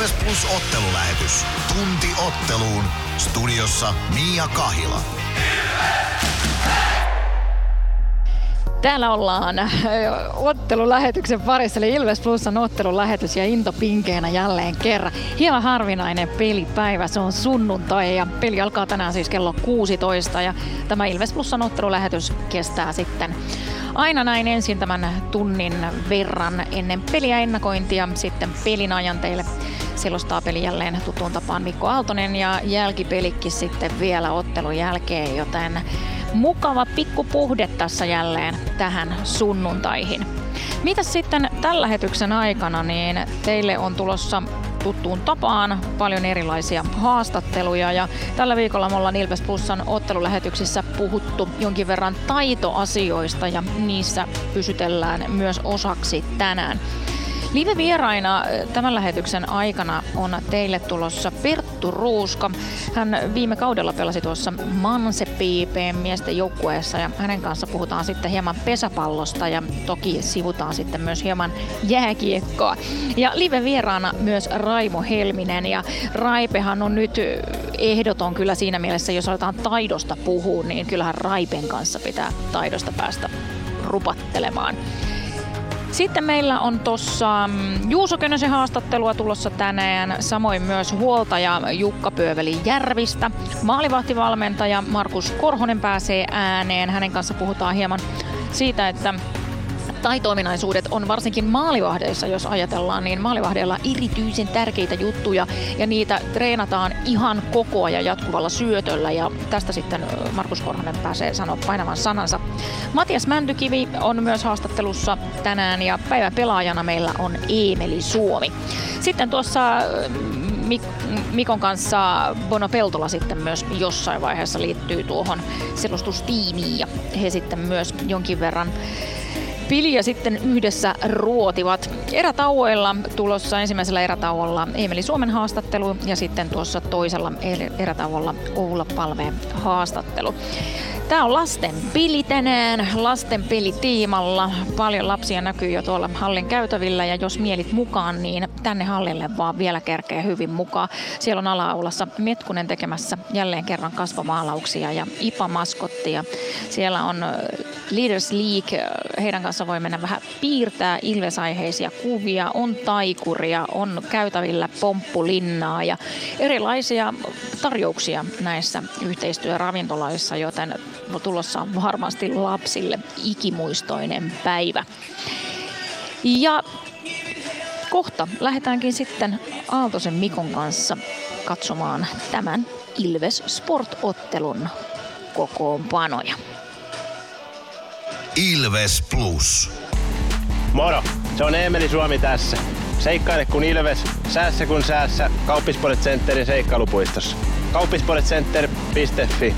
Ilves Plus ottelulähetys. Tunti otteluun. Studiossa Mia Kahila. Täällä ollaan ottelulähetyksen parissa, eli Ilves Plus on ottelulähetys ja into pinkeinä jälleen kerran. Hieman harvinainen pelipäivä, se on sunnuntai ja peli alkaa tänään siis kello 16 ja tämä Ilves Plus on ottelulähetys kestää sitten aina näin ensin tämän tunnin verran ennen peliä ennakointia, sitten pelin ajan teille selostaa peli jälleen tuttuun tapaan Mikko Aaltonen ja jälkipelikki sitten vielä ottelun jälkeen, joten mukava pikkupuhde tässä jälleen tähän sunnuntaihin. Mitäs sitten tällä lähetyksen aikana, niin teille on tulossa tuttuun tapaan paljon erilaisia haastatteluja ja tällä viikolla me ollaan Ilves Plusan ottelulähetyksissä puhuttu jonkin verran taitoasioista ja niissä pysytellään myös osaksi tänään. Live-vieraina tämän lähetyksen aikana on teille tulossa Perttu Ruuska. Hän viime kaudella pelasi tuossa Mansepiipeen miesten joukkueessa ja hänen kanssa puhutaan sitten hieman pesäpallosta ja toki sivutaan sitten myös hieman jääkiekkoa. Ja live-vieraana myös Raimo Helminen ja Raipehan on nyt ehdoton kyllä siinä mielessä, jos aletaan taidosta puhua, niin kyllähän Raipen kanssa pitää taidosta päästä rupattelemaan. Sitten meillä on tuossa Juuso Könösen haastattelua tulossa tänään, samoin myös huoltaja Jukka Pööveli Järvistä. Maalivahtivalmentaja Markus Korhonen pääsee ääneen. Hänen kanssa puhutaan hieman siitä, että taito-ominaisuudet on varsinkin maalivahdeissa, jos ajatellaan, niin maalivahdeilla on erityisen tärkeitä juttuja ja niitä treenataan ihan koko ajan jatkuvalla syötöllä ja tästä sitten Markus Korhonen pääsee sanoa painavan sanansa. Matias Mäntykivi on myös haastattelussa tänään ja päivän pelaajana meillä on Emeli Suomi. Sitten tuossa Mikon kanssa Bono Peltola sitten myös jossain vaiheessa liittyy tuohon selostustiimiin ja he sitten myös jonkin verran piliä sitten yhdessä ruotivat. Erätauoilla tulossa ensimmäisellä erätauolla Emeli Suomen haastattelu ja sitten tuossa toisella erätauolla Oula Palveen haastattelu. Tämä on lasten peli tänään, lasten pelitiimalla. Paljon lapsia näkyy jo tuolla hallin käytävillä ja jos mielit mukaan, niin tänne hallille vaan vielä kerkeä hyvin mukaan. Siellä on ala-aulassa Metkunen tekemässä jälleen kerran kasvomaalauksia ja IPA-maskottia. Siellä on Leaders League, heidän kanssa voi mennä vähän piirtää Ilves-aiheisia kuvia, on taikuria, on käytävillä pomppulinnaa ja erilaisia tarjouksia näissä yhteistyöravintoloissa, joten tulossa on varmasti lapsille ikimuistoinen päivä. Ja kohta lähdetäänkin sitten Aaltosen Mikon kanssa katsomaan tämän Ilves Sport-ottelun kokoonpanoja. Ilves Plus. Moro, se on Emeli Suomi tässä. Seikkaile kun Ilves, säässä kun säässä. Kauppisports Centerin seikkailupuistossa. Kauppisportscenter.fi.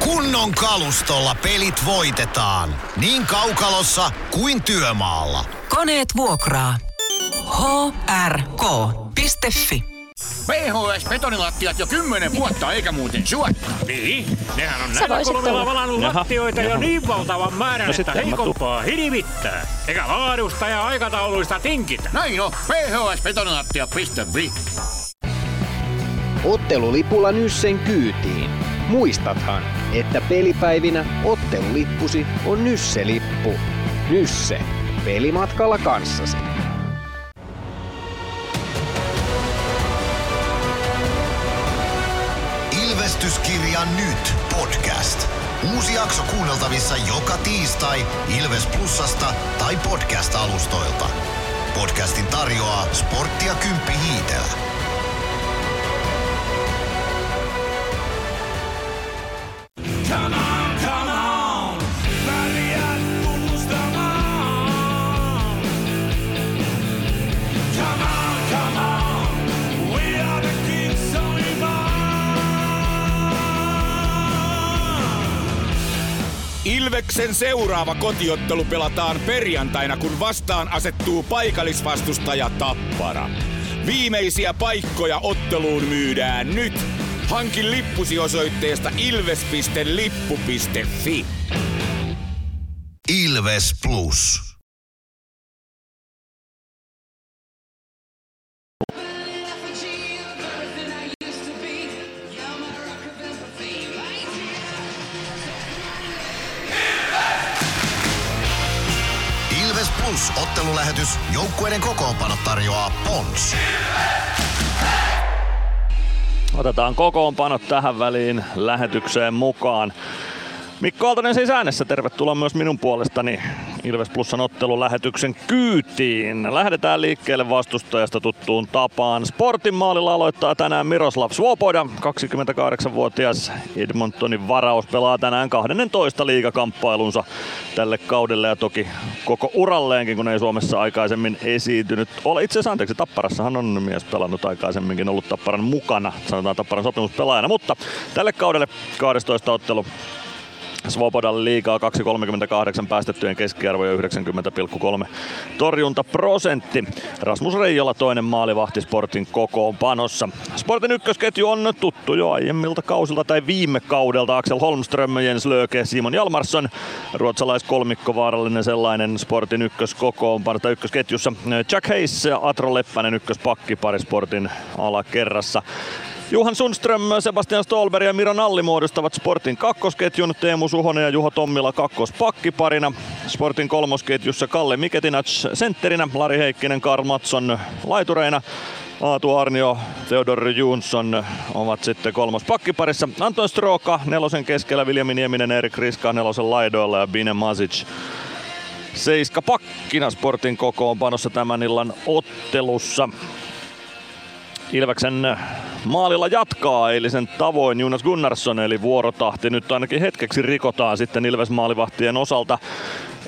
Kunnon kalustolla pelit voitetaan. Niin kaukalossa kuin työmaalla. Koneet vuokraa. hrk.fi. PHS-betonilattiat jo 10 vuotta, eikä muuten suotta. Niin, nehän on näillä kolmella valannut lattioita jo niin valtavan määrän, että heikompaa hirvittää. Eikä laadusta ja aikatauluista tinkitä. Näin on, phsbetonilattia.fi. Ottelulipulla Nyssen kyytiin. Muistathan, että pelipäivinä ottelulippusi on Nysse-lippu. Nysse, pelimatkalla kanssasi. Ilvestyskirja nyt podcast. Uusi jakso kuunneltavissa joka tiistai Ilves Plusasta tai podcast-alustoilta. Podcastin tarjoaa Sporttia Kymppi Hiitelä. Ilveksen seuraava kotiottelu pelataan perjantaina, kun vastaan asettuu paikallisvastustaja Tappara. Viimeisiä paikkoja otteluun myydään nyt. Hankin lippusi osoitteesta ilves.lippu.fi. Ilves Plus. Plus ottelulähetys. Joukkueiden kokoonpano tarjoaa Pons. Otetaan kokoonpanot tähän väliin lähetykseen mukaan. Mikko Aaltonen siis äänessä. Tervetuloa myös minun puolestani Ilves Plusan ottelulähetyksen kyytiin. Lähdetään liikkeelle vastustajasta tuttuun tapaan. Sportin maalilla aloittaa tänään Miroslav Swoboda. 28-vuotias Edmontonin varaus pelaa tänään 12 liigakamppailunsa tälle kaudelle ja toki koko uralleenkin, kun ei Suomessa aikaisemmin esiintynyt ole. Itse asiassa Tapparassahan on mies pelannut aikaisemminkin, ollut Tapparan mukana, sanotaan Tapparan sopimuspelaajana, mutta tälle kaudelle 12 ottelu. Svobodan liigaa 2.38 päästettyjen keskiarvo ja 90,3 torjuntaprosentti. Rasmus Reijola toinen maalivahti Sportin kokoonpanossa. Sportin ykkösketju on tuttu jo aiemmilta kausilta tai viime kaudelta. Axel Holmström, Jens Lööke, Simon Jalmarsson. Ruotsalaiskolmikko vaarallinen sellainen Sportin ykköskokoonpanosta ykkösketjussa. Chuck Hayes ja Atro Leppänen ykköspakki pari Sportin alakerrassa. Juhan Sundström, Sebastian Stolberg ja Miro Nalli muodostavat Sportin kakkosketjun. Teemu Suhonen ja Juho Tommila kakkospakkiparina. Sportin kolmosketjussa Kalle Miketinac sentterinä, Lari Heikkinen, Karl Matsson laitureina. Laatu Arnio, Theodor Jonsson ovat sitten kolmospakkiparissa. Anton Strooka nelosen keskellä, Viljami Nieminen, Erik Riska nelosen laidoilla ja Bine Masic seiska pakkina Sportin kokoonpanossa tämän illan ottelussa. Ilveksen maalilla jatkaa eilisen tavoin Jonas Gunnarsson, eli vuorotahti nyt ainakin hetkeksi rikotaan sitten Ilves maalivahtien osalta.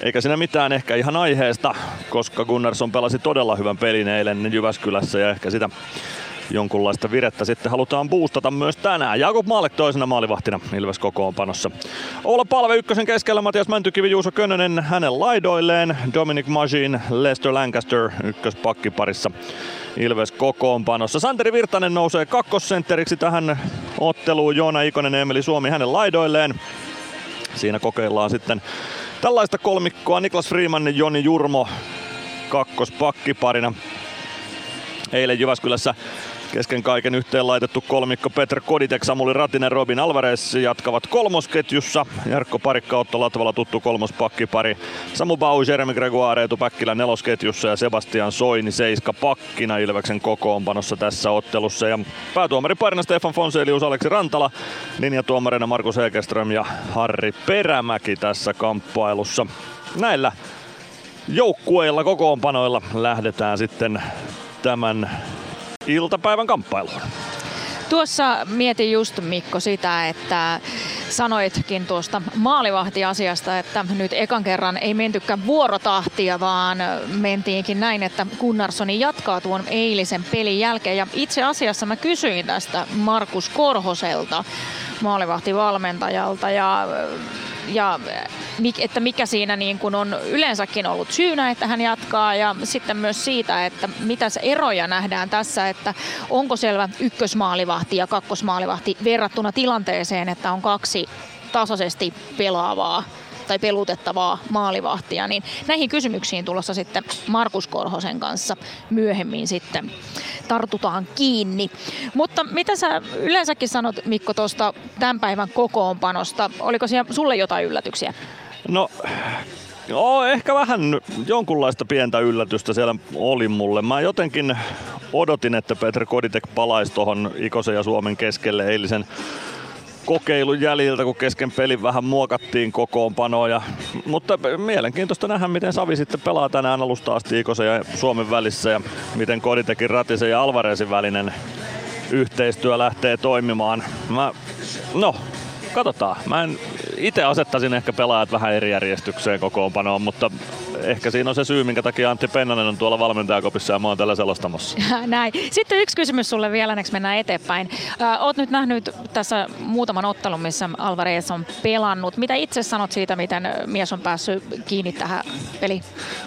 Eikä siinä mitään, ehkä ihan aiheesta, koska Gunnarsson pelasi todella hyvän pelin eilen Jyväskylässä ja ehkä sitä jonkunlaista virettä sitten halutaan boostata myös tänään. Jakub Maalek toisena maalivahtina Ilves kokoonpanossa. Oula Palve ykkösen keskellä, Matias Mäntykivi, Juuso Könönen hänen laidoilleen. Dominic Masin, Lester Lancaster ykköspakkiparissa Ilves kokoonpanossa. Santeri Virtanen nousee kakkosentteriksi tähän otteluun. Joona Ikonen ja Emeli Suomi hänen laidoilleen. Siinä kokeillaan sitten tällaista kolmikkoa. Niklas Friman ja Joni Jurmo kakkospakkiparina. Eilen Jyväskylässä kesken kaiken yhteen laitettu kolmikko Petr Koditek, Samuli Ratinen, Robin Alvarez jatkavat kolmosketjussa. Jarkko Parikka, Otto Latvala tuttu kolmospakkipari. Samu Bauj, Jeremy Gregoire, Eetu Päkkilä nelosketjussa ja Sebastian Soini seiska pakkina Ilveksen kokoonpanossa tässä ottelussa. Ja päätuomariparina Stefan Fonselius, Aleksi Rantala, linjatuomarina Markus Hegerström ja Harri Perämäki tässä kamppailussa. Näillä joukkueilla, kokoonpanoilla lähdetään sitten tämän iltapäivän kamppailuun. Tuossa mietin just, Mikko, sitä, että sanoitkin tuosta maalivahtiasiasta, että nyt ekan kerran ei mentykään vuorotahtia, vaan mentiinkin näin, että Gunnarssoni jatkaa tuon eilisen pelin jälkeen. Ja itse asiassa mä kysyin tästä Markus Korhoselta, maalivahtivalmentajalta, ja että mikä siinä niin kun on yleensäkin ollut syynä, että hän jatkaa, ja sitten myös siitä, että mitä eroja nähdään tässä, että onko selvä ykkösmaalivahti ja kakkosmaalivahti verrattuna tilanteeseen, että on kaksi tasaisesti pelaavaa tai pelutettavaa maalivahtia, niin näihin kysymyksiin tulossa sitten Markus Korhosen kanssa myöhemmin sitten tartutaan kiinni. Mutta mitä sä yleensäkin sanot, Mikko, tuosta tämän päivän kokoonpanosta? Oliko siellä sulle jotain yllätyksiä? No, joo, ehkä vähän jonkunlaista pientä yllätystä siellä oli mulle. Mä jotenkin odotin, että Petr Koditek palaisi tuohon Ikosen ja Suomen keskelle eilisen kokeilun jäljiltä, kun kesken pelin vähän muokattiin kokoonpanoja. Mutta mielenkiintoista nähdä, miten Savi sitten pelaa tänään alusta asti Ikosen ja Suomen välissä ja miten Koditekin, Ratisen ja Alvarezin välinen yhteistyö lähtee toimimaan. Katsotaan. Mä itse asettaisin ehkä pelaajat vähän eri järjestykseen kokoonpanoon, mutta ehkä siinä on se syy, minkä takia Antti Pennanen on tuolla valmentajakopissa ja mä oon tällä selostamassa. Näin. Sitten yksi kysymys sulle vielä, ennen kuin mennään eteenpäin. Oot nyt nähnyt tässä muutaman ottelun, missä Alvarez on pelannut. Mitä itse sanot siitä, miten mies on päässyt kiinni tähän peliin?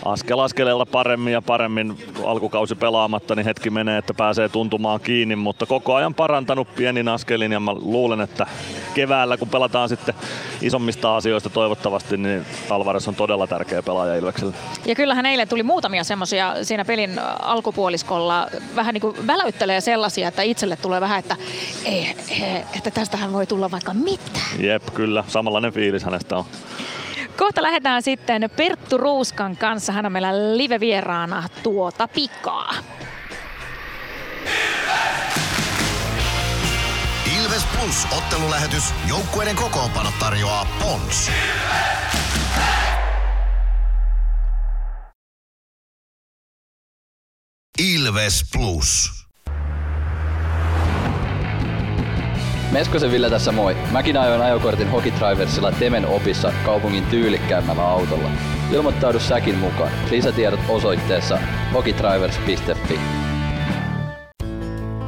Askel askeleella paremmin ja paremmin, alkukausi pelaamatta, niin hetki menee, että pääsee tuntumaan kiinni, mutta koko ajan parantanut pienin askelin ja mä luulen, että keväällä kun pelataan sitten isommista asioista toivottavasti, niin Alvarez on todella tärkeä pelaaja Ilvekselle. Ja kyllähän eilen tuli muutamia semmoisia siinä pelin alkupuoliskolla, vähän niin kuin väläyttelee sellaisia, että itselle tulee vähän, että, että tästähän voi tulla vaikka mitään. Jep, kyllä. Samanlainen fiilis hänestä on. Kohta lähdetään sitten Perttu Ruuskan kanssa. Hän on meillä live-vieraana tuota pikaa. Ilves! Ilves Plus ottelulähetys. Joukkueiden kokoonpanot tarjoaa Pons. Ilves Plus. Meskosen Ville tässä moi. Mäkin ajoin ajokortin Hokitriversilla Temen opissa kaupungin tyylikkäämmällä autolla. Ilmoittaudu säkin mukaan. Lisätiedot osoitteessa hokitrivers.fi.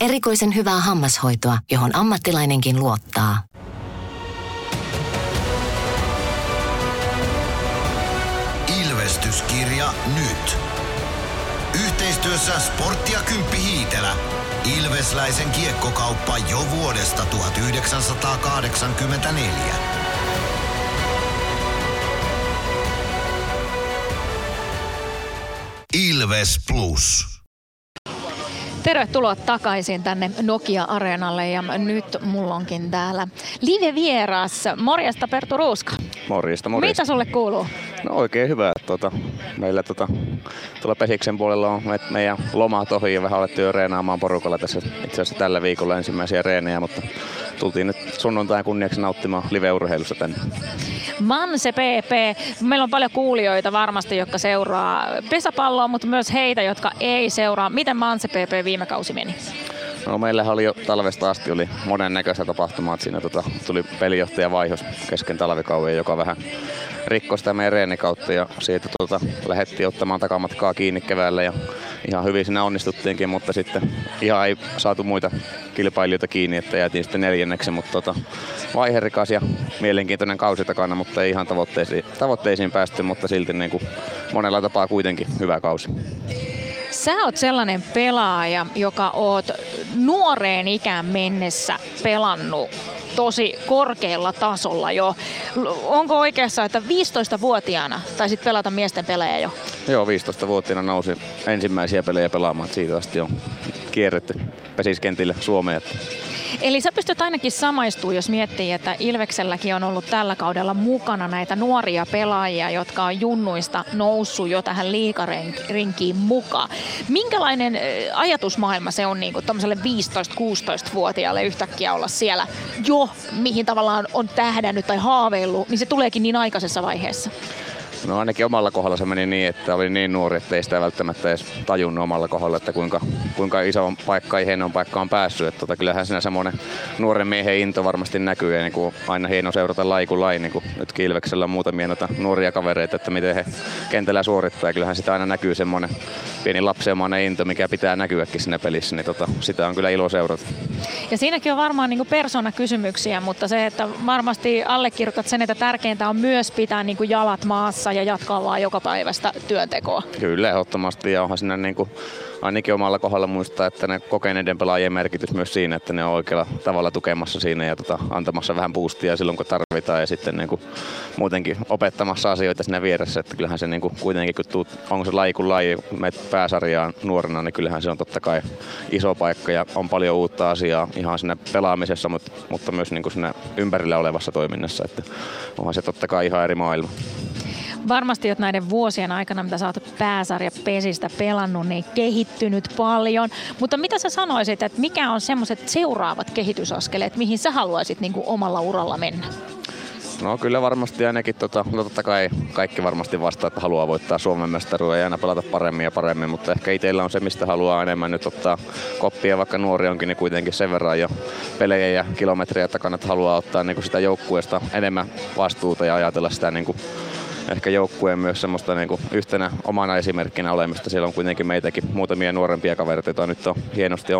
Erikoisen hyvää hammashoitoa, johon ammattilainenkin luottaa. Ilvestyskirja nyt. Yhteistyössä Sportti ja Kymppi Hiitelä. Ilvesläisen kiekkokauppa jo vuodesta 1984. Ilves Plus. Tervetuloa takaisin tänne Nokia-areenalle ja nyt mulla onkin täällä live-vieras. Morjesta Perttu Ruuska. Morjesta. Mitä sulle kuuluu? No oikein hyvä. Meillä tuolla Pesiksen puolella on meidän lomat ohi ja vähän alettiin jo reenaamaan porukalla tässä itse asiassa tällä viikolla ensimmäisiä reenejä, mutta tultiin nyt sunnuntain kunniaksi nauttimaan live-urheilusta tänne. Manse PP. Meillä on paljon kuulijoita varmasti, jotka seuraa pesäpalloa, mutta myös heitä, jotka ei seuraa. Miten Manse PP viime kausi meni? No, meillähän oli jo talvesta asti oli monennäköistä tapahtumaa, että siinä tuli pelijohtaja vaihdos kesken talvikauden, joka vähän rikkoi sitä meidän reenikautta ja siitä lähdettiin ottamaan takamatkaa kiinni keväällä ja ihan hyvin siinä onnistuttiinkin, mutta sitten ihan ei saatu muita kilpailijoita kiinni, että jäätiin sitten 4. mutta vaiherikas ja mielenkiintoinen kausi takana, mutta ei ihan tavoitteisiin päästy, mutta silti niin kuin monella tapaa kuitenkin hyvä kausi. Sä oot sellainen pelaaja, joka oot nuoreen ikään mennessä pelannut tosi korkealla tasolla jo. Onko oikeassa, että 15-vuotiaana taisit pelata miesten pelejä jo? Joo, 15-vuotiaana nousi ensimmäisiä pelejä pelaamaan. Siitä asti on kierretty pesiskentillä Suomea. Eli sä pystyt ainakin samaistumaan, jos miettii, että Ilvekselläkin on ollut tällä kaudella mukana näitä nuoria pelaajia, jotka on junnuista noussut jo tähän liigarenkiin mukaan. Minkälainen ajatusmaailma se on niin kuin tommoselle 15-16-vuotiaalle yhtäkkiä olla siellä jo, mihin tavallaan on tähdännyt tai haaveillut, niin se tuleekin niin aikaisessa vaiheessa? No ainakin omalla kohdalla se meni niin, että oli niin nuori, että ei sitä välttämättä edes tajunnut omalla kohdalla, että kuinka iso paikka ja hienoon paikkaan on päässyt. Että kyllähän siinä semmoinen nuoren miehen into varmasti näkyy ja niin kuin aina hieno seurata laikulain, niin kuin nytkin Ilveksellä on muutamia noita nuoria kavereita, että miten he kentällä suorittaa. Ja kyllähän sitä aina näkyy semmoinen pieni lapsenomainen into, mikä pitää näkyäkin siinä pelissä, niin sitä on kyllä ilo seurata. Ja siinäkin on varmaan niin kuin persoonakysymyksiä, mutta se, että varmasti allekirjoitat sen, että tärkeintä on myös pitää niin kuin jalat maassa ja jatkaa vaan joka päivästä työntekoa. Kyllä, ehdottomasti. Ja onhan siinä niin kuin ainakin omalla kohdalla muistaa, että ne kokeneiden pelaajien merkitys myös siinä, että ne on oikealla tavalla tukemassa siinä ja antamassa vähän boostia silloin kun tarvitaan ja sitten niin kuin muutenkin opettamassa asioita siinä vieressä. Että kyllähän se niin kuin kuitenkin, kun onko se laji kuin laji, menet pääsarjaan nuorena, niin kyllähän se on totta kai iso paikka ja on paljon uutta asiaa ihan siinä pelaamisessa, mutta myös niin kuin siinä ympärillä olevassa toiminnassa. Että onhan se totta kai ihan eri maailma. Varmasti olet näiden vuosien aikana, mitä sä oot pääsarjapesistä pelannut, niin kehittynyt paljon. Mutta mitä sä sanoisit, että mikä on semmoiset seuraavat kehitysaskeleet, mihin sä haluaisit niin kuin omalla uralla mennä? No kyllä varmasti ainakin, no totta kai kaikki varmasti vastaa, että haluaa voittaa Suomen mestaruuden ja aina pelata paremmin ja paremmin, mutta ehkä itsellä on se, mistä haluaa enemmän nyt ottaa koppia, vaikka nuori onkin, niin kuitenkin sen verran jo pelejä ja kilometrejä takana, että haluaa ottaa niin kuin sitä joukkueesta enemmän vastuuta ja ajatella sitä niin kuin ehkä joukkueen myös semmoista niinku yhtenä omana esimerkkinä olemista. Siellä on kuitenkin meitäkin muutamia nuorempia kavereita, joita nyt on hienosti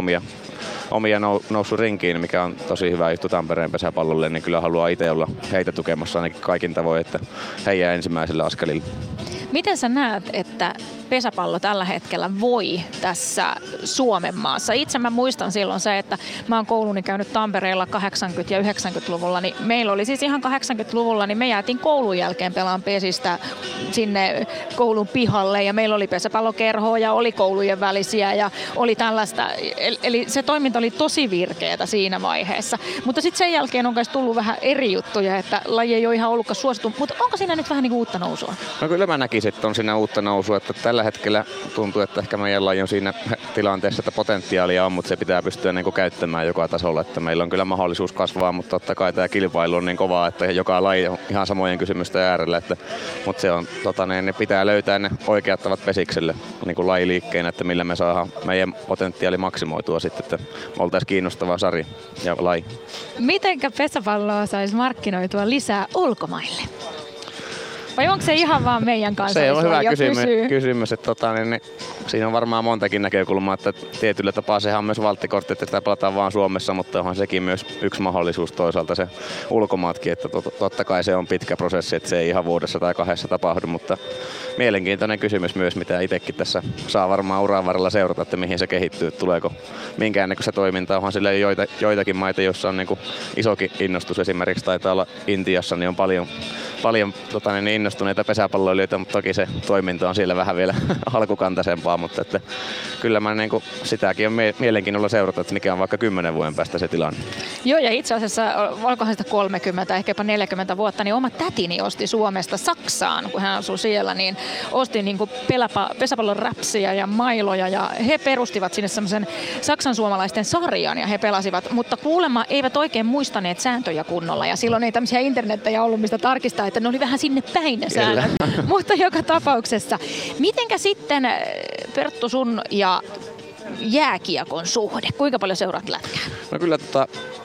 omia noussut rinkiin, mikä on tosi hyvä juttu Tampereen pesäpallolle, niin kyllä haluaa itse olla heitä tukemassa ainakin kaikin tavoin, että he jää ensimmäisellä askelilla. Miten sä näet, että pesäpallo tällä hetkellä voi tässä Suomen maassa? Itse mä muistan silloin se, että mä oon kouluni käynyt Tampereella 80- ja 90-luvulla, niin meillä oli siis ihan 80-luvulla, niin me jäätiin koulun jälkeen pelaan pesistä sinne koulun pihalle ja meillä oli pesäpallokerhoa ja oli koulujen välisiä ja oli tällaista, eli se toiminta oli tosi virkeätä siinä vaiheessa, mutta sitten sen jälkeen on myös tullut vähän eri juttuja, että laji ei ole ihan ollutkaan suosittu, mutta onko siinä nyt vähän niin kuin uutta nousua? No kyllä mä näkisin, että on siinä uutta nousua, että tällä hetkellä tuntuu, että ehkä meidän laji on siinä tilanteessa, että potentiaalia on, mutta se pitää pystyä niin kuin käyttämään joka tasolla, että meillä on kyllä mahdollisuus kasvaa, mutta totta kai tämä kilpailu on niin kovaa, että joka laji on ihan samojen kysymysten äärellä, että, mutta se on, ne pitää löytää ne oikeat tavat pesikselle niin kuin lajiliikkeenä, että millä me saadaan meidän potentiaali maksimoitua sitten, että oltaisiin kiinnostava sarja ja laji. Mitenkä pesäpalloa saisi markkinoitua lisää ulkomaille? Vai onko se ihan vaan meidän kanssa? Se on hyvä kysymys. Että niin siinä on varmaan montakin näkökulmaa, että tietyllä tapaa sehän on myös valttikortti, että sitä pelataan vaan Suomessa, mutta onhan sekin myös yksi mahdollisuus toisaalta se ulkomaatkin, että totta kai se on pitkä prosessi, että se ei ihan vuodessa tai kahdessa tapahdu, mutta mielenkiintoinen kysymys myös, mitä itsekin tässä saa varmaan uran varrella seurata, että mihin se kehittyy, tuleeko minkäännäköistä toimintaa, onhan sillä joitakin maita, joissa on niin kuin isokin innostus, esimerkiksi taitaa olla Intiassa, niin on paljon innostuneita pesäpalloilijoita, mutta toki se toiminta on siellä vähän vielä alkukantaisempaa, mutta että kyllä mä niin kuin sitäkin on mielenkiinnolla seurata, että mikä on vaikka 10 vuoden päästä se tilanne. Joo, ja itse asiassa olkohan sitä 30, ehkä jopa 40 vuotta, niin oma tätini osti Suomesta Saksaan, kun hän asui siellä, niin osti niin kuin pesäpallon räpsiä ja mailoja, ja he perustivat sinne semmoisen Saksan suomalaisten sarjan, ja he pelasivat, mutta kuulemma eivät oikein muistaneet sääntöjä kunnolla, ja silloin ei tämmöisiä internettejä ollut, mistä tarkistaa, että ne oli vähän sinne päin ne säännöt, mutta joka tapauksessa. Mitenkä sitten, Perttu, sun ja jääkiekon suhde? Kuinka paljon seuraat lätkää? No kyllä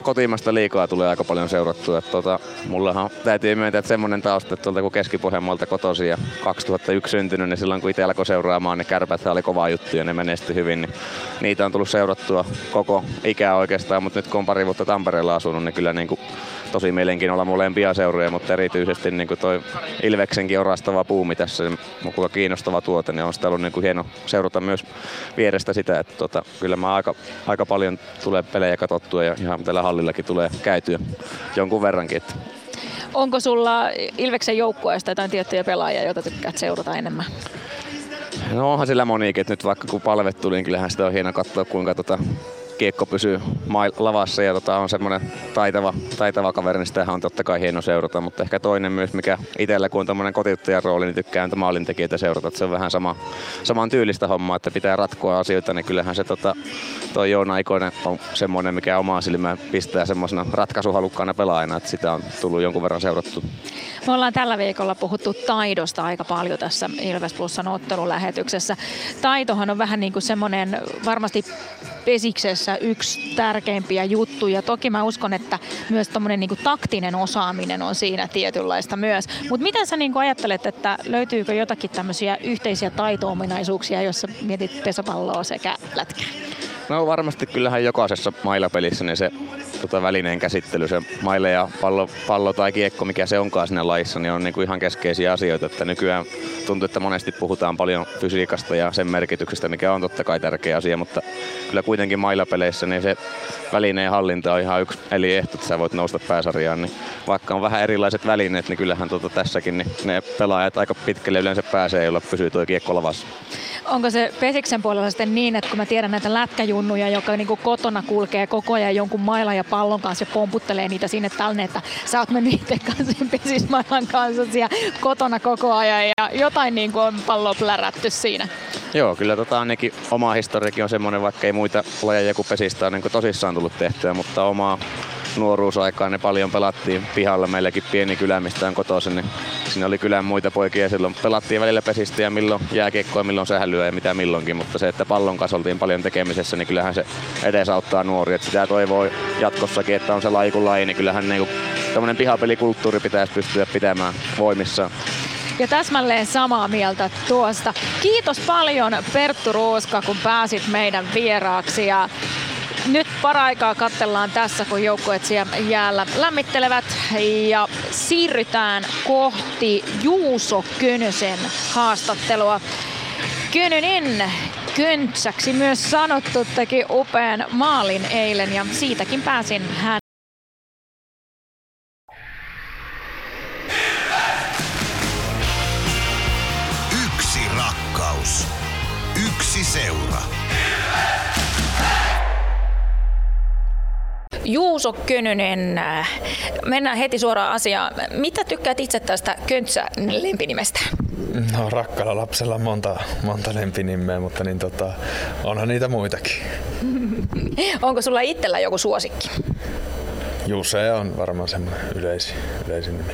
kotimaista liikaa tulee aika paljon seurattua. Mullahan täytyy myöntää, että semmoinen tausta, että tuolta kun Keski-Pohjanmaalta kotoisin ja 2001 syntynyt, niin silloin kun itse alkoi seuraamaan, niin Kärpäthän oli kova juttu ja ne menesti hyvin. Niin niitä on tullut seurattua koko ikää oikeastaan, mutta nyt kun on pari vuotta Tampereella asunut, niin kyllä niin kuin tosi mielenkiinnolla molempia seuroja, mutta erityisesti niin kuin toi Ilveksenkin orastava buumi tässä, kuinka kiinnostava tuote, niin on sitä ollut niin kuin hieno seurata myös vierestä sitä, että kyllä mä aika paljon tulee pelejä katsottua ja ihan tällä hallillakin tulee käytyä jonkun verrankin. Että. Onko sulla Ilveksen joukkueesta jotain tiettyjä pelaajia, joita tykkäät seurata enemmän? No onhan sillä moniikin, että nyt vaikka kun Palve tuli, niin kyllähän sitä on hieno katsoa, kuinka kiekko pysyy lavassa ja on semmoinen taitava kaveri, niin sitähän on totta kai hieno seurata, mutta ehkä toinen myös, mikä itsellä kun on tämmöinen kotiuttajan rooli, niin tykkään maalintekijöitä seurata, että se on vähän saman tyylistä hommaa, että pitää ratkoa asioita, niin kyllähän se toi Joona Ikonen on semmoinen, mikä omaa silmään pistää semmoisena ratkaisuhalukkaana pelaajana, että sitä on tullut jonkun verran seurattu. Me ollaan tällä viikolla puhuttu taidosta aika paljon tässä Ilves Plusan ottelulähetyksessä. Taitohan on vähän niin kuin semmoinen varmasti pesiksessä yksi tärkeimpiä juttuja. Toki mä uskon, että myös tommonen niinku taktinen osaaminen on siinä tietynlaista myös. Mutta miten sä niinku ajattelet, että löytyykö jotakin tämmöisiä yhteisiä taito-ominaisuuksia, jossa mietit pesäpalloa sekä lätkää? No varmasti kyllähän jokaisessa mailapelissä niin se välineen käsittely, se maile ja pallo tai kiekko, mikä se onkaan siinä lajissa, niin on niinku ihan keskeisiä asioita. Että nykyään tuntuu, että monesti puhutaan paljon fysiikasta ja sen merkityksestä, mikä on totta kai tärkeä asia, mutta kyllä kuitenkin mailapeleissä niin se välineen hallinta on ihan yksi eli ehto, että sä voit nousta pääsarjaan. Niin vaikka on vähän erilaiset välineet, niin kyllähän tässäkin niin ne pelaajat aika pitkälle yleensä pääsee, jolla pysyy tuo kiekko lavassa. Onko se pesiksen puolella sitten niin, että kun mä tiedän näitä lätkäjunnuja, joka niin kuin kotona kulkee koko ajan jonkun mailan ja pallon kanssa ja pomputtelee niitä sinne tänne, että sä oot mennyt itse kanssa pesismailan kanssa siellä kotona koko ajan ja jotain niin kuin on palloa plärätty siinä? Joo, kyllä ainakin oma historiakin on semmoinen, vaikka ei muita lajeja kuin pesistä on niin kuin tosissaan tullut tehtyä, mutta omaa nuoruusaikaan ne paljon pelattiin pihalla. Meilläkin pieni kylä, mistä on kotoisin, niin siinä oli kylän muita poikia. Silloin pelattiin välillä pesistä ja milloin jääkiekkoa, milloin sählyä ja mitä milloinkin. Mutta se, että pallon kanssa oltiin paljon tekemisessä, niin kyllähän se edesauttaa nuoria. Sitä toivoo jatkossakin, että on se laji kuin laji, niin kyllähän niin tämmöinen pihapelikulttuuri pitäisi pystyä pitämään voimissaan. Ja täsmälleen samaa mieltä tuosta. Kiitos paljon, Perttu Ruuska, kun pääsit meidän vieraaksi. Ja nyt paraikaa katsellaan tässä, kun joukkueet siellä jäällä lämmittelevät ja siirrytään kohti Juuso Könösen haastattelua. Könönen, Köntsäksi myös sanottu, teki upean maalin eilen ja siitäkin pääsin hän. Yksi rakkaus, yksi seura. Juuso Könönen, mennään heti suoraan asiaan. Mitä tykkäät itse tästä Köntsän lempinimestä? No, rakkaalla lapsella on monta lempinimeä, mutta niin, onhan niitä muitakin. Onko sulla itsellä joku suosikki? Juse on varmaan semmoinen yleisin nimi.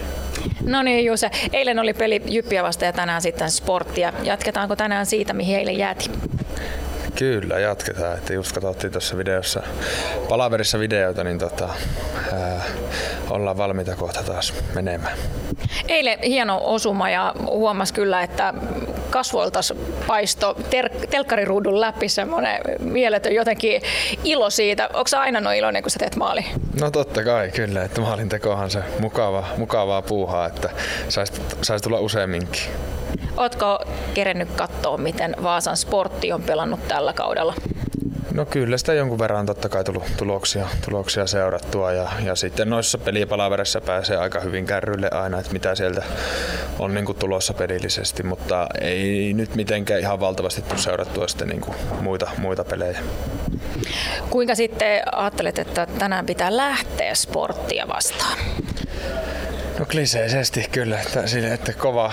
No niin, Juse. Eilen oli peli Jyppiä vasta ja tänään sitten Sporttia. Jatketaanko tänään siitä, mihin eilen jäätiin? Kyllä, jatketaan. Että just katsottiin tuossa videossa, palaverissa videoita, niin ollaan valmiita kohta taas menemään. Eilen hieno osuma ja huomasi kyllä, että kasvoiltas paisto telkkariruudun läpi semmoinen mieletön jotenkin ilo siitä. Onko sä aina noin iloinen, kun sä teet maali? No totta kai, kyllä. Että maalintekohan se mukavaa puuhaa, että sais tulla useamminkin. Ootko kerennyt katsoa, miten Vaasan Sportti on pelannut tällä kaudella? No kyllä sitä jonkun verran totta kai tullut tuloksia seurattua ja sitten noissa pelipalaverissa pääsee aika hyvin kärrylle aina, että mitä sieltä on niin kuin tulossa pelillisesti, mutta ei nyt mitenkään ihan valtavasti tule seurattua sitten niin kuin muita pelejä. Kuinka sitten ajattelet, että tänään pitää lähteä Sporttia vastaan? No kliseisesti kyllä, että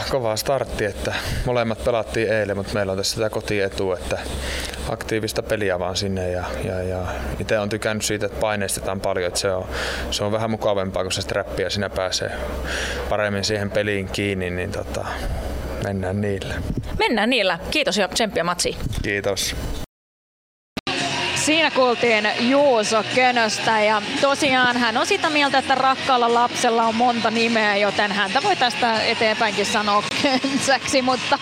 kova startti, että molemmat pelattiin eilen, mutta meillä on tässä tätä kotietua, että aktiivista peliä vaan sinne ja itse olen tykännyt siitä, että paineistetaan paljon, että se on vähän mukavampaa, kun se strappi ja siinä pääsee paremmin siihen peliin kiinni, niin mennään niillä. Mennään niillä. Kiitos ja tsemppiä matsiin. Kiitos. Siinä kuultiin Juuso Könöstä ja tosiaan hän on sitä mieltä, että rakkaalla lapsella on monta nimeä, joten häntä voi tästä eteenpäinkin sanoa Könsäksi, mutta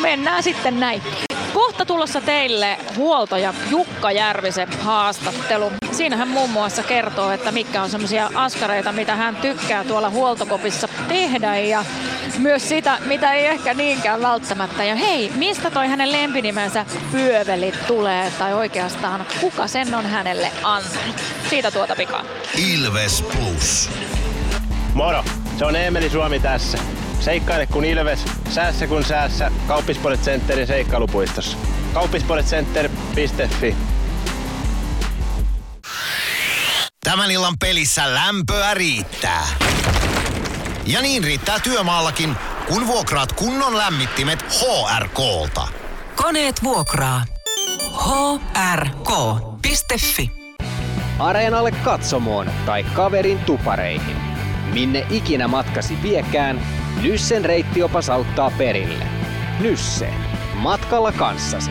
mennään sitten näin. Kohta tulossa teille huoltaja Jukka Järvisen haastattelu. Siinä hän muun muassa kertoo, että mitkä on semmoisia askareita, mitä hän tykkää tuolla huoltokopissa tehdä ja myös sitä, mitä ei ehkä niinkään välttämättä. Ja hei, mistä toi hänen lempinimensä Pyöveli tulee, tai oikeastaan kuka sen on hänelle antanut? Siitä tuota pikaa. Ilves Plus. Moro, se on Emeli Suomi tässä. Seikkaile kun Ilves, säässä kun säässä. Kauppisports Centerin seikkailupuistossa. Kauppisportscenter.fi. Tämän illan pelissä lämpöä riittää. Ja niin riittää työmaallakin, kun vuokraat kunnon lämmittimet HRK:lta. Koneet vuokraa. HRK.fi. Areenalle katsomoon tai kaverin tupareihin. Minne ikinä matkasi viekään, Nyssen reittiopas auttaa perille. Nysse. Matkalla kanssasi.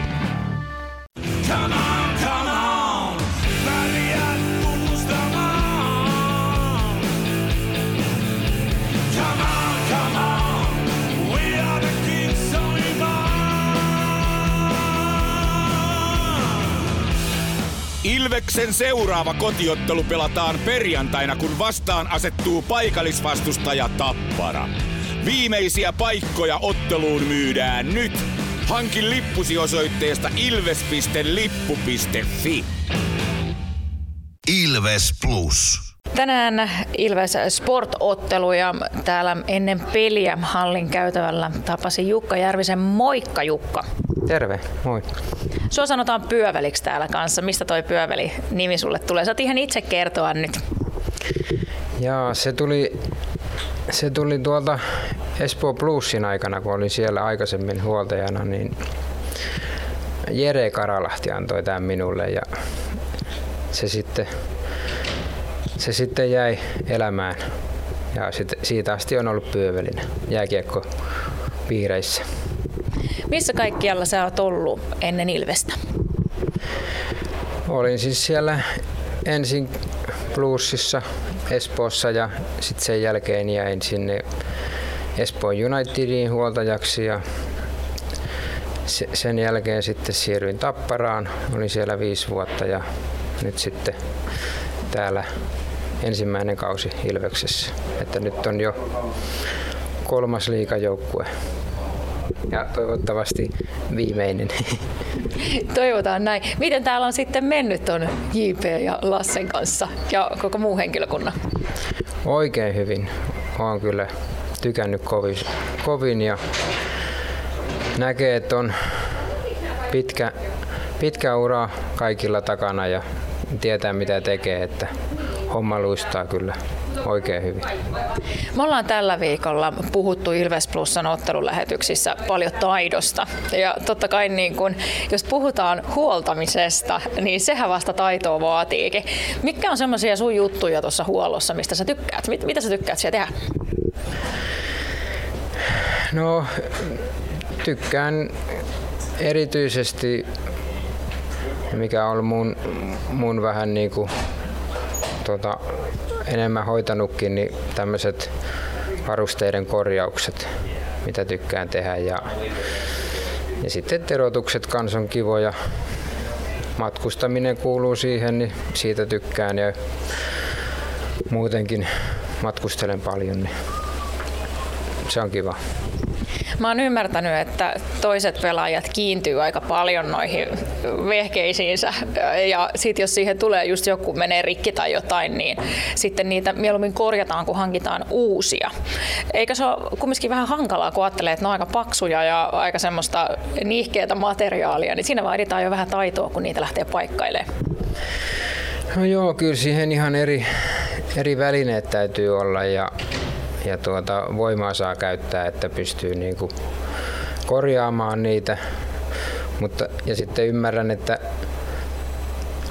Ilveksen seuraava kotiottelu pelataan perjantaina, kun vastaan asettuu paikallisvastustaja Tappara. Viimeisiä paikkoja otteluun myydään nyt. Hankin lippusi osoitteesta ilves.lippu.fi. Ilves Plus. Tänään Ilves Sport-ottelu ja täällä ennen peliä hallin käytävällä tapasin Jukka Järvisen. Moikka Jukka. Terve, moi. Sua sanotaan Pyöveliksi täällä kanssa. Mistä toi Pyöveli-nimi sulle tulee? Saat ihan itse kertoa nyt. Jaa, se tuli tuolta Espoo Plusin aikana, kun olin siellä aikaisemmin huoltajana, niin Jere Karalahti antoi tämän minulle ja se sitten jäi elämään ja siitä asti on ollut Pyövelinen jääkiekkopiireissä. Missä kaikkialla sä oot ollut ennen Ilvestä? Olin siis siellä ensin Bluesissa Espoossa ja sitten sen jälkeen jäin sinne Espoon Unitedin huoltajaksi ja sen jälkeen sitten siirryin Tapparaan. Olin siellä 5 vuotta ja nyt sitten täällä ensimmäinen kausi Ilveksessä. Että nyt on jo 3. liigajoukkue. Ja toivottavasti viimeinen. Toivotaan näin. Miten täällä on sitten mennyt ton JP ja Lassen kanssa ja koko muu henkilökunnan? Oikein hyvin. Olen kyllä tykännyt kovin ja näkee, että on pitkä ura kaikilla takana ja tietää mitä tekee, että homma luistaa kyllä oikein hyvin. Me ollaan tällä viikolla puhuttu Ilves Plusan ottelulähetyksissä paljon taidosta. Ja totta kai niin kun, jos puhutaan huoltamisesta, niin sehän vasta taitoa vaatiikin. Mitkä on semmoisia sun juttuja tuossa huollossa, mistä sä tykkäät? Mitä sä tykkäät siellä tehdä? No, tykkään erityisesti, mikä on mun vähän niinku enemmän hoitanutkin, niin tämmöiset varusteiden korjaukset, mitä tykkään tehdä. Ja sitten terotukset kans on kivoja. Matkustaminen kuuluu siihen, niin siitä tykkään. Ja muutenkin matkustelen paljon, niin se on kiva. Mä oon ymmärtänyt, että toiset pelaajat kiintyy aika paljon noihin vehkeisiinsä ja sit jos siihen tulee just joku menee rikki tai jotain, niin sitten niitä mieluummin korjataan kun hankitaan uusia. Eikä se ole kumminkin vähän hankalaa, kun ajattelee, että ne on aika paksuja ja aika semmoista niihkeätä materiaalia, niin siinä vaaditaan jo vähän taitoa, kun niitä lähtee paikkailemaan. No joo, kyllä siihen ihan eri välineet täytyy olla ja voimaa saa käyttää, että pystyy niinku korjaamaan niitä. Mutta, ja sitten ymmärrän, että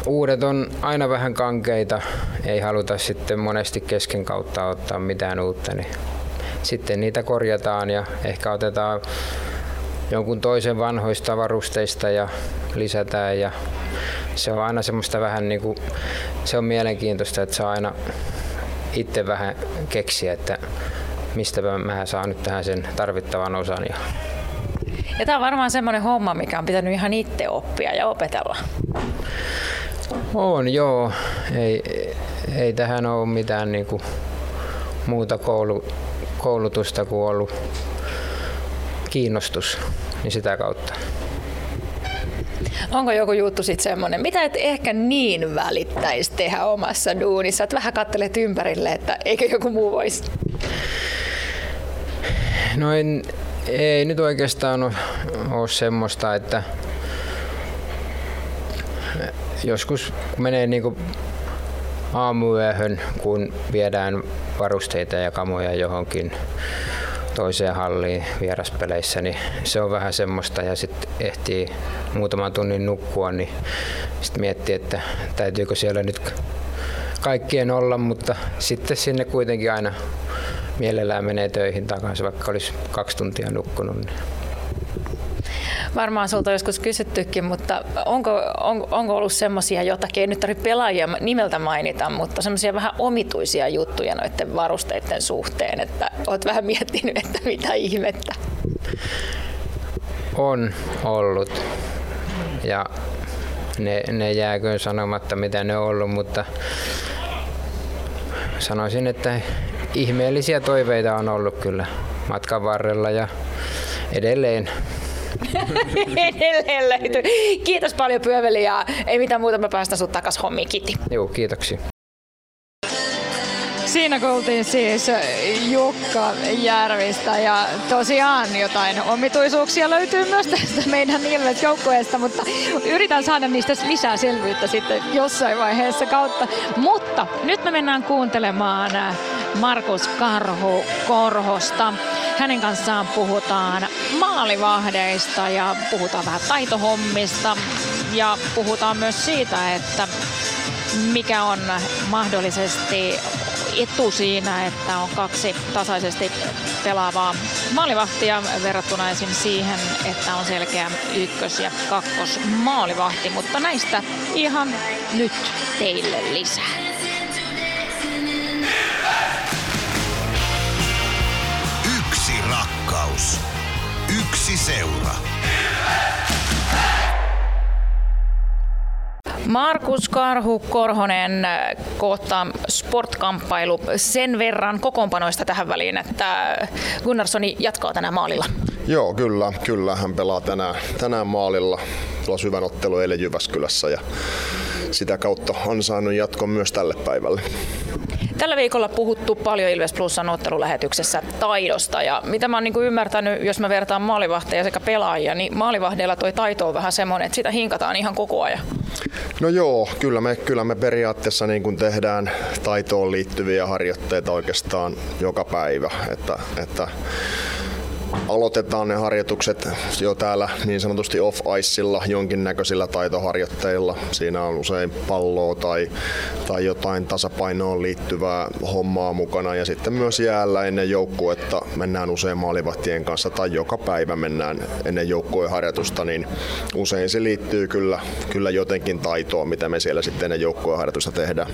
uudet on aina vähän kankeita, ei haluta sitten monesti kesken kautta ottaa mitään uutta. Niin sitten niitä korjataan ja ehkä otetaan jonkun toisen vanhoista varusteista ja lisätään. Ja se on aina semmoista vähän niinku, se on mielenkiintoista, että se on aina itse vähän keksiä, että mistä mä saan nyt tähän sen tarvittavan osan. Ja tämä on varmaan semmoinen homma, mikä on pitänyt ihan itse oppia ja opetella. On joo. Ei tähän ole mitään niinku muuta koulutusta kuin ollut kiinnostus, niin sitä kautta. Onko joku juttu sitten semmoinen, mitä et ehkä niin välittäisi tehdä omassa duunissa, että vähän katselet ympärille, että eikö joku muu voisi? No ei nyt oikeastaan ole semmoista, että joskus menee niinku aamuyöhön, kun viedään varusteita ja kamoja johonkin toiseen halliin vieraspeleissä, niin se on vähän semmoista ja sitten ehtii muutaman tunnin nukkua, niin sitten miettii, että täytyykö siellä nyt kaikkien olla, mutta sitten sinne kuitenkin aina mielellään menee töihin takaisin, vaikka olisi 2 tuntia nukkunut. Niin. Varmaan sulta on joskus kysyttykin, mutta onko ollut semmoisia jotakin, ei nyt tarvitse pelaajia nimeltä mainita, mutta semmoisia vähän omituisia juttuja noiden varusteiden suhteen, että olet vähän miettinyt, että mitä ihmettä? On ollut ja ne jääköön sanomatta mitä ne on ollut, mutta sanoisin, että ihmeellisiä toiveita on ollut kyllä matkan varrella ja edelleen. Edelleen löytyy. Kiitos paljon Pyöveli ja ei mitään muuta, mä päästän sut takas hommiin, kiitti. Joo, kiitoksia. Siinä kuultiin siis Jukka Järvistä ja tosiaan jotain omituisuuksia löytyy myös tästä meidän Ilves-joukkueesta, mutta yritän saada niistä lisää selvyyttä sitten jossain vaiheessa kautta. Mutta nyt me mennään kuuntelemaan Markus Korhosta. Hänen kanssaan puhutaan maalivahdeista ja puhutaan vähän taitohommista ja puhutaan myös siitä, että mikä on mahdollisesti etu siinä, että on 2 tasaisesti pelaavaa maalivahtia verrattuna esim. Siihen, että on selkeä 1- ja 2-maalivahti, mutta näistä ihan nyt teille lisää. Yksi rakkaus, yksi seura. Markus Karhu Korhonen kohtaa sportkamppailu. Sen verran kokoonpanoista tähän väliin, että Gunnarssoni jatkaa tänään maalilla. Joo, kyllä. Hän pelaa tänään maalilla. Pelasi hyvän ottelu eilen Jyväskylässä ja sitä kautta on saanut jatkon myös tälle päivälle. Tällä viikolla puhuttu paljon Ilves Plusan ottelulähetyksessä taidosta, ja mitä mä oon ymmärtänyt, jos mä vertaan maalivahteja sekä pelaajia, niin maalivahdeilla toi taito on vähän semmoinen, että sitä hinkataan ihan koko ajan. No joo, kyllä me periaatteessa niin kun tehdään taitoon liittyviä harjoitteita oikeastaan joka päivä, että aloitetaan ne harjoitukset jo täällä niin sanotusti off-icella, jonkinnäköisillä taitoharjoitteilla. Siinä on usein palloa tai jotain tasapainoon liittyvää hommaa mukana. Ja sitten myös jäällä ennen joukkuetta mennään usein maalivahtien kanssa tai joka päivä mennään ennen joukkueen harjoitusta. Niin usein se liittyy kyllä jotenkin taitoon, mitä me siellä sitten ennen joukkueen harjoitusta tehdään.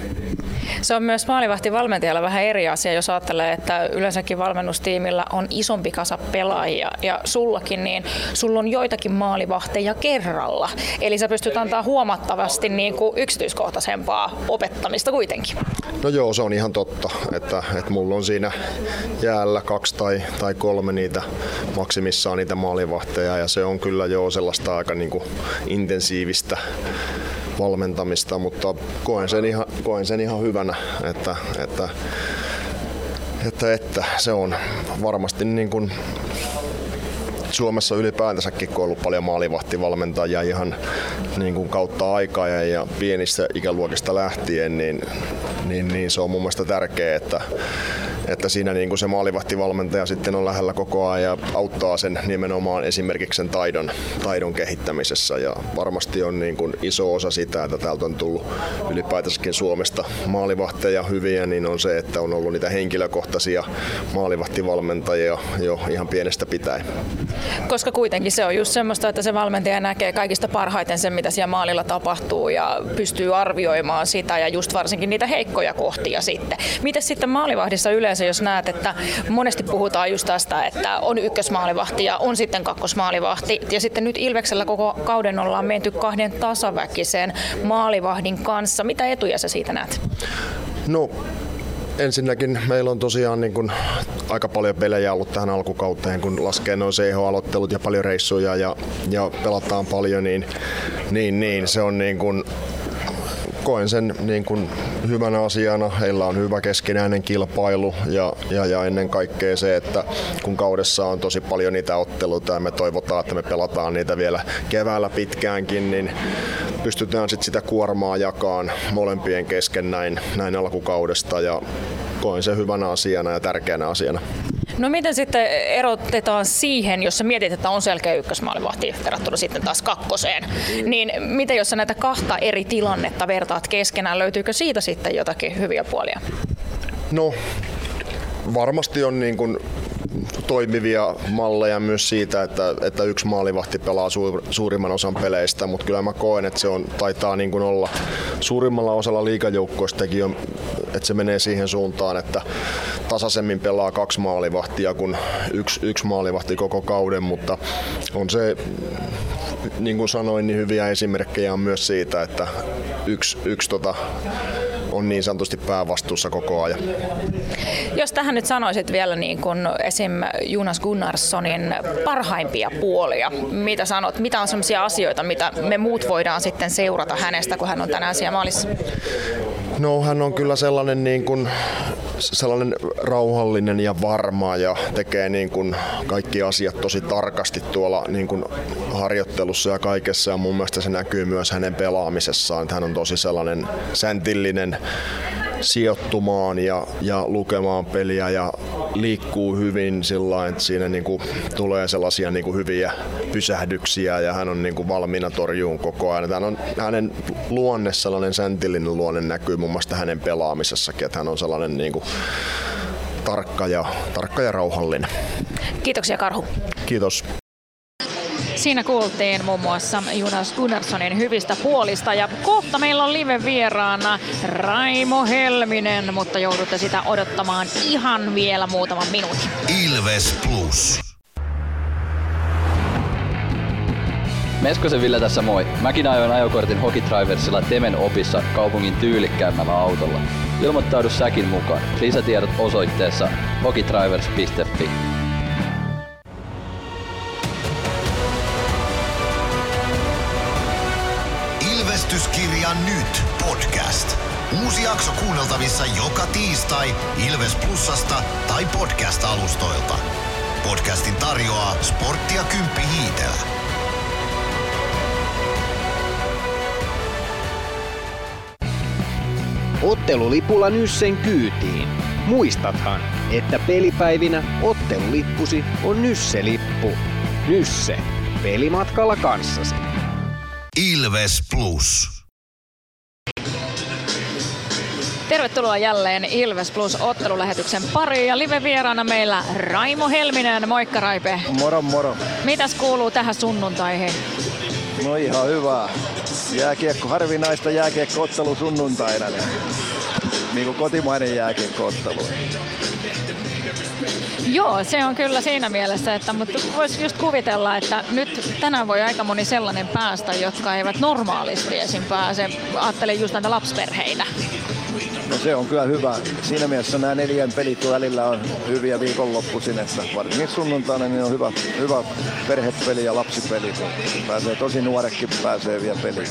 Se on myös maalivahtivalmentajalla vähän eri asia, jos ajattelee, että yleensäkin valmennustiimillä on isompi kasa pelaajia ja sullakin, niin sulla on joitakin maalivahteja kerralla. Eli sä pystyt antaa huomattavasti niin kuin yksityiskohtaisempaa opettamista kuitenkin. No joo, se on ihan totta, että mulla on siinä jäällä 2 tai 3 niitä maksimissaan niitä maalivahteja, ja se on kyllä jo sellaista aika niin kuin intensiivistä valmentamista, mutta koen sen ihan hyvänä, että se on varmasti niin kuin Suomessa ylipäätänsäkin, kun on ollut paljon maalivahtivalmentajia ihan niin kuin kautta aikaa ja pienistä ikäluokista lähtien, niin se on mun mielestä tärkeää, että siinä niin kuin se maalivahtivalmentaja sitten on lähellä koko ajan ja auttaa sen nimenomaan esimerkiksi sen taidon kehittämisessä. Ja varmasti on niin kuin iso osa sitä, että täältä on tullut ylipäätänsäkin Suomesta maalivahteja hyviä, niin on se, että on ollut niitä henkilökohtaisia maalivahtivalmentajia jo ihan pienestä pitäen. Koska kuitenkin se on just semmoista, että se valmentaja näkee kaikista parhaiten sen, mitä siellä maalilla tapahtuu, ja pystyy arvioimaan sitä ja just varsinkin niitä heikkoja kohtia sitten. Mites sitten maalivahdissa yleensä, jos näet, että monesti puhutaan just tästä, että on ykkösmaalivahti ja on sitten kakkosmaalivahti, ja sitten nyt Ilveksellä koko kauden ollaan menty 2 tasaväkisen maalivahdin kanssa. Mitä etuja sä siitä näet? No, ensinnäkin meillä on tosiaan niin kuin aika paljon pelejä ollut tähän alkukauteen, kun laskee noin CH-aloittelut ja paljon reissuja ja pelataan paljon, niin se on niin kuin, koen sen niin kuin hyvänä asiana. Heillä on hyvä keskinäinen kilpailu ja ennen kaikkea se, että kun kaudessa on tosi paljon niitä otteluita ja me toivotaan, että me pelataan niitä vielä keväällä pitkäänkin, niin pystytään sitten sitä kuormaa jakamaan molempien kesken näin alkukaudesta, ja koen sen hyvänä asiana ja tärkeänä asiana. No miten sitten erotetaan siihen, jos sä mietit, että on selkeä ykkösmaalivahti verrattuna sitten taas kakkoseen, niin miten jos sä näitä 2 eri tilannetta vertaat keskenään, löytyykö siitä sitten jotakin hyviä puolia? No varmasti on niin kuin toimivia malleja myös siitä, että yksi maalivahti pelaa suurimman osan peleistä, mutta kyllä mä koen, että se on, taitaa niin kuin olla suurimmalla osalla liigajoukkoistakin on, että se menee siihen suuntaan, että tasaisemmin pelaa 2 maalivahtia kuin yksi maalivahti koko kauden, mutta on se, niin kuin sanoin, niin hyviä esimerkkejä on myös siitä, että yksi on niin sanotusti päävastuussa koko ajan. Jos tähän nyt sanoisit vielä niin kuin esim. Jonas Gunnarssonin parhaimpia puolia, mitä sanot? Mitä on sellaisia asioita, mitä me muut voidaan sitten seurata hänestä, kun hän on tänään siellä maalissa? No, hän on kyllä sellainen, niin kuin, sellainen rauhallinen ja varma ja tekee niin kuin kaikki asiat tosi tarkasti tuolla niin kuin harjoittelussa ja kaikessa, ja mun mielestä se näkyy myös hänen pelaamisessaan, että hän on tosi sellainen säntillinen sijoittumaan ja lukemaan peliä ja liikkuu hyvin sillä, että siinä niinku tulee sellaisia niinku hyviä pysähdyksiä ja hän on niinku valmiina torjuun koko ajan. Hänen luonne, sellainen säntillinen luonne, näkyy muun muassa hänen pelaamisessakin, että hän on sellainen niinku tarkka ja rauhallinen. Kiitoksia, Karhu. Kiitos. Siinä kuultiin muun muassa Jonas Gunnarssonin hyvistä puolista, ja kohta meillä on live vieraana Raimo Helminen, mutta joudutte sitä odottamaan ihan vielä muutaman minuutin. Ilves Plus. Meskosen Ville tässä moi. Mäkin ajoin ajokortin Hokitriversilla Temen opissa kaupungin tyylikkäämmällä autolla. Ilmoittaudu säkin mukaan. Lisätiedot osoitteessa hokitrivers.fi. Ilvestyskirja nyt podcast. Uusi jakso kuunneltavissa joka tiistai Ilves Plusasta tai podcast-alustoilta. Podcastin tarjoaa Sporttia Kymppi Hiitelä. Ottelulipulla Nyssen kyytiin. Muistathan, että pelipäivinä ottelulippusi on Nysse-lippu. Nysse. Pelimatkalla kanssasi. Ilves Plus. Tervetuloa jälleen Ilves Plus ottelulähetyksen pariin ja live-vieraana meillä Raimo Helminen. Moikka Raipe. Moro moro. Mitäs kuuluu tähän sunnuntaihin? No ihan hyvää. Jääkiekko, harvinaista jääkiekkoottelu sunnuntaina. Niin kuin kotimainen jääkiekkoottelu. Joo, se on kyllä siinä mielessä, että mutta voisi just kuvitella, että nyt tänään voi aika moni sellainen päästä, jotka eivät normaalisti esim. Pääse. Ajattelen just näitä lapsiperheitä. No se on kyllä hyvä. Siinä mielessä nämä neljän pelit välillä on hyviä viikonloppuisin, että varsinkin sunnuntaina niin on hyvä perhepeli ja lapsipeli. Pääsee tosi nuorekin pääsee vielä peliin.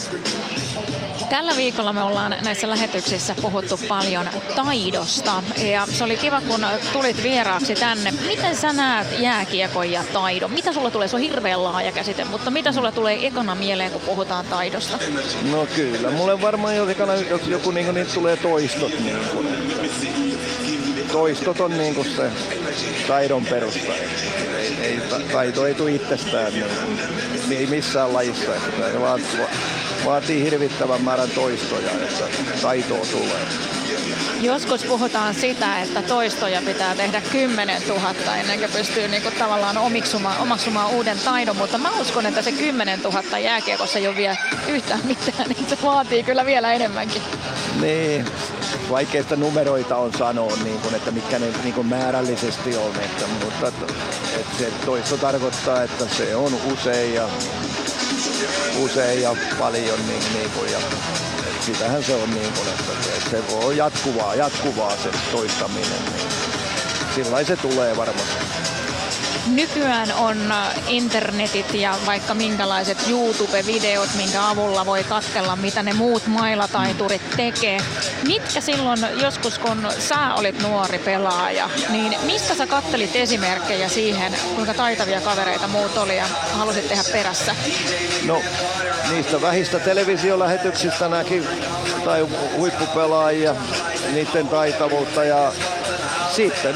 Tällä viikolla me ollaan näissä lähetyksissä puhuttu paljon taidosta ja se oli kiva, kun tulit vieraaksi tänne. Miten sä näet jääkiekon ja taidon? Mitä sulla tulee? Se on hirveän laaja käsite, mutta mitä sulla tulee ekana mieleen, kun puhutaan taidosta? No kyllä, mulle varmaan jos joku niin tulee toistot. Toistot on niin kuin se taidon perusta. Taito ei tule itsestään, ei missään lajissa. Se vaatii hirvittävän määrän toistoja, että taitoa tulee. Joskus puhutaan sitä, että toistoja pitää tehdä 10 000 ennen kuin pystyy niinku tavallaan omaksumaan uuden taidon, mutta mä uskon, että se 10 000 jääkiekossa ei ole vielä yhtään mitään, niin se vaatii kyllä vielä enemmänkin. Niin, vaikeista numeroita on sanoa, niin kun, että mitkä ne niin kun määrällisesti on, että, mutta että se toisto tarkoittaa, että se on usein ja paljon niin ja sitähän se on niin kuin, että se on jatkuvaa se toistaminen, niin sillain se tulee varmasti. Nykyään on internetit ja vaikka minkälaiset YouTube-videot, minkä avulla voi katsella, mitä ne muut mailataiturit tekee. Mitkä silloin joskus, kun sä olit nuori pelaaja, niin mistä sä kattelit esimerkkejä siihen, kuinka taitavia kavereita muut oli ja halusit tehdä perässä? No, niistä vähistä televisiolähetyksistä näki tai huippupelaajia, niiden taitavuutta ja sitten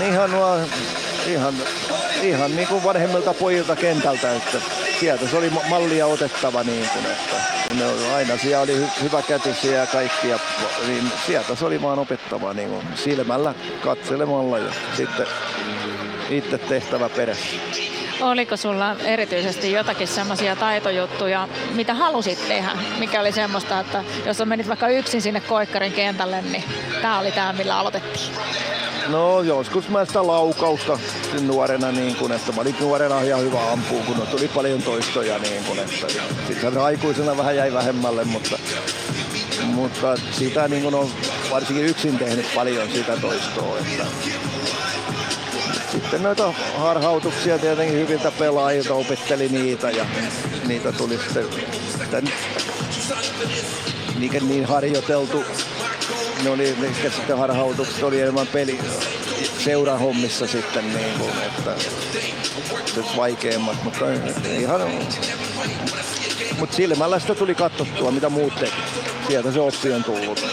ihan niinku vanhemmilta pojilta kentältä, että sieltä se oli mallia otettava niin kuin, että ne oli aina siellä oli hyväkätisiä ja kaikkia, niin sieltä se oli vaan opettava niin kuin silmällä katselemalla ja sitten itse tehtävä perässä. Oliko sulla erityisesti jotakin semmoisia taitojuttuja, mitä halusit tehdä? Mikä oli semmoista, että jos menit vaikka yksin sinne Koikkarin kentälle, niin tää oli tää, millä aloitettiin? No joskus mä sitä laukausta nuorena, niin kun, että mä olin nuorena ihan hyvä ampuun, kun tuli paljon toistoja. Niin kun, että, sitten aikuisena vähän jäi vähemmälle, mutta sitä niin kun on varsinkin yksin tehnyt paljon sitä toistoa. Että. Sitten noita harhautuksia tietenkin hyviltä pelaajilta opetteli niitä ja niitä tuli sitten niin harjoiteltu. Ne sitten harhautukset oli enemmän seuran hommissa sitten niin kuin, että vaikeimmat, mutta ihan mut silmällä sitä tuli katsottua mitä muut teki. Sieltä se oppi on tullut.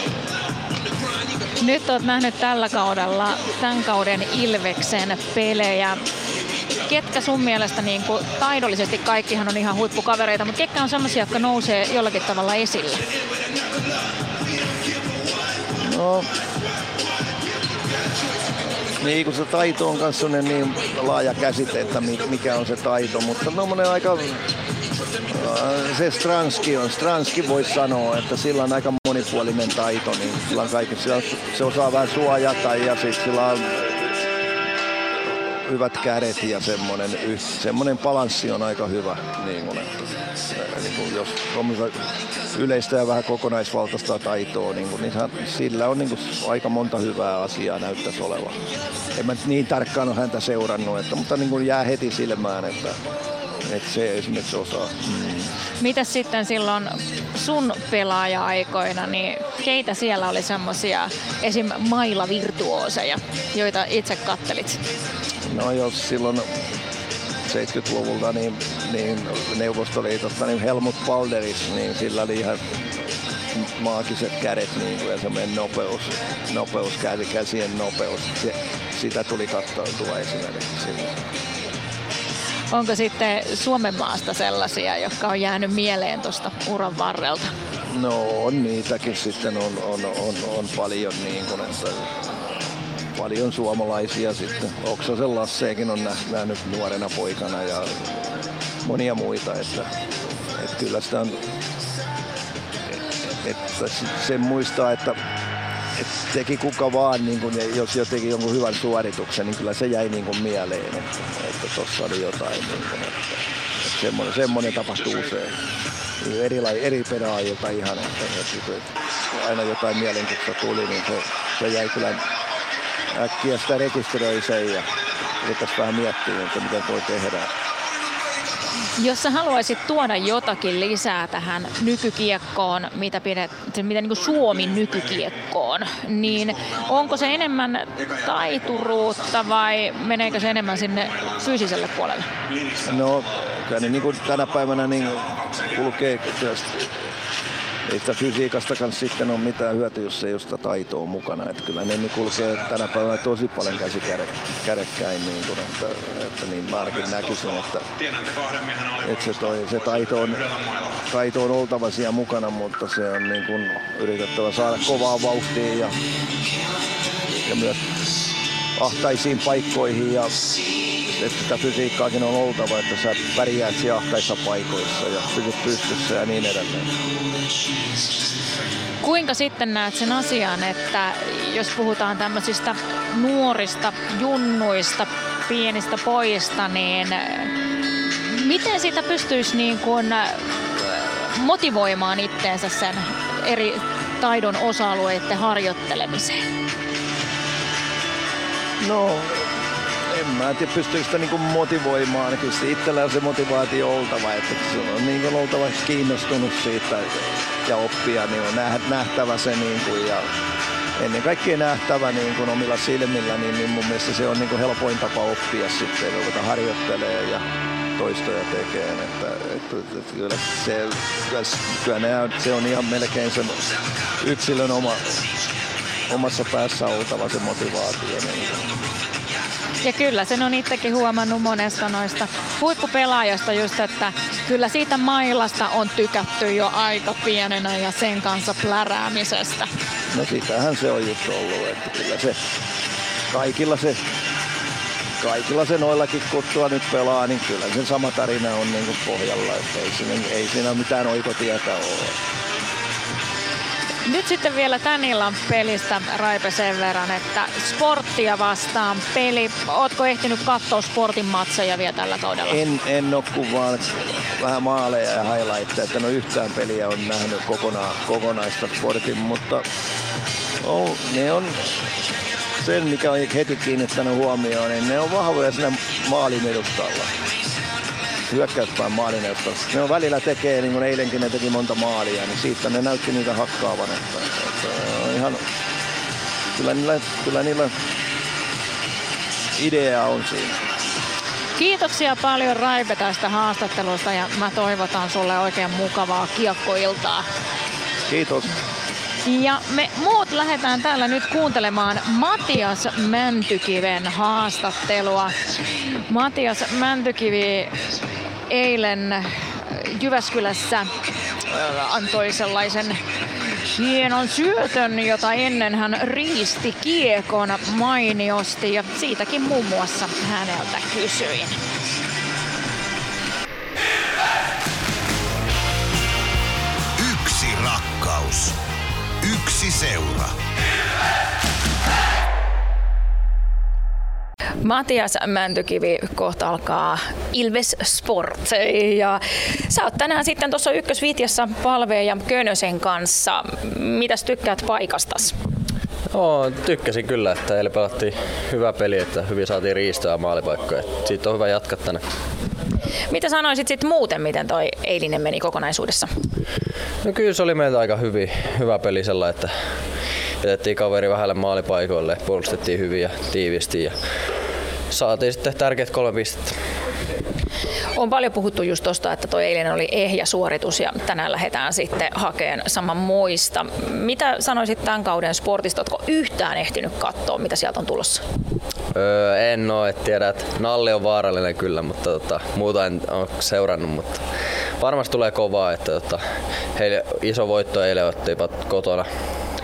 Nyt olet nähnyt tällä kaudella tämän kauden Ilveksen pelejä. Ketkä sun mielestä niin kuin, taidollisesti kaikkihan on ihan huippukavereita, mutta ketkä on sellaisia, jotka nousee jollakin tavalla esille? No, niin kun se taito on kanssa niin laaja käsite, että mikä on se taito, mutta tommonen aika se Stranski voisi sanoa, että sillä on aika monipuolinen taito, niin sillä on kaikki, sillä se osaa vähän suojata ja sitten sillä on hyvät kädet ja semmoinen balanssi on aika hyvä. Niin kun jos yleistää vähän kokonaisvaltaista taitoa, niin sillä on aika monta hyvää asiaa näyttäisi olevan. En mä niin tarkkaan ole häntä seurannut, mutta niin jää heti silmään, että se esimerkiksi osaa. Mitäs sitten silloin sun pelaaja-aikoina, niin keitä siellä oli semmoisia esim. Mailavirtuooseja, joita itse kattelit? No jos silloin 70-luvulta niin Neuvostoliitosta niin Helmut Balderis, niin sillä oli ihan maagiset kädet ja semmoinen nopeus, käsien nopeus. Sitä tuli kattautua esimerkiksi silloin. Onko sitten Suomen maasta sellaisia, jotka on jäänyt mieleen tuosta uran varrelta? No on niitäkin sitten, on paljon, paljon suomalaisia sitten. Oksasen Lasseekin on nähnyt nuorena poikana ja monia muita, että kyllä sitä on, että sen muistaa, että teki kuka vaan, jos jotenkin jonkun hyvän suorituksen, niin kyllä se jäi mieleen, että tuossa oli jotain. Semmoinen tapahtuu usein. Eri pelaajilta ihan, että aina jotain mielenkiintoista tuli, niin se jäi kyllä äkkiä sitä rekisteröi sen ja pitäisi vähän miettiä, että mitä voi tehdä. Jos sä haluaisit tuoda jotakin lisää tähän nykykiekkoon, mitä niin kuin Suomen nykykiekkoon, niin onko se enemmän taituruutta vai meneekö se enemmän sinne fyysiselle puolelle? No, kyllä niin kuin tänä päivänä niin kulkee. Ei sitä fysiikastakaan sitten ole mitään hyötyä, jos ei ole sitä taitoa mukana. Että kyllä ne kulkee tänä päivänä tosi paljon käsikärkkäin. Niin mäkin näkisin, että se taito on oltava siellä mukana, mutta se on yritettävä saada kovaa vauhtia ja myös ahtaisiin paikkoihin. Ja sitä fysiikkaakin on oltava, että sä pärjäät siellä ahtaissa paikoissa ja pysyt pystyssä ja niin edelleen. Kuinka sitten näet sen asian, että jos puhutaan tämmöisistä nuorista, junnuista, pienistä pojista, niin miten sitä pystyisi niin kuin motivoimaan itteensä sen eri taidon osa-alueiden harjoittelemiseen? No, en mä tiedä, pystyykö sitä motivoimaan. Kyllä itsellä on se motivaatio oltava, että se on oltava kiinnostunut siitä ja oppia, niin on nähtävä se ja ennen kaikkea nähtävä omilla silmillä, niin mun mielestä se on helpoin tapa oppia sitten, jota harjoittelee ja toistoja tekee. Että kyllä se on ihan melkein sen yksilön omassa päässä oltava se motivaatio. Ja kyllä, sen on itsekin huomannut monesta noista huippupelaajasta just, että kyllä siitä mailasta on tykätty jo aika pienenä ja sen kanssa pläräämisestä. No sitähän se on just ollut, että kyllä se kaikilla se noillakin kuttua nyt pelaa, niin kyllä sen sama tarina on pohjalla, että ei siinä mitään oikotietä ole. Nyt sitten vielä tän illan pelistä, Raipe, sen verran, että Sporttia vastaan peli. Ootko ehtinyt katsoa Sportin matseja vielä tällä kaudella? En ole, kun vaan vähän maaleja ja highlightteja, että en ole yhtään peliä on nähnyt kokonaista Sportin, mutta ne on sen, mikä on heti kiinnittänyt huomioon, niin ne on vahvoja siinä maalin edustalla. Hyökkäyspään maalin edustalla. Ne on välillä tekee, niin kuin eilenkin ne teki monta maalia, niin siitä ne näytti niitä hakkaavan. Kyllä niillä idea on siinä. Kiitoksia paljon, Raipe, tästä haastattelusta ja mä toivotan sulle oikein mukavaa kiekkoiltaa. Kiitos. Ja me muut lähdetään täällä nyt kuuntelemaan Matias Mäntykiven haastattelua. Matias Mäntykivi eilen Jyväskylässä antoi sellaisen hienon syötön, jota ennen hän riisti kiekon mainiosti, ja siitäkin muun muassa häneltä kysyin. Yksi rakkaus. Yksi seura. Matias Mäntykivi, kohta alkaa Ilves Sport. Ja sä oot tänään sitten tuossa ykkösvitjassa Palveen ja Könösen kanssa. Mitäs tykkäät paikastas? No, tykkäsin kyllä, että eilen pelattiin hyvä peli, että hyvin saatiin riistoa maalipaikkoja. Siitä on hyvä jatkaa tänne. Mitä sanoisit sitten muuten, miten toi eilinen meni kokonaisuudessa? No kyllä se oli meiltä aika hyvä peli sellainen, että jätettiin kaveri vähälle maalipaikoille, puolustettiin hyvin ja tiivisti ja saatiin sitten tärkeät 3 pistettä. On paljon puhuttu just tuosta, että toi eilinen oli ehjä suoritus ja tänään lähdetään sitten hakemaan samanmoista. Mitä sanoisit tämän kauden sportista? Oletko yhtään ehtinyt katsoa, mitä sieltä on tulossa? En ole, et tiedä, että Nalli on vaarallinen kyllä, mutta muuta en ole seurannut. Mutta varmasti tulee kovaa, että heille iso voitto eilen ottivat kotona.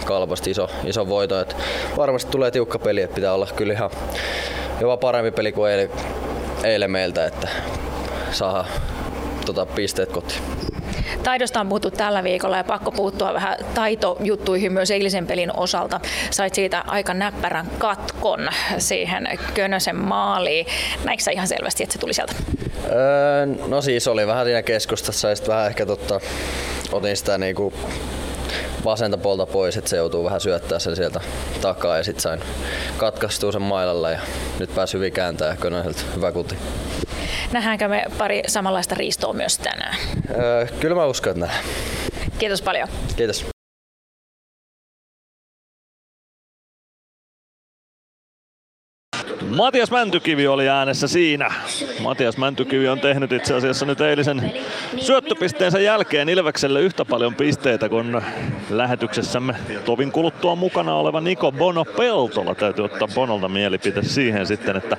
Kalpasta iso voitto. Et varmasti tulee tiukka peli, että pitää olla kyllä ihan jopa parempi peli kuin eilen meiltä, että saadaan pisteet kotiin. Taidosta on puhuttu tällä viikolla ja pakko puuttua vähän taitojuttuihin myös eilisen pelin osalta. Sait siitä aika näppärän katkon siihen Könösen maaliin. Näikö sä ihan selvästi, että se tuli sieltä? No siis oli vähän siinä keskustassa ja sitten vähän ehkä otin sitä niinku vasenta puolta pois, että se joutuu vähän syöttää sen sieltä takaa ja sitten sain katkaistua sen mailalla ja nyt pääsi hyvin kääntää ja Könöseltä hyvä kuti. Nähdäänkö me pari samanlaista riistoa myös tänään? Kyllä mä uskon, että nähdään. Kiitos paljon. Kiitos. Matias Mäntykivi oli äänessä siinä. Matias Mäntykivi on tehnyt itse asiassa nyt eilisen syöttöpisteensä jälkeen Ilvekselle yhtä paljon pisteitä kuin lähetyksessämme tovin kuluttua mukana oleva Niko Bono Peltola. Täytyy ottaa Bonolta mielipite siihen sitten, että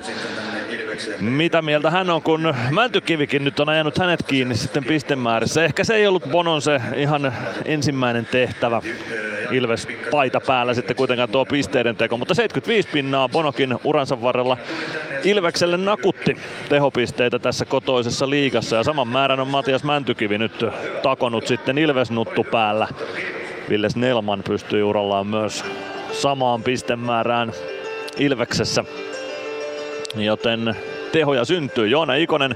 mitä mieltä hän on, kun Mäntykivikin nyt on ajanut hänet kiinni sitten pistemäärässä. Ehkä se ei ollut Bonon se ihan ensimmäinen tehtävä. Ilves paita päällä sitten kuitenkaan tuo pisteiden teko, mutta 75% Bonokin uransa varrella Ilvekselle nakutti tehopisteitä tässä kotoisessa liigassa. Ja saman määrän on Matias Mäntykivi nyt takonut sitten Ilves-nuttu päällä. Ville Snellman pystyy urallaan myös samaan pistemäärään Ilveksessä. Joten tehoja syntyy. Joona Ikonen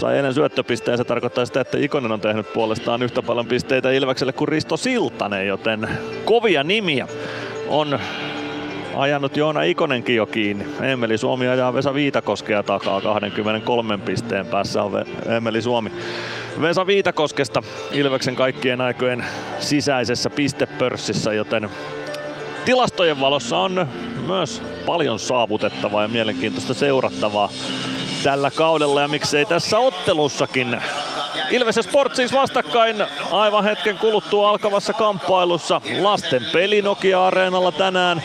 sai ennen syöttöpisteen. Se tarkoittaa sitä, että Ikonen on tehnyt puolestaan yhtä paljon pisteitä Ilvekselle kuin Risto Siltanen, joten kovia nimiä on ajanut Joona Ikonenkin jo kiinni. Emeli Suomi ajaa Vesa Viitakoskea takaa. 23 pisteen päässä on Emeli Suomi. Vesa Viitakoskesta Ilveksen kaikkien aikojen sisäisessä pistepörssissä, joten tilastojen valossa on myös paljon saavutettavaa ja mielenkiintoista seurattavaa tällä kaudella ja miksei tässä ottelussakin. Ilves ja Sport siis vastakkain aivan hetken kuluttua alkavassa kamppailussa. Lasten peli Nokia-areenalla tänään.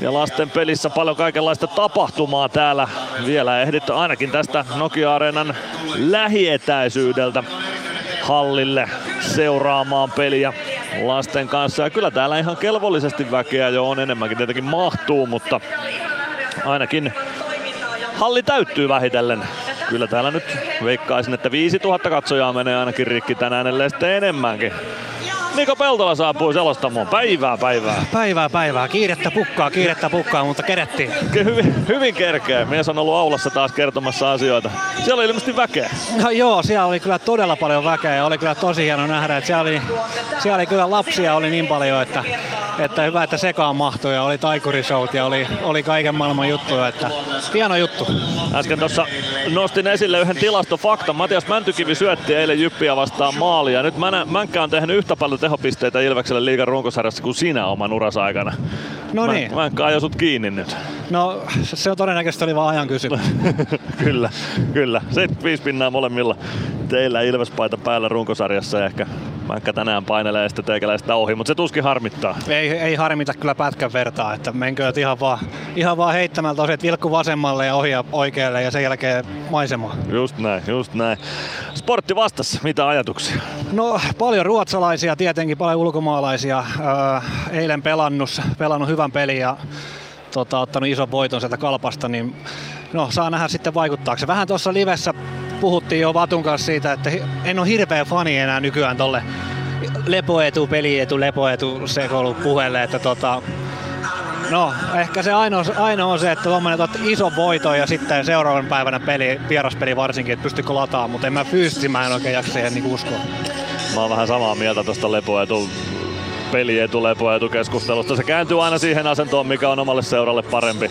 Ja lasten pelissä paljon kaikenlaista tapahtumaa täällä vielä ehditty ainakin tästä Nokia-areenan lähietäisyydeltä hallille seuraamaan peliä lasten kanssa. Ja kyllä täällä ihan kelvollisesti väkeä jo on, enemmänkin tietenkin mahtuu, mutta ainakin halli täyttyy vähitellen. Kyllä täällä nyt veikkaisin, että 5000 katsojaa menee ainakin rikki tänään, ellei sitten enemmänkin. Niko Peltola saapuu selostamoon. Päivää. Kiirettä pukkaa, mutta kerättiin. Hyvin kerkeä. Mies on ollut aulassa taas kertomassa asioita. Siellä oli ilmeisesti väkeä. No joo, siellä oli kyllä todella paljon väkeä ja oli kyllä tosi hieno nähdä, että siellä oli kyllä lapsia oli niin paljon, että hyvä, että sekaan mahtui ja oli taikurishout ja oli kaiken maailman juttuja, että hieno juttu. Äsken tuossa nostin esille yhden tilastofaktan. Matias Mäntykivi syötti eilen Jyppiä vastaan maalia. Nyt Mänkkä on tehnyt yhtä paljon tehopisteitä Ilvekselle liigan runkosarjassa kuin sinä oman urasa aikana. No niin. Mänkkä ajoi sut kiinni nyt. No se on todennäköisesti oli vaan ajan kysymys. Kyllä. 75% molemmilla teillä Ilves-paita päällä runkosarjassa ja ehkä Mänkkä tänään painelee sitä teikäläistä ohi, mutta se tuskin harmittaa. Ei harmita kyllä pätkän vertaa, että menkö ihan vaan heittämällä tosiaan, vilkku vasemmalle ja ohjaa oikealle ja sen jälkeen maisemaan. Just näin. Sportti vastasi, mitä ajatuksia? No paljon ruotsalaisia tietenkin, paljon ulkomaalaisia. Eilen pelannut hyvän pelin ja ottanut ison voiton sieltä Kalpasta, niin no saa nähdä sitten vaikuttaako se. Vähän tuossa livessä puhuttiin jo Vatun kanssa siitä, että en ole hirveä fani enää nykyään tolle lepoetu, pelietu, sekoilu puheelle, että No, ehkä se ainoa on se, että tuommoinen otat ison voiton ja sitten seuraavan päivänä peli, vieraspeli varsinkin, että pystytkö lataamaan, mutta en mä fyysisesti, mä en oikein jaksa siihen niin uskoa. Mä oon vähän samaa mieltä tuosta lepoetukeskustelusta. Se kääntyy aina siihen asentoon, mikä on omalle seuralle parempi.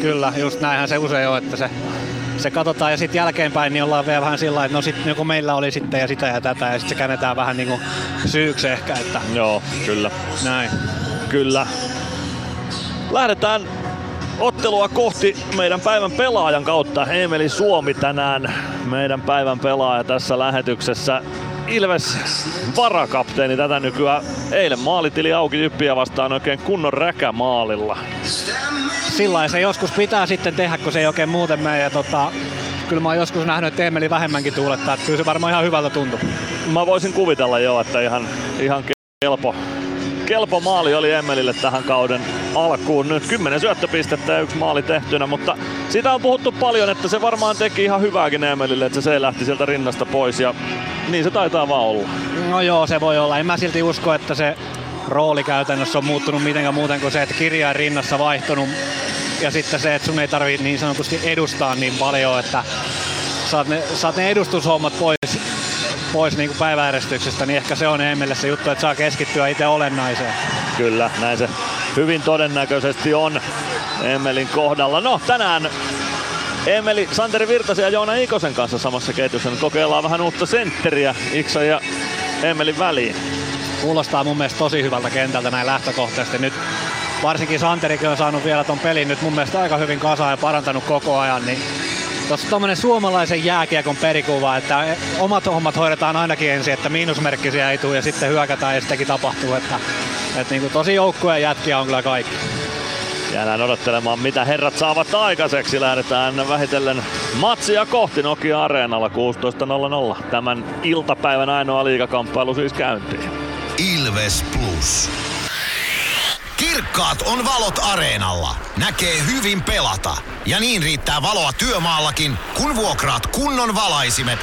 Kyllä, just näinhän se usein on, että se katsotaan ja sitten jälkeenpäin niin ollaan vielä vähän sillä, että no sitten niin meillä oli sitten ja sitä ja tätä ja sitten se käännetään vähän niin kuin syyksi ehkä. Että joo, kyllä. Näin. Kyllä. Lähdetään ottelua kohti meidän päivän pelaajan kautta. Emeli Suomi tänään meidän päivän pelaaja tässä lähetyksessä. Ilves varakapteeni tätä nykyään. Eilen maalitili auki Jyppiä vastaan oikein kunnon räkämaalilla. Sillain se joskus pitää sitten tehdä, kun se ei oikein muuten mene. Ja kyllä mä oon joskus nähnyt, että Emeli vähemmänkin tuulettaa. Kyllä se varmaan ihan hyvältä tuntuu. Mä voisin kuvitella jo, että ihan kelpo maali oli Emelille tähän kauden alkuun. Nyt 10 syöttöpistettä ja 1 maali tehtynä, mutta siitä on puhuttu paljon, että se varmaan teki ihan hyvääkin Emelille, että se lähti sieltä rinnasta pois ja niin se taitaa vaan olla. No joo, se voi olla. En mä silti usko, että se rooli käytännössä on muuttunut mitenkään muuten kuin se, että kirjain rinnassa vaihtunut ja sitten se, että sun ei tarvitse niin sanotusti edustaa niin paljon, että saat ne edustushommat pois niin kuin päiväjärjestyksestä, niin ehkä se on Emelle se juttu, että saa keskittyä itse olennaiseen. Kyllä, näin se hyvin todennäköisesti on Emelin kohdalla. No, tänään Emeli, Santeri Virtasen ja Joona Ikosen kanssa samassa ketjussa. Nyt kokeillaan vähän uutta sentteriä Iksan ja Emelin väliin. Kuulostaa mun mielestä tosi hyvältä kentältä näin lähtökohtaisesti. Nyt varsinkin Santerikin on saanut vielä ton pelin nyt mun mielestä aika hyvin kasaan ja parantanut koko ajan. Niin tuossa on tommonen suomalaisen jääkiekon perikuva, että omat hommat hoidetaan ainakin ensin, että miinusmerkkisiä ei tule ja sitten hyökätään ja sittenkin tapahtuu. Että niin tosi joukkueen jätkiä on kyllä kaikki. Jäädään odottelemaan, mitä herrat saavat aikaiseksi. Lähdetään vähitellen matsia kohti Nokia Areenalla 16.00. Tämän iltapäivän ainoa liigakamppailu siis käyntiin. Ilves Plus. Kirkkaat on valot Areenalla. Näkee hyvin pelata. Ja niin riittää valoa työmaallakin, kun vuokraat kunnon valaisimet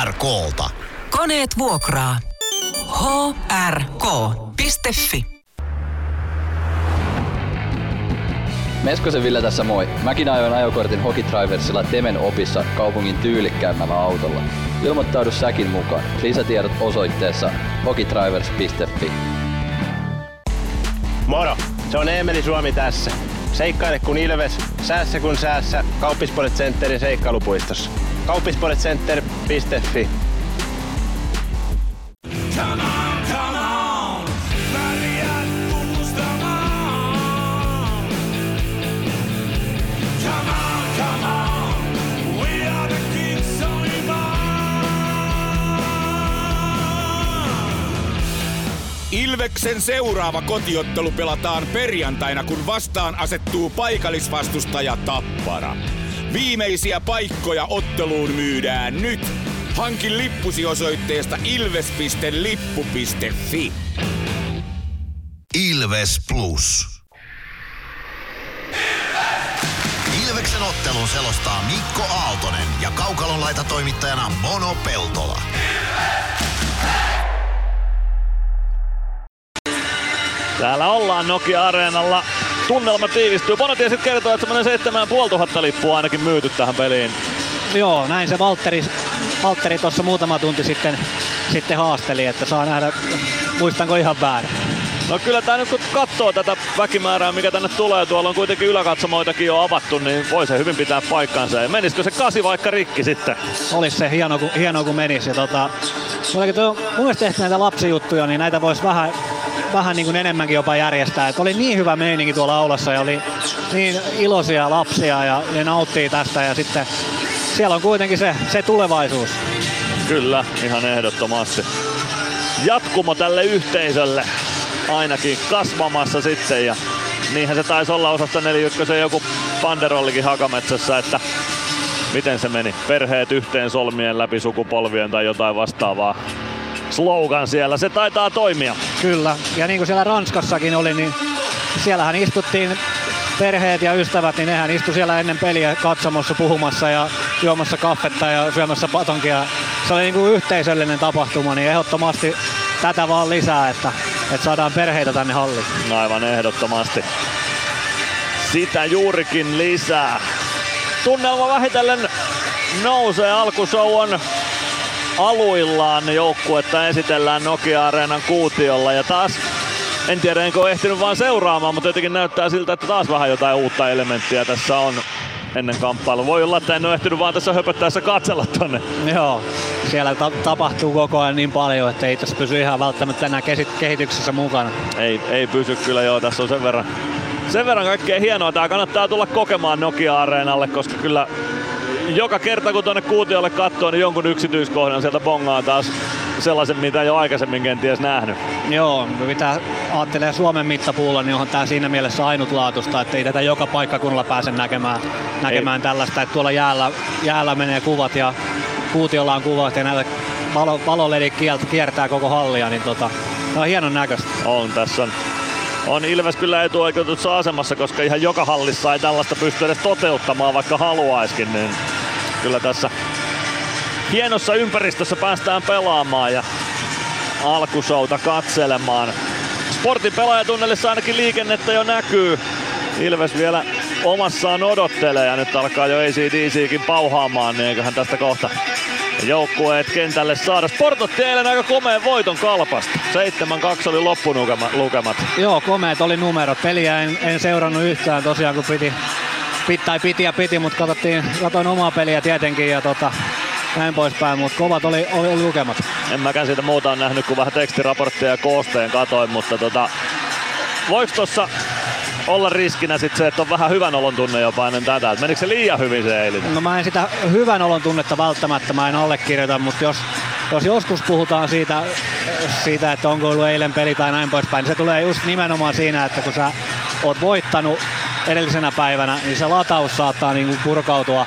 HRK:lta. Koneet vuokraa. hrk.fi. Meskosen Ville tässä moi. Mäkin ajoin ajokortin Hokitriversilla Temen opissa kaupungin tyylikkäämmällä autolla. Ilmoittaudu säkin mukaan. Lisätiedot osoitteessa hokitrivers.fi. Moro! Se on Emeli Suomi tässä. Seikkaile kun Ilves, säässä kun säässä. Kauppispoilet Centerin seikkailupuistossa. Kauppispoiletcenter.fi. Ilveksen seuraava kotiottelu pelataan perjantaina, kun vastaan asettuu paikallisvastustaja Tappara. Viimeisiä paikkoja otteluun myydään nyt. Hankin lippusi osoitteesta ilves.lippu.fi. Ilves Plus. Ilves! Ilveksen ottelun selostaa Mikko Aaltonen ja kaukalonlaita toimittajana Mono Peltola. Ilves! Täällä ollaan Nokia-areenalla. Tunnelma tiivistyy. Bonotie sit kertoo, että semmonen 7500 lippua ainakin myyty tähän peliin. Joo, näin se Valtteri tuossa muutama tunti sitten haasteli, että saa nähdä, muistanko ihan väärin. No kyllä tää nyt kun katsoo tätä väkimäärää, mikä tänne tulee, tuolla on kuitenkin yläkatsomoitakin jo avattu, niin voi se hyvin pitää paikkaansa. Ja menisikö se 8 vaikka rikki sitten? Olis se hieno kun menis. Ja mun mielestä tehty näitä lapsijuttuja, niin näitä vois vähän niin kuin enemmänkin jopa järjestää. Et oli niin hyvä meininki tuolla aulassa ja oli niin iloisia lapsia ja ne nauttii tästä ja sitten siellä on kuitenkin se tulevaisuus. Kyllä, ihan ehdottomasti. Jatkumo tälle yhteisölle ainakin kasvamassa sitten ja niinhän se taisi olla osasta 41 joku banderollikin Hakametsässä, että miten se meni? Perheet yhteen solmien läpi sukupolvien tai jotain vastaavaa. Slogan siellä, se taitaa toimia. Kyllä, ja niin kuin siellä Ranskassakin oli, niin siellähän istuttiin perheet ja ystävät, niin nehän istu siellä ennen peliä katsomossa puhumassa ja juomassa kaffetta ja syömässä patonkia. Se oli niin kuin yhteisöllinen tapahtuma, niin ehdottomasti tätä vaan lisää, että että saadaan perheitä tänne halliin. Aivan ehdottomasti. Sitä juurikin lisää. Tunnelma vähitellen nousee. Alkushow on aluillaan. Joukkuetta esitellään Nokia-areenan kuutiolla ja taas en tiedä, enkä ole ehtinyt vaan seuraamaan, mutta jotenkin näyttää siltä, että taas vähän jotain uutta elementtiä tässä on ennen kamppailua. Voi olla, että en ole ehtinyt vaan tässä höpöttäessä katsella tonne. Joo, siellä tapahtuu koko ajan niin paljon, että ei tässä pysy ihan välttämättä enää kehityksessä mukana. Ei pysy kyllä joo, tässä on sen verran kaikkea hienoa. Tää kannattaa tulla kokemaan Nokia-areenalle, koska kyllä joka kerta kun tuonne kuutiolle katsoo, niin jonkun yksityiskohdan sieltä bongaa taas sellaisen, mitä ei ole aikaisemmin kenties nähnyt. Joo, mitä ajattelee Suomen mittapuulla, niin onhan tää siinä mielessä ainutlaatuista, että ei tätä joka paikkakunnalla pääse näkemään tällaista, että tuolla jäällä menee kuvat ja kuutiolla on kuvat ja näitä valoledit kiertää koko hallia, niin on hienon näköistä. On tässä. On Ilves kyllä etuoikeutetussa asemassa, koska ihan joka hallissa ei tällaista pysty edes toteuttamaan, vaikka haluaisikin. Niin kyllä tässä hienossa ympäristössä päästään pelaamaan ja alkusouta katselemaan. Sportin pelaajatunnelissa ainakin liikennettä jo näkyy. Ilves vielä omassaan odottelee ja nyt alkaa jo ACDCkin pauhaamaan, niin eiköhän tästä kohta joukkueet kentälle saada. Sport otti eilen aika komeen voiton Kalpasta. 7-2 oli loppunukemat. Joo, komeet oli numerot. Peliä en seurannut yhtään tosiaan, kun piti, mutta katsoin omaa peliä tietenkin ja näin poispäin, mutta kovat oli lukemat. En mäkään siitä muuta ole nähnyt, kun vähän tekstiraporttia ja koosteen katoin, mutta voiko tossa olla riskinä sit se, että on vähän hyvän olon tunne jopa ennen tätä? Et menikö se liian hyvin se eilinen? No mä en sitä hyvän olon tunnetta välttämättä, mä en allekirjoita, mutta jos joskus puhutaan siitä, että onko ollut eilen peli tai näin poispäin, niin se tulee just nimenomaan siinä, että kun sä oot voittanut edellisenä päivänä, niin se lataus saattaa niinku purkautua.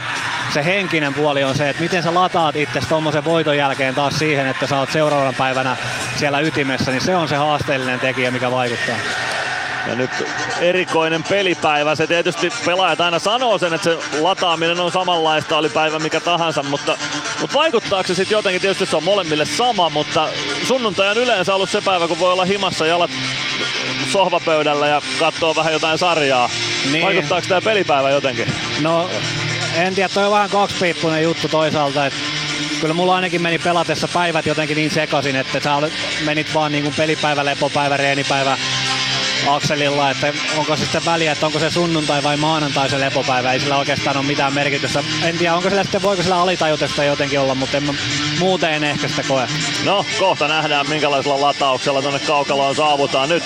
Se henkinen puoli on se, että miten sä lataat itsesi tommosen voiton jälkeen taas siihen, että sä oot seuraavan päivänä siellä ytimessä, niin se on se haasteellinen tekijä, mikä vaikuttaa. Ja nyt erikoinen pelipäivä. Se tietysti pelaajat aina sanoo sen, että se lataaminen on samanlaista, oli päivä mikä tahansa, mutta vaikuttaako se sitten jotenkin? Tietysti se on molemmille sama, mutta sunnuntai on yleensä ollut se päivä, kun voi olla himassa jalat sohvapöydällä ja katsoo vähän jotain sarjaa. Niin. Vaikuttaako tämä pelipäivä jotenkin? No en tiedä, toi on vähän kaksipiippunen juttu toisaalta. Kyllä mulla ainakin meni pelatessa päivät jotenkin niin sekaisin, että sä menit vaan niin kuin pelipäivä, lepopäivä, reenipäivä akselilla, että onko se sitten väliä, että onko se sunnuntai vai maanantai se lepopäivä, ei sillä oikeastaan ole mitään merkitystä. En tiedä, onko sillä sitten, voiko sillä alitajutusta jotenkin olla, mutta muuten ehkä sitä koe. No, kohta nähdään minkälaisella latauksella tonne kaukaloon saavutaan. Nyt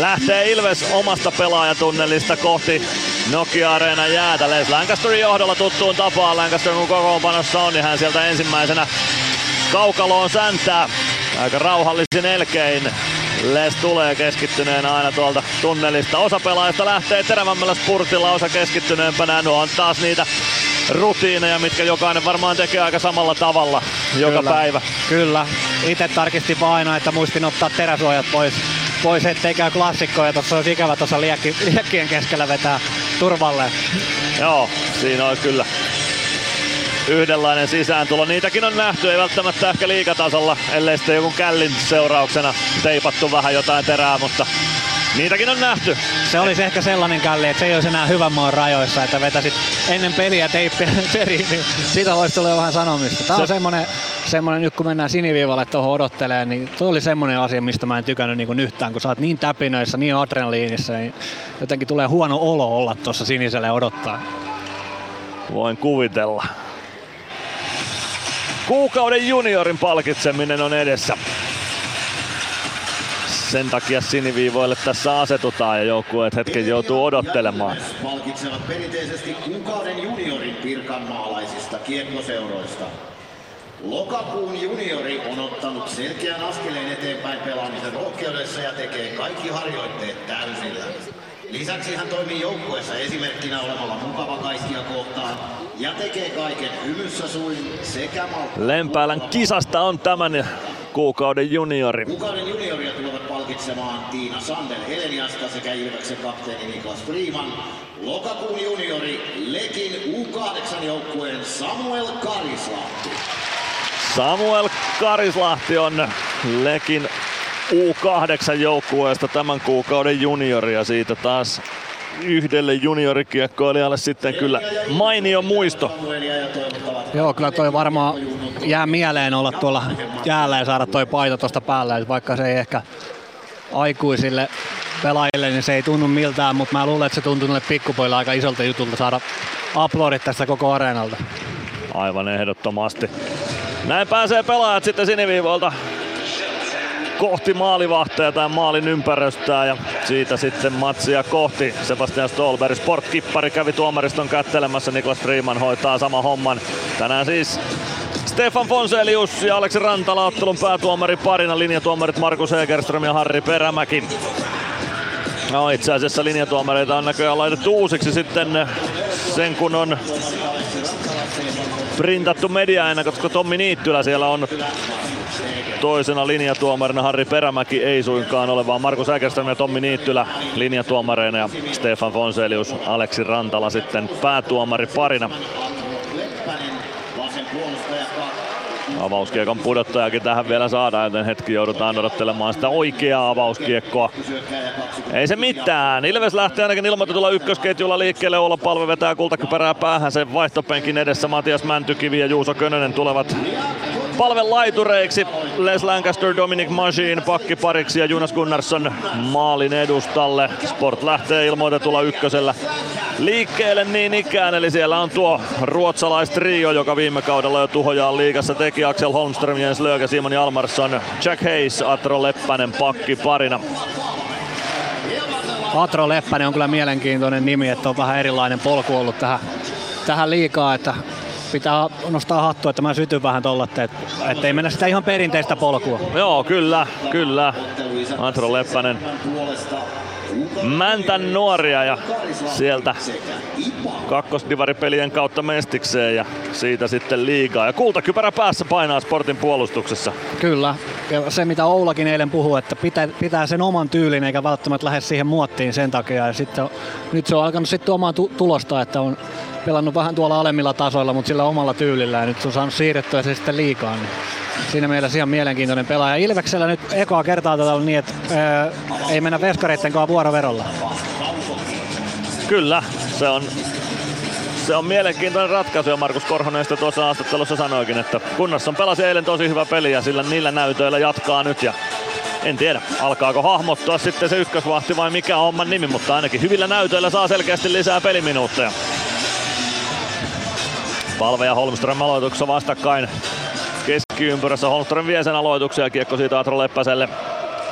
lähtee Ilves omasta pelaajatunnelista kohti Nokia-areenan jäätä. Les Lancasterin johdolla tuttuun tapaan. Lancaster kun kokoonpanossa on, niin hän sieltä ensimmäisenä kaukaloon säntää. Aika rauhallisin elkein. Les tulee keskittyneen aina tuolta tunnelista. Osa pelaajista lähtee terävämmällä spurtilla, osa keskittyneempänä. Nuo on taas niitä rutiineja, mitkä jokainen varmaan tekee aika samalla tavalla joka päivä. Kyllä. Itse tarkistin vaan aina, että muistin ottaa teräsuojat pois, ettei käy klassikkoja. Tuossa olisi ikävä tuossa liekkien keskellä vetää turvalleen. Joo, siinä olisi kyllä yhdenlainen sisääntulo. Niitäkin on nähty, ei välttämättä ehkä liigatasolla, ellei sitten joku källin seurauksena teipattu vähän jotain terää, mutta niitäkin on nähty. Se olisi ehkä sellainen kalli, että se ei olisi enää hyvän maan rajoissa, että vetäsit ennen peliä teippiä seriin, niin siitä voisi tulla vähän sanomista. Tää on semmonen, nyt kun mennään siniviivalle tuohon odottelee, niin tuo oli semmonen asia, mistä mä en tykännyt niin kuin yhtään, kun sä oot niin täpinöissä, niin adrenaliinissa, niin jotenkin tulee huono olo olla tuossa sinisellä odottaa. Voin kuvitella. Kuukauden juniorin palkitseminen on edessä. Sen takia siniviivoille tässä asetutaan ja joukkueet hetken joutuu odottelemaan. Palkitsevat perinteisesti kuukauden juniorin pirkanmaalaisista kiekkoseuroista. Lokakuun juniori on ottanut selkeän askeleen eteenpäin pelaamisen rohkeudessa ja tekee kaikki harjoitteet täysillä. Lisäksi hän toimii joukkueessa esimerkkinä olemalla mukava kaikkia kohtaan ja tekee kaiken hymyssä suin sekä Lempäälän kisasta on tämän kuukauden juniori. Kuukauden junioria tulevat palkitsemaan Tiina Sandel Heleniasta sekä Ilveksen kapteeni Niklas Friman. Lokakuun juniori Lekin U8-joukkueen Samuel Karislahti. Samuel Karislahti on Lekin U8-joukkueesta tämän kuukauden junioria. Siitä taas yhdelle juniorikiekkoilijalle sitten kyllä mainio muisto. Joo, kyllä toi varmaan jää mieleen olla tuolla jäällä ja saada toi paita tuosta päälle, vaikka se ei ehkä aikuisille pelaajille, niin se ei tunnu miltään, mutta mä luulen, että se tuntuu noille pikkupoille aika isolta jutulta saada aplodit tästä koko areenalta. Aivan ehdottomasti. Näin pääsee pelaajat sitten siniviivoilta kohti maalivahteja tai maalin ympäröstää ja siitä sitten matsia kohti. Sebastian Stolberg, sportkippari, kävi tuomariston kättelemässä. Niklas Friman hoitaa saman homman. Tänään siis Stefan Fonselius ja Aleksi Rantala ottelun päätuomari parina. Linjatuomarit Markus Hegerström ja Harri Perämäki. No, itse asiassa linjatuomareita on näköjään laitettu uusiksi sitten sen kun on printattu mediaennakot, koska Tommi Niittylä siellä on toisena linjatuomarina. Harri Perämäki ei suinkaan ole, vaan Markus Hägerström ja Tommi Niittylä linjatuomareina ja Stefan Fonselius, Aleksi Rantala sitten päätuomari parina. Avauskiekon pudottajakin tähän vielä saadaan, joten hetki joudutaan odottelemaan sitä oikeaa avauskiekkoa. Ei se mitään. Ilves lähtee ainakin ilmoitetulla ykkösketjulla liikkeelle. Oula Palve vetää kultakypärää päähän sen vaihtopenkin edessä. Matias Mäntykivi ja Juuso Könönen tulevat Palven laitureiksi. Les Lancaster, Dominic Masin pakkipariksi ja Jonas Gunnarsson maalin edustalle. Sport lähtee ilmoitetulla ykkösellä liikkeelle niin ikään. Eli siellä on tuo ruotsalaistrio, joka viime kaudella jo tuhojaan liigassa teki. Axel Holmström, Jens Lööke, Simon Jalmarsson, Chuck Hayes, Atro Leppänen pakkiparina. Atro Leppänen on kyllä mielenkiintoinen nimi, että on vähän erilainen polku ollut tähän liikaa, että pitää nostaa hattua, että mä sytyn vähän tolla, ettei mennä sitä ihan perinteistä polkua. Joo, kyllä. Atro Leppänen. Mäntän nuoria ja sieltä kakkosdivaripelien kautta mestikseen ja siitä sitten liigaa. Ja kultakypärä päässä painaa Sportin puolustuksessa. Kyllä. Ja se mitä Oulakin eilen puhui, että pitää sen oman tyylin eikä välttämättä lähde siihen muottiin sen takia. Ja sitten, nyt se on alkanut sitten omaa tulosta, että on pelannut vähän tuolla alemmilla tasoilla, mutta sillä omalla tyylillä. Ja nyt se on saanut siirrettyä se sitten liigaan. Siinä meillä ihan mielenkiintoinen pelaaja. Ilveksellä nyt ekaa kertaa tätä on niin, että ei mennä veskareitten kanssa vuoroverolla. Kyllä, se on mielenkiintoinen ratkaisu ja Markus Korhonen sitä tuossa haastattelussa sanoikin, että Gunnarsson pelasi eilen tosi hyvä peli ja sillä niillä näytöillä jatkaa nyt ja en tiedä, alkaako hahmottua sitten se ykkösvahti vai mikä on homman nimi, mutta ainakin hyvillä näytöillä saa selkeästi lisää peliminuutteja. Palve ja Holmström aloituksessa vastakkain. Keskiympyrässä Holmström vie sen aloituksen ja kiekko siitä Atro Leppäselle.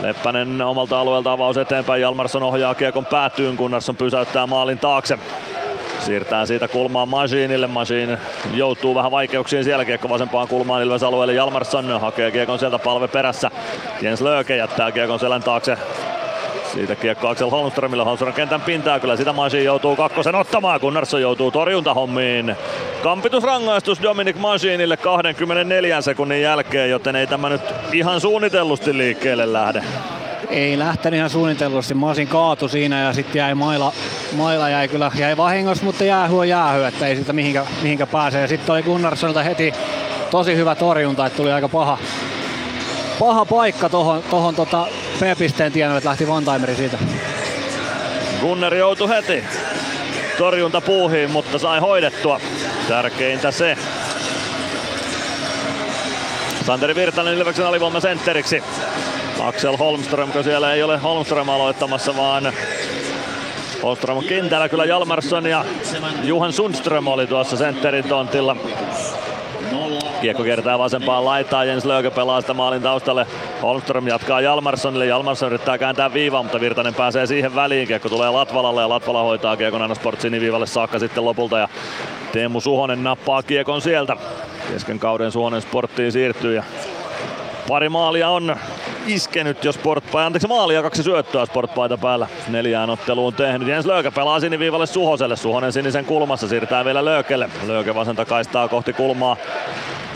Leppänen omalta alueelta avaus eteenpäin. Jalmarsson ohjaa kiekon päätyyn, Gunnarsson pysäyttää maalin taakse. Siirtää siitä kulmaan Masinille. Masin joutuu vähän vaikeuksiin siellä. Kiekko vasempaan kulmaan Ilves alueelle. Jalmarsson hakee kiekon sieltä, Palve perässä. Jens Lööke jättää kiekon selän taakse. Siitä kiekko Axel Holmströmille. Holmström kentän pintaa. Kyllä sitä Masin joutuu kakkosen ottamaan. Gunnarsson joutuu torjuntahommiin. Kampitusrangaistus Dominic Masinille 24 sekunnin jälkeen, joten ei tämä nyt ihan suunnitellusti liikkeelle lähde. Ei lähtenyt ihan suunnitellusti. Masin kaatui siinä ja sitten jäi maila jäi kyllä. Jäi vahingossa, mutta jäähy on jäähy, että ei siitä mihinkä pääse. Ja sitten oli Gunnarssonilta heti tosi hyvä torjunta, että tuli aika paha paikka tohon P-pisteen tienoille, että lähti one-timeri siitä. Gunner joutui heti torjunta puuhiin, mutta sai hoidettua. Tärkeintä se. Santeri Virtanen Ilveksen alivoima sentteriksi. Axel Holmström, kun siellä ei ole Holmström aloittamassa, vaan Holmström on kentällä. Kyllä Jalmarsson ja Juhan Sundström oli tuossa sentterin tontilla. Kiekko kertaa vasempaan laitaan, Jens Lööke pelaa sitä maalin taustalle. Holmström jatkaa Jalmarssonille, Jalmarsson yrittää kääntää viivaan, mutta Virtanen pääsee siihen väliin. Kiekko tulee Latvalalle ja Latvala hoitaa kiekon aina Sport siniviivalle saakka sitten lopulta. Ja Teemu Suhonen nappaa kiekon sieltä. Kesken kauden Suhonen Sporttiin siirtyy ja pari maalia on iskenyt jo maalia kaksi syöttöä Sportpaita päällä 4 otteluun tehnyt. Jens Lööke pelaa siniviivalle Suhoselle. Suhonen sinisen kulmassa siirtää vielä Löökelle. Lööke vasenta kaistaa kohti kulmaa.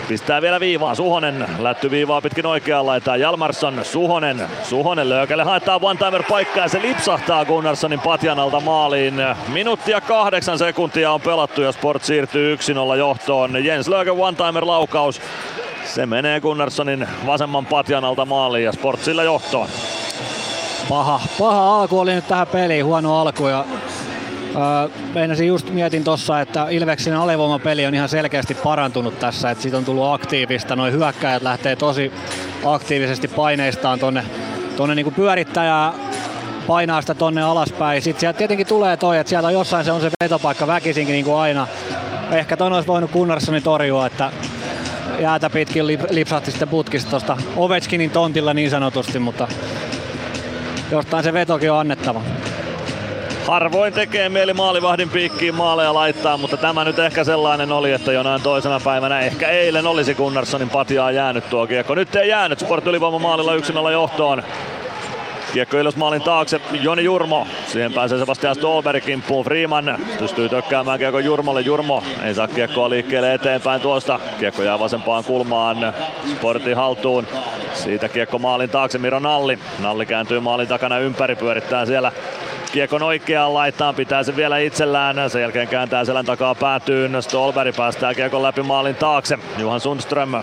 Pistää vielä viivaa. Suhonen lätty viivaa pitkin oikeaan laitaan. Jalmarsson, Suhonen Löökelle haetaan one-timer-paikkaa ja se lipsahtaa Gunnarssonin patjan alta maaliin. 1 minuutti ja 8 sekuntia on pelattu ja Sport siirtyy 1-0 johtoon. Jens Lööke one-timer-laukaus. Se menee Gunnarssonin vasemman patjan alta maaliin ja Sport sillä johtoon. Paha alku oli nyt tähän peliin, huono alku. Ja mietin tuossa, että Ilveksen alivoimapeli on ihan selkeästi parantunut tässä. Että siitä on tullut aktiivista, noi hyökkäjät lähtee tosi aktiivisesti paineistaan tonne niinku pyörittäjää. Painaa sitä tonne alaspäin. Sitten sieltä tietenkin tulee toi, että siellä jossain se on se vetopaikka väkisinkin niin kuin aina. Ehkä ton olisi voinut Gunnarssonin torjua, että jäätä pitkin lipsahti sitten putkista tuosta Ovechkinin tontilla niin sanotusti, mutta jostain se vetokin on annettava. Harvoin tekee mieli maalivahdin piikkiin maaleja laittaa, mutta tämä nyt ehkä sellainen oli, että jonain toisena päivänä, ehkä eilen olisi Gunnarssonin patjaa jäänyt tuo kiekko. Nyt ei jäänyt, Sport ylivoima maalilla 1-0 johtoon. Kiekko Ilves maalin taakse, Joni Jurmo. Siihen pääsee Sebastian Stolberg kimppuun. Freeman pystyy tökkäämään kiekko Jurmolle. Jurmo ei saa kiekkoa liikkeelle eteenpäin tuosta. Kiekko jää vasempaan kulmaan Sportin haltuun. Siitä kiekko maalin taakse Miro Nalli. Nalli kääntyy maalin takana ympäri, pyörittää siellä kiekon oikeaan laitaan, pitää se vielä itsellään. Sen jälkeen kääntää selän takaa päätyyn. Stolberg päästää kiekon läpi maalin taakse. Juhan Sundström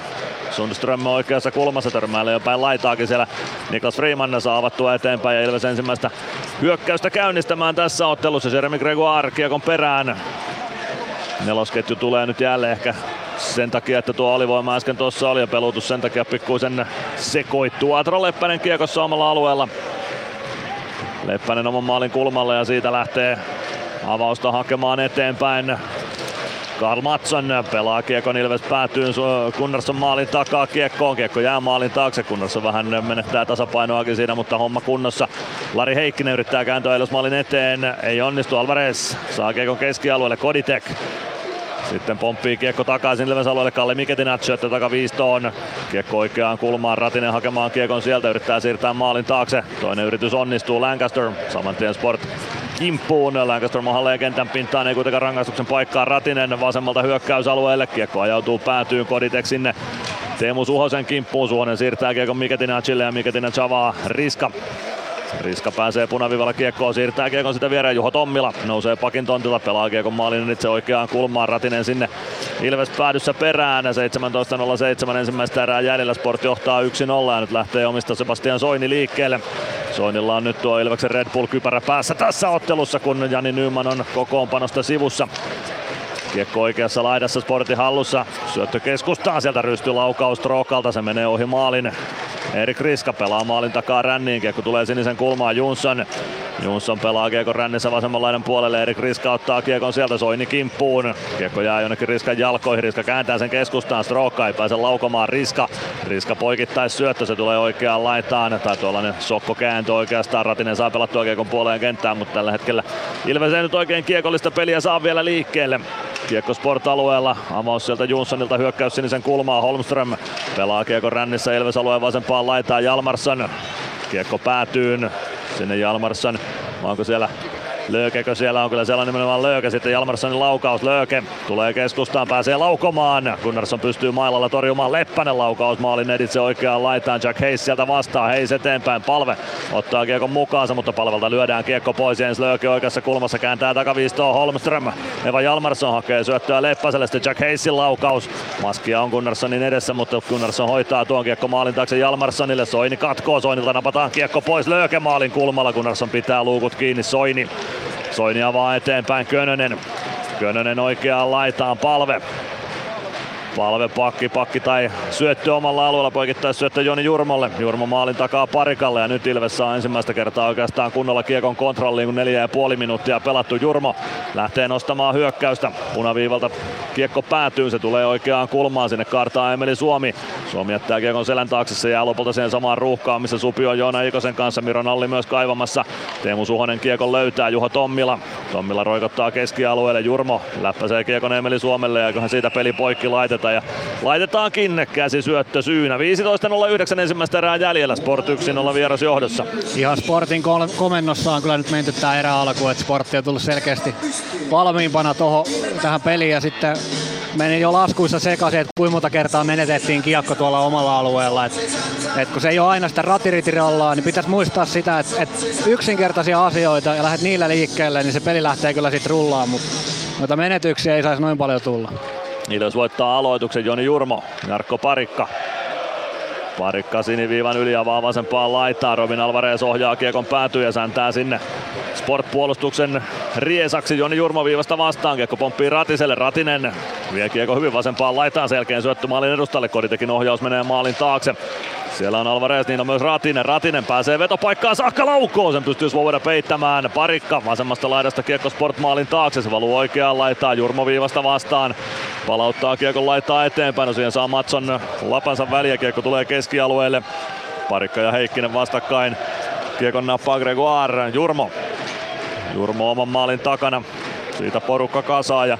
oikeassa kulmassa, törmäilee jo päin laitaakin siellä. Niklas Friman saa avattua eteenpäin ja Ilves ensimmäistä hyökkäystä käynnistämään tässä ottelussa. Jeremy Gregoire kiekon perään. Nelosketju tulee nyt jälleen ehkä sen takia, että tuo alivoima äsken tuossa oli ja pelutus sen takia pikkuisen sekoittuu. Atro Leppänen kiekossa omalla alueella. Leppänen oman maalin kulmalle ja siitä lähtee avausta hakemaan eteenpäin. Karl Matsson pelaa kiekon Ilves päätyyn Gunnarsson maalin takaa kiekkoon. Kiekko jää maalin taakse. Gunnarsson vähän menettää tasapainoakin siinä, mutta homma kunnossa. Lari Heikkinen yrittää kääntyä Ilves maalin eteen. Ei onnistu. Alvarez saa kiekon keskialueelle. Koditek. Sitten pomppii kiekko takaisin Ilves alueelle. Kalle Miketinaccio, että takaviistoon. Kiekko oikeaan kulmaan. Ratinen hakemaan kiekon sieltä. Yrittää siirtää maalin taakse. Toinen yritys onnistuu. Lancaster. Samantien Sport kimppuun. Lancaster mahalleen kentän pintaan. Ei kuitenkaan rangaistuksen paikkaa. Ratinen vasemmalta hyökkäysalueelle. Kiekko ajautuu päätyyn. Koditek sinne Teemu Suhosen kimppuun. Suhonen siirtää kiekon Miketinacciolle ja Miketinac avaa Riska. Riska pääsee punavivalla kiekkoon, siirtää kiekon sitä viereen Juho Tommila. Nousee pakin tontilla, pelaa kiekon maalin itse oikeaan kulmaan. Ratinen sinne Ilves päädyssä perään. 17.07 ensimmäistä erää jäljellä. Sport johtaa 1-0 ja nyt lähtee omista Sebastian Soini liikkeelle. Soinilla on nyt tuo Ilveksen Red Bull-kypärä päässä tässä ottelussa, kun Jani Nyman on kokoonpanosta sivussa. Kiekko oikeassa laidassa Sportin hallussa. Syöttö keskustaan, sieltä rystylaukaus Trokalta. Se menee ohi maalin. Erik Riska pelaa maalin takaa ränniin. Kiekko tulee sinisen kulmaan Jonsson. Jonsson pelaa kiekon rännissä vasemman laidan puolelle. Erik Riska ottaa kiekon sieltä Soini kimppuun. Kiekko jää jonnekin Riskan jalkoihin. Riska kääntää sen keskustaan. Stroka ei pääse laukomaan. Riska poikittais syöttö. Se tulee oikeaan laitaan. Tai tuollainen sokkokääntö oikeastaan. Ratinen saa pelattua kiekon puoleen kenttään, mutta tällä hetkellä Ilves ei nyt oikein kiekollista peliä saa vielä liikkeelle. Kiekko Sport-alueella, avaus sieltä Jonssonilta, hyökkäys sinisen kulmaa, Holmström pelaa kiekon rännissä Ilves-alueen vasempaan laitaan Jalmarsson. Kiekko päätyyn, sinne Jalmarsson, onko siellä Löökekö siellä on, kyllä siellä on nimenomaan Lööke, sitten Jalmarssonin laukaus, Lööke tulee keskustaan, pääsee laukomaan, Gunnarsson pystyy mailalla torjumaan, Leppänen laukaus maalin editse oikeaan laitaan, Chuck Hayes sieltä vastaa, Hayes eteenpäin, Palve ottaa kiekon mukaansa, mutta Palvelta lyödään kiekko pois, Jens Lööke oikeassa kulmassa kääntää takaviistoon Holmström, Eva Jalmarsson hakee syöttöä Leppäselle, sitten Chuck Hayesin laukaus, maskia on Gunnarssonin edessä, mutta Gunnarsson hoitaa tuon kiekko maalin taakse Jalmarssonille, Soini katkoo, Soinilta napataan kiekko pois, Lööke maalin kulmalla, Gunnarsson pitää luukut kiinni, Soini avaa eteenpäin Könönen oikeaan laitaan Palve pakki tai syöttö omalla alueella, poikittais syöttö Joni Jurmolle. Jurmo maalin takaa Parikalle ja nyt Ilves saa ensimmäistä kertaa oikeastaan kunnolla kiekon kontrolliin, kun 4,5 minuuttia pelattu. Jurmo lähtee nostamaan hyökkäystä. Punaviivalta kiekko päätyy, se tulee oikeaan kulmaan, sinne kaartaa Emeli Suomi. Suomi jättää kiekon selän taakse, se jää lopulta siihen samaan ruuhkaan, missä Supi on Joona Ikosen kanssa. Miro Nalli myös kaivamassa. Teemu Suhonen kiekon löytää, Juho Tommila. Tommila roikottaa keskialueelle, Jurmo läppäsee kiekon Emeli Suomelle ja eiköhän siitä peli poikki laiteta. Ja laitetaankin käsisyöttö syynä. 15.09 ensimmäistä erää jäljellä. Sport 1-0 vieras johdossa. Ihan Sportin komennossa on kyllä nyt menty tää erä alkuun, että Sportti on tullut selkeästi valmiimpana tähän peliin ja sitten meni jo laskuissa sekaisin, että kuinka monta kertaa menetettiin kiekko tuolla omalla alueella. Et kun se ei ole aina sitä ratiritirallaa, niin pitäisi muistaa sitä, että yksinkertaisia asioita ja lähdet niillä liikkeelle, niin se peli lähtee kyllä sit rullaan, mutta noita menetyksiä ei saisi noin paljon tulla. Ilves voittaa aloituksen, Joni Jurmo, Jarkko Parikka Parikka siniviivan yli avaa vasempaan laitaan. Robin Alvarez ohjaa kiekon päätyy ja säntää sinne Sport-puolustuksen riesaksi. Joni Jurmo viivasta vastaan. Kiekko pomppii Ratiselle. Ratinen vie kiekko hyvin vasempaan laitaan. Selkeän syöttö maalin edustalle. Koditekin ohjaus menee maalin taakse. Siellä on Alvarez, niin on myös Ratinen. Ratinen pääsee vetopaikkaan saakka laukkoon. Sen pystyy Svoboda peittämään. Parikka vasemmasta laidasta kiekko Sport-maalin taakse. Se valuu oikeaan laitaan. Jurmo viivasta vastaan. Palauttaa kiekon laittaa eteenpäin. No siihen saa Matsson lapansa väliä. Kiekko tulee keskialueelle. Parikka ja Heikkinen vastakkain. Kiekon nappaa Gregoire. Jurmo oman maalin takana. Siitä porukka kasaa ja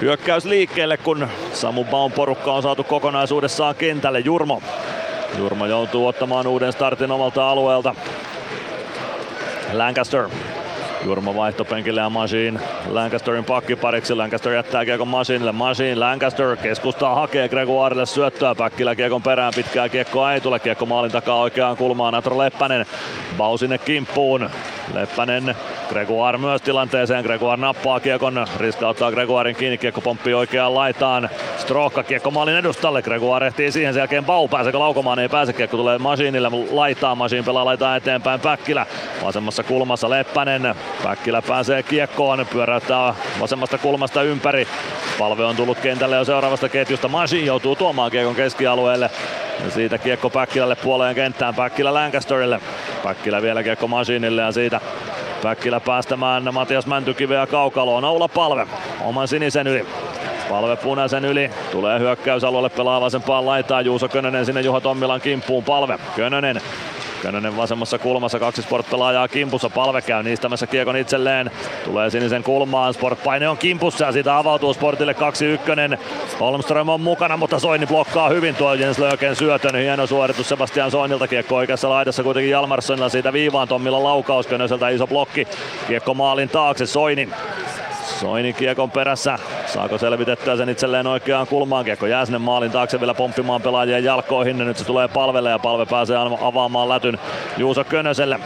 hyökkäys liikkeelle, kun Samu Baun porukka on saatu kokonaisuudessaan kentälle. Jurmo joutuu ottamaan uuden startin omalta alueelta. Lancaster. Jurmo vaihtopenkille ja Masin. Lancasterin pakkipariksi. Lancaster jättää kiekon Masinille. Masin, Lancaster keskustaa, hakee Gregoirelle syöttöä. Päkkilä kiekon perään, pitkää kiekkoa ei tule. Kiekko maalin takaa oikeaan kulmaan. Atro Leppänen. Bauj sinne kimppuun. Leppänen, Gregoire myös tilanteeseen. Gregoire nappaa kiekon. Riska ottaa Gregoiren kiinni. Kiekko pomppii oikeaan laitaan. Strohka kiekko maalin edustalle. Gregoire ehtii siihen. Sen jälkeen Bauj. Pääseekö laukomaan? Ei pääse. Kiekko tulee Masinille laitaan. Masin pelaa laitaan eteenpäin. Päkkilä vasemmassa kulmassa. Leppänen. Päkkilä pääsee kiekkoon, pyöräyttää vasemmasta kulmasta ympäri. Palve on tullut kentälle jo seuraavasta ketjusta. Masin joutuu tuomaan kiekon keskialueelle. Ja siitä kiekko Päkkilälle puoleen kenttään. Päkkilä Lancasterille. Päkkilä vielä kiekko Masinille ja siitä Päkkilä päästämään Matias Mäntykiveä kaukaloon. Oula Palve oman sinisen yli. Palve punaisen yli. Tulee hyökkäysalueelle, pelaa vasempaan laitaan. Juuso Könönen sinne Juho Tommilan kimppuun. Palve. Könönen vasemmassa kulmassa, kaksi Sport-pelaajaa kimpussa. Palve käy niistämässä kiekon itselleen. Tulee sinisen kulmaan, Sport-paine on kimpussa ja siitä avautuu Sportille 2-1. Holmström on mukana, mutta Soini blokkaa hyvin tuo Jens Lööken syötön. Hieno suoritus Sebastian Soinilta. Kiekko oikeassa laidassa kuitenkin Jalmarssonilla, siitä viivaan Tommilla laukaus. Könöseltä iso blokki. Kiekko maalin taakse, Soini kiekon perässä. Saako selvitettyä sen itselleen oikeaan kulmaan? Kiekko jää sinne maalin taakse vielä pomppimaan pelaajien jalkoihin. Nyt se tulee Palvelle ja Palve pääsee avaamaan lätyn Juuso Könöselle.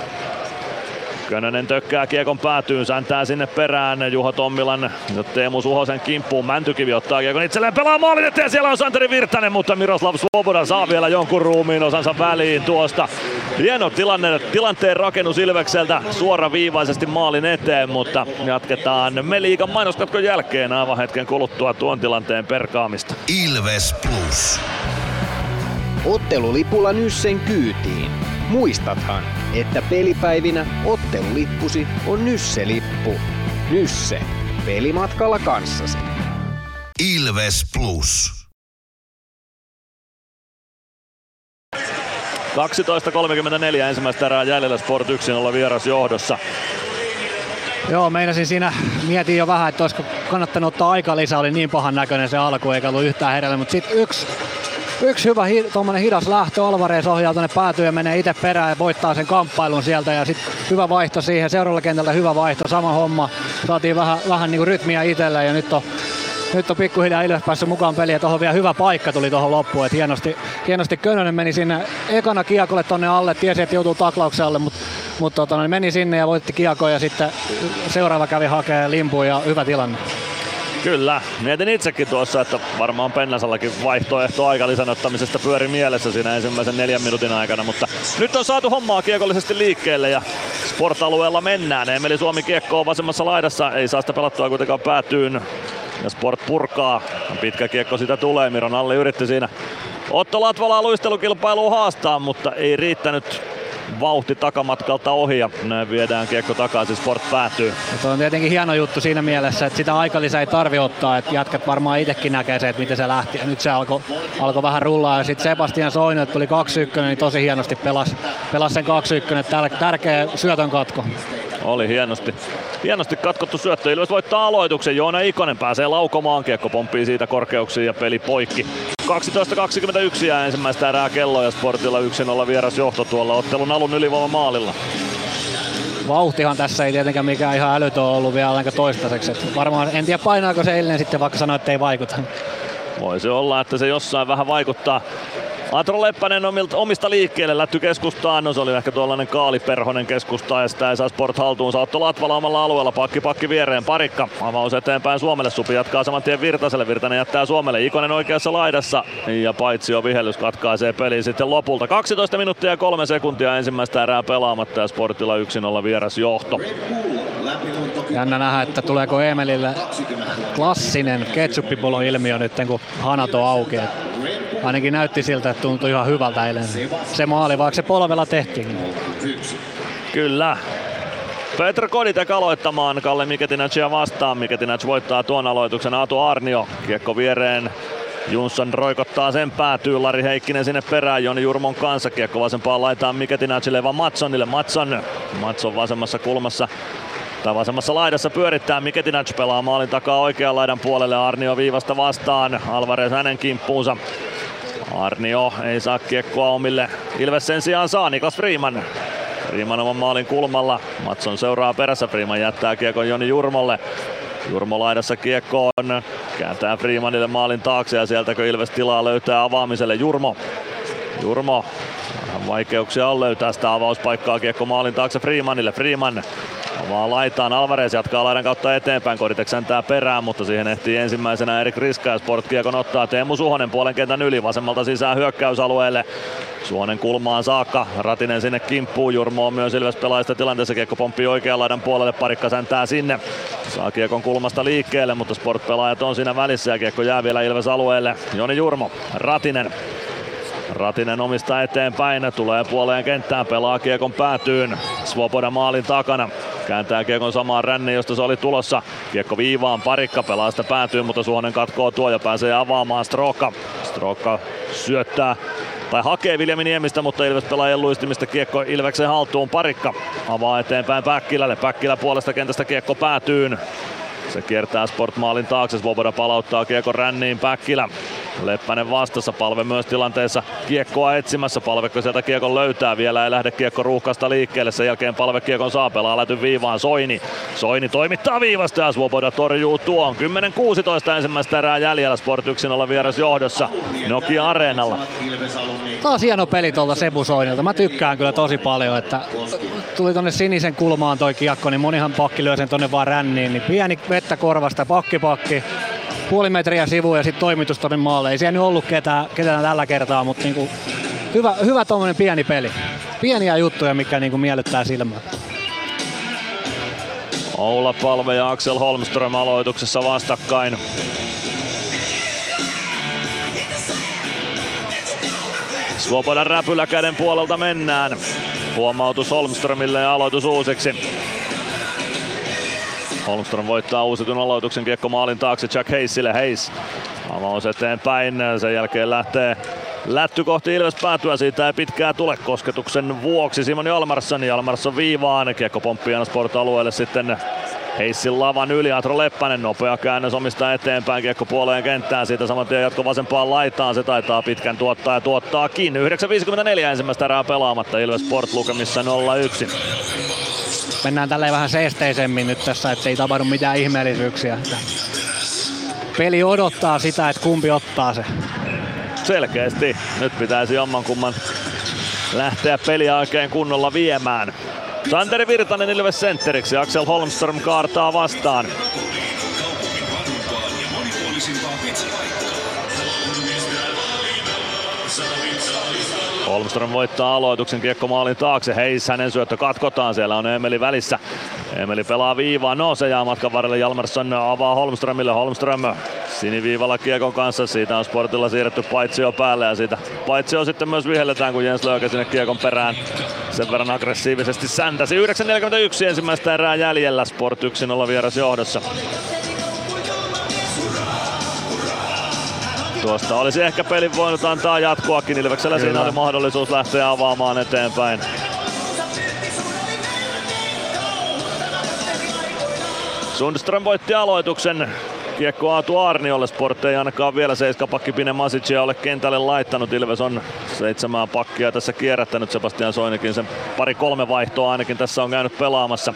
Könönen tökkää kiekon päätyyn, säntää sinne perään Juho Tommilan ja Teemu Suhosen kimppuun. Mäntykivi ottaa kiekon itselleen, pelaa maalin eteen, siellä on Santeri Virtanen, mutta Miroslav Swoboda saa vielä jonkun ruumiin osansa väliin tuosta. Hieno tilanteen rakennus Ilvekseltä suoraviivaisesti maalin eteen, mutta jatketaan M-liigan mainoskatkon jälkeen aivan hetken kuluttua tuon tilanteen perkaamista. Ilves Plus. Ottelulipulla Nyssen kyytiin. Muistathan, että pelipäivinä ottelulippusi on Nysse-lippu. Nysse. Pelimatkalla kanssasi. Ilves Plus. 12.34 ensimmäistä erää jäljellä, Sport 1-0 vieras johdossa. Joo, meinasin siinä, mietin jo vähän, että olisiko kannattanut ottaa aikaa lisää, oli niin pahan näköinen se alku, eikä ollut yhtään herällä, mutta sitten yksi hyvä hidas lähtö, Alvarez ohjaa tuonne päätyy ja menee itse perään ja voittaa sen kamppailun sieltä ja sitten hyvä vaihto siihen, seuraavalla kentällä hyvä vaihto, sama homma, saatiin vähän niinku rytmiä itsellä ja nyt on pikkuhiljaa Ilves päässyt mukaan peliin ja tuohon vielä hyvä paikka tuli tuohon loppuun, että hienosti Könönen meni sinne ekana kiekolle tonne alle, tiesi että joutuu taklauksen alle, mutta meni sinne ja voitti kiekon ja sitten seuraava kävi hakemaan limpuun ja hyvä tilanne. Kyllä, mietin itsekin tuossa, että varmaan Pennasallakin vaihtoehto aikalisän ottamisesta pyöri mielessä siinä ensimmäisen 4 minuutin aikana, mutta nyt on saatu hommaa kiekollisesti liikkeelle ja Sport-alueella mennään. Emeli Suomi kiekko vasemmassa laidassa, ei saa sitä pelattua kuitenkaan päätyyn ja Sport purkaa. Pitkä kiekko sitä tulee, Miro Nalli yritti siinä Otto Latvalaa luistelukilpailuun haastaa, mutta ei riittänyt. Vauhti takamatkalta ohi ja näin viedään kiekko takaisin, Sport päätyy. Se on tietenkin hieno juttu siinä mielessä, että sitä aikalisä ei tarvi ottaa, että jätkät varmaan itsekin näkee se, että miten se lähti. Ja nyt se alkoi vähän rullaa ja sitten Sebastian Soini, että tuli 2-1, niin tosi hienosti pelasi sen 2-1, että tärkeä syötön katko. Oli hienosti katkottu syöttö. Ilves voittaa aloituksen, Joona Ikonen pääsee laukomaan, kiekko pomppii siitä korkeuksiin ja peli poikki. 12.21 jää ensimmäistä erää kello ja Sportilla 1-0 vieras johto tuolla ottelun alun ylivoima maalilla. Vauhtihan tässä ei tietenkään mikään ihan älytön ollut vielä ainakaan toistaiseksi. Varmaan en tiedä painaako se eilen sitten, vaikka sanoi, että ei vaikuta. Voi se olla, että se jossain vähän vaikuttaa. Atro Leppänen omista liikkeelle lätty keskustaan. No se oli ehkä tuollainen kaaliperhonen keskustaan ja sitä ei saa Sport haltuunsa. Otto Latvala omalla alueella, pakki viereen, Parikka. Avaus eteenpäin Suomelle, Supi jatkaa saman tien Virtaselle. Virtanen jättää Suomelle, Ikonen oikeassa laidassa. Ja paitsio vihellys katkaisee peliä sitten lopulta. 12 minuuttia ja 3 sekuntia ensimmäistä erää pelaamatta ja Sportilla 1-0 vieras johto. Jännä nähdä, että tuleeko Emelille klassinen ketsuppipolo-ilmiö nyt, kun hanato aukeaa. Ainakin näytti siltä, että tuntui ihan hyvältä eilen se maali, vaikka se polvella tehtiin. Kyllä. Petr Koditek aloittamaan Kalle Miketinacia vastaan. Miketinac voittaa tuon aloituksen, Laatu Arnio. Kiekko viereen. Jonsson roikottaa sen päätyyn, Lari Heikkinen sinne perään, Joni Jurmon kanssa. Kiekko vasempaan laitaan Miketinacille vaan Matssonille. Matsson vasemmassa kulmassa. Tai vasemmassa laidassa pyörittää, Miketinac pelaa maalin takaa oikean laidan puolelle, Arnio viivasta vastaan, Alvarez hänen kimppuunsa. Arnio ei saa kiekkoa omille, Ilves sen sijaan saa, Niklas Friman. Friman oman maalin kulmalla, Matsson seuraa perässä, Friman jättää kiekon Joni Jurmolle. Jurmo laidassa kiekkoon, kääntää Freemanille maalin taakse ja sieltäkö Ilves tilaa löytää avaamiselle Jurmo. Jurmo, vähän vaikeuksia on löytää sitä avauspaikkaa, kiekko maalin taakse Freemanille, Freeman avaa laitaan, Alvarez jatkaa laidan kautta eteenpäin, Koditek säntää perään, mutta siihen ehtii ensimmäisenä Erik Riska ja Sport kiekon ottaa Teemu Suhonen puolen kentän yli, vasemmalta sisään hyökkäysalueelle. Suonen kulmaan saakka, Ratinen sinne kimppuu, Jurmo on myös Ilves pelaajista tilanteessa, kiekko pomppii oikean laidan puolelle, Parikka säntää sinne. Saa kiekon kulmasta liikkeelle, mutta Sport-pelaajat on siinä välissä ja kiekko jää vielä Ilves alueelle. Joni Jurmo, Ratinen omista eteenpäin, tulee puoleen kenttään, pelaa kiekon päätyyn. Swoboda maalin takana, kääntää kiekon samaan ränniin, josta se oli tulossa. Kiekko viivaan, Parikka pelaa sitä päätyyn, mutta Suonen katkoo tuo ja pääsee avaamaan Stroka. Stroka syöttää. Tai hakee Viljami Niemistä, mutta Ilves pelaajien luistimista kiekko Ilveksen haltuun. Parikka avaa eteenpäin Päkkilälle. Päkkilä puolesta kentästä kiekko päätyyn. Se kiertää Sportmaalin taakse. Svoboda palauttaa kiekko ränniin. Päkkilä. Leppänen vastassa. Palve myös tilanteessa kiekkoa etsimässä. Palvekko sieltä kiekon löytää. Vielä ei lähde kiekko ruuhkasta liikkeelle. Sen jälkeen Palve kiekon saa. Pelaa lätyn viivaan Soini. Soini toimittaa viivasta ja Svoboda torjuu tuon. 10-16 ensimmäistä erää jäljellä. Sport 1-0 vieras johdossa Nokia Areenalla. Taas hieno peli tuolta Sebu Soinilta. Mä tykkään kyllä tosi paljon, että tuli tonne sinisen kulmaan toi kiekko, niin monihan pakki lyö sen tonne vaan ränniin. Niin pieni vettä korvasta, pakki. Puoli metriä sivuun ja sitten toimitus tonne maalle. Ei siellä nyt ollut ketään tällä kertaa, mutta niinku hyvä tommonen pieni peli. Pieniä juttuja, mikä niinku miellyttää silmää. Oula Palve ja Axel Holmström aloituksessa vastakkain. Swobodan räpylä käden puolelta mennään. Huomautus Holmströmille ja aloitus uusiksi. Holmström voittaa uusitun aloituksen, kiekko maalin taakse Chuck Hayesille. Hayes avaus eteenpäin, sen jälkeen lähtee lätty kohti Ilves päätyä, siitä ei pitkää tule kosketuksen vuoksi. Simon Jalmarsson viivaan, kiekko pomppii aina Sport-alueelle sitten. Heissin lavan yli, Atro Leppänen, nopea käännös omista eteenpäin, kiekko puoleen kenttään, siitä saman tien jatko vasempaan laitaan, se taitaa pitkän tuottaa ja tuottaakin. 9.54 ensimmäistä erää pelaamatta, Ilves Sport lukemissa 0-1. Mennään tälleen vähän seesteisemmin nyt tässä, ettei tapahdu mitään ihmeellisyyksiä. Peli odottaa sitä, että kumpi ottaa se. Selkeästi, nyt pitäisi jommankumman lähteä peliä oikein kunnolla viemään. Santeri Virtanen Ilves sentteriksi, Axel Holmström kaartaa vastaan. Holmström voittaa aloituksen, kiekko maalin taakse, Hayes, hänen syöttö katkotaan, siellä on Emeli välissä. Emeli pelaa viivaa, no se jää matkan varrelle, Jalmarsson avaa Holmströmille, Holmström siniviivalla kiekon kanssa, siitä on Sportilla siirretty paitsio päälle ja siitä paitsio sitten myös vihelletään, kun Jens Lööke sinne kiekon perään sen verran aggressiivisesti säntäsi. 9.41 ensimmäistä erää jäljellä, Sport 1-0 vieras johdossa. Tuosta olisi ehkä pelin voinut antaa jatkoakin, Ilveksellä siinä oli mahdollisuus lähteä avaamaan eteenpäin. Sundström voitti aloituksen. Kiekko Aatu Arniolle, Sport ei ainakaan vielä seiskapakki Pine Masicia ole kentälle laittanut. Ilves on 7 pakkia tässä kierrättänyt, Sebastian Soinikin sen 2-3 vaihtoa ainakin tässä on käynyt pelaamassa.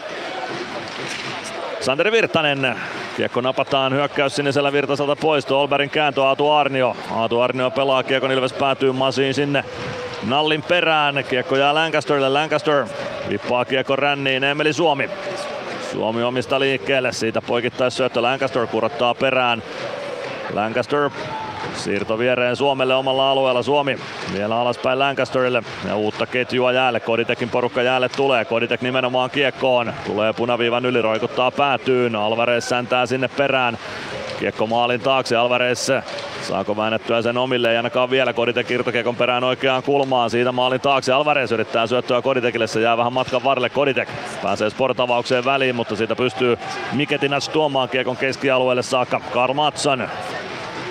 Santeri Virtanen. Kiekko napataan, hyökkäys sinisellä Virtaselta pois. Olbergin kääntö Aatu Arnio. Aatu Arnio pelaa kiekon, Ilves päätyy Masiin sinne Nallin perään. Kiekko jää Lancasterille. Lancaster vippaa kiekko ränniin. Emeli Suomi. Suomi omista liikkeelle. Siitä poikittais syöttö. Lancaster kurottaa perään. Lancaster siirto viereen Suomelle omalla alueella. Suomi vielä alaspäin Lancasterille. Ja uutta ketjua jäälle. Koditekin porukka jäälle tulee. Koditek nimenomaan kiekkoon. Tulee punaviivan yli. Roikuttaa päätyyn. Alvarez säntää sinne perään. Kiekko maalin taakse. Alvarez saako väännettyä sen omille? Ei ainakaan vielä. Koditek irtokiekon perään oikeaan kulmaan. Siitä maalin taakse. Alvarez yrittää syöttöä Koditekille. Se jää vähän matkan varrelle. Koditek pääsee sportavaukseen väliin, mutta siitä pystyy Miketinac tuomaan kiekon keskialueelle saakka. Karl Matsson.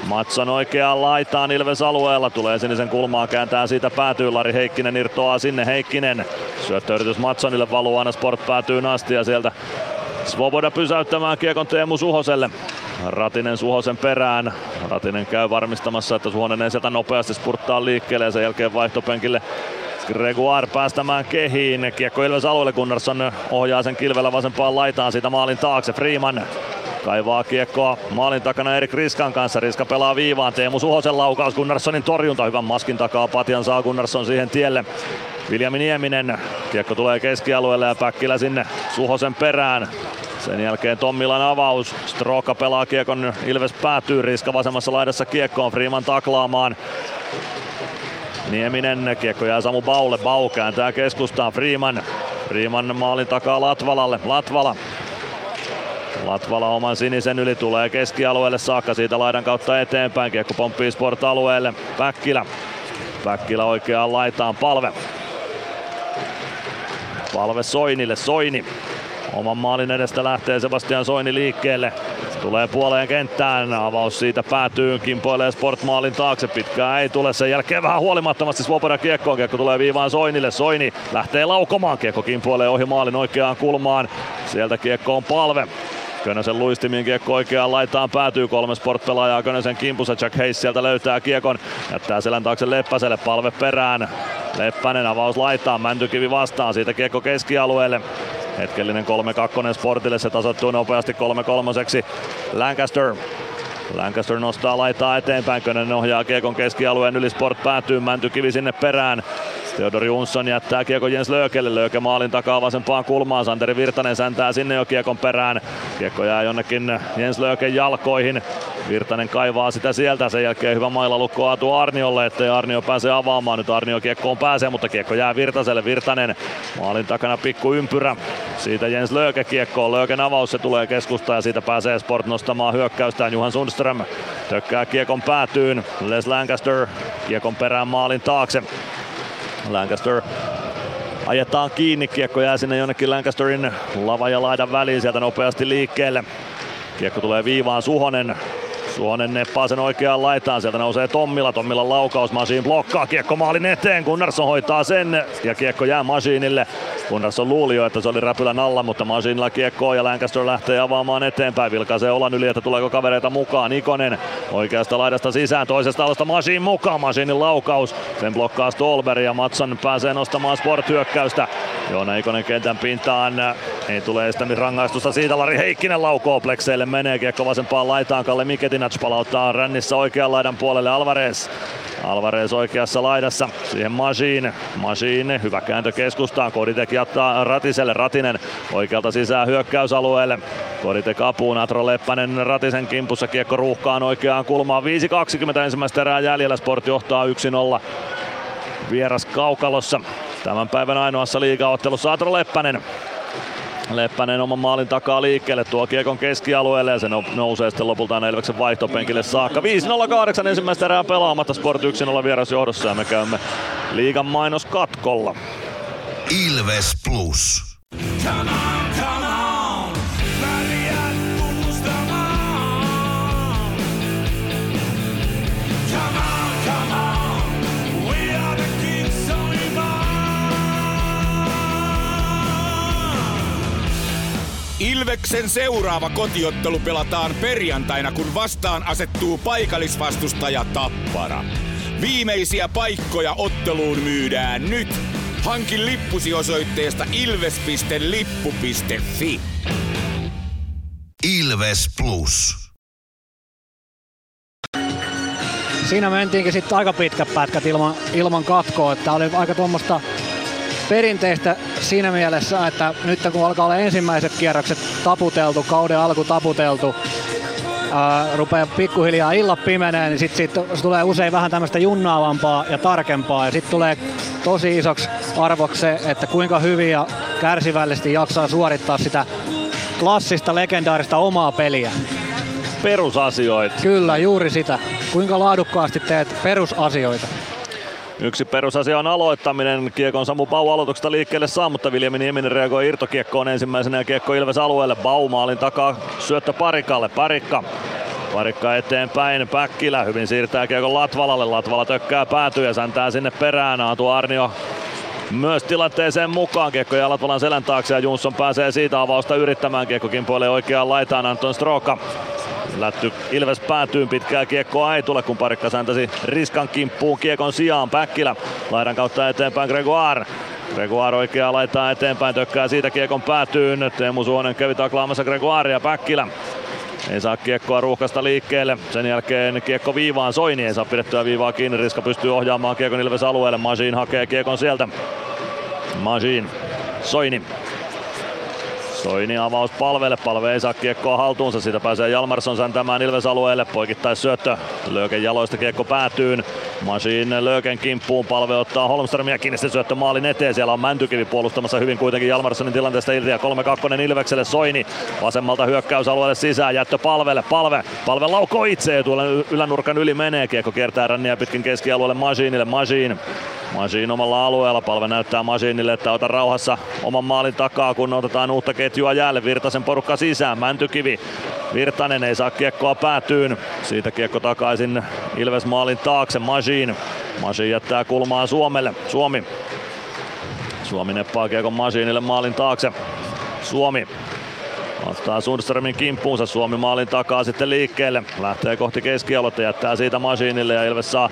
Matsson oikeaan laitaan Ilves alueella, tulee sinisen kulmaa, kääntää siitä päätyy, Lari Heikkinen irtoaa sinne, Heikkinen syöttöyritys Matssonille valuu aina Sport päätyyn asti ja sieltä Svoboda pysäyttämään kiekon Teemu Suhoselle. Ratinen Suhosen perään, Ratinen käy varmistamassa, että Suhonen ei sieltä nopeasti spurttaa liikkeelle ja sen jälkeen vaihtopenkille Gregoire päästämään kehiin. Kiekko Ilves alueelle, Gunnarsson ohjaa sen kilvellä vasempaan laitaan, siitä maalin taakse Freeman. Kaivaa kiekkoa maalin takana Erik Riskan kanssa. Riska pelaa viivaan. Teemu Suhosen laukaus. Gunnarssonin torjunta. Hyvän maskin takaa. Patjan saa Gunnarsson siihen tielle. Viljami Nieminen. Kiekko tulee keskialueelle ja Päkkilä sinne Suhosen perään. Sen jälkeen Tommilan avaus. Stroka pelaa kiekon. Ilves päätyy. Riska vasemmassa laidassa kiekkoon. Freeman taklaamaan. Nieminen. Kiekko jää Samu Baulle. Bau kääntää keskustaan. Freeman. Freeman maalin takaa Latvalalle. Latvala oman sinisen yli, tulee keskialueelle saakka, siitä laidan kautta eteenpäin. Kiekko pomppii Sport-alueelle. Päkkilä oikeaan laitaan. Palve Soinille. Soini. Oman maalin edestä lähtee Sebastian Soini liikkeelle. Tulee puoleen kenttään. Avaus siitä päätyy. Kimpoilee Sport maalin taakse. Pitkää ei tule. Sen jälkeen vähän huolimattomasti Swoboda kiekkoon. Kiekko tulee viivaan Soinille. Soini lähtee laukomaan. Kiekko kimpoilee ohi maalin oikeaan kulmaan. Sieltä kiekko on Palve. Könösen luistimien kiekko oikeaan laitaan päätyy, 3 Sport-pelaajaa Könösen kimpussa, Chuck Hayes sieltä löytää kiekon, jättää selän taakse Leppäselle, Palve perään, Leppänen avaus laitaan, Mäntykivi vastaan, siitä kiekko keskialueelle, hetkellinen 3-2 Sportille, se tasoittuu nopeasti 3-3, Lancaster nostaa laitaa eteenpäin, Könönen ohjaa kiekon keskialueen yli, Sport päätyy, Mäntykivi sinne perään. Theodor Jonsson jättää kiekon Jens Löökelle, Lööke maalin takaa vasempaan kulmaan, Santeri Virtanen säntää sinne jo kiekon perään. Kiekko jää jonnekin Jens Lööken jalkoihin, Virtanen kaivaa sitä sieltä, sen jälkeen hyvä mailalukko Aatu Arniolle, ettei Arnio pääse avaamaan. Nyt Arnio kiekkoon pääsee, mutta kiekko jää Virtaselle, Virtanen maalin takana pikku ympyrä. Siitä Jens Lööke kiekkoon, Lööken avaus, se tulee keskustaan ja siitä pääsee Sport nostamaan hyökkäystään. Juhan Sundström tökkää kiekon päätyyn, Les Lancaster kiekon perään maalin taakse. Lancaster ajetaan kiinni, kiekko jää sinne jonnekin Lancasterin lava ja laidan väliin, sieltä nopeasti liikkeelle. Kiekko tulee viivaan Suhonen. Suhonen neppaa sen oikeaan laitaan, sieltä nousee Tommila. Tommilan laukaus, Masin blokkaa, kiekko maalin eteen, Gunnarsson hoitaa sen ja kiekko jää Masinille. Gunnarsson luuli jo, että se oli räpylän alla, mutta Masinilla kiekkoa ja Lancaster lähtee avaamaan eteenpäin. Vilkaisee olan yli, että tuleeko kavereita mukaan. Ikonen oikeasta laidasta sisään, toisesta alasta Masin mukaan. Masinin laukaus, sen blokkaa Stolberg ja Matsson pääsee nostamaan Sport-hyökkäystä. Joona Ikonen kentän pintaan, ei tule estänyt rangaistusta siitä. Lari Heikkinen laukoo plekseille, menee kiekko vasempaan laitaan. Kalle Miketinats palauttaa rännissä oikean laidan puolelle. Alvarez oikeassa laidassa, siihen Masin, hyvä kääntö keskustaan. Koditek jättää Ratiselle, Ratinen oikealta sisään hyökkäysalueelle. Koditek apuun, Atro Leppänen Ratisen kimpussa, kiekko ruuhkaan oikeaan kulmaan. 5.20 ensimmäistä erää jäljellä, Sport johtaa 1-0 vieras kaukalossa. Tämän päivän ainoassa liigaottelussa Atro Leppänen oman maalin takaa liikkeelle, tuo kiekon keskialueelle ja se nousee sitten lopulta Ilveksen vaihtopenkille saakka. 5.08 ensimmäistä erää pelaamatta, Sport 1-0 vierasjohdossa ja me käymme liigan mainoskatkolla. Ilves Plus. Ilveksen seuraava kotiottelu pelataan perjantaina, kun vastaan asettuu paikallisvastustaja Tappara. Viimeisiä paikkoja otteluun myydään nyt. Hankin lippusi osoitteesta ilves.lippu.fi. Ilves Plus. Siinä mentiinkin sitten aika pitkät pätkät ilman katkoa, että oli aika tuommoista perinteistä siinä mielessä, että nyt kun alkaa olla ensimmäiset kierrokset taputeltu, kauden alku taputeltu, rupeaa pikkuhiljaa illat pimeneen, niin sit tulee usein vähän tämmöistä junnaavampaa ja tarkempaa, ja sitten tulee tosi isoksi arvoksi se, että kuinka hyvin ja kärsivällisesti jaksaa suorittaa sitä klassista, legendaarista omaa peliä. Perusasioita. Kyllä, juuri sitä. Kuinka laadukkaasti teet perusasioita. Yksi perusasia on aloittaminen. Kiekon Samu Bauj aloituksesta liikkeelle saa, mutta Viljami Nieminen reagoi irtokiekkoon ensimmäisenä ja kiekko Ilves alueelle. Bauj maalin takaa syöttö Parikalle. Parikka eteenpäin. Päkkilä hyvin siirtää kiekon Latvalalle. Latvala tökkää päätyy ja säntää sinne perään. Laatu Arnio myös tilanteeseen mukaan. Kiekko jää Latvalan selän taakse ja Jonsson pääsee siitä avausta yrittämään. Kiekko kimpoilee oikeaan laitaan. Anton Stroka. Lätty Ilves päätyyn, pitkää kiekkoa ei tule, kun Parikka säntäsi Riskan kimppuun kiekon sijaan. Päkkilä laidan kautta eteenpäin Gregoire. Gregoire oikeaa laittaa eteenpäin, tökkää siitä kiekon päätyyn. Teemu Suhonen kävi taklaamassa Gregoirea ja Päkkilä ei saa kiekkoa ruuhkasta liikkeelle. Sen jälkeen kiekko viivaan, Soini ei saa pidettyä viivaa kiinni. Riska pystyy ohjaamaan kiekon Ilves alueelle. Masin hakee kiekon sieltä. Masin, Soini avaus Palvelle. Palve ei saa kiekkoa haltuunsa. Siitä pääsee Jalmarsson säntämään Ilves alueelle. Poikittais syöttö. Lööken jaloista kiekko päätyyn. Masin Lööken kimppuun. Palve ottaa Holmströmiä kiinni. Sitten syöttö maalin eteen. Siellä on Mäntykivi puolustamassa hyvin kuitenkin Jalmarssonin tilanteesta irti. 3-2 Ilvekselle. Soini vasemmalta hyökkäysalueelle sisään. Jättö Palvelle. Palve laukoo itse. Tuolla ylänurkan yli menee. Kiekko kiertää ränniä pitkin keskialueelle Masinille. Masin omalla alueella. Palve näyttää Masinille, että ota rauhassa oman maalin takaa, kun otetaan uutta ketjua jäälle. Virtasen porukka sisään. Mäntykivi. Virtanen ei saa kiekkoa päätyyn. Siitä kiekko takaisin Ilves maalin taakse. Masin jättää kulmaa Suomelle. Suomi neppaa kiekon Masinille maalin taakse. Suomi ottaa Sundströmin kimppuunsa. Suomi maalin takaa sitten liikkeelle. Lähtee kohti keskialuetta. Jättää siitä Masinille ja Ilves saa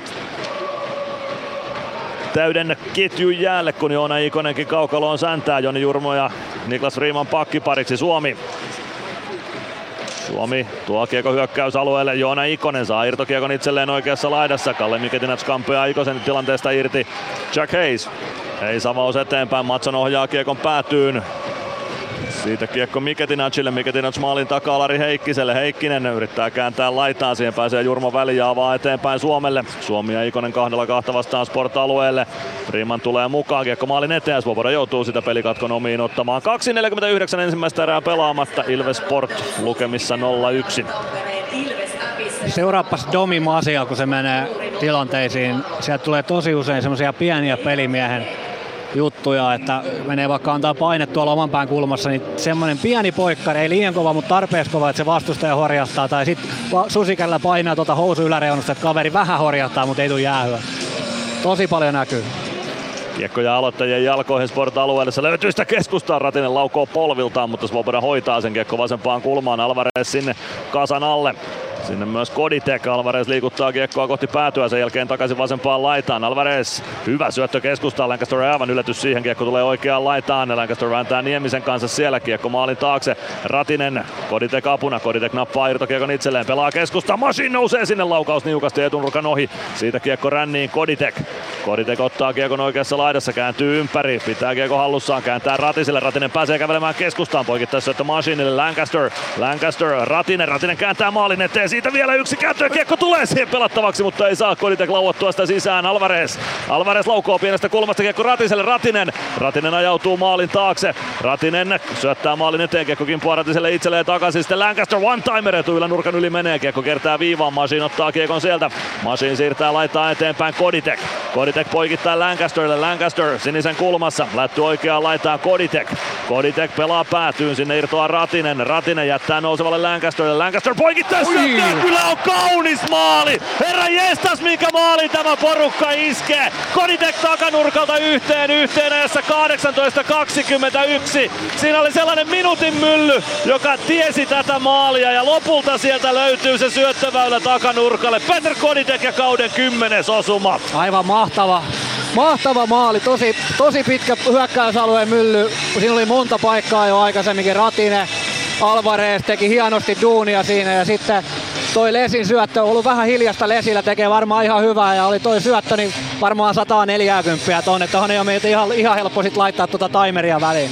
täyden ketjun jäälle, kun Joona Ikonenkin kaukaloon säntää. Joni Jurmo ja Niklas Friman pakkipariksi. Suomi tuo kiekko hyökkäysalueelle. Joona Ikonen saa irtokiekon itselleen oikeassa laidassa. Kalle Miketinats kampeaa Ikosen tilanteesta irti. Chuck Hayes. Hayes avaus eteenpäin. Matsson ohjaa kiekon päätyyn. Siitä kiekko Miketinatsille. Miketinats maalin taka-alari Heikkiselle. Heikkinen yrittää kääntää laitaan. Siihen pääsee Jurmo väliin ja avaa eteenpäin Suomelle. Suomi ja Ikonen kahdella kahta vastaan Sport-alueelle. Riman tulee mukaan. Kiekko maalin eteen. Svoboda joutuu sitä pelikatkon omiin ottamaan. 2.49 ensimmäistä erää pelaamatta. Ilves Sport lukemissa 0-1. Seuraappas Domi Masia, kun se menee tilanteisiin. Sieltä tulee tosi usein semmoisia pieniä pelimiehen juttuja, että menee vaikka antaa paine tuolla oman pään kulmassa, niin semmoinen pieni poikkari, ei liian kova, mutta tarpeeksi kova, että se vastustaja horjahtaa, tai sitten susikällä painaa tuota housu yläreunasta, että kaveri vähän horjahtaa, mutta ei tule jäähyä. Tosi paljon näkyy. Kiekko ja aloittajien jalkoihin Sport-alueellessa. Löytyy sitä keskustaan. Ratinen laukoo polviltaan, mutta Svoboda hoitaa sen. Kiekko vasempaan kulmaan. Alvarez sinne kasan alle. Sinne myös Koditek. Alvarez liikuttaa kiekkoa kohti päätyä. Sen jälkeen takaisin vasempaan laitaan. Alvarez. Hyvä syöttö keskustaan. Lancaster aivan yllätys siihen. Kiekko tulee oikeaan laitaan. Lancaster vääntää Niemisen kanssa siellä. Kiekko maalin taakse. Ratinen. Koditek apuna. Koditek nappaa irtokiekon itselleen. Pelaa keskustaan. Masin nousee sinne. Laukaus niukasti etunurkan ohi. Siitä kiekko ränniin. Koditek ottaa kiekon oikeassa laidassa, kääntyy ympäri, pitää kiekko hallussaan, kääntää Ratiselle, Ratinen pääsee kävelemään keskustaan, poikittaessa että Masinille, Lancaster, Ratinen kääntää maalin eteen, siitä vielä yksi kääntö ja kiekko tulee siihen pelattavaksi, mutta ei saa Koditek lauottua sitä sisään. Alvarez laukoo pienestä kulmasta, kiekko Ratiselle, Ratinen ajautuu maalin taakse, Ratinen syöttää maalin eteen, kiekko kimpoaa Ratiselle itselleen takaisin, sitten Lancaster one-timer etuilla nurkan yli menee, kiekko kertaa viivaan, Masin ottaa kiekon sieltä, Masin siirtää laittaa eteenpäin Koditek poikittaa Lancasterille, Lancaster sinisen kulmassa, lätty oikeaan laitaan Koditek pelaa päätyyn, sinne irtoaa Ratinen jättää nousevalle Lancasterille, Lancaster poikittaa syöttöön, kyllä on kaunis maali, herra jestas minkä maali tämä porukka iskee, Koditek takanurkalta yhteen ajassa 18.21, siinä oli sellainen minuutin mylly, joka tiesi tätä maalia ja lopulta sieltä löytyy se syöttöväylä takanurkalle, Petr Koditek ja kauden 10. osuma. Aivan mahtava maali, tosi pitkä hyökkäysalueen mylly, siinä oli monta paikkaa jo aikaisemminkin, Ratinen Alvarez teki hienosti duunia siinä ja sitten toi Lesin syöttö on ollut vähän hiljasta. Lesillä tekee varmaan ihan hyvää ja oli toi syöttö niin varmaan 140 tonne. Tuohon ei ole meitä ihan helppo sit laittaa tuota timeria väliin.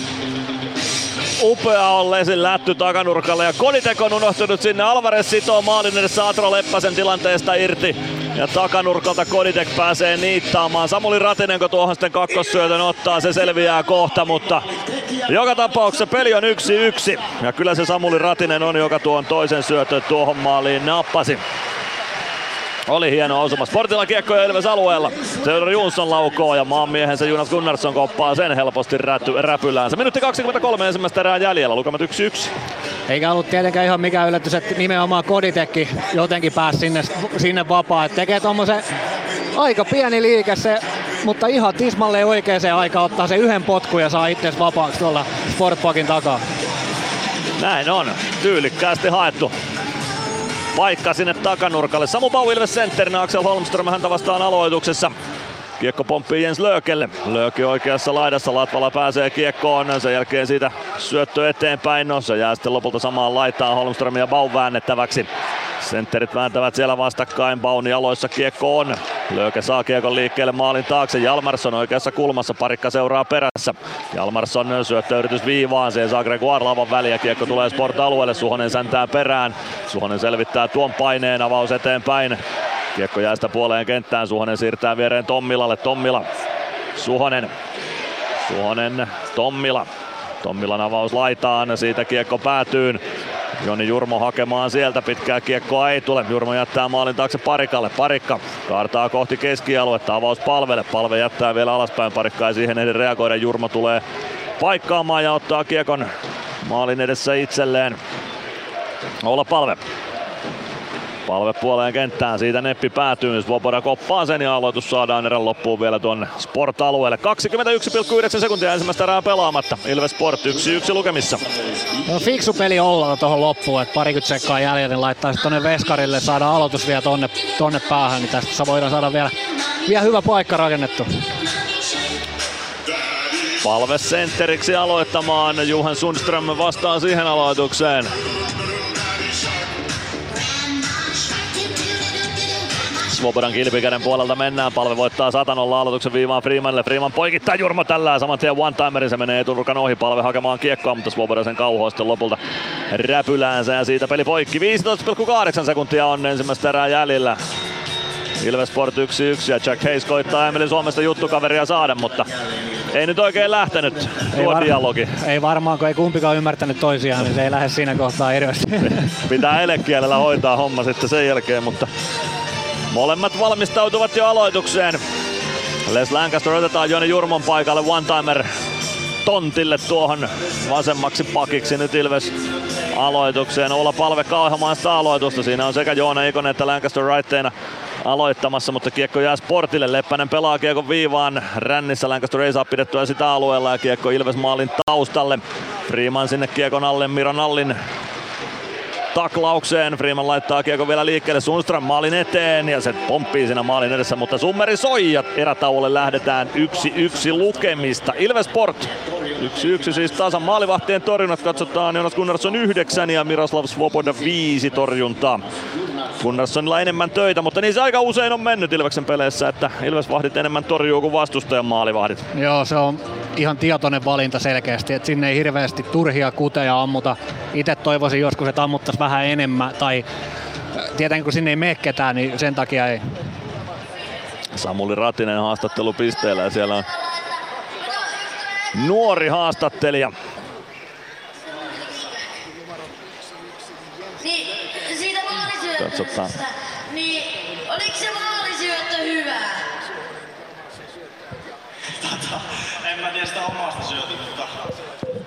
Upea on Lesin lätty takanurkalle ja Koditek on unohtunut sinne. Alvarez sitoo maalin edessä Atro Leppäsen tilanteesta irti. Ja takanurkalta Koditek pääsee niittaamaan. Samuli Ratinen, kun tuohon sitten kakkossyötön ottaa, se selviää kohta, mutta joka tapauksessa peli on 1-1. Ja kyllä se Samuli Ratinen on, joka tuon toisen syötön tuohon maaliin nappasi. Oli hieno osuma. Sportilla kiekko ja Ilves alueella. Theodor Jonsson laukoo ja maanmiehensä Jonas Gunnarsson koppaa sen helposti räpyläänsä. Minuutti 23 ensimmäistä erää jäljellä. Lukemat 1-1. Eikä ollut tietenkään ihan mikään yllätys, että nimenomaan Koditekki jotenkin pääsi sinne vapaan. Tekee tommosen aika pieni liike se, mutta ihan tismalleen oikeaan aikaan ottaa se yhden potkun ja saa itseäsi vapaaksi tuolla Sportparkin takaa. Näin on. Tyylikkäästi haettu paikka sinne takanurkalle. Samu Bauj Ilves sentterinä, Axel Holmström häntä vastaan aloituksessa. Kiekko pomppii Jens Löökelle. Lööke oikeassa laidassa, Latvala pääsee kiekkoon. Sen jälkeen siitä syöttö eteenpäin. No se jää sitten lopulta samaan laitaan Holmström ja Bauj väännettäväksi. Sentterit vääntävät siellä vastakkain. Bauni aloissa kiekko on. Lööke saa kiekon liikkeelle maalin taakse. Jalmarsson oikeassa kulmassa. Parikka seuraa perässä. Jalmarsson syöttöyritys viivaan. Se saa Gregoire lavan väliä. Kiekko tulee Sport-alueelle. Suhonen säntää perään. Suhonen selvittää tuon paineen. Avaus eteenpäin. Kiekko jää sitä puoleen kenttään. Suhonen siirtää viereen Tommilalle. Tommila. Suhonen. Suhonen. Tommila. Tommilan avaus laitaan. Siitä kiekko päätyy. Joni Jurmo hakemaan sieltä, pitkää kiekkoa ei tule. Jurmo jättää maalin taakse Parikalle. Parikka kaartaa kohti keskialuetta, avaus Palvelle. Palve jättää vielä alaspäin, Parikka ei siihen ehdi reagoida. Jurmo tulee paikkaamaan ja ottaa kiekon maalin edessä itselleen. Oula Palve. Palve puoleen kenttään, siitä neppi päätyy. Svoboda koppaa sen ja aloitus saadaan erän loppuun vielä tuon Sport-alueelle. 21,9 sekuntia ensimmäistä erää pelaamatta. Ilves Sport 1-1 lukemissa. No, fiksu peli olla tuohon loppuun, että parikymmentä sekkaa jäljellä niin laittaa sitten tuonne veskarille. Saadaan aloitus vielä tonne päähän, niin tästä voidaan saada vielä hyvä paikka rakennettu. Palve sentteriksi aloittamaan. Juhan Sundström vastaa siihen aloitukseen. Svobodan kilpikäden puolelta mennään. Palve voittaa satanolla aloituksen viivaan Freemanille. Freeman poikittaa Jurmo tällään. Saman tien one-timerin se menee etunurkan ohi. Palve hakemaan kiekkoa, mutta Svoboda sen kauhoa sitten lopulta räpyläänsä ja siitä peli poikki. 15,8 sekuntia on ensimmäistä erää jäljellä. Ilves Sport 1-1 ja Chuck Hayes koittaa Emeli Suomesta juttukaveria saada, mutta ei nyt oikein lähtenyt tuo dialogi. Ei varmaan, kun ei kumpikaan ymmärtänyt toisiaan, niin se ei lähde siinä kohtaa eriöisesti. Pitää elekielellä hoitaa homma sitten sen jälkeen, mutta molemmat valmistautuvat jo aloitukseen. Les Lancaster otetaan Joni Jurmon paikalle one-timer tontille tuohon vasemmaksi pakiksi. Nyt Ilves aloitukseen. Oula Palve kauhamaan sitä aloitusta. Siinä on sekä Joona Ikonen että Lancaster raitteina aloittamassa, mutta kiekko jää Sportille. Leppänen pelaa kiekon viivaan rännissä. Lancaster ei saa pidettyä sitä alueella ja kiekko Ilves maalin taustalle. Freeman sinne kiekon alle. Miro Nallin taklaukseen. Freeman laittaa kiekko vielä liikkeelle Sundström maalin eteen ja se pomppii siinä maalin edessä, mutta summeri soi ja erätauolle lähdetään 1-1 lukemista. Ilves Sport 1-1 siis tasan. Maalivahtien torjunnat katsotaan. Jonas Gunnarsson 9 ja Miroslav Swoboda 5 torjuntaa. Gunnarssonilla enemmän töitä, mutta niin se aika usein on mennyt Ilveksen peleissä, että Ilves-vahdit enemmän torjuu kuin vastustajan maalivahdit. Joo, se on ihan tietoinen valinta selkeästi, että sinne ei hirveästi turhia kuteja ammuta. Itse toivoisin joskus, että ammuttaisiin vähän enemmän, tai tietenkin kun sinne ei mene ketään, niin sen takia ei. Samuli Ratinen haastattelupisteellä ja siellä on nuori haastattelija. Katsotaan. Niin, oliks se maalisyöttö hyvä? En mä tiedä sitä omasta syötä, mutta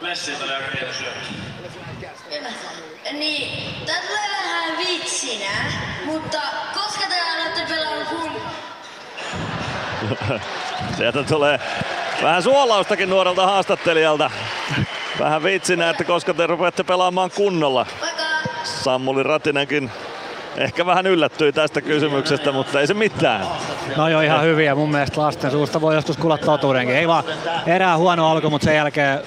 Lessiltä oli aika hieno syötä. Niin, tää tulee vähän vitsinä, mutta koska te olette pelannut Sieltä tulee vähän suolaustakin nuorelta haastattelijalta. Vähän vitsinä, että koska te rupeatte pelaamaan kunnolla. Samuli Ratinenkin Ehkä vähän yllättyi tästä kysymyksestä, mutta ei se mitään. No joo, ihan hyviä. Mun mielestä lasten suusta voi joskus kuulla totuudenkin. Ei vaan erää huono alku, mutta sen jälkeen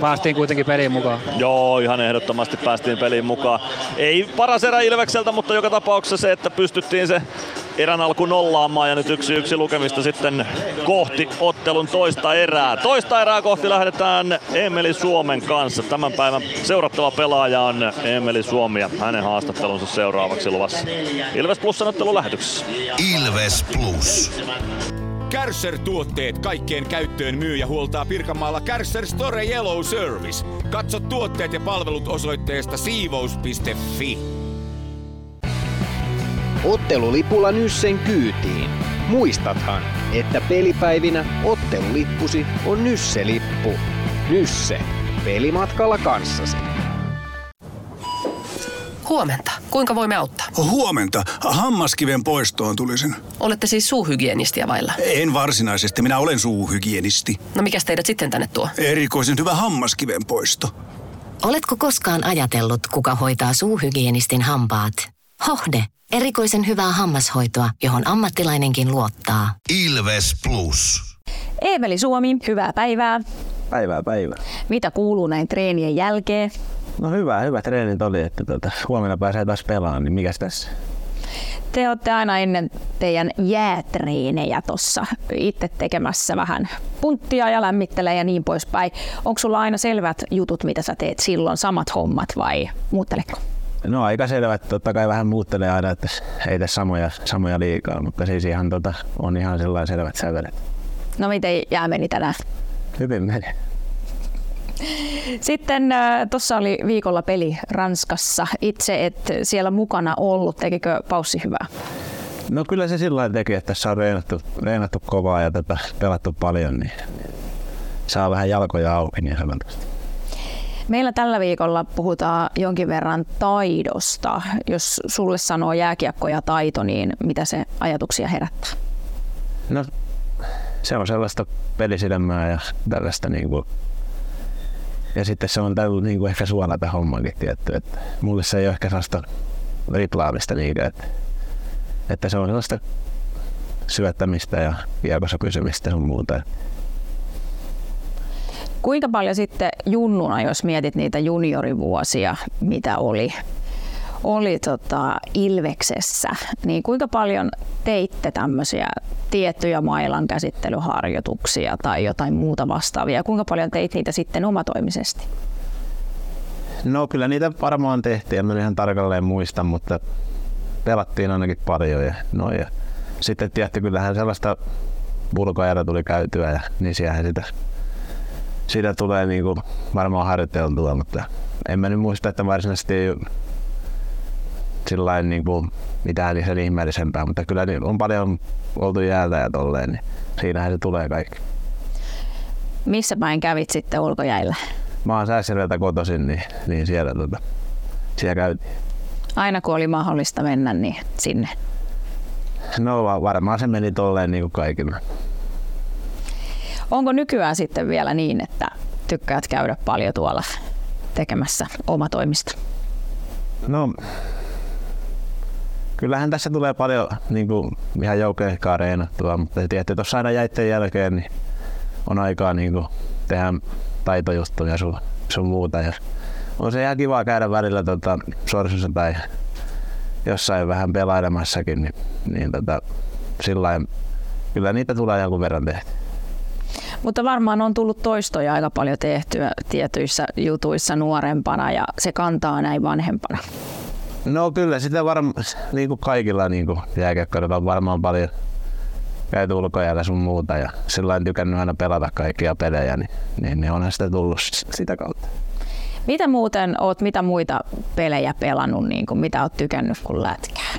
päästiin kuitenkin peliin mukaan. Joo, ihan ehdottomasti päästiin peliin mukaan. Ei paras erä Ilvekseltä, mutta joka tapauksessa se, että pystyttiin se erän alku nollaamaan ja nyt 1-1 lukemista sitten kohti ottelun toista erää. Toista erää kohti lähdetään Emeli Suomen kanssa. Tämän päivän seurattava pelaaja on Emeli Suomi ja hänen haastattelunsa seuraavaksi luvassa. Ilves Plusan ottelun lähetyksessä. Ilves Plus. Kärcher-tuotteet kaikkeen käyttöön myy ja huoltaa Pirkanmaalla Kärcher Store Yellow Service. Katso tuotteet ja palvelut osoitteesta siivous.fi. Ottelulipulla Nyssen kyytiin. Muistathan, että pelipäivinä ottelulippusi on Nysse-lippu. Nysse. Pelimatkalla kanssasi. Huomenta. Kuinka voimme auttaa? Huomenta. Hammaskiven poistoon tulisin. Olette siis suuhygienistiä vailla? En varsinaisesti. Minä olen suuhygienisti. No mikäs teidät sitten tänne tuo? Erikoisen hyvä hammaskiven poisto. Oletko koskaan ajatellut, kuka hoitaa suuhygienistin hampaat? Hohde. Erikoisen hyvää hammashoitoa, johon ammattilainenkin luottaa. Ilves Plus. Emeli Suomi, hyvää päivää. Päivää. Mitä kuuluu näin treenien jälkeen? No hyvä treenit oli, että huomenna pääsee taas pelaamaan, niin mikäs tässä? Te olette aina ennen teidän jäätreenejä tossa itse tekemässä vähän punttia ja lämmittelee ja niin poispäin. Onko sulla aina selvät jutut, mitä sä teet silloin, samat hommat vai muutteletko? No aika selvä, että totta kai vähän muuttelee aina, että ei tässä samoja liikaa, mutta siis ihan on ihan sellainen selvät sävelet. No miten jää meni tänään? Hyvin meni. Sitten tuossa oli viikolla peli Ranskassa. Itse et siellä mukana ollut, tekikö paussi hyvää? No kyllä se sillä teki, että tässä on reenattu kovaa ja pelattu paljon, niin saa vähän jalkoja auki niin helposti. Meillä tällä viikolla puhutaan jonkin verran taidosta. Jos sulle sanoo jääkiekko ja taito, niin mitä se ajatuksia herättää? No se on sellaista pelisilmää ja tällaista niinku. Ja sitten se on täytyy niinku ehkä suolata hommankin tietty, että mulle se ei ole ehkä sellaista riplaamista niinkään, että se on sellaista syöttämistä ja kiekossa pysymistä sun muuta. Kuinka paljon sitten junnuna, jos mietit niitä juniorivuosia, mitä oli Ilveksessä, niin kuinka paljon teitte tämmöisiä tiettyjä mailan käsittelyharjoituksia tai jotain muuta vastaavia? Kuinka paljon teit niitä sitten omatoimisesti? No kyllä niitä varmaan tehtiin, en ihan tarkalleen muista, mutta pelattiin ainakin paljon. Ja sitten tietty kyllähän sellaista ulkoajata tuli käytyä ja niin siihen sitä tulee niinku varmaan harjoiteltua, mutta en mä nyt muista, että varsinaisesti ei sillain niinku mitään sen ihmeellisempää, mutta kyllä on paljon oltu jäältä ja tolleen, niin siinähän se tulee kaikki. Missä päin kävit sitten ulkojäillä? Mä oon Sääsjärveltä kotoisin, niin siellä käytiin. Aina kun oli mahdollista mennä, niin sinne? No varmaan se meni tolleen niinku kaikille. Onko nykyään sitten vielä niin, että tykkäät käydä paljon tuolla tekemässä omatoimista? No, kyllähän tässä tulee paljon niin kuin, ihan joukkoehkaa reenattua, mutta tietysti tuossa aina jäitten jälkeen niin on aikaa niin kuin, tehdä taitojuttuja sun muuta. Ja on se ihan kiva käydä välillä sorsussa tai jossain vähän pelailemassakin, niin sillain, kyllä niitä tulee jonkun verran tehty. Mutta varmaan on tullut toistoja aika paljon tehtyä tietyissä jutuissa nuorempana ja se kantaa näin vanhempana. No kyllä, sitä varmaan niinku kaikilla niinku jääkiekkoilla on varmaan paljon käyty ulkojäällä sun muuta ja sillain tykännyt aina pelata kaikkia pelejä, niin onhan sitä tullut sitä kautta. Mitä muuten oot, mitä muita pelejä pelannut, niinku, mitä oot tykännyt kun lätkää?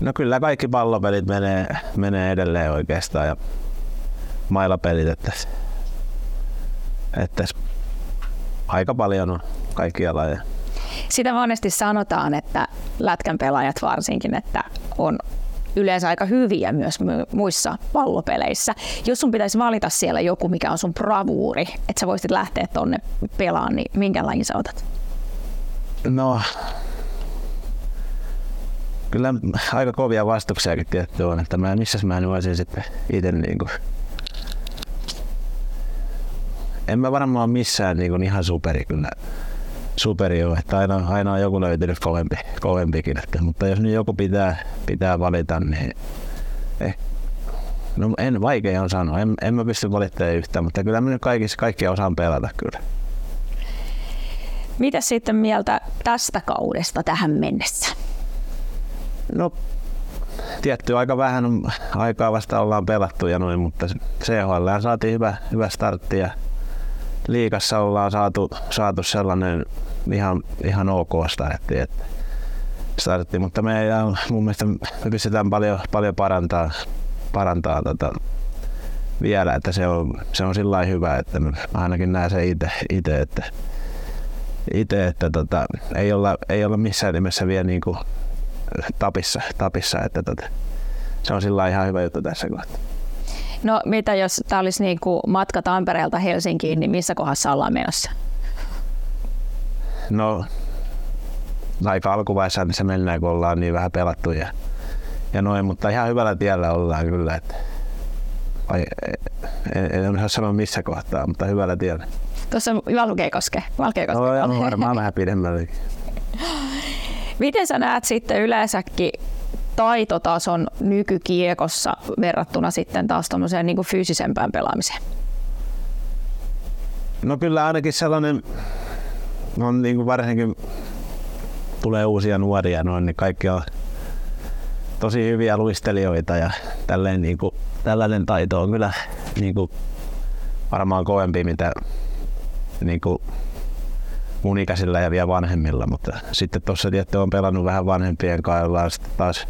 No kyllä kaikki pallopelit menee edelleen oikeastaan. Ja mailapelit, että aika paljon on kaikkia lajeja. Sitä monesti sanotaan, että lätkän pelaajat varsinkin, että on yleensä aika hyviä myös muissa pallopeleissä. Jos sun pitäisi valita siellä joku, mikä on sun bravuuri, että sä voisit lähteä tonne pelaamaan, niin minkä lajin sä otat? No, kyllä aika kovia vastauksiakin tietty on, että missäs mä nyt voisin sitten itse niinku... En mä varmaan missään niinku ihan superi kyllä. Superi on, että aina on joku löytynyt kovempikin, että, mutta jos nyt joku pitää valita, niin... No en, vaikea on sanoa, en mä pysty valittamaan yhtään, mutta kyllä mä nyt kaikkia osaan pelata kyllä. Mitäs sitten mieltä tästä kaudesta tähän mennessä? No, tietty aika vähän aikaa vasta ollaan pelattu ja noin, mutta CHL saatiin hyvä startti ja liigassa ollaan saatu sellainen ihan ok startti, että startti, mutta mun mielestä me pystytään paljon parantaa vielä, että se on sillain hyvä, että ainakin näen se itse, että ei olla missään nimessä vielä niinku tapissa, että se on sillain ihan hyvä juttu tässä kohtaa. No mitä jos tää olisi niinku matka Tampereelta Helsinkiin, niin missä kohdassa ollaan menossa? No aika alkuvaiheessa niin se mennään, kun ollaan niin vähän pelattu ja noin, mutta ihan hyvällä tiellä ollaan kyllä, että en osaa sanoa missä kohtaa, mutta hyvällä tiellä. Tuossa on Valkeakoske. No on varmaan vähän pidemmälle. Miten sä näet sitten yleensäkin taitotason nykykiekossa verrattuna sitten taas tommoseen niin kuin fyysisempään pelaamiseen? No kyllä ainakin sellainen, on niin kuin varsinkin tulee uusia nuoria, niin kaikki on tosi hyviä luistelijoita ja niin kuin, tällainen taito on kyllä niin kuin, varmaan kovempi mitä niin kuin, mun ikäisillä ja vielä vanhemmilla, mutta sitten tuossa tietty on pelannut vähän vanhempien kanssa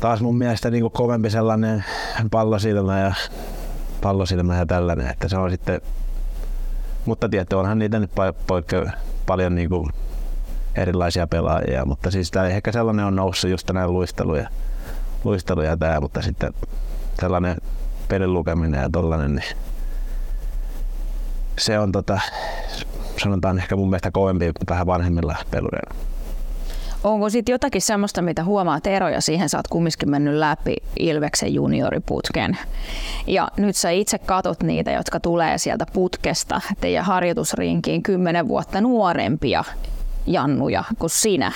taas mun mielestä niin kuin kovempi sellainen pallosilmä ja tällainen, että se on sitten, mutta tietty onhan niitä nyt paljon niin kuin erilaisia pelaajia, mutta siis tää ehkä sellainen on noussut just tänään luisteluja tää, mutta sitten sellainen pelin lukeminen ja tollainen, niin se on sanotaan ehkä mun mielestä kovempi vähän vanhemmilla pelureilla. Onko sitten jotakin semmoista, mitä huomaat eroja siihen? Sä oot kumminkin mennyt läpi Ilveksen junioriputken. Ja nyt sä itse katot niitä, jotka tulee sieltä putkesta teidän harjoitusrinkiin 10 vuotta nuorempia jannuja kuin sinä.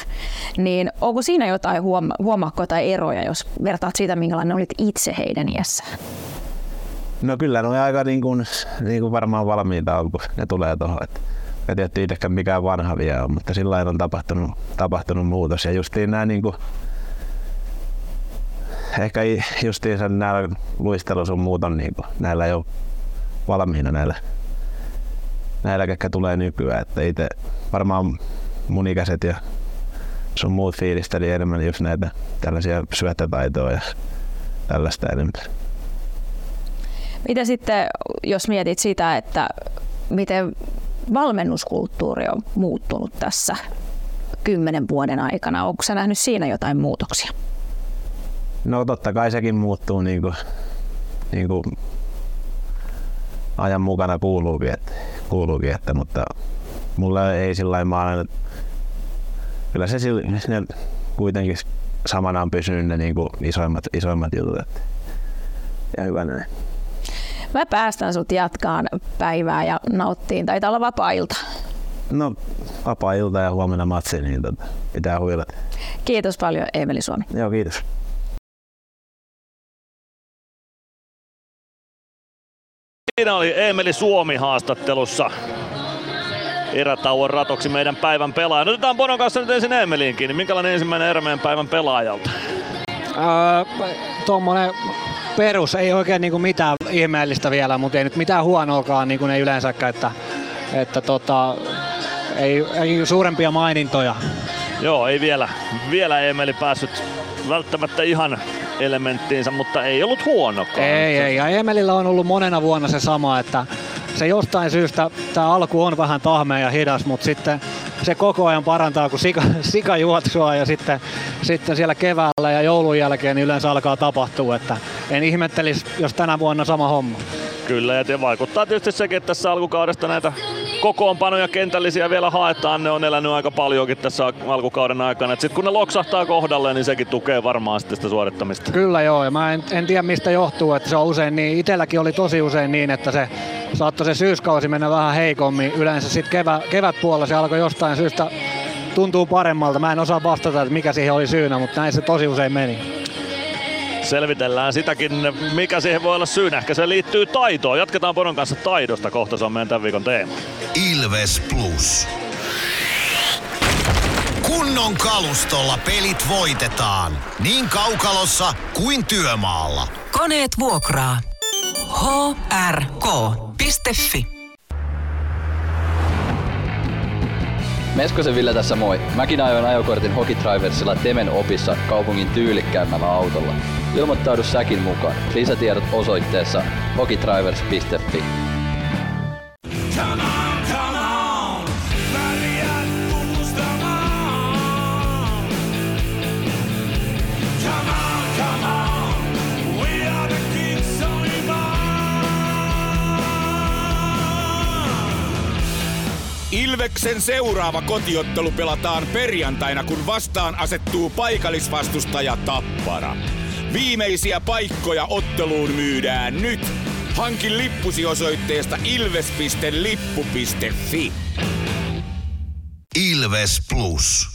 Niin onko siinä jotain, huomaatko jotain eroja, jos vertaat siitä, minkälainen olit itse heidän iässään? No kyllä ne on aika niin kuin varmaan valmiita on, kun ne tulee tuohon. En tiedä itsekään mikään vanha vielä on, mutta sillä lailla on tapahtunut muutos. Ja justiin nämä, niin kuin, ehkä justiin nämä luistelu sun muut on, niin kuin, näillä ei ole valmiina näillä ketkä tulee nykyään. Että itse varmaan mun ikäiset ja sun muut fiilisteli enemmän just näitä tällaisia syöttötaitoja ja tällaista enemmän. Mitä sitten, jos mietit sitä, että miten valmennuskulttuuri on muuttunut tässä 10 vuoden aikana, onko sä nähnyt siinä jotain muutoksia? No totta kai sekin muuttuu niin kuin ajan mukana kuuluukin, mutta mulla ei sillain maana, kyllä se kuitenkin samana on pysynyt ne niin kuin isoimmat jutut, että, ja hyvä näin. Mä päästän sut jatkaan päivää ja nauttiin. Taitaa olla vapaa-ilta. No, vapaa-ilta ja huomenna matsi, niin pitää huilata. Kiitos paljon, Emeli Suomi. Joo, kiitos. Siinä oli Emeli Suomi haastattelussa. Erätauon ratoksi meidän päivän pelaaja. Otetaan Bonon kanssa nyt ensin Emeliinkin. Minkälainen ensimmäinen erä meidän päivän pelaajalta? Tuommoinen... Perus, ei oikein niinku mitään ihmeellistä vielä, mutta ei nyt mitään huonoakaan niinku ne yleensäkään, että ei suurempia mainintoja. Joo, ei vielä Emeli päässyt välttämättä ihan elementtiinsä, mutta ei ollut huonokaan. Ei, ja Emelillä on ollut monena vuonna se sama, että se jostain syystä tää alku on vähän tahmea ja hidas, mutta sitten se koko ajan parantaa kuin sikajuoksua ja sitten siellä keväällä ja joulun jälkeen niin yleensä alkaa tapahtua, että en ihmettelisi, jos tänä vuonna sama homma. Kyllä, ja vaikuttaa tietysti sekin, että tässä alkukaudesta näitä kokoonpanoja kentällisiä vielä haetaan. Ne on elänyt aika paljonkin tässä alkukauden aikana. Sitten kun ne loksahtaa kohdalle, niin sekin tukee varmaan sitten sitä suorittamista. Kyllä joo, ja mä en tiedä mistä johtuu, että se on usein niin. Itselläkin oli tosi usein niin, että se saattoi se syyskausi mennä vähän heikommin. Yleensä sitten kevätpuolella se alkoi jostain syystä tuntuu paremmalta. Mä en osaa vastata, että mikä siihen oli syynä, mutta näin se tosi usein meni. Selvitellään sitäkin, mikä siihen voi olla syynä. Ehkä se liittyy taitoon. Jatketaan Poron kanssa taidosta. Kohta se on meidän tämän viikon teema. Ilves Plus. Kunnon kalustolla pelit voitetaan. Niin kaukalossa kuin työmaalla. Koneet vuokraa. hrk.fi Meskosen Ville tässä moi. Mäkin ajoin ajokortin Hokitriversilla Temen opissa kaupungin tyylikkäämmällä autolla. Ilmoittaudu säkin mukaan. Lisätiedot osoitteessa hokitrivers.fi. Ilveksen seuraava kotiottelu pelataan perjantaina, kun vastaan asettuu paikallisvastustaja Tappara. Viimeisiä paikkoja otteluun myydään nyt. Hanki lippusi osoitteesta ilves.lippu.fi. Ilves Plus.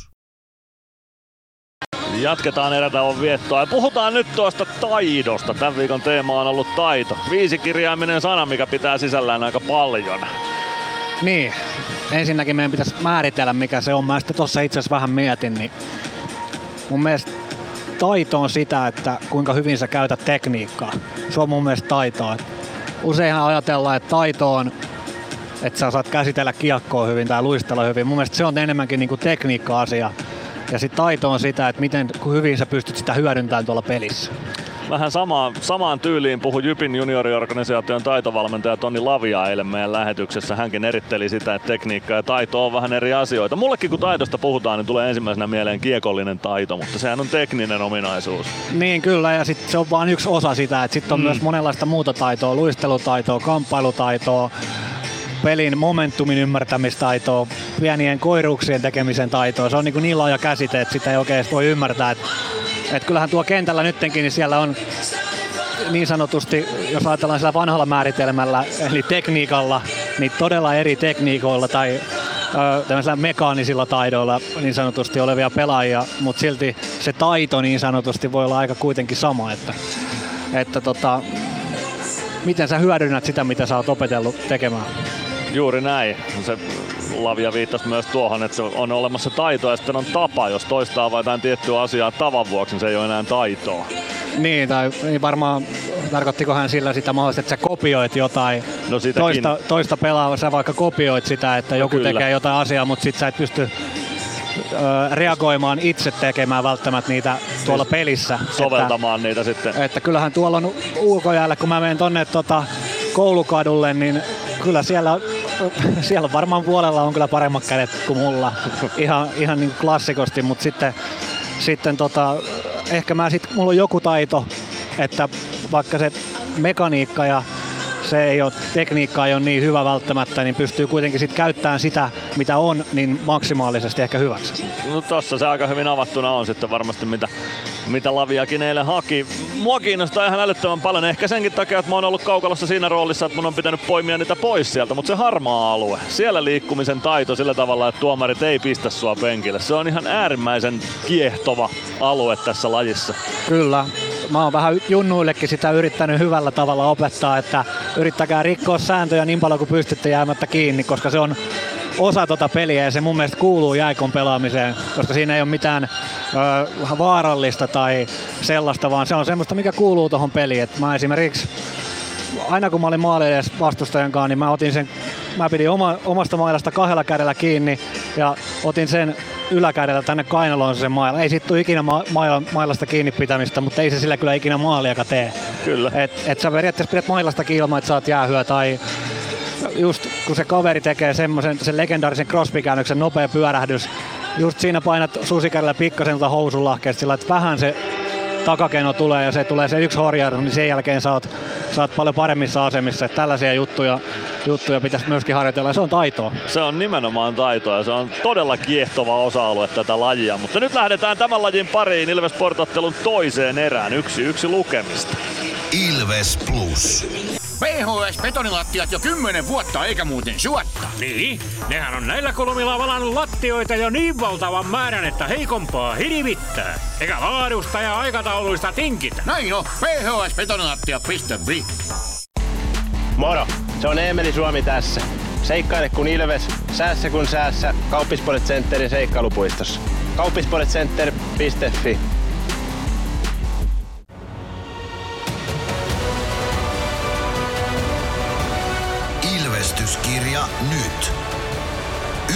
Jatketaan erätauon viettoa ja puhutaan nyt tuosta taidosta. Tämän viikon teema on ollut taito. 5-kirjaiminen sana, mikä pitää sisällään aika paljon. Niin, ensinnäkin meidän pitäisi määritellä mikä se on. Mä sitä tossa itse asiassa vähän mietin, niin mun mielestä taito on sitä, että kuinka hyvin sä käytät tekniikkaa. Se on mun mielestä taitoa. Useinhan ajatellaan, että taito on, että sä saat käsitellä kiekkoa hyvin tai luistella hyvin. Mun mielestä se on enemmänkin niinku tekniikka-asia. Ja sit taito on sitä, että miten hyvin sä pystyt sitä hyödyntämään tuolla pelissä. Vähän samaan tyyliin puhui Jypin junioriorganisaation taitovalmentaja Toni Lavia eilen meidän lähetyksessä. Hänkin eritteli sitä, että tekniikka ja taito on vähän eri asioita. Mullekin kun taitosta puhutaan, niin tulee ensimmäisenä mieleen kiekollinen taito, mutta sehän on tekninen ominaisuus. Niin kyllä, ja sitten se on vain yksi osa sitä, että sitten on myös monenlaista muuta taitoa, luistelutaitoa, kamppailutaitoa, pelin momentumin ymmärtämistaitoa, pienien koiruuksien tekemisen taitoa. Se on niin laaja käsite, että sitä ei oikein voi ymmärtää. Et kyllähän tuo kentällä nyttenkin, niin siellä on niin sanotusti, jos ajatellaan sillä vanhalla määritelmällä, eli tekniikalla, niin todella eri tekniikoilla tai tämmöisillä mekaanisilla taidoilla niin sanotusti olevia pelaajia, mutta silti se taito niin sanotusti voi olla aika kuitenkin sama, että miten sä hyödynnät sitä, mitä sä oot opetellut tekemään. Juuri näin. Se Lavia viittasi myös tuohon, että on olemassa taito ja sitten on tapa. Jos toistaa vain jotain tiettyä asiaa tavan vuoksi, niin se ei ole enää taitoa. Niin, tai varmaan tarkoittiko hän sillä sitä mahdollisesti, että sä kopioit jotain. No toista pelaa, sä vaikka kopioit sitä, että joku tekee jotain asiaa, mutta sit sä et pysty reagoimaan itse tekemään välttämättä niitä tuolla pelissä. Soveltamaan että, niitä sitten. Että kyllähän tuolla on ulkojäällä, kun mä menen tonne koulukadulle, niin kyllä siellä varmaan puolella on kyllä paremmat kädet kuin mulla, ihan niin kuin klassikosti, mutta sitten ehkä mulla on joku taito, että vaikka se mekaniikka ja tekniikka ei ole niin hyvä välttämättä, niin pystyy kuitenkin sit käyttämään sitä, mitä on, niin maksimaalisesti ehkä hyväksi. No tossa se aika hyvin avattuna on sitten varmasti, mitä Laviakin eilen haki. Mua kiinnostaa ihan älyttömän paljon, ehkä senkin takia, että mä oon ollut kaukalossa siinä roolissa, että mun on pitänyt poimia niitä pois sieltä, mutta se harmaa alue, siellä liikkumisen taito sillä tavalla, että tuomarit ei pistä sua penkille. Se on ihan äärimmäisen kiehtova alue tässä lajissa. Kyllä. Mä oon vähän junnuillekin sitä yrittänyt hyvällä tavalla opettaa, että yrittäkää rikkoa sääntöjä niin paljon kuin pystytte jäämättä kiinni, koska se on osa peliä ja se mun mielestä kuuluu jääkon pelaamiseen, koska siinä ei ole mitään vaarallista tai sellaista, vaan se on semmoista, mikä kuuluu tuohon peliin. Et mä esimerkiksi, aina kun mä olin maali edes vastustajan kanssa, niin mä pidin omasta mailasta kahdella kädellä kiinni ja otin sen yläkädellä tänne kainaloon sen mailla. Ei sit tule ikinä mailasta kiinni pitämistä, mutta ei se sillä kyllä ikinä maaliakaan tee. Kyllä. Et sä periaatteessa pidät mailastakin ilman, että saat jäähyä tai just kun se kaveri tekee sen legendaarisen crossbikäännöksen nopea pyörähdys, just siinä painat susikädellä pikkasen housun lahkeesta sillä, että vähän se takakeno tulee ja se tulee se yksi horjahdus, niin sen jälkeen saat paljon paremmissa asemissa. Että tällaisia juttuja pitäisi myöskin harjoitella. Se on taitoa. Se on nimenomaan taitoa ja se on todella kiehtova osa-alue tätä lajia. Mutta nyt lähdetään tämän lajin pariin Ilves-Sport-ottelun toiseen erään. 1-1 lukemista. Ilves Plus. PHS-betonilattiat jo 10 vuotta eikä muuten suotta. Niin, nehän on näillä kolmilla valannut lattioita jo niin valtavan määrän, että heikompaa hirvittää. Eikä laadusta ja aikatauluista tinkitä. Näin on, phsbetonilattia.fi. Moro, se on Emeli Suomi tässä. Seikkaile kun Ilves, säässä kun säässä. Kauppisports Centerin seikkailupuistossa. Kauppisportscenter.fi. Kirja nyt.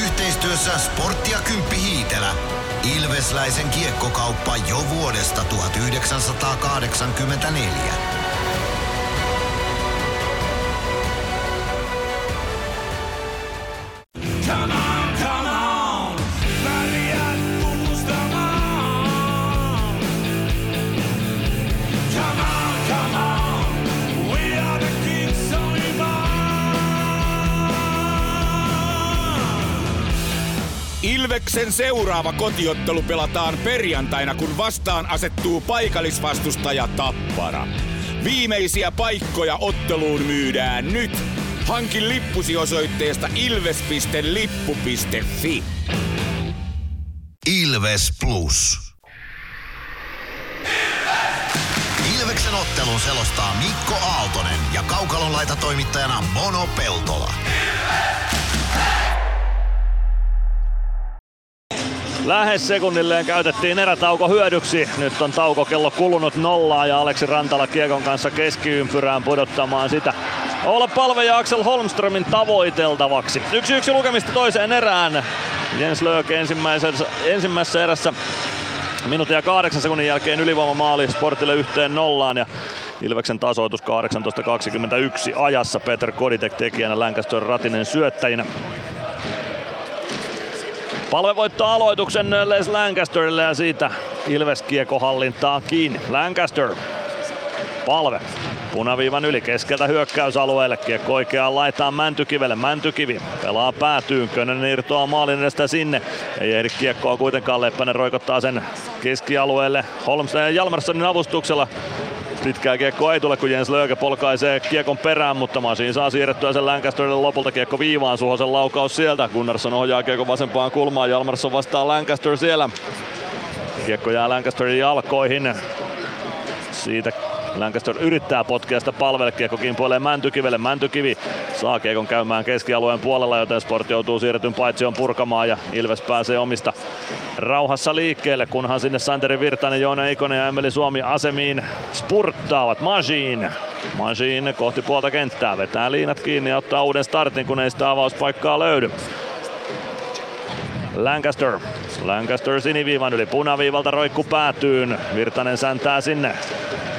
Yhteistyössä Sportti ja Kymppi Hiitelä. Ilvesläisen kiekkokauppa jo vuodesta 1984. Ilveksen seuraava kotiottelu pelataan perjantaina, kun vastaan asettuu paikallisvastustaja Tappara. Viimeisiä paikkoja otteluun myydään nyt. Hankin lippusi osoitteesta ilves.lippu.fi. Ilves Plus. Ilves! Ilveksen ottelun selostaa Mikko Aaltonen ja kaukalonlaita toimittajana Mono Peltola. Ilves! Lähes sekunnilleen käytettiin erätauko hyödyksi. Nyt on tauko kello kulunut 0 ja Aleksi Rantala kiekon kanssa keskiympyrään pudottamaan sitä Oula Palve ja Axel Holmströmin tavoiteltavaksi. 1-1 lukemista toiseen erään. Jens Lööke ensimmäisessä erässä minuutin ja 8 sekunnin jälkeen ylivoimamaali Sportille 1-0 ja Ilveksen tasoitus 18.21 ajassa. Petr Koditek tekijänä, Lancaster Ratinen syöttäjinä. Palve voittaa aloituksen Les Lancasterille ja siitä Ilves kiekko hallintaa kiinni. Lancaster, Palve, punaviivan yli keskeltä hyökkäysalueelle. Kiekko oikeaan laitaan Mäntykivelle. Mäntykivi pelaa päätyyn. Könönen irtoaa maalin edestä sinne. Ei ehdi kiekkoa kuitenkaan. Leppänen roikottaa sen keskialueelle Holmström ja Jalmarssonin avustuksella. Pitkää kiekkoa ei tule, kun Jens Lööke polkaisee kiekon perään, mutta Masin saa siirrettyä sen Lancasterille. Lopulta kiekko viivaan, Suhosen laukaus sieltä. Gunnarsson ohjaa kiekon vasempaan kulmaan, Jalmarsson vastaa Lancaster siellä. Kiekko jää Lancasterin jalkoihin. Siitä Lancaster yrittää potkea sitä Palvelle. Kiekko kimpoilee Mäntykivelle. Mäntykivi saa kiekon käymään keskialueen puolella, joten Sport joutuu siirretyn paitsion purkamaan ja Ilves pääsee omista rauhassa liikkeelle, kunhan sinne Santeri Virtanen, Joona Ikonen ja Emeli Suomi asemiin spurttaavat. Masin kohti puolta kenttää, vetää liinat kiinni ja ottaa uuden startin, kun ei sitä avauspaikkaa löydy. Lancaster siniviivan yli, punaviivalta roikku päätyyn. Virtanen säntää sinne.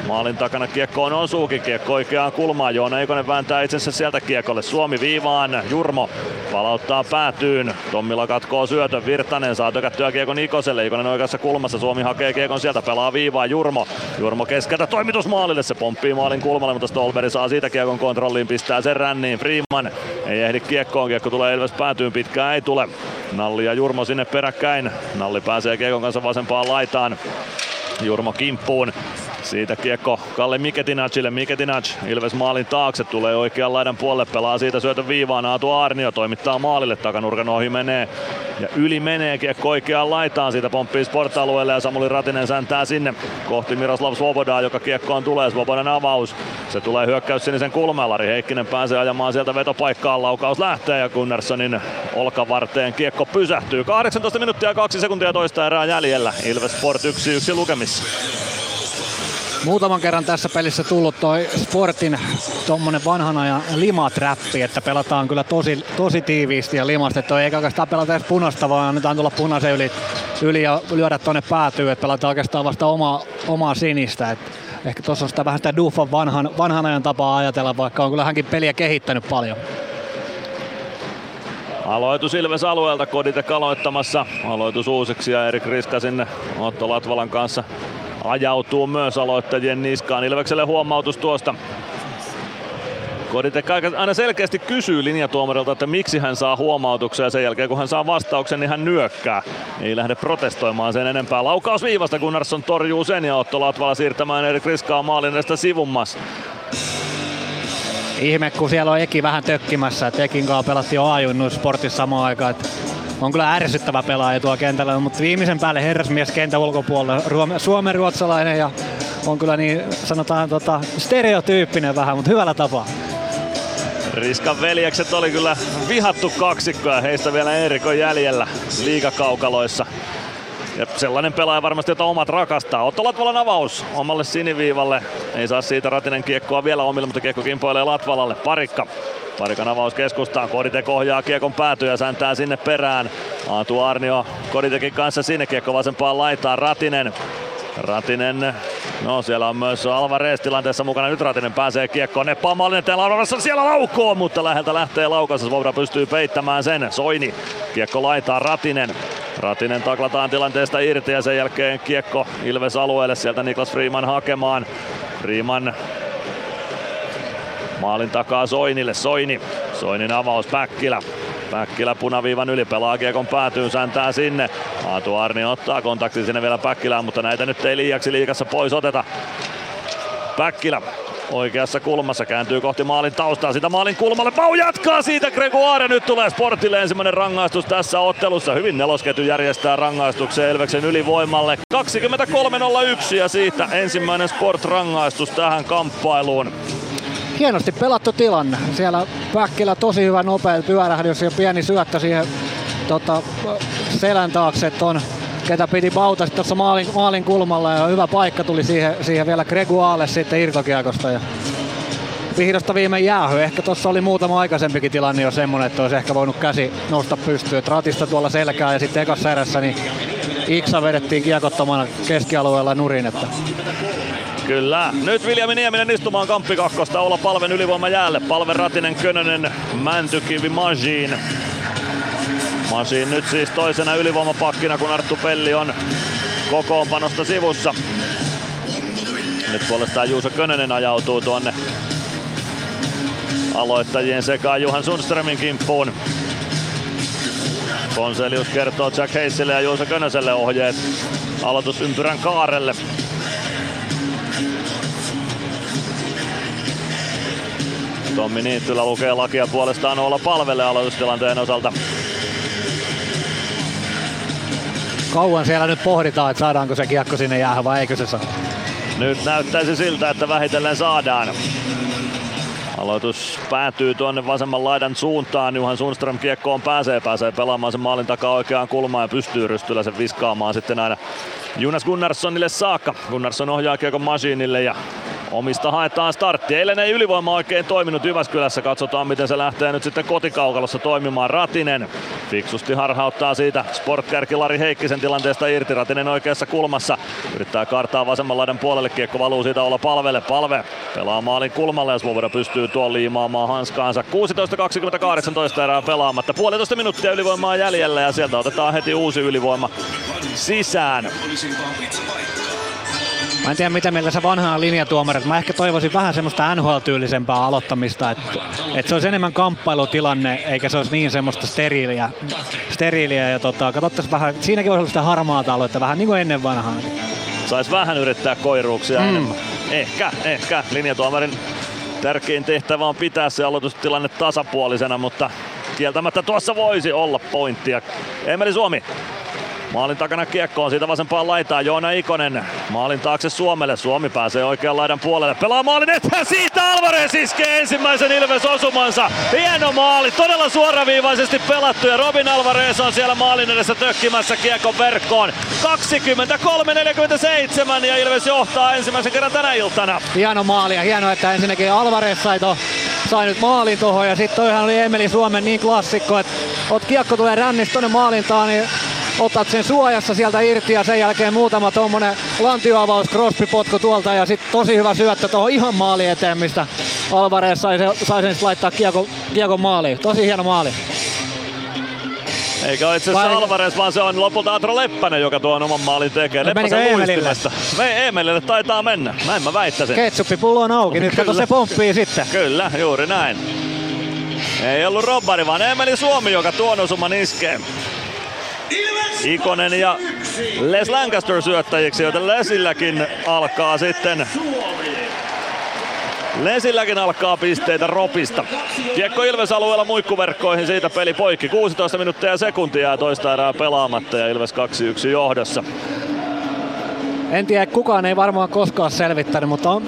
Maalin takana kiekkoon osuukin, kiekko oikeaan kulmaan. Joona Ikonen vääntää itsensä sieltä kiekolle. Suomi viivaan, Jurmo palauttaa päätyyn. Tommila katkoo syötön, Virtanen saa tökättyä kiekon Ikoselle. Ikonen oikeassa kulmassa, Suomi hakee kiekon sieltä, pelaa viivaan Jurmo keskeltä toimitusmaalille. Se pomppii maalin kulmalle, mutta Stolberg saa siitä kiekon kontrolliin, pistää sen ränniin. Freeman ei ehdi kiekkoon, kiekko tulee Ilves päätyyn, pitkään ei tule. Nalli ja Jurmo sinne peräkkäin. Nalli pääsee kiekon kanssa vasempaan laitaan. Jurmo kimppuun. Siitä kiekko Kalle Miketinacille. Miketinac Ilves maalin taakse, tulee oikean laidan puolelle, pelaa siitä syötön viivaan. Laatu Arnio toimittaa maalille, takanurkan ohi menee ja yli menee, kiekko oikeaan laitaan. Siitä pomppii Sport-alueelle ja Samuli Ratinen säntää sinne kohti Miroslav Swobodaa, joka kiekkoon tulee. Swobodan avaus, se tulee hyökkäys sinisen kulmaan. Lari Heikkinen pääsee ajamaan sieltä vetopaikkaan, laukaus lähtee ja Gunnarssonin olkavarteen kiekko pysähtyy. 18 minuuttia 2 sekuntia toista erää jäljellä. Ilves Sport 1-1 lukemissa. Muutaman kerran tässä pelissä tullut toi Sportin tommonen vanhan ajan limatrappi, että pelataan kyllä tosi tiiviisti ja limastettu. Eikä oikeastaan pelata edes punaista, vaan annetaan tulla punaisen yli ja lyödä tonne päätyyn, että pelataan oikeastaan vasta omaa sinistä. Et ehkä tuossa on sitä vähän sitä Duffan vanhan ajan tapaa ajatella, vaikka on kyllä hänkin peliä kehittänyt paljon. Aloitus Ilves alueelta, Koditek aloittamassa. Aloitus uusiksi ja Erik Riska sinne Otto Latvalan kanssa ajautuu myös aloittajien niskaan. Ilvekselle huomautus tuosta. Koditek aina selkeästi kysyy linjatuomarilta, että miksi hän saa huomautuksen, ja sen jälkeen kun hän saa vastauksen, niin hän nyökkää. Ei lähde protestoimaan sen enempää. Laukaus viivasta, Gunnarsson torjuu sen ja Otto Latvala siirtämään Erik Riskaa maalin edestä sivummas. Ihme, kun siellä on Eki vähän tökkimässä, että Ekin kanssa pelasi jo ajunnut Sportissa samaan aikaan. On kyllä ärsyttävä pelaaja tuo kentällä, mutta viimeisen päälle herrasmies kentän ulkopuolella suomenruotsalainen ja on kyllä niin sanotaan stereotyyppinen vähän, mutta hyvällä tapaa. Riskan veljekset oli kyllä vihattu kaksikko ja heistä vielä Erik on jäljellä liigakaukaloissa. Ja sellainen pelaaja varmasti, jota omat rakastaa. Otto Latvalan avaus omalle siniviivalle. Ei saa siitä Ratinen kiekkoa vielä omille, mutta kiekko kimpoilee Latvalalle. Parikka. Parikan avaus keskustaan. Koditek ohjaa kiekon päätyä ja sääntää sinne perään. Laatu Arnio Koditekin kanssa sinne. Kiekko vasempaan laitaan. Ratinen. Ratinen, no siellä on myös Alvarez tilanteessa mukana, nyt Ratinen pääsee kiekkoon, neppaa maalinen, täällä Alvarez on siellä laukoo, mutta läheltä lähtee laukaus, Svoboda pystyy peittämään sen, Soini, kiekko laitaa Ratinen. Ratinen taklataan tilanteesta irti ja sen jälkeen kiekko Ilves alueelle, sieltä Niklas Friman hakemaan. Friman maalin takaa Soinille, Soini, Soinin avaus Päkkilä. Päkkilä punaviivan yli, pelaa kiekon päätyyn, säntää sinne. Laatu Arnio ottaa kontaktin sinne vielä Päkkilään, mutta näitä nyt ei liiaksi liikassa pois oteta. Päkkilä oikeassa kulmassa, kääntyy kohti maalin taustaa, sitä maalin kulmalle. Bauj jatkaa siitä Gregoire, nyt tulee Sportille ensimmäinen rangaistus tässä ottelussa. Hyvin nelosketju järjestää rangaistuksen Elveksen ylivoimalle. 23.01 ja siitä ensimmäinen Sport-rangaistus tähän kamppailuun. Hienosti pelattu tilanne. Siellä Päkkilä tosi hyvä nopea pyörähdys ja pieni syöttö siihen selän taakse ton, ketä piti Bauta tuossa maalin kulmalla ja hyvä paikka tuli siihen vielä Gregoirelle sitten irtokiekosta. Ja vihdosta viimein jäähy. Ehkä tuossa oli muutama aikaisempikin tilanne jo semmonen, että olisi ehkä voinut käsi nousta pystyyn. Ratista tuolla selkää ja sitten ekassa erässä niin Iksa vedettiin kiekottomana keskialueella nurin. Että kyllä. Nyt Viljami Nieminen istumaan Kamppi kakkosta. Oula Palven ylivoima jäälle. Palve, Ratinen, Könönen, Mäntykivi, Masin. Masin nyt siis toisena ylivoimapakkina, kun Arttu Pelli on kokoonpanosta sivussa. Nyt puolestaan Juuso Könönen ajautuu tuonne aloittajien sekaan Juhan Sundströmin kimppuun. Ponselius kertoo Chuck Hayesille ja Juuso Könöselle ohjeet aloitusympyrän kaarelle. Tommi Niittylä lukee lakia puolestaan Oula Palvelle aloitustilanteen osalta. Kauan siellä nyt pohditaan, että saadaanko se kiekko sinne jäähän vai eikö se saa. Nyt näyttäisi siltä, että vähitellen saadaan. Aloitus päätyy tuonne vasemman laidan suuntaan. Juhan Sundström kiekkoon pääsee pelaamaan sen maalin takaa oikeaan kulmaan ja pystyy Rystylä sen viskaamaan sitten aina Jonas Gunnarssonille saakka. Gunnarsson ohjaa kiekon Masinille ja omista haetaan startti. Eilen ei ylivoima oikein toiminut Jyväskylässä. Katsotaan miten se lähtee nyt sitten kotikaukalossa toimimaan. Ratinen fiksusti harhauttaa siitä Sportkärki Lari Heikkisen tilanteesta irti. Ratinen oikeassa kulmassa. Yrittää kaartaa vasemman laidan puolelle. Kiekko valuu siitä olla Palvelle. Palve pelaa maalin kulmalle ja Svoboda pystyy tuon liimaamaan hanskaansa. 16.28 erää pelaamatta. Puolitoista minuuttia ylivoimaa jäljellä ja sieltä otetaan heti uusi ylivoima sisään. Mä en tiedä mitä meillä se vanhaa linjatuomarit. Mä ehkä toivoisin vähän semmoista NHL-tyylisempää aloittamista, että se olisi enemmän kamppailutilanne, eikä se olisi niin semmoista steriiliä ja katsottaisiin vähän, siinäkin olisi ollut sitä harmaata aluetta, vähän niin kuin ennen vanhaa. Saisi vähän yrittää koiruuksia enemmän. Ehkä. Linjatuomarin tärkein tehtävä on pitää se aloitustilanne tasapuolisena, mutta kieltämättä tuossa voisi olla pointtia. Emeli Suomi. Maalin takana kiekkoon, siitä vasempaan laitaan Joona Ikonen. Maalin taakse Suomelle, Suomi pääsee oikean laidan puolelle. Pelaa maalin eteen, siitä Alvarez iskee ensimmäisen Ilves osumansa. Hieno maali, todella suoraviivaisesti pelattu ja Robin Alvarez on siellä maalin edessä tökkimässä kiekon verkkoon. 23.47 ja Ilves johtaa ensimmäisen kerran tänä iltana. Hieno maali ja hienoa, että ensinnäkin Alvarez sai nyt maalin tohon ja sit toihan oli Emeli Suomen niin klassikko, että kiekko tulee rännistä tonne maalintaan niin otat sen suojassa sieltä irti ja sen jälkeen muutama tommonen lantioavaus, crossbipotku tuolta ja sitten tosi hyvä syöttö tuohon ihan maali eteen, mistä Alvarez sai sen laittaa kiekon maaliin. Tosi hieno maali. Eikä ole itse asiassa Alvarez, vaan se on lopulta Atro Leppänen, joka tuon oman maalin tekee. Leppäsen luistimesta. Eemelille taitaa mennä, näin mä väittäisin. Ketsuppipullo on auki, nyt kato se pomppii sitten. Kyllä, juuri näin. Ei ollut robbari, vaan Emeli Suomi, joka tuon osuman iskee. Ikonen ja Les Lancaster syöttäjiksi, joten Lesilläkin alkaa pisteitä ropista. Kiekko Ilves-alueella muikkuverkkoihin, siitä peli poikki. 16 minuuttia ja sekuntia toista erää pelaamatta ja Ilves 2-1 johdossa. En tiedä, kukaan ei varmaan koskaan selvittänyt, mutta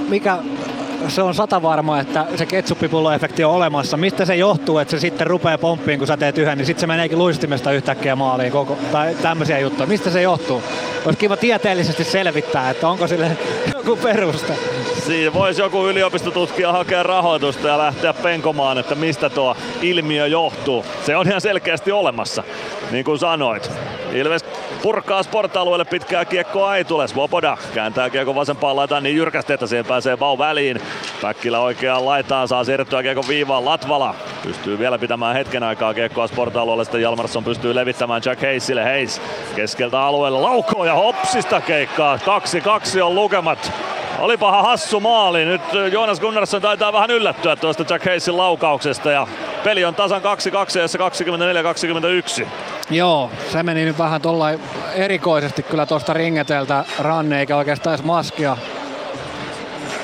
se on satavarma, että se ketsuppipulloefekti on olemassa. Mistä se johtuu, että se sitten rupeaa pomppiin, kun sä teet yhden, niin sitten se meneekin luistimesta yhtäkkiä maaliin tai tämmöisiä juttuja. Mistä se johtuu? Olisi kiva tieteellisesti selvittää, että onko sille joku peruste. Siinä voisi joku yliopistotutkija hakea rahoitusta ja lähteä penkomaan, että mistä tuo ilmiö johtuu. Se on ihan selkeästi olemassa, niin kuin sanoit. Ilves purkaa sporta-alueelle, pitkää kiekkoa ei tule. Swoboda kääntää kiekon vasempaan laitaan niin jyrkästi, että siihen pääsee Bauj väliin. Päkkilä oikeaan laitaan, saa siirrettyä kiekon viivaan. Latvala pystyy vielä pitämään hetken aikaa kiekkoa sporta-alueelle. Sitten Jalmarsson pystyy levittämään Chuck Hayesille. Hayes keskeltä alueella laukoo ja hopsista keikkaa. 2-2 on lukemat. Oli paha hassu maali. Nyt Jonas Gunnarsson taitaa vähän yllättyä tuosta Jack Hayesin laukauksesta ja peli on tasan 2-2 jossa 24-21. Joo, se meni nyt vähän tollain erikoisesti kyllä tuosta ringeteltä Ranne eikä oikeastaan edes maskia.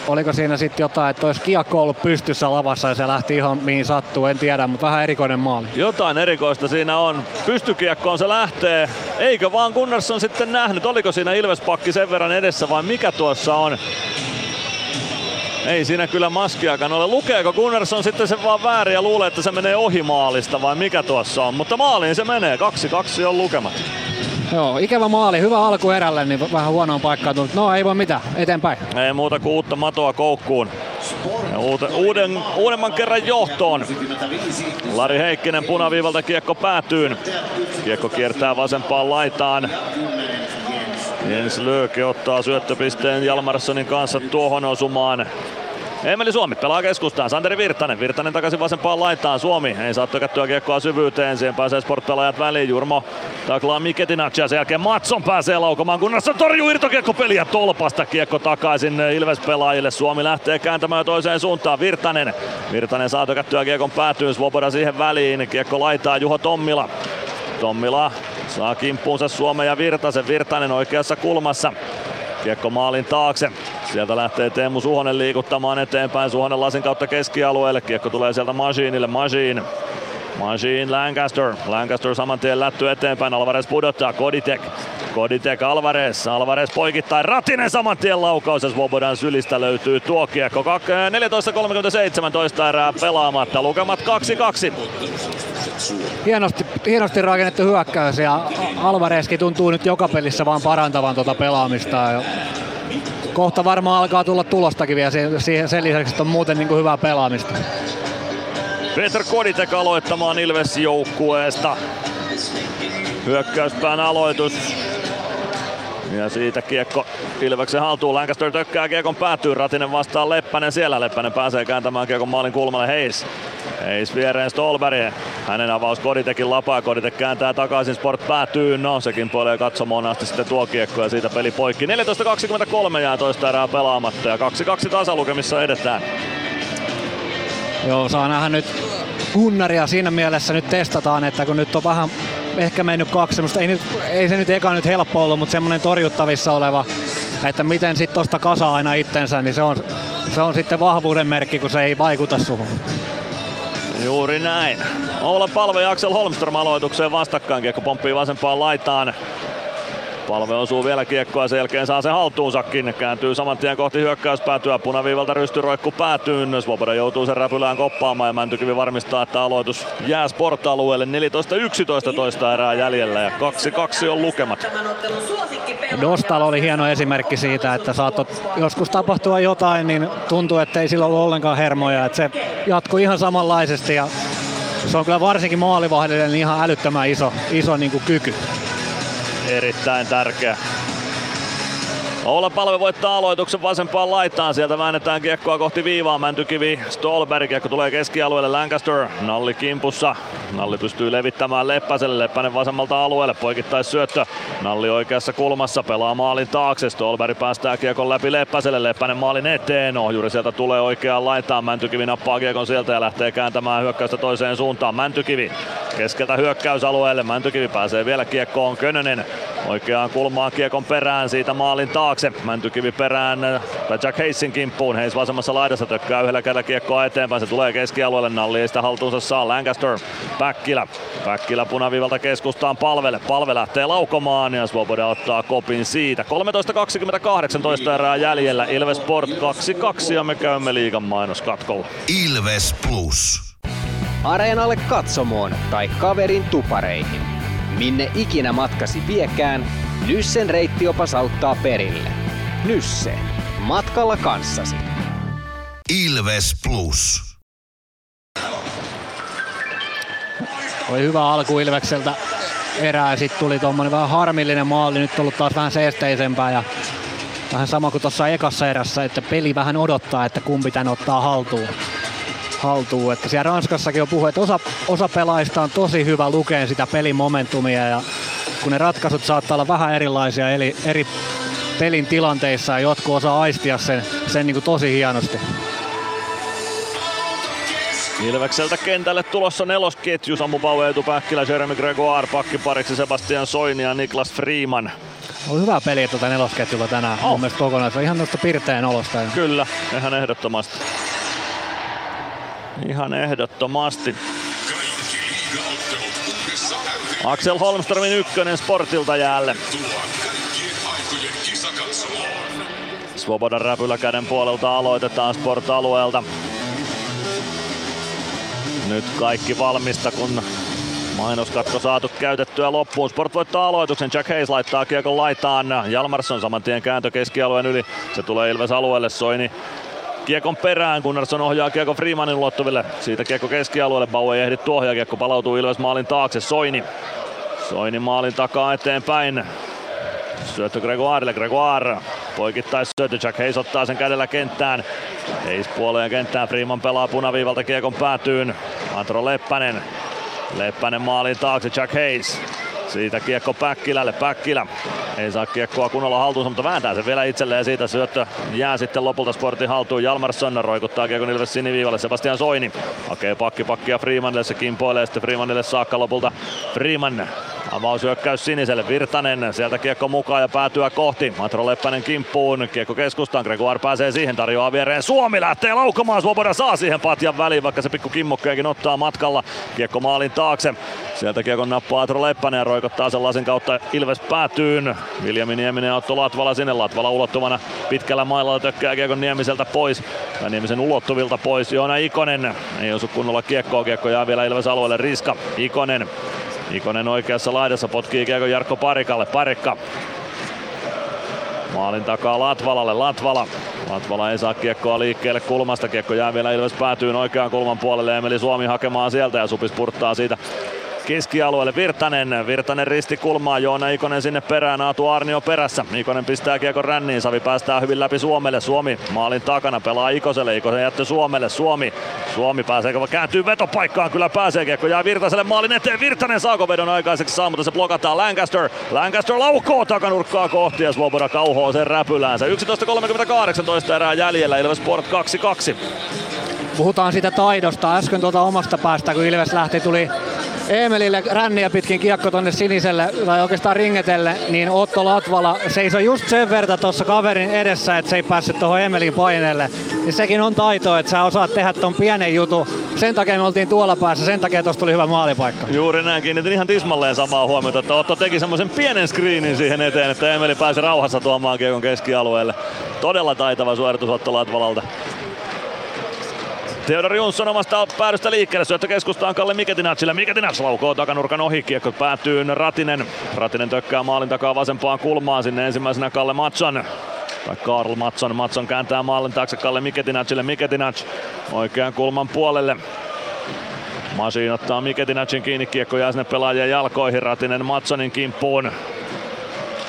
Oliko siinä sitten jotain, että olisi kiekko ollut pystyssä lavassa ja se lähti ihan mihin sattuu, en tiedä, mutta vähän erikoinen maali. Jotain erikoista siinä on. Pystykiekkoon se lähtee. Eikö vaan Gunnarsson sitten nähnyt, oliko siinä Ilves-pakki sen verran edessä vai mikä tuossa on? Ei siinä kyllä maskiakaan ole. Lukeeko Gunnarsson sitten sen vaan väärin ja luulee, että se menee ohi maalista vai mikä tuossa on? Mutta maaliin se menee. 2-2 on lukemat. Joo, ikävä maali. Hyvä alku erälle, niin vähän huonoon paikkaan tullut. No ei voi mitään, eteenpäin. Ei muuta kuin uutta matoa koukkuun. Uudemman kerran johtoon. Lari Heikkinen punaviivalta kiekko päätyyn. Kiekko kiertää vasempaan laitaan. Jens Lööke ottaa syöttöpisteen Jalmarssonin kanssa tuohon osumaan. Emeli Suomi pelaa keskustaan, Santeri Virtanen. Virtanen takaisin vasempaan laitaan, Suomi ei saa tökättyä kiekkoa syvyyteen. Siihen pääsee sportpelaajat väliin, Jurmo taklaa Miketinaccia. Sen jälkeen Matsson pääsee laukomaan, Gunnarsson torjuu irtokiekkopeliä tolpasta. Kiekko takaisin Ilves-pelaajille, Suomi lähtee kääntämään toiseen suuntaan. Virtanen saa tökättyä kiekon päätyyn, Swoboda siihen väliin. Kiekko laitaa Juho Tommila. Tommila saa kimppuunsa Suomen ja Virtasen. Virtanen oikeassa kulmassa. Kiekko maalin taakse. Sieltä lähtee Teemu Suhonen liikuttamaan eteenpäin. Suhonen lasin kautta keskialueelle. Kiekko tulee sieltä Masinille. Masin Lancaster. Lancaster saman tien lätty eteenpäin. Alvarez pudottaa. Koditek Alvarez poikittain. Ratinen saman tien laukaus. Swobodan sylistä löytyy tuo kiekko. 14.37 toista erää pelaamatta. Lukemat 2-2. Hienosti rakennettu hyökkäys ja Alvarezkin tuntuu nyt joka pelissä vaan parantavan tuota pelaamista. Kohta varmaan alkaa tulla tulostakin vielä sen lisäksi, että on muuten niin kuin hyvää pelaamista. Petr Koditek aloittamaan Ilves-joukkueesta. Hyökkäyspään aloitus. Ja siitä kiekko Ilveksen haltuun. Lancaster tökkää kiekon päätyy. Ratinen vastaa Leppänen siellä. Leppänen pääsee kääntämään kiekon maalin kulmalle. Hayes viereen Stolberg. Hänen avaus Koditekin lapaa. Koditek kääntää takaisin. Sport päätyy. No sekin puolee katsomoon asti sitten tuo kiekko ja siitä peli poikki. 14.23 jää toista erää pelaamatta ja 2-2 tasalukemissa edetään. Joo, saa nähdä nyt Gunnaria siinä mielessä nyt testataan, että kun nyt on vähän ehkä mennyt kaksi semmoista, ei se nyt eka nyt helppo ollut, mutta semmoinen torjuttavissa oleva, että miten sit tosta kasaa aina itsensä, niin se on sitten vahvuuden merkki, kun se ei vaikuta suhun. Juuri näin. Oula Palve ja Axel Holmström aloitukseen vastakkain, kiekko pomppii vasempaan laitaan. Palve osuu vielä kiekkoa ja sen jälkeen saa sen haltuunsakin. Kääntyy saman tien kohti hyökkäyspäätyä. Punaviivalta rystyroikku päätyy. Swoboda joutuu sen räpylään koppaamaan ja Mäntykivi varmistaa, että aloitus jää sporta-alueelle. 14.11 toista erää jäljellä ja 2-2 on lukemat. Dostal oli hieno esimerkki siitä, että saattoi joskus tapahtua jotain, niin tuntuu, että ei sillä ollut ollenkaan hermoja. Että se jatkui ihan samanlaisesti ja se on kyllä varsinkin maalivahdille niin ihan älyttömän iso niin kuin kyky. Erittäin tärkeä. Oula Palve voittaa aloituksen vasempaan laitaan. Sieltä väännetään kiekkoa kohti viivaa. Mäntykivi, Stolberg. Kiekko tulee keskialueelle. Lancaster. Nalli kimpussa. Nalli pystyy levittämään Leppäselle. Leppänen vasemmalta alueelle. Poikittais syöttö. Nalli oikeassa kulmassa. Pelaa maalin taakse. Stolberg päästää kiekon läpi Leppäselle. Leppänen maalin eteen. Ohjuri sieltä tulee oikeaan laitaan. Mäntykivi nappaa kiekon sieltä ja lähtee kääntämään hyökkäystä toiseen suuntaan. Mäntykivi keskeltä hyökkäysalueelle. Mäntykivi pääsee vielä kiekkoon. Könönen oikeaan kulmaan kiekon perään. Siitä maalin taakse. Mäntykivi perään Jack Hayesin kimppuun. Hayes vasemmassa laidassa tökkää yhdellä kädellä kiekkoa eteenpäin. Se tulee keskialueelle. Nalli ei sitä haltuunsa saa. Lancaster. Päkkilä. Päkkilä punaviivalta keskustaan Palvelle. Palve lähtee laukomaan ja Swoboda ottaa kopin siitä. 13.28 erää jäljellä. Ilves Sport 2-2 ja me käymme liigan mainoskatkolla. Ilves Plus. Areenalle katsomoon tai kaverin tupareihin. Minne ikinä matkasi viekään, Nyssen reittiopas auttaa perille. Nysse. Matkalla kanssasi. Ilves Plus. Oli hyvä alku Ilvekseltä erää. Sitten tuli tuommoinen vähän harmillinen maali. Nyt on ollut taas vähän seesteisempää. Ja vähän sama kuin tuossa ekassa erässä, että peli vähän odottaa, että kumpi tän ottaa haltuun. Että siellä Ranskassakin on puhuttu, että osa pelaajista on tosi hyvä lukea sitä pelimomentumia. Ja kun ne ratkaisut saattaa olla vähän erilaisia eri pelin tilanteissa ja jotkut osaa aistia sen niin kuin tosi hienosti. Ilvekseltä kentälle tulossa nelosketju. Samu Bauj, Eetu Päkkilä, Jeremy Gregoire, pakkipariksi Sebastian Soini ja Niklas Friman. On hyvä peli tuota nelosketjulla tänään. Mun mielestä kokonaisuus. Ihan tuosta pirteen olosta. Kyllä, Ihan ehdottomasti. Axel Holmströmin ykkönen Sportilta jäälle. Swobodan räpylä käden puolelta aloitetaan Sport-alueelta. Nyt kaikki valmista, kun mainoskatko saatu käytettyä loppuun. Sport voittaa aloituksen. Jack Hayes laittaa kiekon laitaan. Jalmarsson saman tien kääntö keskialueen yli. Se tulee Ilves alueelle. Soini kiekon perään. Gunnarsson ohjaa kiekko Freemanin ulottuville. Siitä kiekko keskialueelle. Bauj ei ehdi tuohjaa. Kiekko palautuu Ilves maalin taakse. Soini maalin takaa eteenpäin. Syöttö Gregoirelle. Gregoire poikittais syöttö. Jack Hayes ottaa sen kädellä kenttään. Hayes puoleen kenttään. Freeman pelaa punaviivalta kiekon päätyyn. Atro Leppänen. Leppänen maalin taakse. Jack Hayes. Siitä kiekko Päkkilälle. Päkkilä ei saa kiekkoa kunnolla haltuunsa, mutta vääntää sen vielä itselleen. Siitä syöttö jää sitten lopulta Sportin haltuun. Jalmarsson roikuttaa kiekon Ilves siniviivalle. Sebastian Soini hakee pakkia Freemanille. Se kimpoilee sitten Freemanille saakka lopulta. Freeman avaushyökkäys siniselle. Virtanen sieltä kiekko mukaan ja päätyä kohti. Atro Leppänen kimppuun. Kiekko keskustaan. Gregoire pääsee siihen. Tarjoaa viereen. Suomi lähtee laukomaan. Swoboda saa siihen patjan väliin, vaikka se pikku kimmokkeekin ottaa matkalla. Kiekko maalin taakse. Sieltä kiekon nappaa Atro Leppänen ja roikottaa sen lasin kautta Ilves päätyyn. Viljami Nieminen ja Otto Latvala sinne. Latvala ulottuvana pitkällä mailalla tökkää kiekon Niemiseltä pois. Ja Niemisen ulottuvilta pois. Joona Ikonen ei osu kunnolla kiekkoa. Kiekko jää vielä Ilves alueelle. Riska. Ikonen oikeassa laidassa potkii kiekon Jarkko Parikalle. Parikka maalin takaa Latvalalle. Latvala ei saa kiekkoa liikkeelle kulmasta. Kiekko jää vielä Ilves päätyyn oikean kulman puolelle. Emeli Suomi hakemaan sieltä ja Supis purttaa siitä keskialueelle. Virtanen risti kulmaa. Joona Ikonen sinne perään. Laatu Arnio perässä. Ikonen pistää kiekon ränniin. Savi päästää hyvin läpi Suomelle. Suomi maalin takana pelaa Ikoselle. Ikosen jättö Suomelle. Suomi pääseekö vai kääntyy vetopaikkaan? Kyllä pääsee. Kiekko jää Virtaselle maalin eteen. Virtanen saako vedon aikaiseksi? Saa, mutta se blokataan. Lancaster laukoo takanurkkaa kohti ja Swoboda kauhoo sen räpyläänsä. 11.38 erää jäljellä. Ilves Sport 2-2. Puhutaan siitä taidosta. Äsken tuolta omasta päästä, kun Ilves lähti, tuli Eemelille ränniä pitkin kiekko tonne siniselle, tai oikeastaan ringetelle, niin Otto Latvala seisoi just sen verran tuossa kaverin edessä, että se ei päässyt tuohon Eemelin paineelle. Ja sekin on taito, että sä osaat tehdä ton pienen jutun. Sen takia me oltiin tuolla päässä, sen takia tuossa tuli hyvä maalipaikka. Juuri näin, kiinnitin ihan tismalleen samaa huomiota, että Otto teki semmoisen pienen screenin siihen eteen, että Eemeli pääsi rauhassa tuomaan kiekon keskialueelle. Todella taitava suoritus Otto Latvalalta. Theodor Jonsson omasta päädystä liikkeelle, syöttö keskustaan Kalle Miketinatsille. Miketinac laukoo takanurkan ohi, kiekko päätyy Ratinen. Ratinen tökkää maalin takaa vasempaan kulmaan, sinne ensimmäisenä Kalle Matsson. Tai Karl Matsson. Matsson kääntää maalin taakse Kalle Miketinacille. Miketinac oikean kulman puolelle. Masin ottaa Miketinacin kiinni, kiekko jää sinne pelaajien jalkoihin. Ratinen Matsonin kimppuun.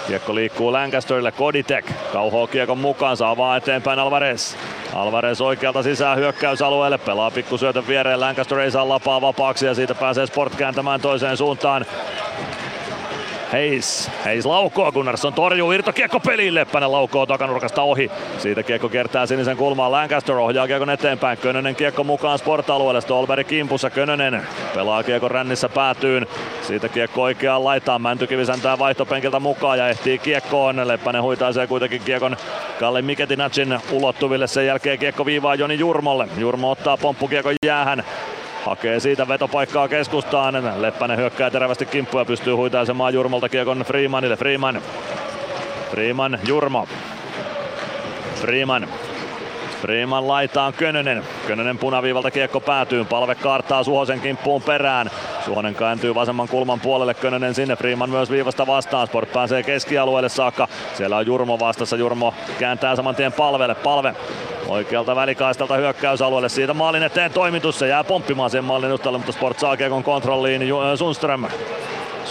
Kiekko liikkuu Lancasterille, Koditek kauhoo kiekon mukaan, saa vaan eteenpäin Alvarez. Alvarez oikealta sisään hyökkäysalueelle, pelaa pikkusyötön viereen, Lancaster ei saa lapaa vapaaksi ja siitä pääsee Sport kääntämään toiseen suuntaan. Hayes laukoo, Gunnarsson torjuu, irtokiekko peliin, Leppänen laukoo takanurkasta ohi. Siitä kiekko kertaa sinisen kulmaan, Lancaster ohjaa kiekon eteenpäin, Könönen kiekko mukaan Sport-alueelle, Stolberg kimpussa, Könönen pelaa kiekon rännissä päätyyn. Siitä kiekko oikeaan laitaan, Mäntykivi säntää vaihtopenkiltä mukaan ja ehtii kiekkoon. Leppänen huitaisee kuitenkin kiekon Kalle Miketinacin ulottuville, sen jälkeen kiekko viivaa Joni Jurmolle. Jurmo ottaa pomppukiekon jäähän. Hakee siitä vetopaikkaa keskustaan, Leppänen hyökkää terävästi kimppuja, pystyy huitaisemaan Jurmolta kiekon Freemanille. Freeman Jurmo. Freeman laitaan Könönen. Könönen punaviivalta kiekko päätyy. Palve kaartaa Suhosen kimppuun perään. Suhonen kääntyy vasemman kulman puolelle. Könönen sinne. Freeman myös viivasta vastaan. Sport pääsee keskialueelle saakka. Siellä on Jurmo vastassa. Jurmo kääntää saman tien Palvelle. Palve oikealta välikaistalta hyökkäysalueelle. Siitä maalin eteen toimitus. Se jää pomppimaan sen maalin edustalle, mutta Sport saa kiekon kontrolliin.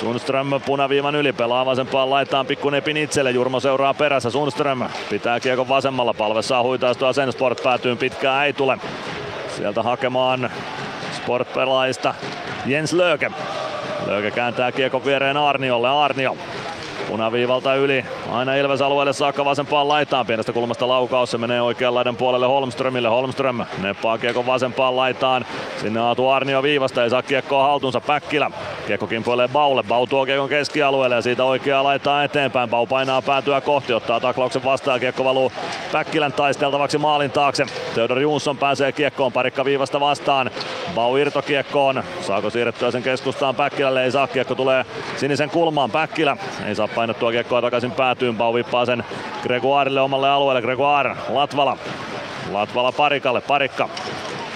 Sundström punaviivan yli, pelaa vasempaan laitaan pikkunepin itselle, Jurmo seuraa perässä, Sundström pitää kiekon vasemmalla, Palve saa huitaistua sen, Sport päätyyn pitkään ei tule. Sieltä hakemaan Sport-pelaajista Jens Lööke. Lööke kääntää kiekon viereen Arniolle, Arnio punaviivalta yli, aina Ilves-alueelle saakka vasempaan laitaan, pienestä kulmasta laukaus, se menee oikean laidan puolelle Holmströmille, Holmström neppaa kiekon vasempaan laitaan, sinne Aatu Arnio viivasta, ei saa kiekkoa haltuunsa, Päkkilä, kiekko kimpoilee Baulle, Bau tuo kiekon keskialueelle ja siitä oikeaa laitaa eteenpäin, Bau painaa päätyä kohti, ottaa taklauksen vastaan, kiekko valuu Päkkilän taisteltavaksi maalin taakse, Theodor Jonsson pääsee kiekkoon, Parikka viivasta vastaan, Bau irtokiekkoon, saako siirrettyä sen keskustaan Päkkilälle, ei saa, kiekko tulee sinisen kulmaan, Päkkilä ei saa painottua kiekkoa takaisin päätyyn, Bau vippaa sen Gregoirelle omalle alueelle, Gregoire, Latvala Parikalle,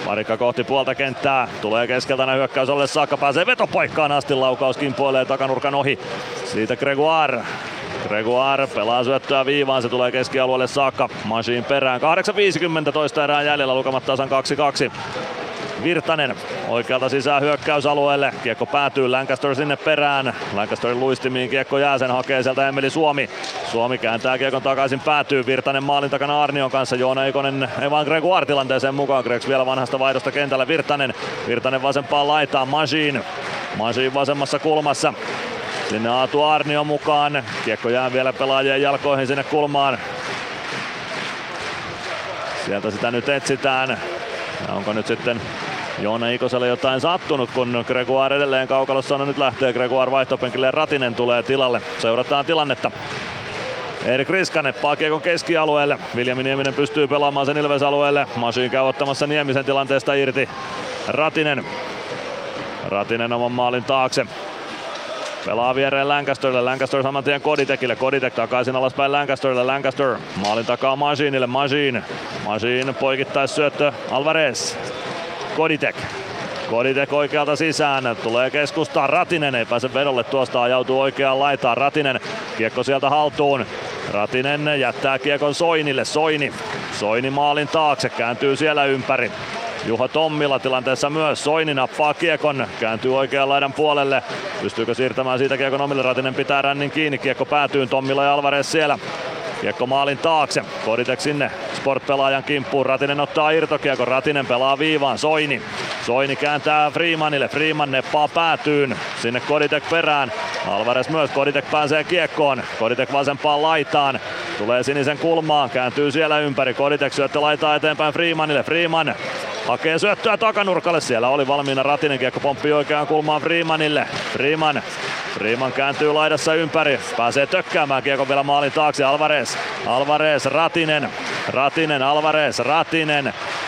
Parikka kohti puolta kenttää, tulee keskeltä näin hyökkäys olle saakka, pääsee vetopaikkaan asti, laukaus kimpoilee takanurkan ohi, siitä Gregoire pelaa syöttöä viivaan, se tulee keskialueelle saakka, Masin perään, 8.50 toista erää jäljellä, lukemat tasan 2-2. Virtanen oikealta sisään hyökkäysalueelle, kiekko päätyy, Lancaster sinne perään, Lancasterin luistimiin kiekko jää, sen hakee sieltä Emeli Suomi. Suomi kääntää kiekon takaisin, päätyy Virtanen maalin takana Arnion kanssa, Joona Ikonen Evan Gregoire tilanteeseen mukaan, Gregs vielä vanhasta vaihdosta kentällä, Virtanen vasempaan laitaan, Masin vasemmassa kulmassa. Sinne Aatu Arnio mukaan, kiekko jää vielä pelaajien jalkoihin sinne kulmaan. Sieltä sitä nyt etsitään. Ja onko nyt sitten Joona Ikoselle jotain sattunut, kun Gregoire edelleen kaukalossa on, nyt lähtee Gregoire vaihtopenkille ja Ratinen tulee tilalle. Seurataan tilannetta. Erik Riska neppaa kiekon keskialueelle. Viljami Nieminen pystyy pelaamaan sen Ilves-alueelle. Masin käy ottamassa Niemisen tilanteesta irti. Ratinen oman maalin taakse. Pelaa viereen Lancasterille, Lancaster saman tien Koditekille, Koditek takaisin alaspäin Lancasterille, Lancaster maalin takaa Masinille, Masin poikittais syöttö Alvarez, Koditek oikealta sisään, tulee keskustaan, Ratinen ei pääse vedolle tuosta, ajautuu oikeaan laitaan, Ratinen kiekko sieltä haltuun, Ratinen jättää kiekon Soinille, Soini maalin taakse, kääntyy siellä ympäri. Juho Tommila tilanteessa myös, Soini nappaa kiekon, kääntyy oikean laidan puolelle. Pystyykö siirtämään siitä kiekon omille, Ratinen pitää rännin kiinni, kiekko päätyy, Tommila ja Alvarez siellä. Kiekko maalin taakse, Koditek sinne Sport-pelaajan kimppuun, Ratinen ottaa irtokiekon, Ratinen pelaa viivaan, Soini kääntää Freemanille, Freeman neppaa päätyyn, sinne Koditek perään, Alvarez myös, Koditek pääsee kiekkoon, Koditek vasempaan laitaan, tulee sinisen kulmaan, kääntyy siellä ympäri, Koditek syöttö laitaa eteenpäin Freemanille, Freeman hakee syöttöä takanurkalle, siellä oli valmiina Ratinen, kiekko pomppii oikeaan kulmaan Freemanille, Freeman kääntyy laidassa ympäri, pääsee tökkäämään kiekko vielä maalin taakse, Alvarez, Ratinen, Alvarez,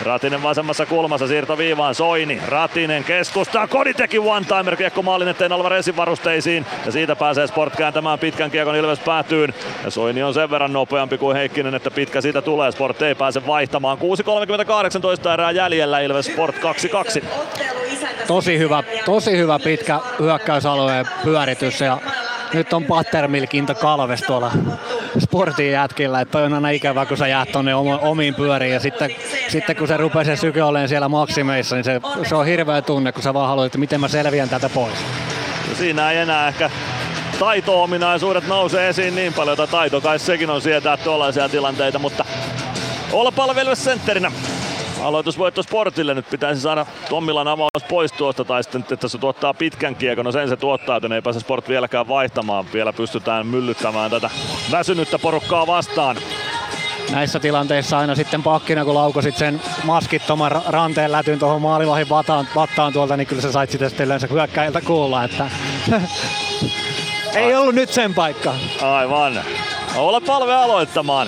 Ratinen vasemmassa kulmassa, siirto viivaan, Soini, Ratinen keskustaa, Koditekin one-timer, kiekko maalin eteen Alvarezin varusteisiin ja siitä pääsee Sport kääntämään pitkän kiekon Ilves päätyyn ja Soini on sen verran nopeampi kuin Heikkinen, että pitkä siitä tulee, Sport ei pääse vaihtamaan, 6.38 erää jäljellä, Ilves Sport 2-2. Tosi hyvä pitkä hyökkäysalueen pyöritys ja nyt on Buttermilkinta kalves tuolla Sportin jätkillä, että on aina ikävää, kun sä jäät tonne omiin pyöriin ja sitten kun se rupeaa se syke olemaan siellä maksimeissa, niin se on hirveä tunne, kun sä vaan haluat, että miten mä selviän täältä pois. Siinä ei enää ehkä taito-ominaisuudet nousee esiin niin paljon, että taito kai sekin on sietää tuollaisia tilanteita, mutta Oula Palve sentterinä. Aloitusvoitto Sportille, nyt pitäisi saada Tommilan avaus pois tuosta, tai sitten että se tuottaa pitkän kiekon, no sen se tuottaa, joten ei pääse Sport vieläkään vaihtamaan. Vielä pystytään myllyttämään tätä väsynyttä porukkaa vastaan. Näissä tilanteissa aina sitten pakkina, kun laukosit sen maskittoman ranteen lätyn tuohon maalivahin vattaan tuolta, niin kyllä sä sait sitä sitten yleensä hyökkäiltä kuulla, että ei ollut nyt sen paikka. Aivan. Oula Palve aloittamaan.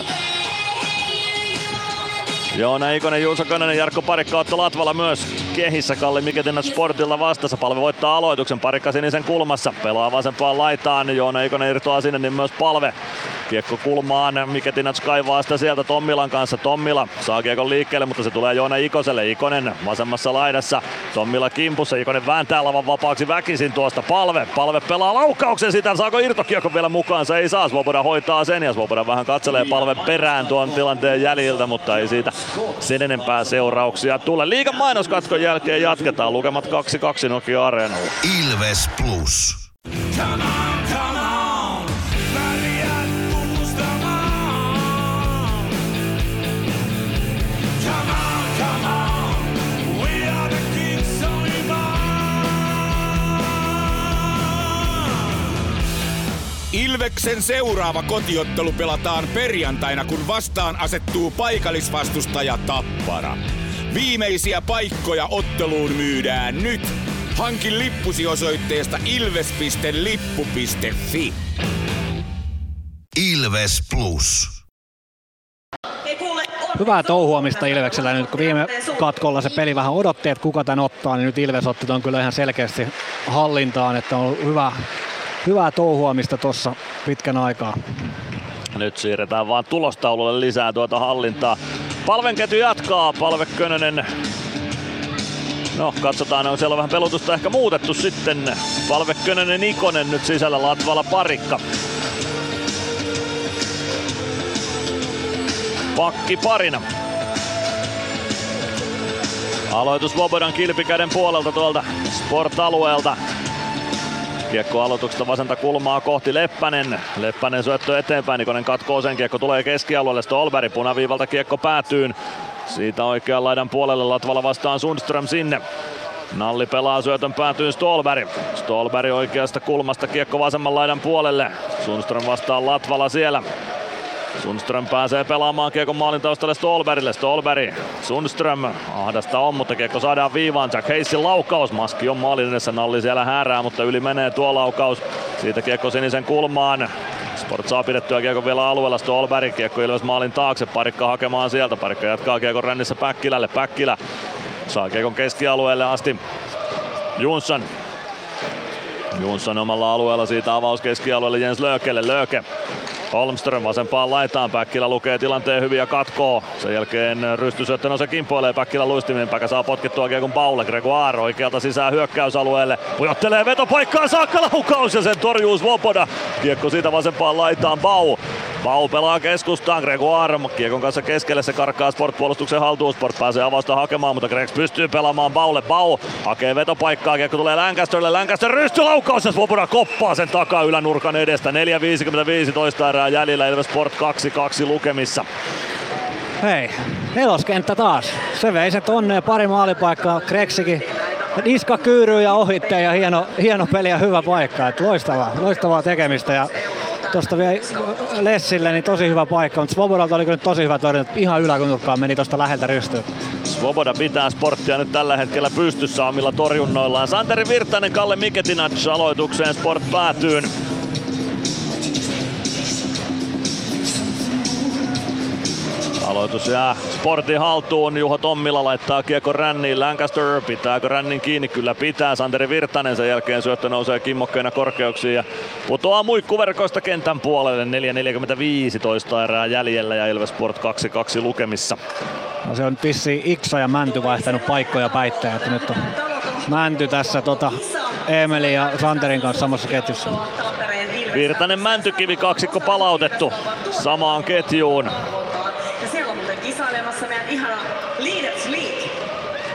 Joona Ikonen, Juuso Könönen, Jarkko Parikka, Otto Latvala myös kehissä. Kalli Miketinä Sportilla vastassa. Palve voittaa aloituksen. Parikka sinisen kulmassa. Pelaa vasempaan laitaan. Joona Ikonen irtoaa sinne, niin myös Palve. Kiekko kulmaan. Miketinä kaivaa sitä sieltä Tommilan kanssa. Tommila saa kiekon liikkeelle, mutta se tulee Joona Ikoselle. Ikonen vasemmassa laidassa. Tommila kimpussa. Ikonen vääntää lavan vapaaksi väkisin tuosta. Palve. Palve pelaa laukauksen sitä. Saako irtokiekko vielä mukaansa? Ei saa. Svoboda hoitaa sen ja Svoboda vähän katselee Palven perään tuon tilanteen jäljiltä, mutta ei siitä sen enempää seurauksia tulee. Liigan mainoskatkon jälkeen jatketaan. Lukemat 2-2 Nokia Areenalla. Ilves Plus. Ilveksen seuraava kotiottelu pelataan perjantaina, kun vastaan asettuu paikallisvastustaja Tappara. Viimeisiä paikkoja otteluun myydään nyt. Hankin lippusi osoitteesta ilves.lippu.fi. Ilves Plus. Hyvää touhuamista Ilveksellä nyt, kun viime katkolla se peli vähän odotti, että kuka tän ottaa, niin nyt Ilves otti ton kyllä ihan selkeästi hallintaan, että on hyvää touhuamista tuossa pitkän aikaa. Nyt siirretään vaan tulostaululle lisää tuota hallintaa. Palven ketju jatkaa, Palve Könönen. No katsotaan, on siellä vähän pelutusta ehkä muutettu sitten. Palve Könönen Ikonen nyt sisällä, Latvala Parikka. Pakki parina. Aloitus Svobodan kilpikäden puolelta tuolta Sport-alueelta. Kiekko aloituksesta vasenta kulmaa kohti Leppänen. Leppänen syöttö eteenpäin, Ikonen katkoo sen, kiekko tulee keskialueelle, Stolberg punaviivalta kiekko päätyy. Siitä oikean laidan puolelle, Latvala vastaan Sundström sinne. Nalli pelaa syötön päätyyn Stolberg. Stolberg oikeasta kulmasta kiekko vasemman laidan puolelle. Sundström vastaan Latvala siellä. Sundström pääsee pelaamaan kiekon maalin taustalle Stolbergille. Stolberg, Sundström, ahdasta on, mutta kiekko saadaan viivaan. Chuck Hayesin laukaus, maski on maalin edessä, Nalli siellä häärää, mutta yli menee tuo laukaus. Siitä kiekko sinisen kulmaan. Sport saa pidettyä kiekko vielä alueella. Stolberg, kiekko Ilves maalin taakse, Parikka hakemaan sieltä. Parikka jatkaa kiekon rännissä Päkkilälle. Päkkilä saa kiekon keskialueelle asti. Jonsson omalla alueella, siitä avaus keskialueelle Jens Löökelle. Lööke. Holmström vasempaan laitaan, Päkkilä lukee tilanteen hyvin ja katkoo. Sen jälkeen rystysyöttö nousee, kimpoilee Päkkilä luistimien, Päkkä saa potkittua kiekon Baulle. Gregoire oikealta sisään hyökkäysalueelle, pujottelee vetopaikkaan saakka, laukaus ja sen torjuu Svoboda. Kiekko siitä vasempaan laitaan, Bau pelaa keskustaan, Gregoire kiekon kanssa keskelle, se karkaa Sport-puolustuksen haltuun. Sport pääsee avausta hakemaan, mutta Greg pystyy pelaamaan Baulle. Bau hakee vetopaikkaa, kiekko tulee Lancasterille, Lancaster rystylaukaus ja Svoboda koppaa sen takaa ylänurkan edestä. 4.55 toista erää jäljellä, Ilves Sport 2-2 lukemissa. Hei, neloskenttä taas. Se vei se tonne, pari maalipaikkaa, Greksikin niska kyyryy ja ohittaa ja hieno peli ja hyvä paikka. Et loistavaa tekemistä ja tuosta vielä Lessille niin tosi hyvä paikka, mutta Svobodalta oli kyllä tosi hyvä torjunta. Ihan yläkunturkaan meni tuosta läheltä rystyyn. Svoboda pitää Sporttia nyt tällä hetkellä pystyssä omilla torjunnoillaan. Santeri Virtanen, Kalle Miketinac aloitukseen, Sport päätyyn. Aloitus jää Sportin haltuun, Juho Tommila laittaa kiekko ränniin, Lancaster pitääkö rännin kiinni? Kyllä pitää, Santeri Virtanen, sen jälkeen syöttö nousee kimmokkeina korkeuksiin ja putoaa muikkuverkoista kentän puolelle. 4.45 toista erää jäljellä ja Ilves Sport 2-2 lukemissa. No se on vissiin Iksa ja Mänty vaihtanut paikkoja päittäin, että nyt on Mänty tässä Emeli ja Santerin kanssa samassa ketjussa. Virtanen Mäntykivi kaksikko palautettu samaan ketjuun.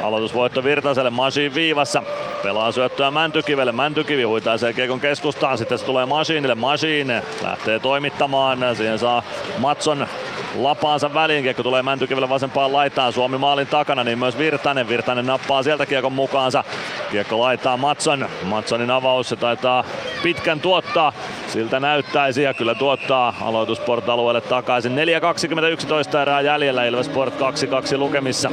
Aloitusvoitto Virtaselle, Masin viivassa. Pelaa syöttöä Mäntykivelle. Mäntykivi huitaa sen kiekon keskustaan. Sitten se tulee Masinille. Masin lähtee toimittamaan. Siihen saa Matsson lapaansa väliin. Kiekko tulee Mäntykivelle vasempaan laitaan. Suomi maalin takana, niin myös Virtanen. Virtanen nappaa sieltä kiekon mukaansa. Kiekko laittaa Matsson. Matssonin avaus, se taitaa pitkän tuottaa. Siltä näyttäisi ja kyllä tuottaa aloitusporta-alueelle takaisin. 4.21 erää jäljellä, Ilvesport 2-2 lukemissa.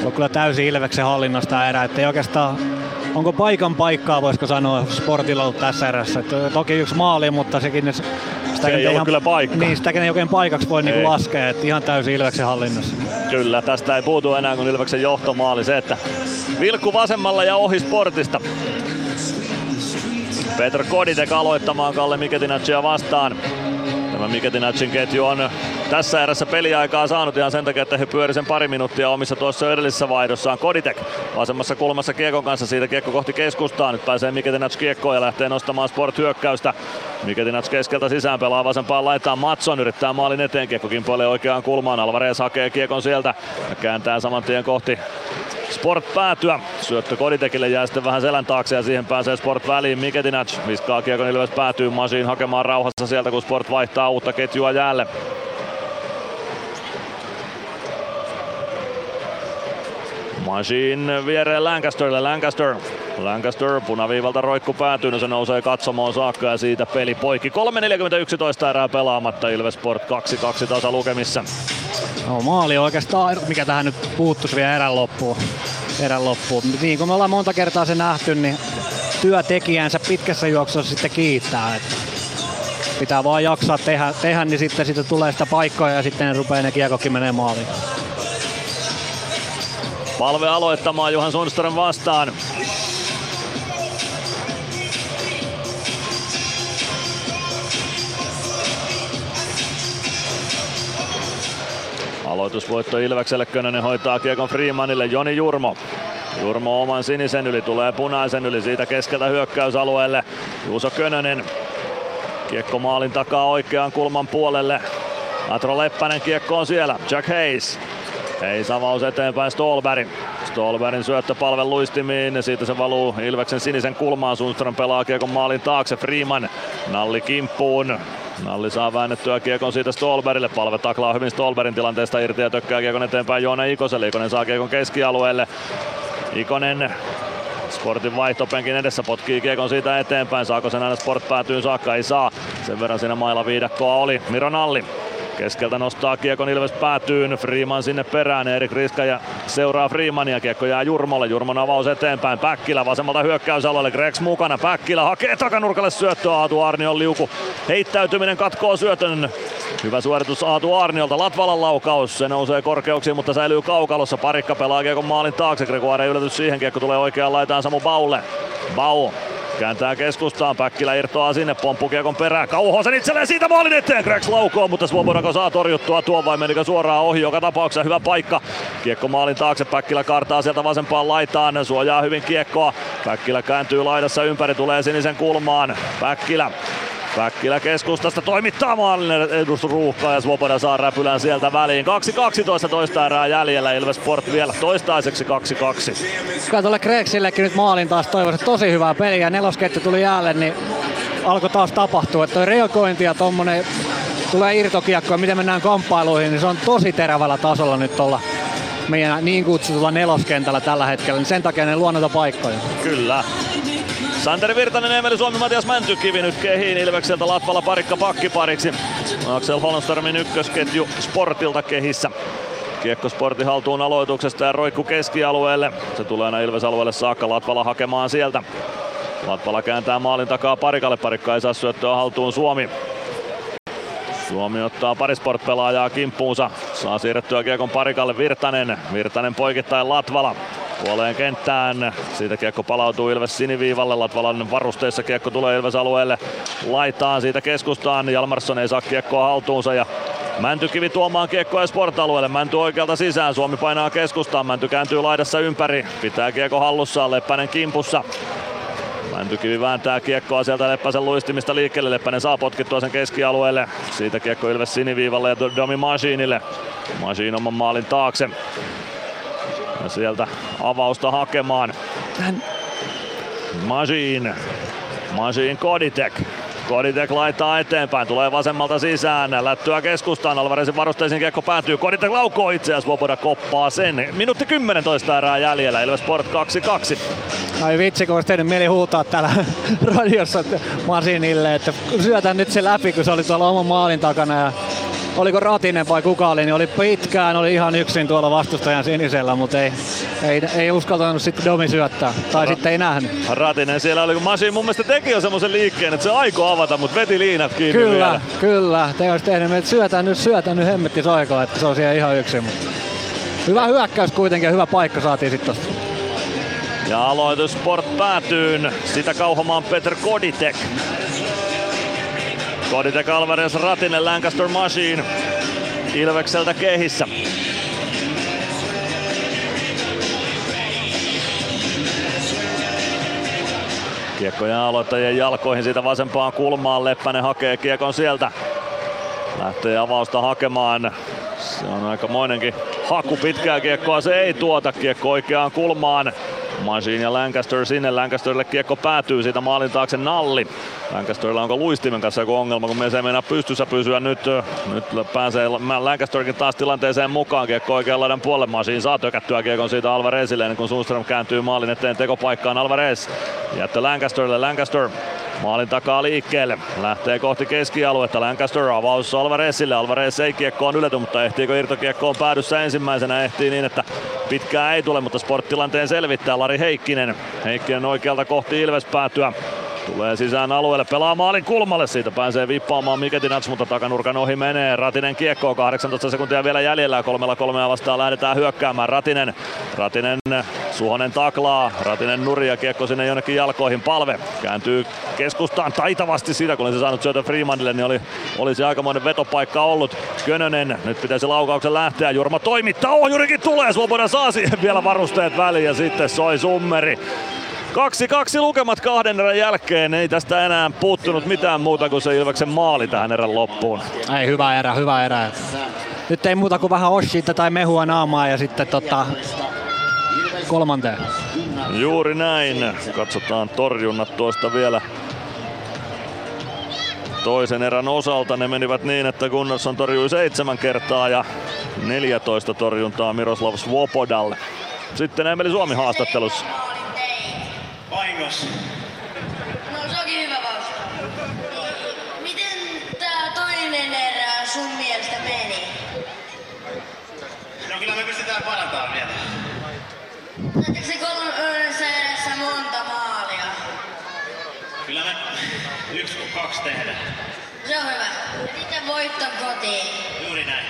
Se on kyllä täysin Ilveksen hallinnasta erää, ettei oikeastaan, onko paikan paikkaa, voisiko sanoa, Sportilla ollut tässä erässä. Toki yksi maali, mutta sekin se ei ihan, kyllä paikka. Niin, sitäkin ei oikein paikaksi voi niin laskea, että ihan täysin Ilveksen hallinnassa. Kyllä, tästä ei puutu enää kun Ilveksen johtomaali, se että vilkku vasemmalla ja ohi Sportista. Petr Koditek aloittamaan Kalle Miketinaccia vastaan. Tämä Miketinacin ketju on tässä erässä peliaikaa saanut ihan sen takia, että he pyöri sen pari minuuttia omissa tuossa edellisessä vaihdossaan. Koditek vasemmassa kulmassa kiekon kanssa, siitä kiekko kohti keskustaa. Nyt pääsee Miketinac kiekkoon ja lähtee nostamaan Sport-hyökkäystä. Miketinac keskeltä sisään, pelaa vasempaan laitaan. Matsson yrittää maalin eteen, kiekko kimpoilee oikeaan kulmaan. Alvarez hakee kiekon sieltä ja kääntää saman tien kohti Sport päätyä. Syöttö Koditekille jää sitten vähän selän taakse ja siihen pääsee Sport väliin. Miketinac viskaa kiekon Ilves päätyy Masiin hakemaan rauhassa sieltä, kun Sport vaihtaa uutta ketjua jäälle. Masin viereen Lancasterille. Lancaster punaviivalta roikku päätyy, no se nousee katsomoon saakka ja siitä peli poikki. 3.41 erää pelaamatta, Ilvesport 2-2 tasa lukemissa. No, maali oikeastaan, mikä tähän nyt puuttuisi vielä erän loppuun. Niin kuin me ollaan monta kertaa se nähty, niin työtekijänsä pitkässä juoksussa sitten kiittää. Että pitää vaan jaksaa tehdä, niin sitten tulee sitä paikkoja ja sitten rupeaa ne kiekkokin menee maaliin. Palve aloittamaan Juhan Sundström vastaan. Aloitusvoitto Ilvekselle, Könönen hoitaa kiekon Freemanille, Joni Jurmo. Jurmo oman sinisen yli, tulee punaisen yli, siitä keskeltä hyökkäysalueelle Juuso Könönen. Kiekko maalin takaa oikeaan kulman puolelle. Atro Leppänen kiekko on siellä, Chuck Hayes. Hayes avaus eteenpäin Ståhlberg. Ståhlbergin syöttö Palve luistimiin, siitä se valuu Ilveksen sinisen kulmaan. Sundström pelaa kiekon maalin taakse, Freeman Nalli kimppuun. Nalli saa väännettyä kiekon siitä Ståhlbergille. Palve taklaa hyvin Ståhlbergin tilanteesta irti ja tökkää kiekon eteenpäin Joona Ikoselle. Ikonen saa kiekon keskialueelle. Ikonen Sportin vaihtopenkin edessä potkii kiekon siitä eteenpäin. Saako sen aina Sport päätyyn saakka? Ei saa. Sen verran siinä mailla viidakkoa oli. Miro Nalli keskeltä nostaa kiekon Ilves päätyyn. Freeman sinne perään. Erik Riska ja seuraa Freemania. Kiekko jää Jurmolle. Jurmon avaus eteenpäin. Päkkilä vasemmalta hyökkäysalueelle. Gregs mukana. Päkkilä hakee takanurkalle syöttöä. Aatu Arnion liuku. Heittäytyminen katkoo syötön. Hyvä suoritus Aatu Arniolta. Latvalan laukaus. Se nousee korkeuksiin, mutta säilyy kaukalossa. Parikka pelaa kiekon maalin taakse. Gregoire yllätys siihen. Kiekko tulee oikeaan laitaan Samu Baulle. Bau kääntää keskustaan, Päkkilä irtoaa sinne, pomppukiekon perään, Kauhosen itselleen siitä maalin eteen, Gregs laukoo, mutta Svobodako saa torjuttua tuon vai menikö suoraan ohi, joka tapauksessa hyvä paikka. Kiekko maalin taakse, Päkkilä kaartaa sieltä vasempaan laitaan, suojaa hyvin kiekkoa, Päkkilä kääntyy laidassa ympäri, tulee sinisen kulmaan, Päkkilä keskustasta toimittaa maalin edusruuhkaa ja Swoboda saa räpylän sieltä väliin. 2.12 toista erää jäljellä, Ilves Sport vielä toistaiseksi 2-2. Kyllä tuolle Gregsilläkin nyt maalin taas toivoisi tosi hyvää peliä. Nelosketju tuli jäälle, niin alkoi taas tapahtua. Tuo reagointi ja tommonen tulee irtokiekko ja miten mennään kamppailuihin, niin se on tosi terävällä tasolla nyt tuolla meidän niin kutsutulla neloskentällä tällä hetkellä. Niin sen takia ne luo noita paikkoja. Kyllä. Santeri Virtanen, Emeli Suomi, Matias Mäntykivi nyt kehiin Ilvekseltä, Latvala Parikka pakkipariksi. Axel Holmströmin ykkösketju Sportilta kehissä. Kiekko Sportin haltuun aloituksesta ja roikku keskialueelle. Se tulee aina Ilves-alueelle saakka, Latvala hakemaan sieltä. Latvala kääntää maalin takaa Parikalle, Parikka ei saa syöttöä haltuun Suomi. Suomi ottaa pari Sport-pelaajaa kimppuunsa, saa siirrettyä kiekon Parikalle Virtanen poikittain Latvala. Puoleen kenttään, siitä kiekko palautuu Ilves siniviivalle, Latvalan varusteissa kiekko tulee Ilves alueelle, laitaan siitä keskustaan, Jalmarsson ei saa kiekkoa haltuunsa ja Mäntykivi tuomaan kiekkoa Sport-alueelle, Mänty oikealta sisään, Suomi painaa keskustaan, Mänty kääntyy laidassa ympäri, pitää kiekko hallussaan, Leppänen kimpussa. Mäntykivi vääntää kiekkoa sieltä Leppäsen luistimista liikkeelle, Leppänen saa potkittua sen keskialueelle, siitä kiekko Ilves siniviivalle ja Domi Masinille, Masin oman maalin taakse. Ja sieltä avausta hakemaan. Masin Koditek laittaa eteenpäin, tulee vasemmalta sisään, lättyä keskustaan, Alvarezin varusteisiin kiekko päätyy, Koditek laukoo itse ja Swoboda koppaa sen. Minuutti 10 toista erää jäljellä, Ilves Sport 2-2. Ai vitsi, kun olisi tehnyt mieli huutaa täällä radiossa Masinille, että syötän nyt se läpi, kun se oli tuolla oman maalin takana. Ja oliko Ratinen vai kuka oli, niin oli pitkään, oli ihan yksin tuolla vastustajan sinisellä, mutta ei uskaltanut sitten Domi syöttää, tai sitten ei nähnyt. Ratinen siellä oli, kun Masin mun mielestä teki jo semmoisen liikkeen, että se aikoi avata, mutta veti liinat kiinni. Kyllä, te olisi tehnyt, että syötän nyt hemmettis aikaa, että se on siellä ihan yksin. Mutta hyvä hyökkäys kuitenkin ja hyvä paikka saatiin sitten tosta. Ja aloitus Sport päätyyn, sitä kauhomaan Petr Koditek. Koditek, Alvarez, Ratinen, Lancaster, Masin Ilvekseltä kehissä. Kiekko jää aloittajien jalkoihin, siitä vasempaan kulmaan. Leppänen hakee kiekon sieltä. Lähtee avausta hakemaan. Se on aikamoinenkin haku, pitkää kiekkoa se ei tuota. Kiekko oikeaan kulmaan. Masin ja Lancaster sinne. Lancasterille kiekko päätyy, siitä maalin taakse Nalli. Lancasterilla onko luistimen kanssa joku ongelma, kun mies ei meinaa pystyssä pysyä nyt. Nyt pääsee Lancasterkin taas tilanteeseen mukaan. Kiekko oikean laidan puolelle. Masin saa tökättyä kiekon siitä Alvarezille, ennen kuin Sundström kääntyy maalin eteen tekopaikkaan. Alvarez jättää Lancasterille. Lancaster maalin takaa liikkeelle. Lähtee kohti keskialuetta. Lancaster avaus Alvarezille. Alvarez ei kiekkoon ylety, mutta ehtiikö irtokiekkoon päädyssä ensimmäisenä? Ehtii niin, että pitkää ei tule, mutta sporttilanteen selvittää Lari Heikkinen. Heikkinen oikealta kohti Ilves päätyä. Tulee sisään alueelle, pelaa maalin kulmalle, siitä pääsee vippaamaan Miketinac, mutta takanurkan ohi menee. Ratinen kiekkoon, 18 sekuntia vielä jäljellä, 3-3 vastaan lähdetään hyökkäämään. Ratinen Suhonen taklaa, Ratinen nuria, kiekko sinne jonnekin jalkoihin. Palve kääntyy keskustaan taitavasti siitä, kun olisi saanut syötön Freemanille, niin olisi aikamoinen vetopaikka ollut. Könönen, nyt pitäisi laukauksen lähteä, Jurmo toimittaa, ohjurikin tulee, Swoboda saa siihen vielä varusteet väliin ja sitten soi summeri. 2-2 lukemat kahden erän jälkeen, ei tästä enää puuttunut mitään muuta kuin se Ilveksen maali tähän erän loppuun. Ei, hyvä erä. Nyt ei muuta kuin vähän oshita tai mehua naamaa ja sitten kolmanteen. Juuri näin. Katsotaan torjunnat tuosta vielä. Toisen erän osalta ne menivät niin, että Gunnarsson torjui 7 kertaa ja 14 torjuntaa Miroslav Swobodalle. Sitten Emeli Suomi haastattelussa. Vahingossa. No se onkin hyvä vastaus. Miten tää toinen erä sun mielestä meni? No kyllä me pystytään parantamaan vielä. Saatko se kolmannessa erässä monta maalia? Kyllä me 1-2 tehdään. Se on hyvä. Ja sitten voitto kotiin. Juuri näin.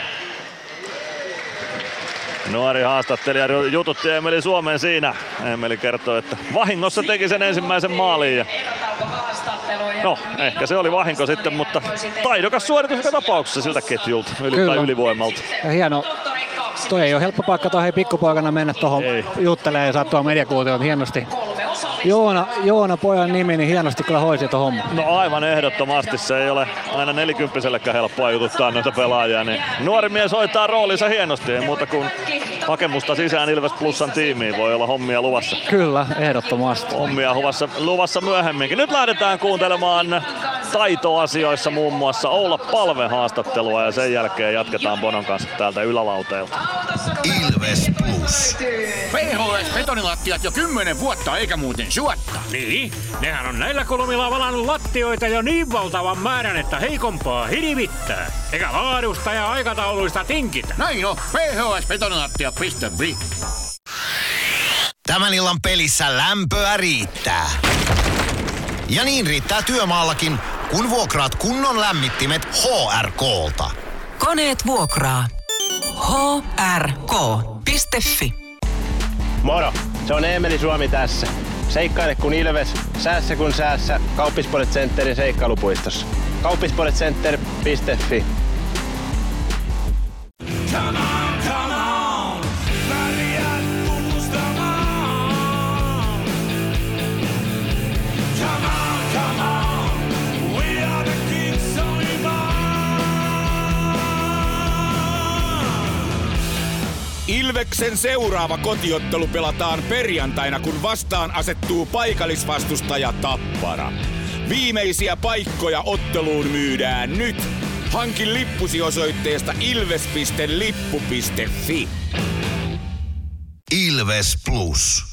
Nuori haastattelija jututti Emeli Suomeen siinä. Emeli kertoi, että vahingossa teki sen ensimmäisen maaliin. No, ehkä se oli vahinko sitten, mutta taidokas suoritus joka tapauksessa siltä ketjulta tai ylivoimalta. Ja hieno. Toi ei ole helppo paikka tuohon pikkupoikana mennä tuohon juttelemaan ja saa tuon mediakuution hienosti. Joona pojan nimi, niin hienosti kyllä hoisi tuon homman. No aivan ehdottomasti, se ei ole aina nelikymppiselläkään helppoa jututtaa noita pelaajia. Niin nuori mies hoitaa roolinsa hienosti, ei muuta kuin hakemusta sisään Ilves Plusan tiimiin. Voi olla hommia luvassa. Kyllä, ehdottomasti. Hommia luvassa myöhemminkin. Nyt lähdetään kuuntelemaan taitoasioissa muun muassa Oula Palven haastattelua ja sen jälkeen jatketaan Bonon kanssa täältä ylälauteilta. Ilves Plus. PHS-betonilattiat jo 10 vuotta eikä muuten suotta. Niin, nehän on näillä kolmilla valannut lattioita jo niin valtavan määrän, että heikompaa hirvittää. Eikä laadusta ja aikatauluista tinkitä. Näin on, phsbetonilattia.fi. Tämän illan pelissä lämpöä riittää. Ja niin riittää työmaallakin, kun vuokraat kunnon lämmittimet HRK:lta. Koneet vuokraa. hrk.fi. Moro, se on Emeli Suomi tässä. Seikkaile kun Ilves, säässä kun säässä, Kauppisports Centerin seikkailupuistossa. Kauppisportscenter.fi. Ilveksen seuraava kotiottelu pelataan perjantaina, kun vastaan asettuu paikallisvastustaja Tappara. Viimeisiä paikkoja otteluun myydään nyt. Hankin lippusi osoitteesta ilves.lippu.fi. Ilves Plus.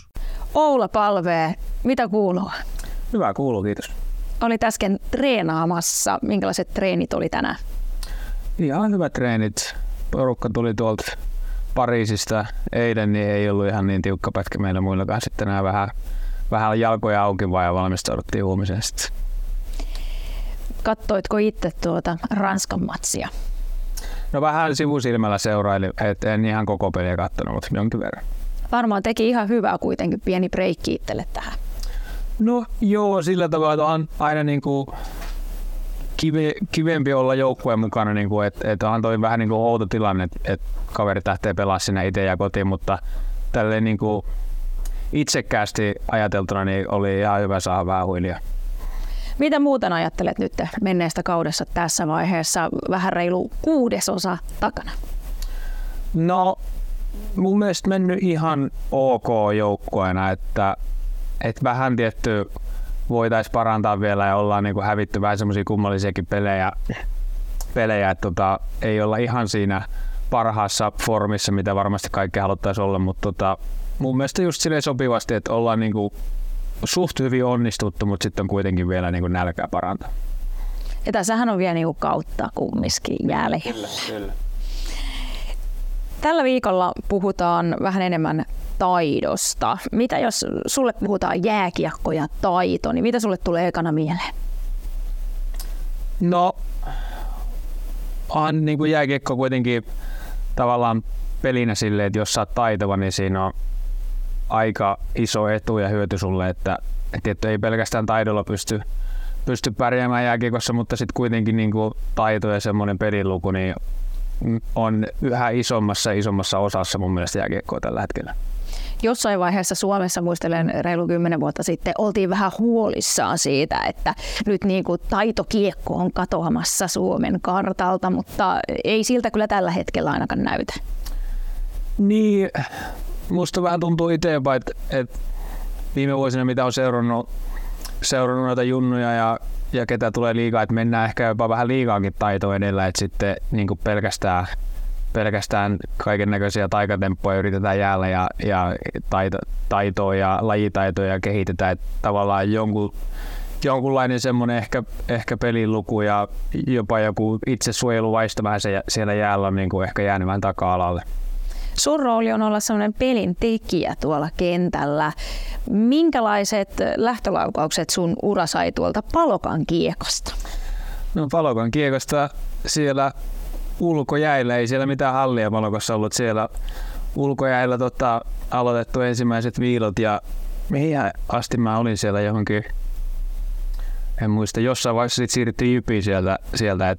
Oula Palve, mitä kuuluu? Hyvä kuuluu, kiitos. Olit äsken treenaamassa. Minkälaiset treenit oli tänään? Ihan hyvät treenit. Porukka tuli tuolta Pariisista eilen, niin ei ollut ihan niin tiukka pätkä meillä muillakaan. Sitten nämä vähän jalkoja auki vaan ja valmistauduttiin huomiseen sitten. Kattoitko itse tuota Ranskan matsia? No vähän sivusilmällä seurailin, että en ihan koko peliä katsonut, mutta jonkin verran. Varmaan teki ihan hyvää kuitenkin pieni breikki itselle tähän. No joo, sillä tavalla on aina niin kuin kivempi olla joukkueen mukana, niin että on toi vähän niin kuin outo tilanne, että kaveri lähtee pelaamaan sinne itse ja kotiin, mutta tälleen niin kuin itsekkäästi ajateltuna niin oli ihan hyvä saada vähän huilia. Mitä muuten ajattelet nyt menneestä kaudessa tässä vaiheessa, vähän reilu 1/6 takana? No mun mielestä mennyt ihan ok joukkueena, että vähän tietty voitaisiin parantaa vielä ja ollaan niinku hävitty vähän semmoisia kummallisiakin pelejä että ei olla ihan siinä parhaassa formissa, mitä varmasti kaikki haluttaisiin olla, mutta mun mielestä just silleen sopivasti, että ollaan niinku suht hyvin onnistuttu, mutta sitten on kuitenkin vielä niinku nälkää parantaa. Ja tässähän on vielä niinku kautta kumminkin jäljellä. Kyllä. Tällä viikolla puhutaan vähän enemmän taidosta. Mitä jos sulle puhutaan jääkiekko ja taito, niin mitä sulle tulee ekana mieleen? No, on niin kuin jääkiekko kuitenkin tavallaan pelinä silleen, että jos sä oot taitava, niin siinä on aika iso etu ja hyöty sulle, että ei pelkästään taidolla pysty pärjäämään jääkiekossa, mutta sitten kuitenkin niin kuin taito ja semmoinen peliluku, niin on yhä isommassa osassa mun mielestä jääkiekkoa tällä hetkellä. Jossain vaiheessa Suomessa, muistelen reilu 10 vuotta sitten, oltiin vähän huolissaan siitä, että nyt niin kuin taitokiekko on katoamassa Suomen kartalta, mutta ei siltä kyllä tällä hetkellä ainakaan näytä. Niin, musta vähän tuntuu itsepäin, että viime vuosina mitä on seurannut noita junnuja ja ketä tulee liikaa, että mennään ehkä jopa vähän liikaakin taitoa edellä, että sitten niin kuin pelkästään kaikennäköisiä taikatemppoja yritetään jäällä ja taitoa ja lajitaitoja kehitetään, että tavallaan jonkunlainen semmoinen ehkä peliluku ja jopa joku itsesuojeluvaisto vähän siellä jäällä on niin kuin ehkä jäänyt vähän taka-alalle. Sun rooli on olla sellainen pelintekijä tuolla kentällä. Minkälaiset lähtölaukaukset sun ura sai tuolta Palokan kiekosta? No Palokan kiekosta siellä ulkojäillä, ei siellä mitään hallia Palokossa ollut. Siellä ulkojäillä aloitettu ensimmäiset viilot ja mihin asti mä olin siellä johonkin, en muista, jossain vaiheessa sit siirryttiin Jypiin sieltä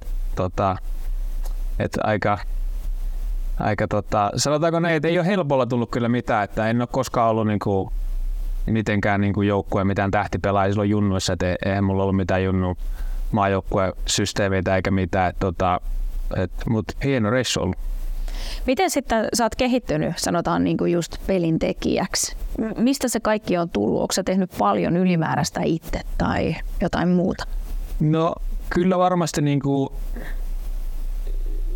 että aika sanotaanko näin, että ei ole helpolla tullut kyllä mitään, että en ole koskaan ollut niinku mitenkään niinku joukkue mitään tähtipelaajia silloin junnuissa, että eihän mulla ollut mitään junnu maajoukkuesysteemeitä eikä mitään, mutta hieno reissu ollut. Miten sitten sä oot kehittynyt, sanotaan niinku just pelintekijäksi? Mistä se kaikki on tullut? Onko sä tehnyt paljon ylimääräistä itse tai jotain muuta? No kyllä varmasti niinku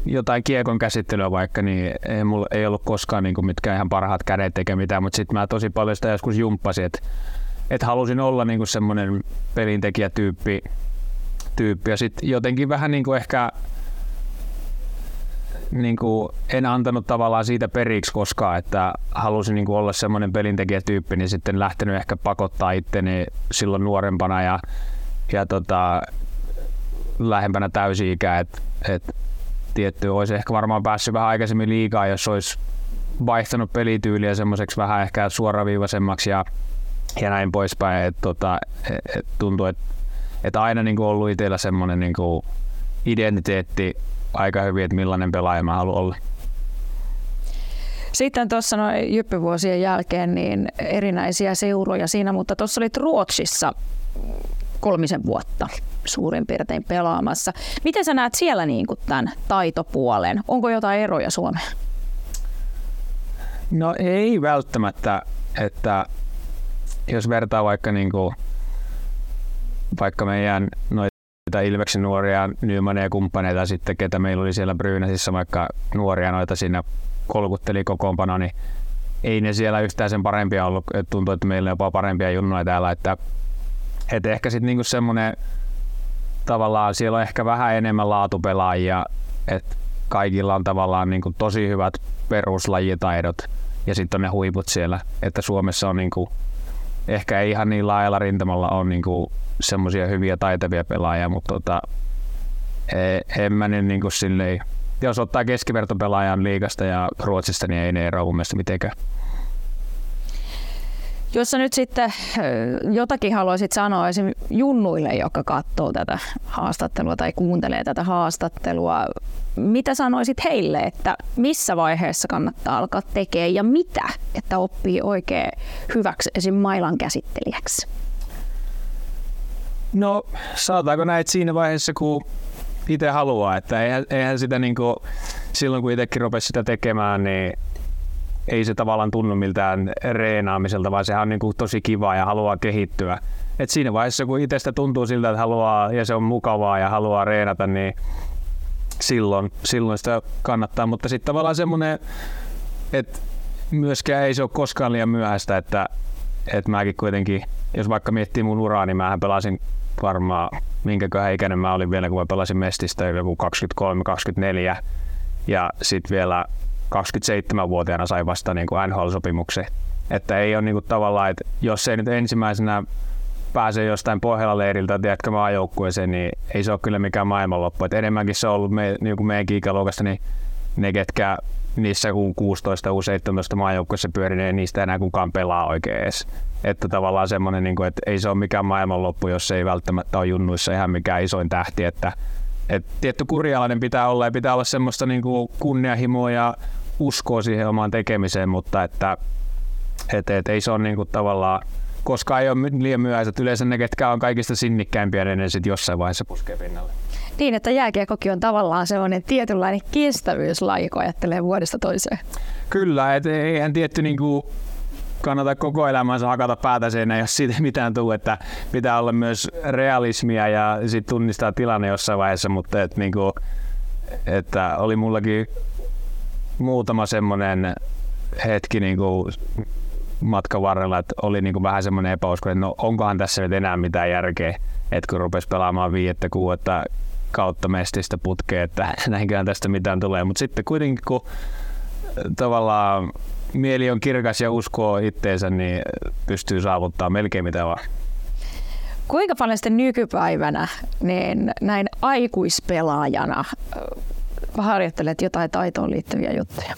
jotain kiekon käsittelyä vaikka, niin mulla ei ollut koskaan niin kuin mitkään ihan parhaat kädet eikä mitään, mutta sitten mä tosi paljon sitä joskus jumppasin, että halusin olla niin kuin semmoinen pelintekijätyyppi ja sitten jotenkin vähän niin kuin ehkä niin kuin en antanut tavallaan siitä periksi koskaan, että halusin niin kuin olla semmoinen pelintekijätyyppi, niin sitten lähtenyt ehkä pakottaa itteni silloin nuorempana ja lähempänä täysi-ikää, että tietty, olisi ehkä varmaan päässyt vähän aikaisemmin liigaan, jos olisi vaihtanut pelityyliä semmoiseksi vähän ehkä suoraviivaisemmaksi ja näin poispäin. Tuntuu, että aina niin kuin ollut itsellä semmoinen niin kuin identiteetti aika hyvin, että millainen pelaaja mä haluan olla. Sitten tuossa noin jyppivuosien jälkeen niin erinäisiä seuroja siinä, mutta tuossa olit Ruotsissa 3 vuotta suurin piirtein pelaamassa. Miten sä näet siellä niin kuin tämän taitopuolen? Onko jotain eroja Suomeen? No ei välttämättä, että jos vertaa vaikka niinku vaikka meidän noita Ilveksen nuoria Nymaneja kumppaneita sitten, ketä meillä oli siellä Brynäsissä, vaikka nuoria noita siinä kolkutteli kokoonpano, niin ei ne siellä yhtään sen parempia ollut. Et tuntuu, että meillä on jopa parempia junnoja täällä. Että ehkä sitten niinku semmoinen tavallaan siellä on ehkä vähän enemmän laatupelaajia, että kaikilla on tavallaan niinku tosi hyvät peruslajitaidot ja sitten on ne huiput siellä. Että Suomessa on niinku, ehkä ei ihan niin laajalla rintamalla on niinku semmoisia hyviä taitavia pelaajia, mutta en mä nyt niinku silleen, jos ottaa keskivertopelaajan liigasta ja Ruotsista, niin ei ne eroa mun mielestä mitenkään. Jos sä nyt sitten jotakin haluaisit sanoa esim. Junnuille, jotka katsoo tätä haastattelua tai kuuntelee tätä haastattelua, mitä sanoisit heille, että missä vaiheessa kannattaa alkaa tekemään ja mitä, että oppii oikein hyväksi esim. Mailan käsittelijäksi? No, saataanko näitä siinä vaiheessa, kun itse haluaa, että eihän sitä niinku, silloin kun itsekin rupesi sitä tekemään, niin ei se tavallaan tunnu miltään reenaamiselta, vaan sehän on niinku tosi kivaa ja haluaa kehittyä. Et siinä vaiheessa, kun itsestä tuntuu siltä, että haluaa ja se on mukavaa ja haluaa reenata, niin silloin sitä kannattaa. Mutta sitten tavallaan semmoinen, että myöskään ei se ole koskaan liian myöhäistä, että mäkin kuitenkin, jos vaikka miettii mun uraa, niin mähän pelasin varmaan minkäköhän ikäinen mä olin vielä, kun mä pelasin Mestistä joku 23-24 ja sitten vielä 27-vuotiaana sai vasta niin kuin NHL-sopimuksen. Että ei ole niin kuin tavallaan, että jos ei nyt ensimmäisenä pääse jostain Pohjola-leiriltä, tiedätkö maajoukkueeseen, niin ei se ole kyllä mikään maailmanloppu. Että enemmänkin se on ollut niin kuin meidänkin ikäluokasta, niin ne ketkä niissä U16-U17 maajoukkueessa pyörii, niin ei niistä enää kukaan pelaa oikein edes. Että tavallaan semmoinen, niin kuin, että ei se ole mikään maailmanloppu, jos ei välttämättä ole junnuissa ihan mikään isoin tähti. Että tietty kurialainen pitää olla ja pitää olla semmoista niin kuin kunnianhimoa ja uskoa siihen omaan tekemiseen, mutta että ei se ole niin kuin tavallaan, koska ei ole liian myöhäistä. Yleensä ne, ketkä on kaikista sinnikkäimpiä, niin ne sitten jossain vaiheessa puskee pinnalle. Niin, että jääkiekkokin on tavallaan sellainen tietynlainen kestävyyslaji, kun ajattelee vuodesta toiseen. Kyllä, että eihän tietty niin kuin kannata koko elämänsä hakata päätä seinään, jos siitä mitään tule, että pitää olla myös realismia ja sit tunnistaa tilanne jossain vaiheessa, mutta et niinku, että oli mullakin muutama semmonen hetki niinku matkan varrella, että oli niinku vähän semmonen epäusko, että no onkohan tässä nyt enää mitään järkeä, että kun rupesi pelaamaan 5-6 kautta Mestistä putkeen, että näinköhän tästä mitään tulee, mutta sitten kuitenkin kun tavallaan mieli on kirkas ja uskoo itteensä, niin pystyy saavuttamaan melkein mitä vaan. Kuinka paljon sitten nykypäivänä niin näin aikuispelaajana harjoittelet jotain taitoon liittyviä juttuja?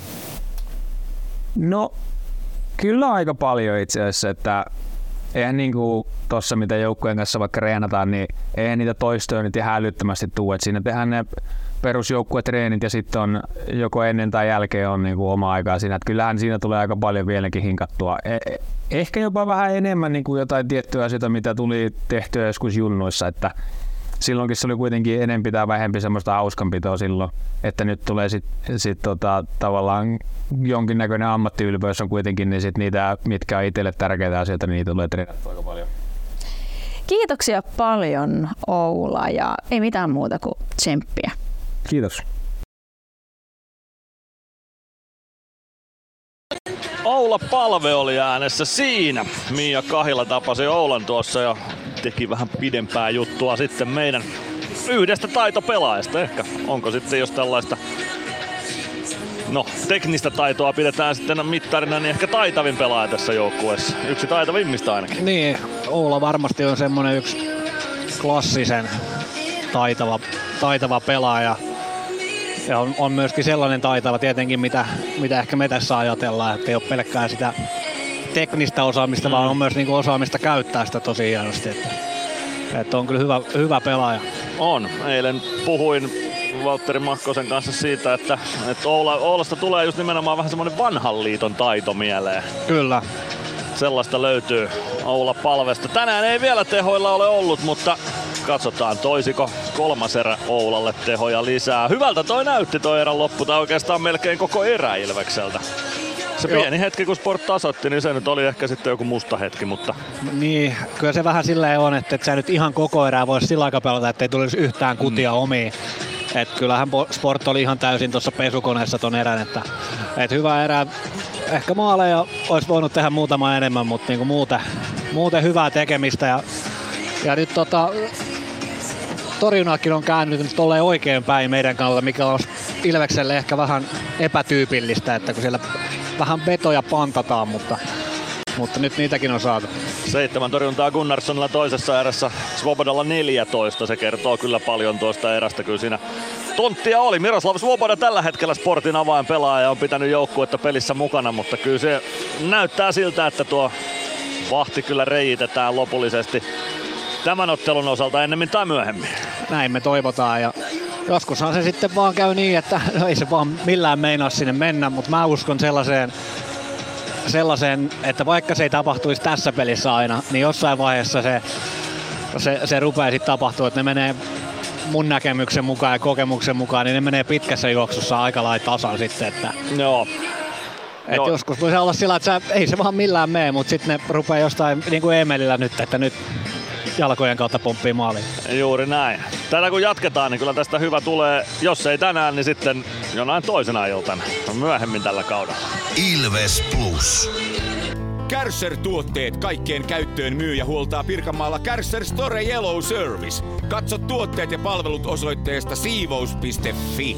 No kyllä aika paljon itse asiassa, että eihän niinku tossa mitä joukkueen kanssa vaikka reenataan, niin eihän niitä toistoja nyt ihan älyttömästi tule, että siinä tehdään ne perusjoukkuetreenit ja sitten on joko ennen tai jälkeen on niinku oma aikaa siinä. Et kyllähän siinä tulee aika paljon vieläkin hinkattua. Ehkä jopa vähän enemmän niinku jotain tiettyä asioita, mitä tuli tehtyä joskus junnuissa. Että silloinkin se oli kuitenkin enemmän tai vähempi semmoista hauskanpitoa silloin. Että nyt tulee sit tavallaan jonkinnäköinen ammattiylpeys on kuitenkin, niin sit niitä, mitkä on itselle tärkeitä asioita, niin niitä tulee treenattua aika paljon. Kiitoksia paljon, Oula, ja ei mitään muuta kuin tsemppiä. Kiitos. Oula Palve oli äänessä siinä. Mia Kahila tapasi Oulan tuossa ja teki vähän pidempää juttua sitten meidän yhdestä taitopelaajasta. Ehkä onko sitten jos tällaista teknistä taitoa pidetään sitten mittarina, niin ehkä taitavin pelaaja tässä joukkueessa. Yksi taitavimmista ainakin. Niin, Oula varmasti on semmoinen yksi klassisen taitava pelaaja. Ja on myöskin sellainen taitava tietenkin, mitä ehkä me tässä ajatellaan, että ei ole pelkkää sitä teknistä osaamista, vaan on myös niinku osaamista käyttää sitä tosi hienosti. Että on kyllä hyvä pelaaja. On. Eilen puhuin Valtteri Mahkosen kanssa siitä, että Oulasta tulee just nimenomaan vähän semmoinen vanhan liiton taito mieleen. Kyllä. Sellaista löytyy Oula Palvesta. Tänään ei vielä tehoilla ole ollut, mutta katsotaan toisiko kolmas erä Oulalle tehoja lisää. Hyvältä toi näytti toi erän loppu, tai oikeastaan melkein koko erä Ilvekseltä. Se pieni hetki, kun Sport tasoitti, niin se nyt oli ehkä sitten joku musta hetki, mutta... Niin, kyllä se vähän silleen on, että sä nyt ihan koko erää voisi sillä aikaa pelata, ettei tulisi yhtään kutia omiin. Et kyllähän Sport oli ihan täysin tuossa pesukoneessa ton erän, että hyvä erä. Ehkä maaleja olisi voinut tehdä muutama enemmän, mutta niinku muuten hyvää tekemistä. Ja nyt torjunaakin on käännyt tolleen oikein päin meidän kannalta, mikä on Ilvekselle ehkä vähän epätyypillistä, että kun siellä vähän vetoja pantataan, mutta nyt niitäkin on saatu. 7 torjuntaa Gunnarssonilla toisessa erässä, Swobodalla 14. Se kertoo kyllä paljon tuosta erästä. Kyllä siinä tonttia oli. Miroslav Swoboda tällä hetkellä Sportin avainpelaaja, on pitänyt joukkuetta pelissä mukana, mutta kyllä se näyttää siltä, että tuo vahti kyllä reijitetään lopullisesti tämän ottelun osalta ennemmin tai myöhemmin. Näin me toivotaan, ja joskushan se sitten vaan käy niin, että no ei se vaan millään meinaa sinne mennä, mutta mä uskon sellaiseen, että vaikka se ei tapahtuisi tässä pelissä aina, niin jossain vaiheessa se rupeaa sitten tapahtua, että ne menee mun näkemyksen mukaan ja kokemuksen mukaan, niin ne menee pitkässä juoksussa aika lailla tasan sitten, että... Joo. Et joskus voi olla sillä, että ei se vaan millään mene, mutta sitten ne rupeaa jostain, niin kuin Emelillä nyt, että nyt jalkojen kautta pomppii maaliin. Juuri näin. Tätä kun jatketaan, niin kyllä tästä hyvä tulee. Jos ei tänään, niin sitten jonain toisena iltana. Myöhemmin tällä kaudella. Ilves Plus. Kärcher-tuotteet kaikkeen käyttöön myy ja huoltaa Pirkanmaalla Kärcher Store Yellow Service. Katso tuotteet ja palvelut osoitteesta siivous.fi.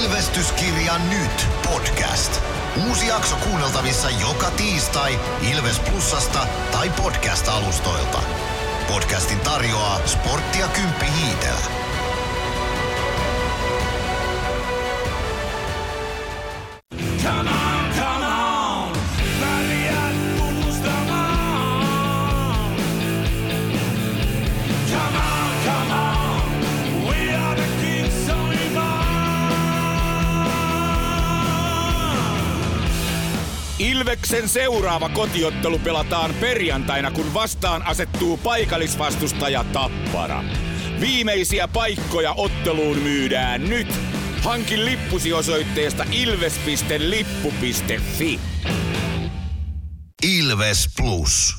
Ilvestyskirja nyt podcast. Uusi jakso kuunneltavissa joka tiistai Ilves Plusasta tai podcast-alustoilta. Podcastin tarjoaa Sporttia Kymppi Hiitelä. Ilveksen seuraava kotiottelu pelataan perjantaina, kun vastaan asettuu paikallisvastustaja Tappara. Viimeisiä paikkoja otteluun myydään nyt. Hankin lippusi osoitteesta ilves.lippu.fi. Ilves Plus.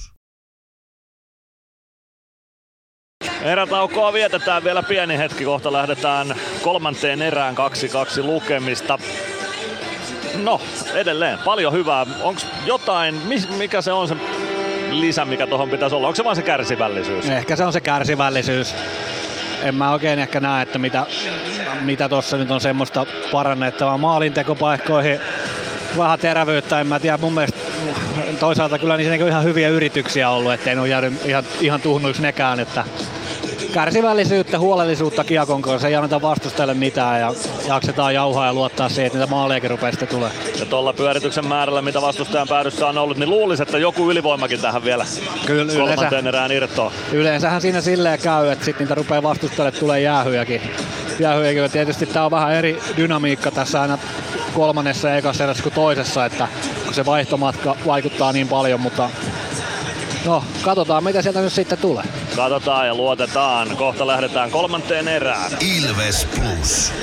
Erätaukoa vietetään vielä pieni hetki. Kohta lähdetään kolmanteen erään 2-2 lukemista. No, edelleen paljon hyvää. Onko jotain, mikä se on se lisä, mikä tuohon pitäisi olla? Onko se vaan se kärsivällisyys? Ehkä se on se kärsivällisyys. En mä oikein ehkä näe, että mitä tuossa nyt on semmoista parannettavaa. Maalintekopaikkoihin vähän terävyyttä, en mä tiedä. Mun mielestä toisaalta kyllä niissä on ihan hyviä yrityksiä ollut, ettei ne ole jäänyt ihan tuhnuiksi nekään. Että kärsivällisyyttä, huolellisuutta kiekon kanssa, ei anneta vastustajalle mitään ja jaksetaan jauhaa ja luottaa siihen, että niitä maalejakin rupeaa sitten tulemaan. Ja tuolla pyörityksen määrällä, mitä vastustajan päädyssä on ollut, niin luulisi, että joku ylivoimakin tähän vielä kolmanteen erään irtoa. Yleensähän siinä silleen käy, että sitten niitä rupeaa vastustajalle, tulee jäähyjäkin. Ja tietysti tää on vähän eri dynamiikka tässä aina kolmannessa ja ekassa erässä kuin toisessa, että kun se vaihtomatka vaikuttaa niin paljon, mutta no, katsotaan mitä sieltä nyt sitten tulee. Katsotaan ja luotetaan. Kohta lähdetään kolmanteen erään. Ilves Plus.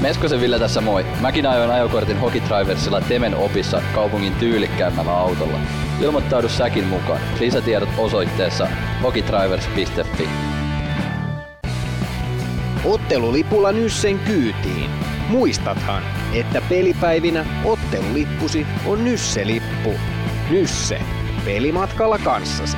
Meskosen Ville tässä moi. Mäkin ajoin ajokortin Hokitriversilla Temen opissa kaupungin tyylikkäämmällä autolla. Ilmoittaudu säkin mukaan. Lisätiedot osoitteessa hokitrivers.fi. Ottelulipulla Nyssen kyytiin. Muistathan, että pelipäivinä ottelulippusi on Nysse-lippu. Nysse. Pelimatkalla kanssasi.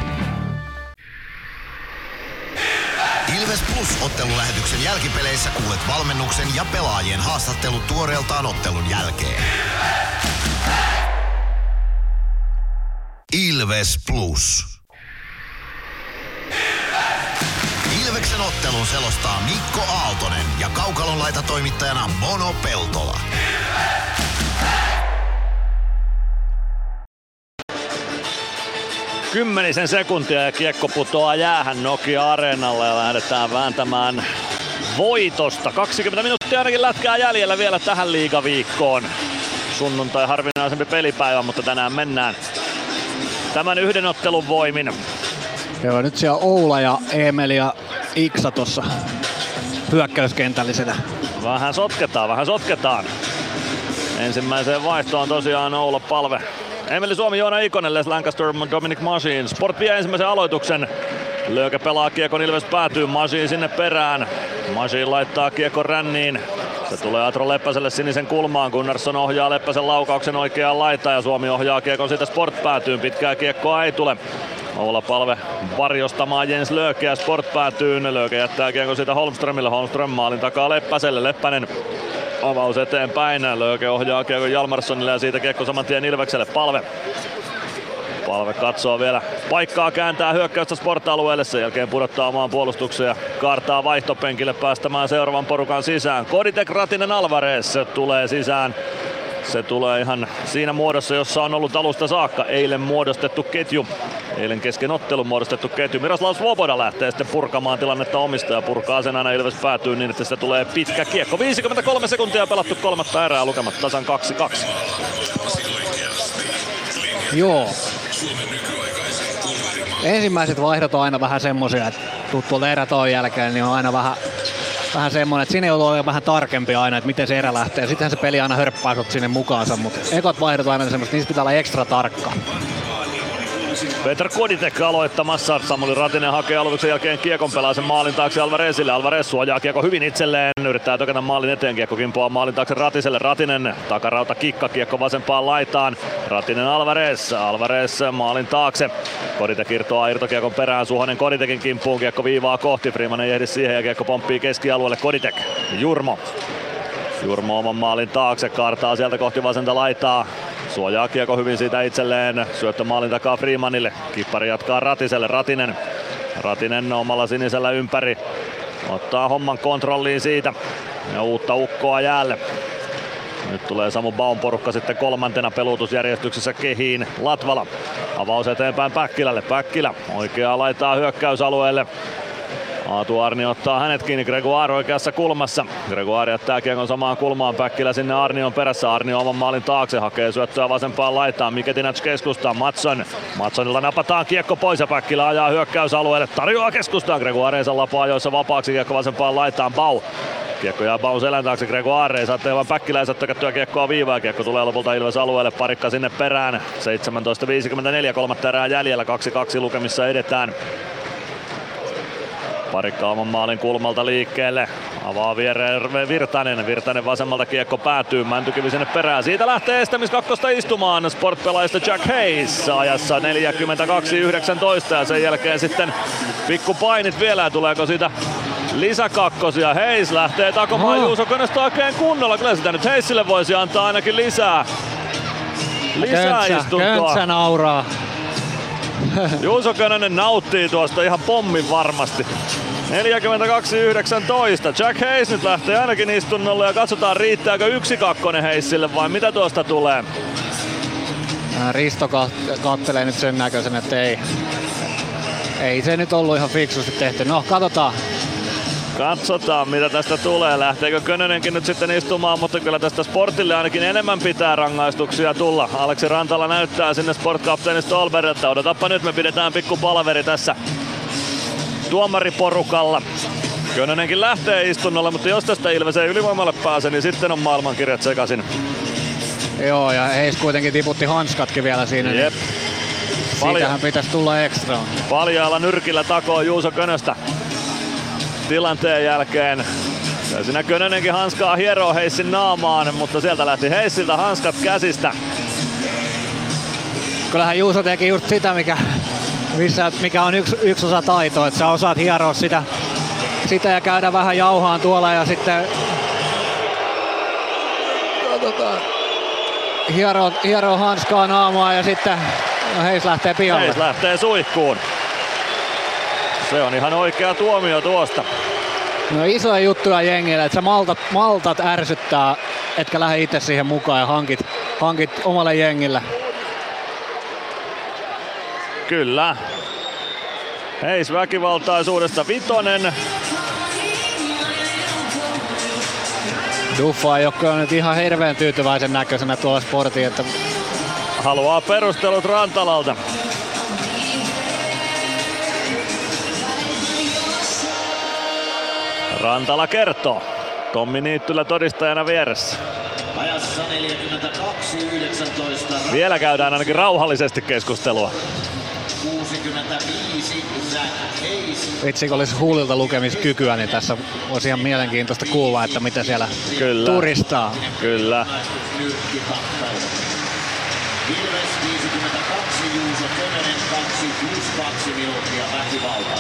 Ilves Plus-ottelulähetyksen jälkipeleissä kuulet valmennuksen ja pelaajien haastattelut tuoreeltaan ottelun jälkeen. Ilves Plus. Ilveksen ottelun selostaa Mikko Aaltonen ja Kaukalon laitatoimittajana Mono Peltola. Ilves! Hey! 10 sekuntia ja kiekko putoaa jäähän Nokia-areenalle ja lähdetään vääntämään voitosta. 20 minuuttia ainakin lätkää jäljellä vielä tähän liigaviikkoon. Sunnuntai harvinaisempi pelipäivä, mutta tänään mennään tämän yhden ottelun voimin. Joo, nyt siellä Oula ja Emeli ja Iksa tuossa hyökkäyskentällisenä. Vähän sotketaan. Ensimmäiseen vaihtoon tosiaan Oula Palve. Emeli Suomi, Joona Ikonen, Lester Lancaster, Dominic Masin. Sport vie ensimmäisen aloituksen. Lööke pelaa kiekon, Ilves päätyy, Masin sinne perään. Masin laittaa kiekon ränniin. Se tulee Atro Leppäselle sinisen kulmaan. Gunnarsson ohjaa Leppäsen laukauksen oikeaan laitaan ja Suomi ohjaa kiekon siitä Sport päätyyn. Pitkää kiekkoa ei tule. Oula Palve varjostamaan Jens Löökeä, Sport päätyyn. Lööke jättää kiekon siitä Holmströmille. Holmström maalin takaa Leppäselle. Leppänen avaus eteenpäin. Lööke ohjaa kiekon Jalmarssonille ja siitä kiekko saman tien Ilvekselle. Palve katsoo vielä paikkaa, kääntää hyökkäystä Sport-alueelle, sen jälkeen pudottaa omaan puolustukseen ja kaartaa vaihtopenkille päästämään seuraavan porukan sisään. Koditek, Ratinen, Alvarez tulee sisään. Se tulee ihan siinä muodossa, jossa on ollut alusta saakka eilen kesken ottelun muodostettu ketju. Miroslav Swoboda lähtee sitten purkamaan tilannetta omista ja purkaa sen aina Ilves päätyy niin, että sitä tulee pitkä kiekko. 53 sekuntia pelattu kolmatta erää, lukemat tasan 2-2. Joo. Ensimmäiset vaihdot on aina vähän semmosia, että tuut tuolta erätauon jälkeen, niin on aina vähän semmoinen, että siinä joutuu olemaan vähän tarkempi aina, että miten se erä lähtee. Sittenhän se peli aina hörppää sut sinne mukaansa, mutta ekat vaihdot aina semmoista, niissä pitää olla ekstra tarkka. Petr Koditek aloittamassa. Samuli Ratinen hakee aloituksen jälkeen kiekon, pelaa sen maalin taakse Alvarezille. Alvarez suojaa kiekko hyvin itselleen, yrittää tökätä maalin eteen. Kiekko kimpoaa maalin taakse Ratiselle. Ratinen takarauta kikka, kiekko vasempaan laitaan. Ratinen Alvarez. Alvarez maalin taakse. Koditek irtoaa irtokiekon perään. Suhonen Koditekin kimppuun. Kiekko viivaa kohti. Friman ei ehdi siihen ja kiekko pomppii keskialueelle. Koditek. Jurmo oman maalin taakse, kaartaa sieltä kohti vasenta laitaa. Suojaa kiekko hyvin siitä itselleen, syöttö maalin takaa Freemanille. Kippari jatkaa Ratiselle, Ratinen omalla sinisellä ympäri. Ottaa homman kontrolliin siitä ja uutta ukkoa jäälle. Nyt tulee Samu Baun porukka sitten kolmantena peluutusjärjestyksessä kehiin. Latvala avaus eteenpäin Päkkilälle, Päkkilä oikeaa laitaa hyökkäysalueelle. Laatu Arnio ottaa hänet kiinni, Gregoire oikeassa kulmassa. Gregoire jättää kiekon samaan kulmaan, Päkkilä sinne Arnion perässä. Arnio oman maalin taakse, hakee syöttöä vasempaan laitaan. Miketinac keskustaa, Matsonilla napataan kiekko pois ja Päkkilä ajaa hyökkäysalueelle. Tarjoaa keskustaan, Gregoire ei saa lapaa joissa vapaaksi, kiekko vasempaan laitaan, Bau. Kiekko jää Baun selän taakse, Gregoire ei saa tehdä vaan Päkkilä ei saa tökättyä kiekkoa viivaa. Kiekko tulee lopulta Ilves alueelle, Parikka sinne perään. 17.54, kolmatta erää jäljellä, 2-2 lukemissa edetään. Parikka oman maalin kulmalta liikkeelle, avaa viereen Virtanen vasemmalta kiekko päätyy, Mäntykivi sinne perään, siitä lähtee estämis kakkosta istumaan Sport-pelaajista Chuck Hayes ajassa 42.19 ja sen jälkeen sitten pikkupainit vielä, tuleeko siitä lisäkakkosia, Hayes lähtee takomaan Juuso Könöstä oikein kunnolla, kyllä sitä nyt Hayesille voisi antaa ainakin lisää istuntoa. Köntsä nauraa. Juuso Könönen nauttii tuosta ihan pommin varmasti. 42.19. Jack Hayes nyt lähtee ainakin istunnolle ja katsotaan riittääkö 1-2 Hayesille vai mitä tuosta tulee. Risto kattelee nyt sen näköisen, että ei se nyt ollut ihan fiksusti tehty. No katsotaan. Katsotaan mitä tästä tulee. Lähteekö Könönenkin nyt sitten istumaan, mutta kyllä tästä Sportille ainakin enemmän pitää rangaistuksia tulla. Aleksi Rantala näyttää sinne Sport-kapteeni Stolbergilta. Odotappa nyt, me pidetään pikku palaveri tässä tuomariporukalla. Könönenkin lähtee istunnolle, mutta jos tästä Ilves ei ylivoimalle pääse, niin sitten on maailmankirjat sekaisin. Joo, ja Heis kuitenkin tiputti hanskatkin vielä siinä. Jep. Niin siitähän pitäisi tulla ekstra. Paljaalla nyrkillä takoo Juuso Könöstä. Tilanteen jälkeen siinä Könönenkin hanskaa hieroo Heisin naamaan, mutta sieltä lähti Heisiltä hanskat käsistä. Kyllähän Juuso teki just sitä, mikä on yksi osa taitoa, että sä osaat hieroa sitä ja käydä vähän jauhaan tuolla ja sitten hieroo hanskaa naamaan ja sitten Heis lähtee pialle. Heis lähtee suihkuun. Se on ihan oikea tuomio tuosta. No isoja juttuja jengille, että sä maltat ärsyttää, etkä lähde itse siihen mukaan ja hankit omalle jengille. Kyllä. Hayes väkivaltaisuudesta vitonen. Duffa, joka on nyt ihan hirveän tyytyväisen näköisenä tuolla Sportin, että haluaa perustelut Rantalalta. Rantala kertoo. Tommi Niittylä todistajana vieressä. Ajassa 42.19. Vielä käydään ainakin rauhallisesti keskustelua. 65. Itse kun olisi huulilta lukemiskykyä, niin tässä olisi ihan mielenkiintoista kuulla, että mitä siellä kyllä turistaa. Kyllä.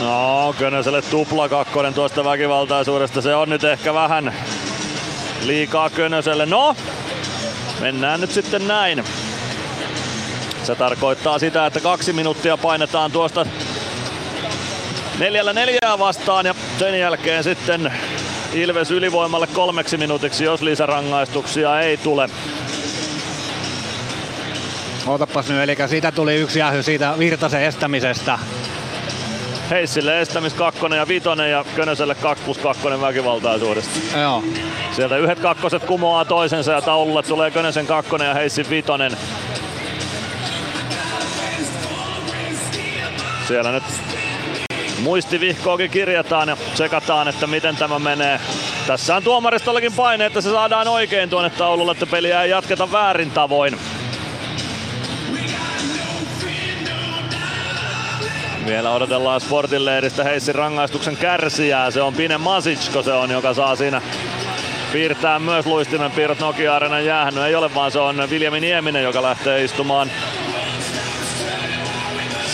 No, Könöselle tupla kakkonen tuosta väkivaltaisuudesta. Se on nyt ehkä vähän liikaa Könöselle. No, mennään nyt sitten näin. Se tarkoittaa sitä, että 2 minuuttia painetaan tuosta 4-4 vastaan ja sen jälkeen sitten Ilves ylivoimalle 3 minuutiksi, jos lisärangaistuksia ei tule. Otapas nyt, eli siitä tuli yksi jäähy siitä Virtasen estämisestä. Heissille estämis 2 ja 5 ja Könöselle 2+2 väkivaltaisuudesta. Joo. Sieltä yhdet kakkoset kumoaa toisensa ja taululle tulee Könösen 2 ja Heissin 5. Siellä nyt muistivihkoonkin kirjataan ja tsekataan, että miten tämä menee. Tässä on tuomaristollakin paine, että se saadaan oikein tuonne taululle, että peliä ei jatketa väärin tavoin. Vielä odotellaan Sportin leiristä Heissin rangaistuksen kärsijää. Se on Pine Masicko, se on, joka saa siinä piirtää myös luistimen piirrot Nokia-areenan jäähän. Ei ole, vaan se on Viljami Nieminen, joka lähtee istumaan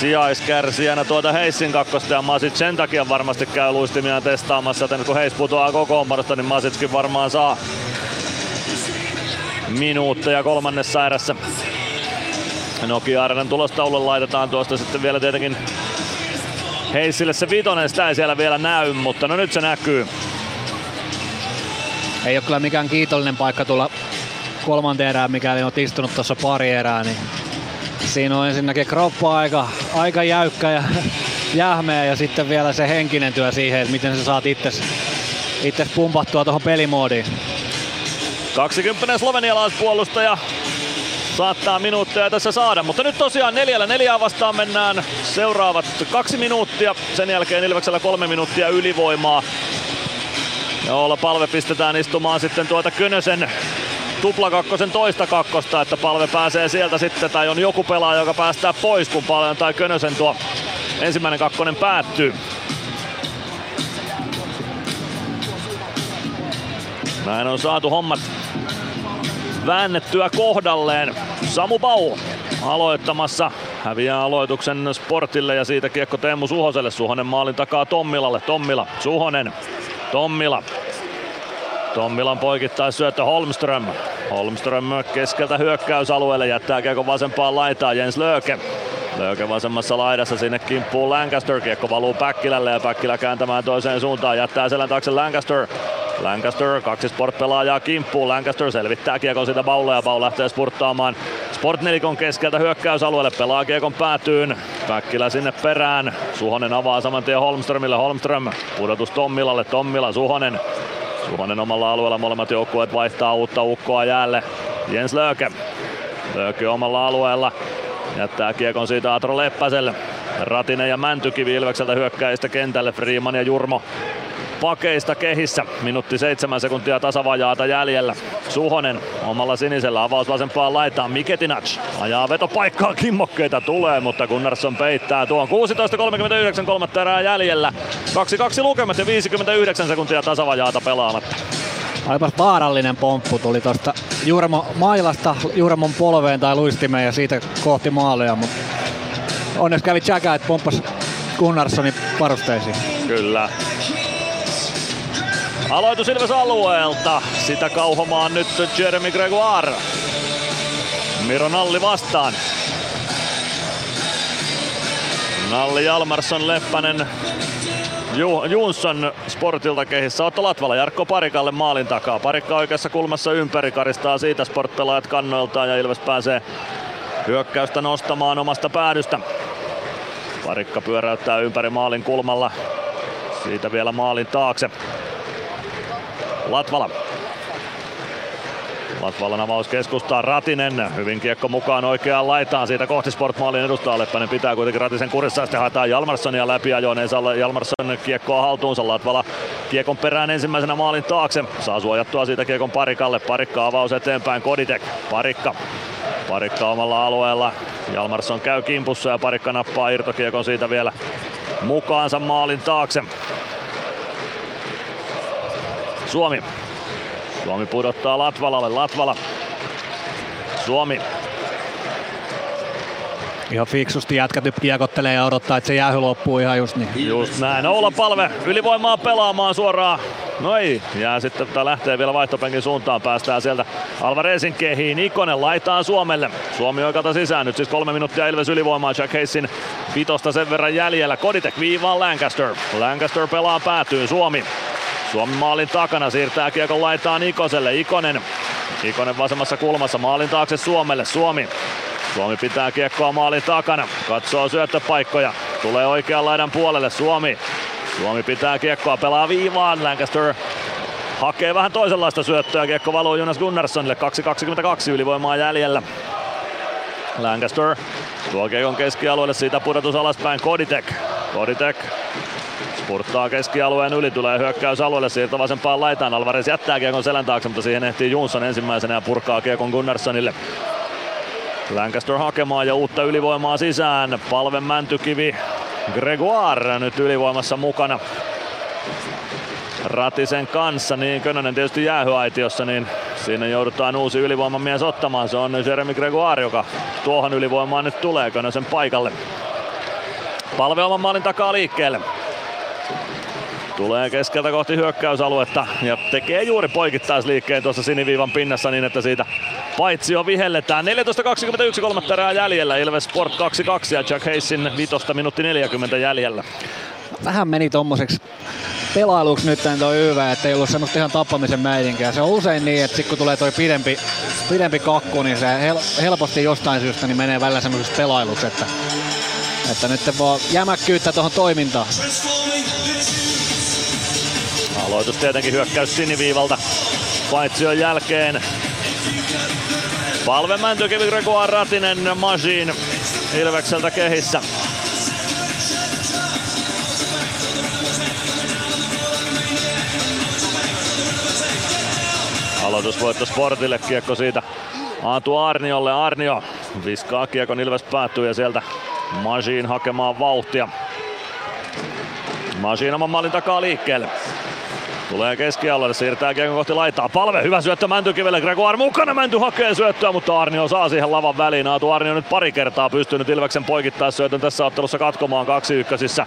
sijaiskärsijänä tuota Heissin kakkosta, ja Masic sen takia varmasti käy luistimiaan testaamassa, joten kun Heiss putoaa kokoonpanosta, niin Masickin varmaan saa minuutteja kolmannessa erässä. Nokia-areenan tulostaululle laitetaan tuosta sitten vielä tietenkin Heissille se 5, sitä ei siellä vielä näy, mutta no nyt se näkyy. Ei ole kyllä mikään kiitollinen paikka tulla kolmanteen erään, mikäli on istunut tuossa pari erää, niin siinä on ensinnäkin kroppa aika jäykkä ja jähmeä, ja sitten vielä se henkinen työ siihen, että miten sä saat itses pumpahtua tuohon pelimoodiin. 20 slovenialaispuolustaja saattaa minuutteja tässä saada, mutta nyt tosiaan 4-4 vastaan mennään seuraavat 2 minuuttia. Sen jälkeen Ilveksellä 3 minuuttia ylivoimaa. Oula Palve pistetään istumaan sitten tuota Könösen tuplakakkosen toista kakkosta, että Palve pääsee sieltä sitten, tai on joku pelaaja, joka päästää pois, kun Palve tai Könösen tuo ensimmäinen kakkonen päättyy. Näin on saatu hommat väännettyä kohdalleen. Samu Bauj aloittamassa. Häviää aloituksen Sportille ja siitä kiekko Teemu Suhoselle. Suhonen maalin takaa Tommilalle. Tommila, Suhonen, Tommila. Tommilan poikittais syöttö Holmström. Holmström keskeltä hyökkäysalueelle, jättää kiekko vasempaan laitaan Jens Lööke. Lööke vasemmassa laidassa, sinne kimppuu Lancaster. Kiekko valuu Päkkilälle ja Päkkilä kääntämään toiseen suuntaan, jättää selän taakse Lancaster. Lancaster, 2 Sport-pelaajaa kimppuu. Lancaster selvittää kiekon siitä Baulle ja Bau lähtee spurttaamaan Sport-nelikon keskeltä hyökkäysalueelle. Pelaa kiekon päätyyn. Päkkilä sinne perään. Suhonen avaa saman tien Holmströmille. Holmström pudotus Tommilalle. Tommila, Suhonen. Suhonen omalla alueella, molemmat joukkueet vaihtaa uutta ukkoa jäälle. Jens Lööke. Lööke omalla alueella. Jättää kiekon siitä Atro Leppäselle. Ratinen ja Mäntykivi Ilvekseltä hyökkäistä kentälle. Friman ja Jurmo pakeista kehissä. Minuutti 7 sekuntia tasavajaata jäljellä. Suhonen omalla sinisellä, avaus vasempaan laitaan. Miketinac ajaa vetopaikkaa, kimmokkeita tulee, mutta Gunnarsson peittää tuon. 16.39, kolmatta erää jäljellä. 2-2 lukemat ja 59 sekuntia tasavajaata pelaamatta. Aivan vaarallinen pomppu tuli tuosta Jurmo mailasta Jurmon polveen tai luistimeen ja siitä kohti maalia, mutta onneksi kävi tsäkä, että pomppasi Gunnarssonin varusteisiin. Kyllä. Aloitus Ilves alueelta. Sitä kauhomaan nyt Jeremy Gregoire. Miro Nalli vastaan. Nalli, Jalmarsson, Leppänen, Jonsson Sportilta kehissä. Otto Latvala Jarkko Parikalle maalin takaa. Parikka oikeassa kulmassa ympäri, karistaa siitä Sport-pelaajat kannoiltaan ja Ilves pääsee hyökkäystä nostamaan omasta päädystä. Parikka pyöräyttää ympäri maalin kulmalla. Siitä vielä maalin taakse. Latvala. Latvalan avaus keskustaan, Ratinen. Hyvin kiekko mukaan oikeaan laitaan. Siitä kohti Sport-maalin edustaa Leppänen. Pitää kuitenkin Ratisen kurissa ja sitten haetaan Jalmarssonia läpi ajoon. Ei saa Jalmarsson kiekkoa haltuunsa. Latvala kiekon perään ensimmäisenä maalin taakse. Saa suojattua siitä kiekon Parikalle. Parikka avaus eteenpäin. Koditek. Parikka. Parikka omalla alueella. Jalmarsson käy kimpussa ja Parikka nappaa irtokiekon siitä vielä mukaansa maalin taakse. Suomi. Suomi pudottaa Latvalalle. Latvala. Suomi. Ihan fiksusti jätkä kiekottelee ja odottaa, että se jäähy loppuu ihan just niin. Just näin. Oula Palve ylivoimaa pelaamaan suoraan. No ei. Ja sitten tämä lähtee vielä vaihtopenkin suuntaan. Päästään sieltä Alvarezin kehiin. Ikonen laitaa Suomelle. Suomi oikalta sisään. Nyt siis 3 minuuttia Ilves ylivoimaa. Chuck Hayesin vitosta sen verran jäljellä. Koditek viivaan Lancaster. Lancaster pelaa päätyyn. Suomi. Suomi maalin takana siirtää kiekon laitaan Ikoselle. Ikonen vasemmassa kulmassa maalin taakse Suomelle. Suomi pitää kiekkoa maalin takana. Katsoo syöttöpaikkoja. Tulee oikean laidan puolelle. Suomi pitää kiekkoa. Pelaa viivaan. Lancaster hakee vähän toisenlaista syöttöä. Kiekko valuu Jonas Gunnarssonille. 2.22 ylivoimaa jäljellä. Lancaster tuo kiekon keskialueelle. Siitä pudotus alaspäin. Koditek. Spurttaa keskialueen yli, tulee hyökkäys alueelle, siirto vasempaan laitaan. Alvarez jättää kiekon selän taakse, mutta siihen ehtii Jonsson ensimmäisenä ja purkaa kiekon Gunnarssonille. Lancaster hakemaan ja uutta ylivoimaa sisään. Palve, Mäntykivi, Gregoire nyt ylivoimassa mukana. Ratisen kanssa, niin Könönen tietysti jäähyaitiossa, niin siinä joudutaan uusi ylivoimamies ottamaan. Se on Jeremy Gregoire, joka tuohon ylivoimaan nyt tulee Könösen paikalle. Palve oman maalin takaa liikkeelle. Tulee keskeltä kohti hyökkäysaluetta ja tekee juuri poikittaisliikkeen tuossa siniviivan pinnassa niin, että siitä paitsio vihelletään. 14.21, kolmatta erää jäljellä. Ilves Sport 2-2 ja Chuck Hayesin 5 minuuttia 40 jäljellä. Vähän meni tommoseksi pelailuksi nyt toi YV, ettei ollut semmoista ihan tappamisen mäidinkään. Se on usein niin, että sit kun tulee toi pidempi kakku, niin se helposti jostain syystä niin menee välillä semmoisessa pelailuksi. Että nyt vaan jämäkkyyttä tuohon toimintaan. Aloitus tietenkin hyökkäys siniviivalta paitsion jälkeen. Palve, Mäntykivi, Gregoire, Ratinen, Masin Ilvekseltä kehissä. Aloitusvoitto Sportille, kiekko siitä Laatu Arniolle. Arnio viskaa kiekon, Ilves päätyy ja sieltä Masin hakemaan vauhtia. Masin oman maalin takaa liikkeelle. Tulee keskialueelle, siirtää kiekon kohti laitaa. Palve, hyvä syöttö Mäntykivelle, Gregoire mukana, Mänty hakee syöttöä, mutta Arnio saa siihen lavan väliin. Aatu Arnio nyt pari kertaa pystynyt Ilveksen poikittaisyötön tässä ottelussa katkomaan 2-1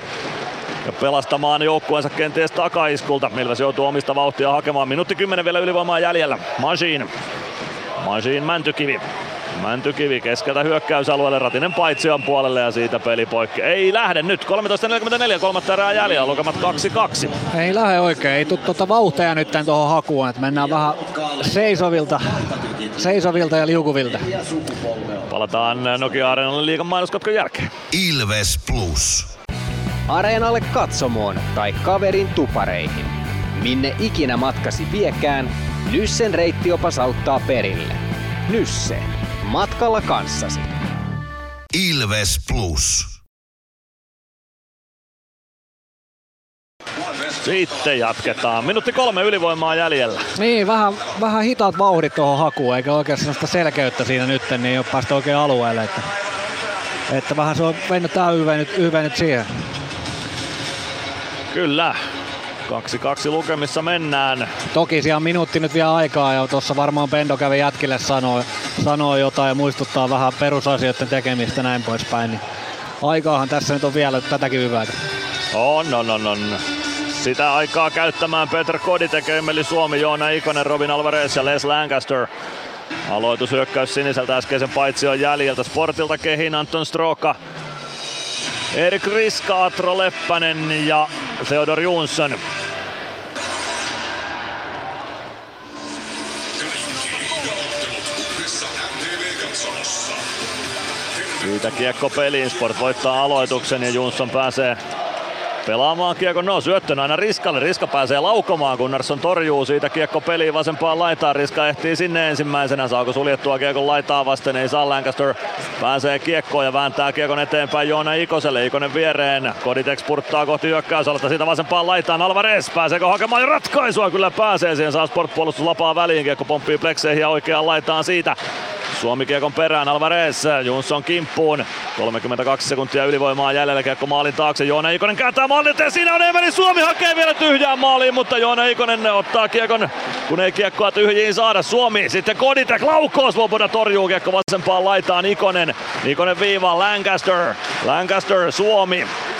ja pelastamaan joukkueensa kenties takaiskulta. Ilves joutuu omista vauhtia hakemaan. 1:10 vielä ylivoimaa jäljellä. Masin Mäntykivi. Mäntykivi keskeltä hyökkäysalueelle, Ratinen paitsion puolelle ja siitä peli poikki. Ei lähde nyt, 13.44, kolmatta erää jäljellä, lukemat 2-2. Ei lähde oikein, ei tule tuota vauhtia nyt tuohon hakuun, että mennään vähän seisovilta ja liukuvilta. Palataan Nokia-areenalle liigan mainoskatkon jälkeen. Ilves Plus. Areenalle katsomoon tai kaverin tupareihin. Minne ikinä matkasi viekään, Nyssen reittiopas auttaa perille. Nysse. Matkalla kanssasi. Ilves Plus. Sitten jatketaan. 1:03 ylivoimaa jäljellä. Niin, vähän hitaat vauhdit tuohon hakuun, eikä oikein sellaista selkeyttä siinä nyt, niin ei ole päästä oikein alueelle. Että vähän se on mennyt tää YV nyt siihen. Kyllä. 2-2 lukemissa mennään. Toki siellä on minuutti nyt vielä aikaa ja tuossa varmaan Pendo kävi jätkille sanoo jotain ja muistuttaa vähän perusasioiden tekemistä näin poispäin. Niin aikaahan tässä nyt on vielä tätäkin hyvätä. On. Sitä aikaa käyttämään Petr Koditek, Emeli Suomi, Joona Ikonen, Robin Alvarez ja Les Lancaster. Aloitushyökkäys siniseltä äskeisen paitsion jäljeltä. Sportilta kehiin Anton Stroka. Erik Riska, Atro Leppänen ja Theodor Jonsson. Siitä kiekko peliin, Sport voittaa aloituksen ja Jonsson pääsee pelaamaan kiekon. No, syöttön aina Riskalle, Riska pääsee laukomaan, Gunnarsson torjuu, siitä kiekko peliin vasempaan laitaan. Riska ehtii sinne ensimmäisenä, saako suljettua kiekon laitaa vasten, ei saa. Lancaster pääsee kiekkoon ja vääntää kiekon eteenpäin Joona Ikoselle, Ikonen viereen. Koditek spurttaa kohti hyökkäysaluetta, siitä vasempaan laitaan Alvarez, pääseekö hakemaan ratkaisua? Kyllä pääsee, siihen saa sportpuolustus lapaa väliin, kiekko pomppii plekseihin ja oikeaan laitaan siitä. Suomi kiekon perään, Alvarez, Jonsson kimppuun, 32 sekuntia ylivoimaa jäljellä, kiekko maalin taakse, Joona Ikonen kääntää maalin eteen, siinä on Emeli Suomi, hakee vielä tyhjää maaliin, mutta Joona Ikonen ottaa kiekon, kun ei kiekkoa tyhjiin saada. Suomi, sitten Koditek laukoo, Svoboda torjuu, kiekko vasempaan laitaan, Ikonen viivaan, Lancaster,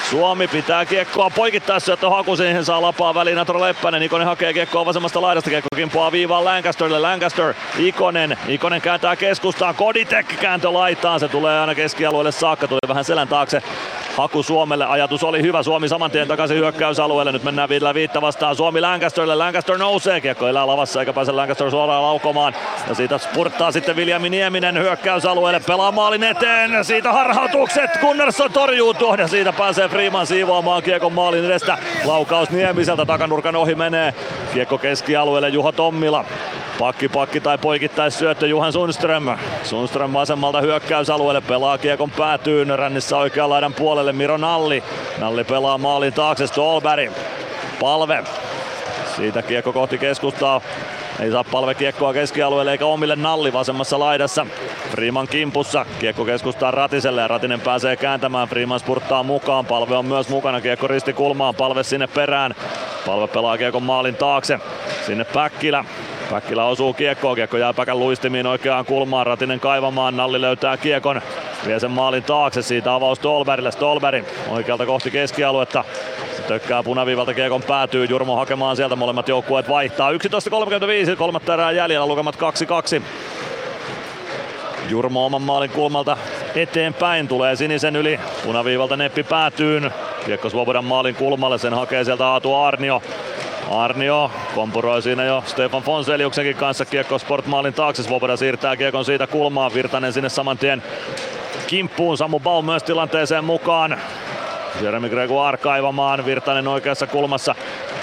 Suomi pitää kiekkoa poikittaessa, että haku siihen saa lapaa väliin, Atro Leppänen, Ikonen hakee kiekkoa vasemmasta laidasta, kiekko kimpoaa viivaan Lancasterille, Lancaster, Ikonen kääntää keskustaan, Koditek kääntö laitaan, se tulee aina keskialueelle saakka, tuli vähän selän taakse haku Suomelle, ajatus oli hyvä, Suomi saman tien takaisin hyökkäysalueelle, nyt mennään viidellä viittä vastaan, Suomi Lancasterille, Lancaster nousee, kiekko elää lavassa eikä pääse Lancaster suoraan laukomaan, ja siitä spurttaa sitten Viljami Nieminen hyökkäysalueelle, pelaa maalin eteen, siitä harhautukset, Gunnarsson torjuu tuon ja siitä pääsee Friman siivoamaan kiekon maalin edestä, laukaus Niemiseltä, takanurkan ohi menee, kiekko keskialueelle Juho Tommila, pakki tai poikittais syöttö Juhan Sundström vasemmalta hyökkäysalueelle, pelaa kiekon päätyyn, rännissä oikean laidan puolelle Miro Nalli pelaa maalin taakse, Stolberg, Palve, siitä kiekko kohti keskustaa, ei saa Palve kiekkoa keskialueelle eikä omille, Nalli vasemmassa laidassa, Freeman kimpussa, kiekko keskustaa Ratiselle ja Ratinen pääsee kääntämään, Freeman spurttaa mukaan, Palve on myös mukana, kiekko ristikulmaan, Palve sinne perään, Palve pelaa kiekon maalin taakse, sinne Päkkilä osuu kiekkoon, kiekko jää Päkän luistimiin oikeaan kulmaan, Ratinen kaivamaan, Nalli löytää kiekon, vie sen maalin taakse, siitä avaus Stolberg oikealta kohti keskialuetta, se tökkää punaviivalta kiekon päätyy, Jurmo hakemaan sieltä, molemmat joukkueet vaihtaa, 11.35, kolmatta erää jäljellä, lukemat 2-2. Jurmo oman maalin kulmalta eteenpäin, tulee sinisen yli, punaviivalta neppi päätyyn, kiekko Svobodan maalin kulmalle, sen hakee sieltä Laatu Arnio. Arnio kompuroi siinä jo Stefan Fonseliuksenkin kanssa, kiekko Sportmaalin taakse, Svoboda siirtää kiekon siitä kulmaan, Virtanen sinne saman tien kimppuun, Samu Bauj myös tilanteeseen mukaan. Jeremy Gregoire kaivamaan, Virtanen oikeassa kulmassa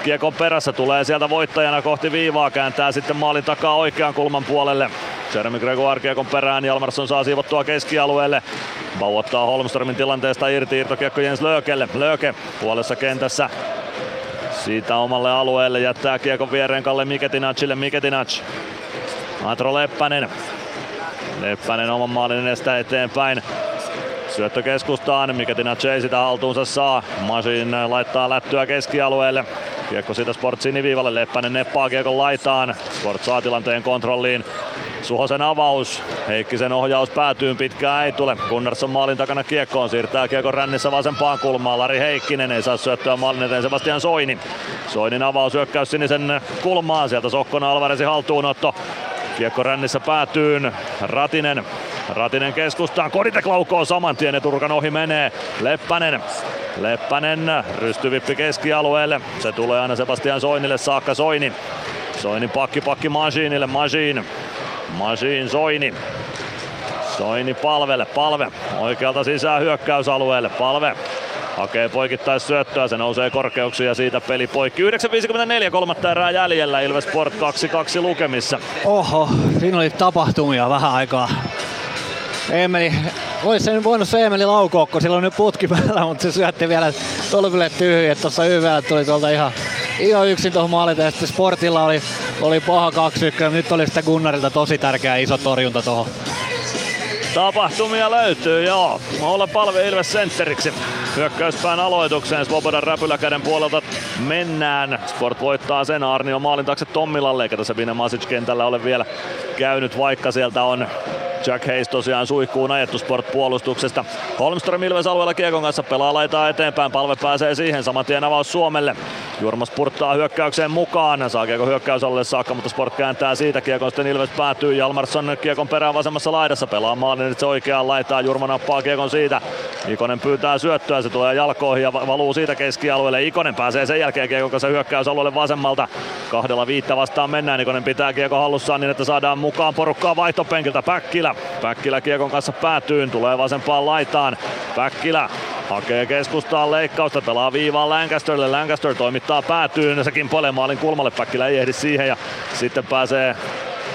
kiekon perässä, tulee sieltä voittajana kohti viivaa, kääntää sitten maalin takaa oikean kulman puolelle. Jeremy Gregoire kiekon perään, Jalmarsson saa siivottua keskialueelle. Bauj ottaa Holmströmin tilanteesta irti, irtokiekko Jens Löökelle, Lööke puolessa kentässä. Siitä omalle alueelle jättää kiekon viereen Kalle Miketinacille, Miketinac. Atro Leppänen oman maalin edestä eteenpäin. Syöttö keskustaan, Miketinac ei sitä haltuunsa saa. Masin laittaa lättyä keskialueelle. Kiekko siitä Sport siniviivalle, Leppänen neppaa kiekon laitaan. Sport saa tilanteen kontrolliin. Suhosen avaus, Heikkisen ohjaus päätyyn, pitkään ei tule. Gunnarsson maalin takana kiekkoon, siirtää kiekon rännissä vasempaan kulmaan. Lari Heikkinen ei saa syöttöä maalin eteen, Sebastian Soini. Soinin avaus, hyökkäys sinisen kulmaan, sieltä sokkona Alvarezin haltuunotto. Kiekko rännissä päätyyn, Ratinen keskustaan, Koditek laukoo saman tien ja Turkan ohi menee. Leppänen rystyvippi keskialueelle, se tulee aina Sebastian Soinille saakka, Soini pakki Masinille, Masin Soini Palve oikealta sisään hyökkäysalueelle, Palve hakee poikittais syöttöä, se nousee korkeuksia ja siitä peli poikki. 9.54, kolmatta erää jäljellä, Ilves Sport 2-2 lukemissa. Oho, siinä oli tapahtumia vähän aikaa. Emeli, olisi sen voinut se Emeli laukoa, kun sillä on nyt putki päällä, mutta se syötti vielä tolville tyhjiä. Tuossa YVllä tuli tuolta ihan yksin tuohon maalin, ja sitten Sportilla oli paha 2-1, nyt oli sitä Gunnarilta tosi tärkeä iso torjunta tuohon. Tapahtumia löytyy, joo. Oula Palve Ilves sentteriksi. Hyökkäyspään aloitukseen, Svobodan räpyläkäden puolelta mennään. Sport voittaa sen, Arnio maalin taakse Tommilalle, eikä tässä Bine Masic kentällä ole vielä käynyt, vaikka sieltä on Chuck Hayes tosiaan suihkuun ajettu Sport puolustuksesta. Holmström Ilves alueella kiekon kanssa, pelaa laitaa eteenpäin, Palve pääsee siihen, saman tien avaus Suomelle. Jurmo spurttaa hyökkäykseen mukaan, saa kiekon hyökkäysalueelle saakka, mutta Sport kääntää siitä kiekon, sitten Ilves päätyy, Jalmarsson kiekon perään vasemmassa laidassa, pelaa maalin, nyt se oikeaan laitaa, Jurmo nappaa kiekon siitä, Ikonen pyytää syöttöä, se tulee jalkoihin ja valuu siitä keskialueelle, Ikonen pääsee sen jälkeen kiekon kanssa hyökkäysalueelle vasemmalta, Kahdella viittä vastaan mennään. Ikonen pitää kiekon hallussaan niin, että saadaan mukaan porukkaa vaihtopenkiltä. Päkkilä. Päkkilä kiekon kanssa päätyyn. Tulee vasempaan laitaan. Päkkilä hakee keskustaan leikkausta. Pelaa viivaan Lancasterille. Lancaster toimittaa päätyyn. Se kimpoilee maalin kulmalle. Päkkilä ei ehdi siihen ja sitten pääsee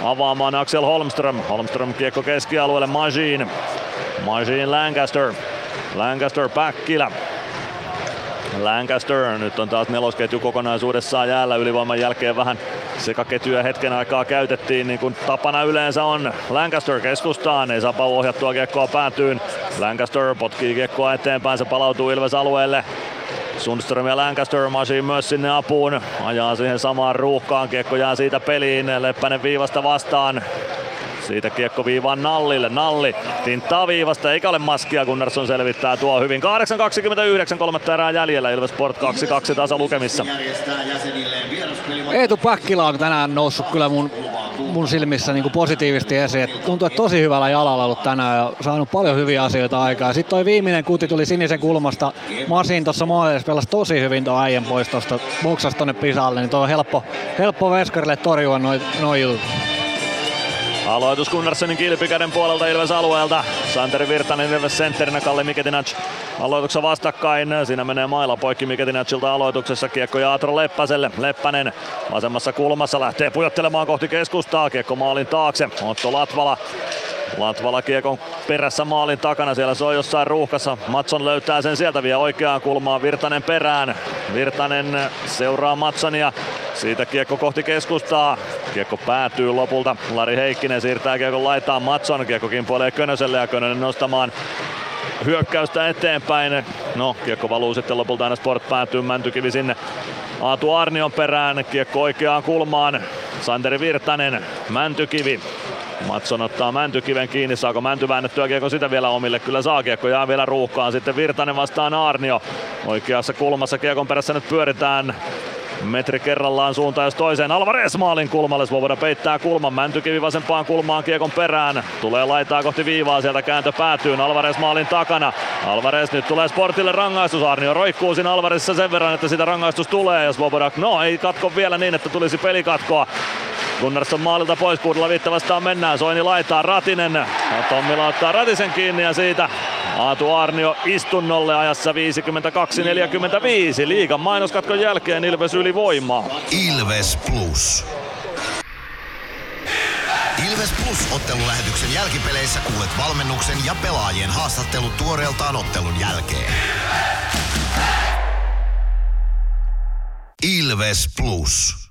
avaamaan Axel Holmström. Holmström kiekko keskialueelle. Masin. Masin Lancaster. Lancaster Päkkilä. Lancaster, nyt on taas nelosketju kokonaisuudessaan jäällä ylivoiman jälkeen vähän sekaketjuja hetken aikaa käytettiin niin kuin tapana yleensä on. Lancaster keskustaan, ei saa ohjattua kiekkoa päätyyn. Lancaster potkii kiekkoa eteenpäin, se palautuu Ilves alueelle. Sundström ja Lancaster, Masin myös sinne apuun, ajaa siihen samaan ruuhkaan, kiekko jää siitä peliin, Leppänen viivasta vastaan. Siitä kiekko viivaan Nallille. Nalli tinttaa viivasta eikä ole maskia, Gunnarsson selvittää tuo hyvin. 8.29, kolmatta erää jäljellä, Ilves Sport 2-2 tasalukemissa. Eetu Päkkilä on tänään noussut kyllä mun silmissä niin kuin positiivisesti esiin. Tuntuu, että tosi hyvällä jalalla ollut tänään ja saanut paljon hyviä asioita aikaa. Sitten toi viimeinen kuti tuli sinisen kulmasta. Masin tuossa maalissa pelasi tosi hyvin tuon äijän pois tuosta boksasta tonne pisalle. Niin toi on helppo veskarille torjua noi jutut. Aloitus Gunnarssonin kilpikäden puolelta Ilves alueelta. Santeri Virtanen Ilves sentterinä, Kalle Miketinac aloituksessa vastakkain. Siinä menee maila poikki Miketinacilta aloituksessa. Kiekko ja Atro Leppäselle. Leppänen vasemmassa kulmassa lähtee pujottelemaan kohti keskustaa. Kiekko maalin taakse. Otto Latvala. Latvala kiekon perässä maalin takana. Siellä se on jossain ruuhkassa. Matsson löytää sen sieltä, vie oikeaan kulmaan. Virtanen perään. Virtanen seuraa Matssonia. Siitä kiekko kohti keskustaa. Kiekko päätyy lopulta. Lari Heikkinen siirtää kiekon laitaan. Matsson kiekko kimpoilee Könöselle ja Könönen nostamaan hyökkäystä eteenpäin. No, kiekko valuu sitten lopulta aina Sport päätyy. Mäntykivi sinne Laatu Arnion perään. Kiekko oikeaan kulmaan. Santeri Virtanen. Mäntykivi. Matsson ottaa Mäntykiven kiinni, saako Mänty väännettyä kiekko sitä vielä omille? Kyllä saa, kiekko jää vielä ruuhkaan, sitten Virtanen vastaan Arnio. Oikeassa kulmassa kiekon perässä nyt pyöritään. Metri kerrallaan suuntaan jos toiseen. Alvarez maalin kulmalle, Svoboda peittää kulman. Mäntykivi vasempaan kulmaan kiekon perään. Tulee laitaa kohti viivaa, sieltä kääntö päätyyn. Alvarez maalin takana. Alvarez, nyt tulee Sportille rangaistus. Arnio roikkuu siinä Alvarezissa sen verran, että siitä rangaistus tulee. Ja Svoboda, no ei katko vielä niin, että tulisi pelikatkoa. Gunnarsson maalilta pois, kuudella viittä vastaan mennään. Soini laitaa, Ratinen. Ja Tommila ottaa Ratisen kiinni ja siitä Aatu Arnio istunnolle ajassa 52.45. Liigan mainoskatkon jälkeen Ilves ylivoimaa. Ilves Plus. Ilves Plus -ottelulähetyksen jälkipeleissä kuulet valmennuksen ja pelaajien haastattelut tuoreeltaan ottelun jälkeen. Ilves Plus.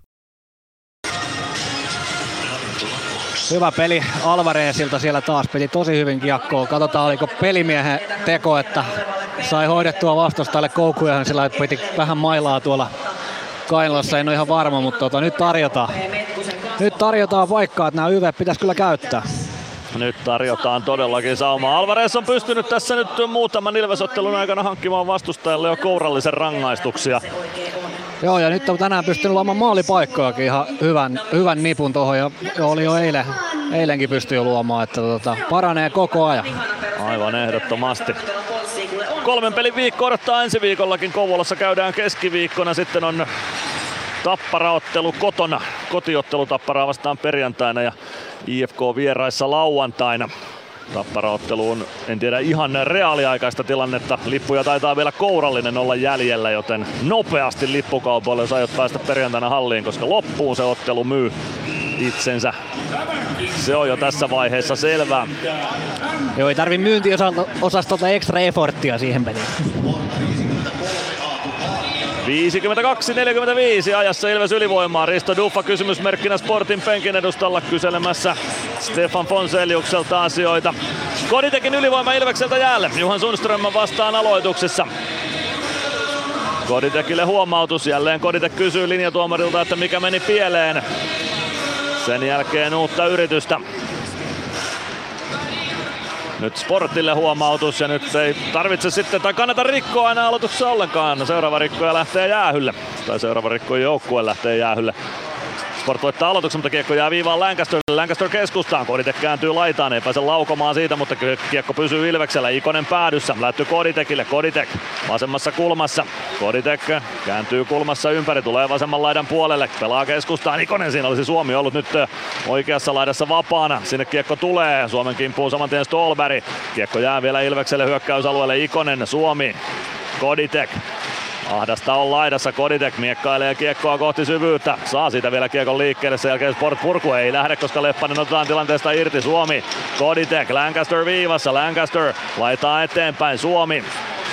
Hyvä peli Alvarezilta, siellä taas peli tosi hyvin kiekkoa. Katsotaan, oliko pelimiehen teko, että sai hoidettua vastustajalle koukkuja. Sillä piti vähän mailaa tuolla kainalossa, en ole ihan varma, mutta nyt tarjotaan paikkaa, että nämä yvet pitäisi kyllä käyttää. Nyt tarjotaan todellakin saumaa. Alvarez on pystynyt tässä nyt muutaman Ilves-ottelun aikana hankkimaan vastustajalle jo kourallisen rangaistuksia. Joo, ja nyt on tänään pystynyt luomaan maalipaikkojakin ihan hyvän nipun tuohon, ja oli jo eilenkin pystyi jo luomaan, että paranee koko ajan. Aivan ehdottomasti. 3 pelin viikko odottaa ensi viikollakin. Kouvolassa käydään keskiviikkona, sitten on Tappara-ottelu kotona, kotiottelu Tapparaa vastaan perjantaina ja IFK vieraissa lauantaina. Tappara-ottelu on, en tiedä ihan reaaliaikaista tilannetta, lippuja taitaa vielä kourallinen olla jäljellä, joten nopeasti lippukaupoille jos aiot päästä perjantaina halliin, koska loppuun se ottelu myy itsensä. Se on jo tässä vaiheessa selvää. Joo, ei tarvi myyntiosastolta extra efforttia siihen peliin. 52.45 ajassa Ilves ylivoimaa. Risto Duffa kysymysmerkkinä Sportin penkin edustalla kyselemässä Stefan Fonseliukselta asioita. Koditekin ylivoima Ilvekseltä jäälle. Juhan Sundström vastaan aloituksessa. Koditekille huomautus. Jälleen Koditek kysyy linjatuomarilta, että mikä meni pieleen. Sen jälkeen uutta yritystä. Nyt Sportille huomautus ja nyt ei tarvitse sitten tai kannata rikkoa aina aloituksessa ollenkaan. Seuraava rikkoja lähtee jäähylle. Tai seuraava rikkoja joukkue lähtee jäähylle. Sport voittaa aloituksen, mutta kiekko jää viivaan Lancasterille. Lancaster keskustaan. Koditek kääntyy laitaan. Ei pääse laukomaan siitä, mutta kiekko pysyy Ilveksellä. Ikonen päädyssä. Lätty Koditekille. Koditek vasemmassa kulmassa. Koditek kääntyy kulmassa ympäri. Tulee vasemman laidan puolelle. Pelaa keskustaan. Ikonen, siinä olisi Suomi ollut nyt oikeassa laidassa vapaana. Sinne kiekko tulee. Suomen kimppuun saman tien Ståhlberg. Kiekko jää vielä Ilvekselle hyökkäysalueelle. Ikonen, Suomi, Koditek. Ahdasta on laidassa, Koditek miekkailee kiekkoa kohti syvyyttä. Saa siitä vielä kiekon liikkeelle, sen jälkeen Sport purku ei lähde, koska Leppänen otetaan tilanteesta irti. Suomi, Koditek, Lancaster viivassa, Lancaster laitaa eteenpäin, Suomi.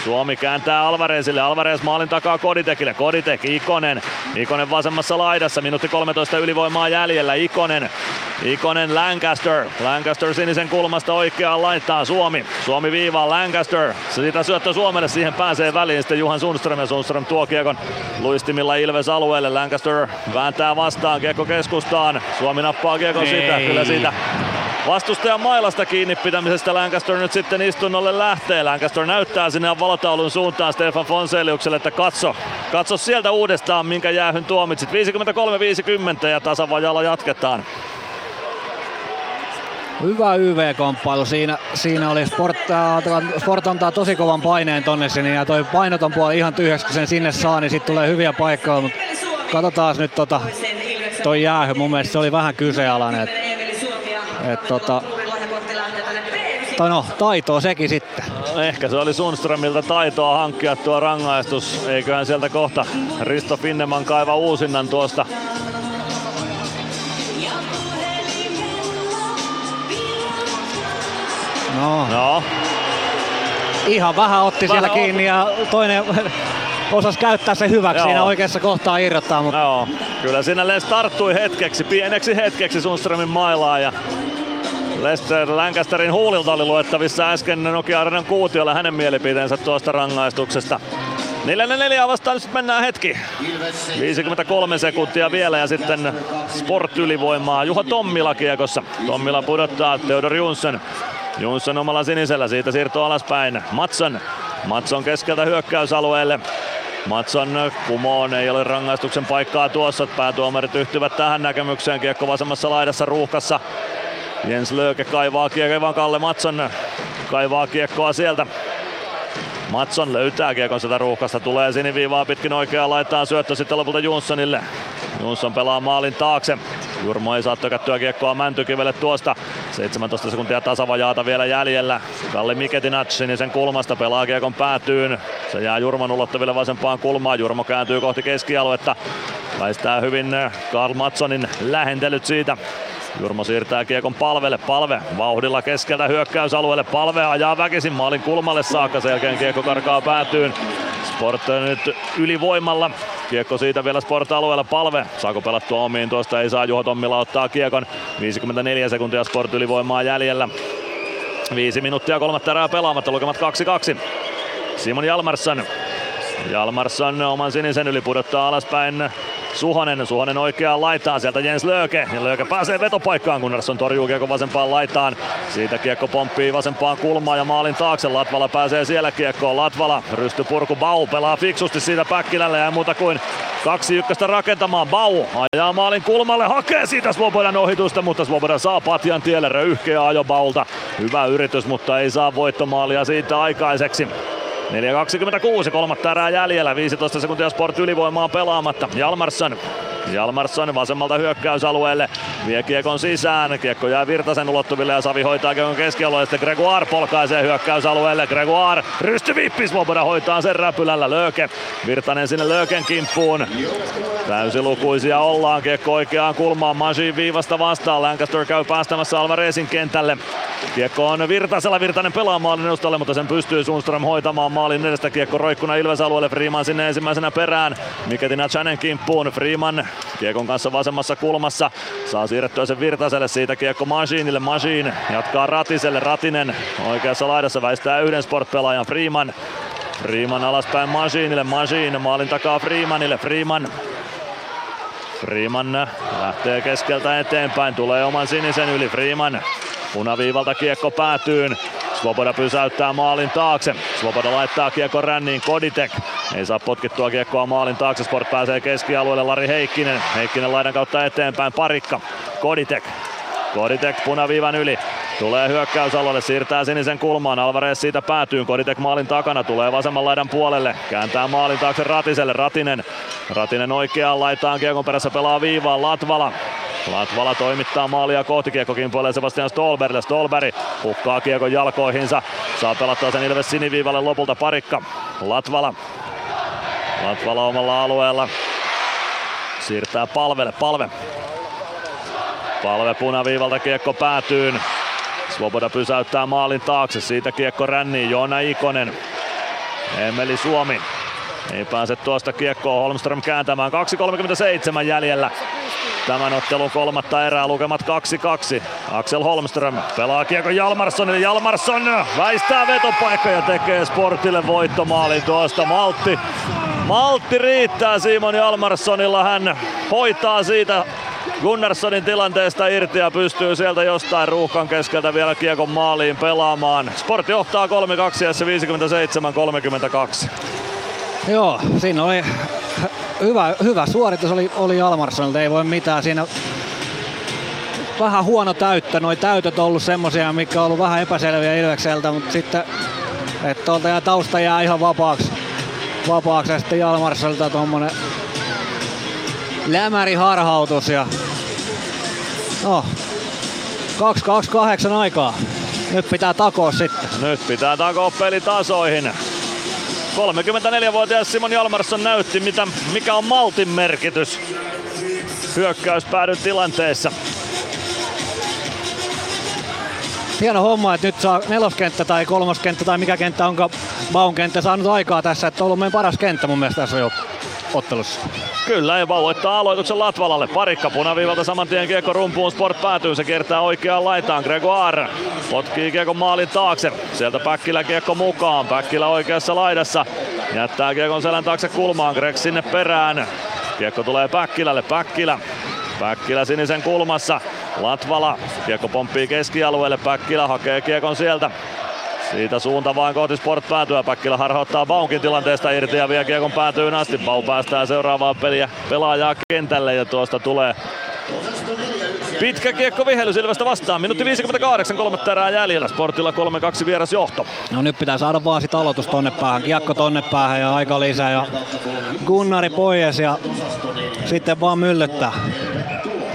Suomi kääntää Alvarezille, Alvarez maalin takaa Koditekille, Koditek, Ikonen. Ikonen vasemmassa laidassa, minuutti 13 ylivoimaa jäljellä, Ikonen, Lancaster. Lancaster sinisen kulmasta oikeaan laittaa Suomi. Suomi viivaan Lancaster, siitä syöttö Suomelle, siihen pääsee väliin sitten Juhan Sundström. Sundström tuo kiekon luistimilla Ilves alueelle, Lancaster vääntää vastaan, kiekko keskustaan. Suomi nappaa kiekon siitä, kyllä siitä. Vastustajan mailasta kiinni pitämisestä Lancaster nyt sitten istunnolle lähtee. Lancaster näyttää sinne valotaulun suuntaan Stefan Fonseliukselle, että katso sieltä uudestaan, minkä jäähyn tuomitsit. 53-50 ja tasavajalla jatketaan. Hyvä YV-komppailu. Siinä oli Sport antaa tosi kovan paineen tonne sinne ja toi painoton puoli ihan tyhjäksi, kun sen sinne saa, niin sit tulee hyviä paikkoja. Mutta katsotaas nyt toi jäähy. Mun mielestä se oli vähän kyseenalainen. Taitoa sekin sitten. Ehkä se oli Sundströmiltä taitoa hankkia tuo rangaistus. Eiköhän sieltä kohta Risto Finneman kaiva uusinnan tuosta. No. Ihan vähän otti siellä kiinni ja toinen osasi käyttää se hyväksi siinä oikeassa kohtaa irrottaa. Mutta. Joo. Kyllä siinä Lens tarttui pieneksi hetkeksi Sundströmin mailaa ja Lester Lancasterin huulilta oli luettavissa äsken Nokia Arenan kuutiolla hänen mielipiteensä tuosta rangaistuksesta. 4-4 vastaan nyt mennään hetki. 53 sekuntia vielä ja sitten Sport ylivoimaa. Juho Tommila kiekossa. Tommila pudottaa Theodor Jonsson. Jonsson omalla sinisellä, siitä siirto alaspäin. Matsson keskeltä hyökkäysalueelle. Matsson kumoon, ei ole rangaistuksen paikkaa tuossa. Päätuomarit yhtyvät tähän näkemykseen. Kiekko vasemmassa laidassa ruuhkassa. Jens Lööke kaivaa kiekkoa, Kalle Matsson kaivaa kiekkoa sieltä. Matsson löytää kiekon sieltä ruuhkasta, tulee siniviivaa pitkin oikeaan, laittaa syöttö sitten lopulta Jonssonille. Jonsson pelaa maalin taakse. Jurmo ei saa tökättyä kiekkoa Mäntykivelle tuosta. 17 sekuntia tasavajaata vielä jäljellä. Kalle Miketinac sinisen kulmasta pelaa kiekon päätyyn. Se jää Jurman ulottuville vasempaan kulmaan. Jurmo kääntyy kohti keskialuetta. Väistää hyvin Karl Matssonin lähentelyt siitä. Jurmo siirtää kiekon Palvelle. Palve vauhdilla keskeltä hyökkäysalueelle. Palve ajaa väkisin maalin kulmalle saakka. Sen jälkeen kiekko karkaa päätyyn. Sport nyt ylivoimalla. Kiekko siitä vielä Sport-alueella. Palve saako pelattua omiin? Tuosta ei saa. Juho Tommila ottaa kiekon. 54 sekuntia Sport ylivoimaa jäljellä. 5 minuuttia kolmatta erää pelaamatta. Lukemat 2-2. Simon Jalmarsson. Jalmarsson oman sinisen yli pudottaa alaspäin. Suhonen oikeaan laitaan, sieltä Jens Lööke. Ja Lööke pääsee vetopaikkaan, kun Gunnarsson torjuu kiekko vasempaan laitaan. Siitä kiekko pomppii vasempaan kulmaan ja maalin taakse. Latvala pääsee siellä kiekkoon. Latvala, rystypurku, Bau pelaa fiksusti siitä Päkkilälle ja muuta kuin 2-1 rakentamaan. Bau ajaa maalin kulmalle, hakee siitä Svobodan ohitusta, mutta Svoboda saa patjan tielle. Röyhkeä ajo Baulta. Hyvä yritys, mutta ei saa voittomaalia siitä aikaiseksi. 4.26, kolmatta erää jäljellä, 15 sekuntia Sport ylivoimaa pelaamatta. Jalmarsson vasemmalta hyökkäysalueelle, vie kiekon sisään, kiekko jää Virtasen ulottuville ja Savi hoitaa kiekon keskialueelle, sitten Gregoire polkaisee hyökkäysalueelle, Gregoire rystyviippis, Svoboda hoitaa sen räpylällä, Lööke, Virtanen sinne Lööken kimppuun, täysilukuisia ollaan, kiekko oikeaan kulmaan, Masin viivasta vastaan, Lancaster käy päästämässä Alvarezin kentälle, kiekko on Virtasella, Virtanen pelaa maalin edustalle, mutta sen pystyy Sundström hoitamaan maalin edestä, kiekko roikkuna Ilves alueelle, Freeman sinne ensimmäisenä perään, Miketinac hänen kimppuun, Freeman kiekon kanssa vasemmassa kulmassa. Saa siirrettyä sen Virtaselle, siitä kiekko Masinille. Masin jatkaa Ratiselle. Ratinen oikeassa laidassa väistää yhden Sport-pelaajan. Freeman alaspäin Masinille. Masin maalin takaa Freemanille. Freeman lähtee keskeltä eteenpäin. Tulee oman sinisen yli. Freeman punaviivalta kiekko päätyyn. Svoboda pysäyttää maalin taakse. Svoboda laittaa kiekon ränniin. Koditek Ei saa potkittua kiekkoa maalin taakse. Sport pääsee keskialueelle. Lari Heikkinen. Heikkinen laidan kautta eteenpäin. Parikka. Koditek. Koditek punaviivan yli. Tulee hyökkäysalueelle, siirtää sinisen kulmaan, Alvarez siitä päätyy, Koditek maalin takana, tulee vasemman laidan puolelle, kääntää maalin taakse Ratiselle, Ratinen oikeaan laitaan, kiekon perässä pelaa viivaan, Latvala toimittaa maalia kohti, kiekko kimpoilee Sebastian Stolbergille, Stolberg hukkaa kiekon jalkoihinsa, saa pelattaa sen Ilves siniviivalle, lopulta Parikka, Latvala omalla alueella, siirtää Palve punaviivalta, kiekko päätyy. Svoboda pysäyttää maalin taakse, siitä kiekko ränniin, Joona Ikonen, Emeli Suomi. Ei pääse tuosta kiekkoa Holmström kääntämään, 2.37 jäljellä. Tämän ottelun kolmatta erää, lukemat 2-2. Axel Holmström pelaa kiekko Jalmarssonille, Jalmarsson väistää vetopaikka ja tekee Sportille voittomaalin tuosta. Maltti riittää Simon Jalmarssonilla, hän hoitaa siitä Gunnarssonin tilanteesta irti ja pystyy sieltä jostain ruuhkan keskeltä vielä kiekon maaliin pelaamaan. Sport johtaa 3-2 ja se 57-32. Joo, siinä oli hyvä suoritus oli Jalmarssonilta, ei voi mitään. Siinä vähän huono täyttö, noi täytöt on ollut semmosia, mitkä on ollut vähän epäselviä Ilvekseltä, mutta sitten tuolta ja tausta jää ihan vapaaksi ja sitten Jalmarssonilta tommonen lämäri harhautus ja 2.28 aikaa. Nyt pitää takoa sitten. Nyt pitää takoa pelitasoihin. 34-vuotias Simon Jalmarsson näytti mikä on maltin merkitys hyökkäyspäädyn tilanteessa. Hieno homma, että nyt saa neloskenttä tai kolmoskenttä tai mikä kenttä onkaan Baun kenttä saanut aikaa tässä. Että on ollut meidän paras kenttä mun mielestä tässä jo ottelussa. Kyllä, ei vauhoittaa aloituksen Latvalalle. Parikka punaviivalta saman tien kiekko rumpuun, Sport päätyy, se kiertää oikeaan laitaan. Gregoire potkii kiekon maalin taakse. Sieltä Päkkilä kiekko mukaan, Päkkilä oikeassa laidassa. Jättää kiekon selän taakse kulmaan, Greg sinne perään. Kiekko tulee Päkkilälle, Päkkilä sinisen kulmassa. Latvala, kiekko pomppii keskialueelle, Päkkilä hakee kiekon sieltä. Siitä suunta vaan kohti Sport päätyä. Päkkilä harhauttaa Baunkin tilanteesta irti ja vie kiekon päätyyn asti. Bau päästää seuraavaa peliä pelaajaa kentälle ja tuosta tulee pitkä kiekko vihely Ilvestä vastaan. Minuutti 58, kolmatta erää jäljellä. Sportilla 3-2 vieras johto. No nyt pitää saada vaan sit aloitus tonne päähän. Kiekko tonne päähän ja aika lisää ja Gunnari pois ja sitten vaan myllyttää.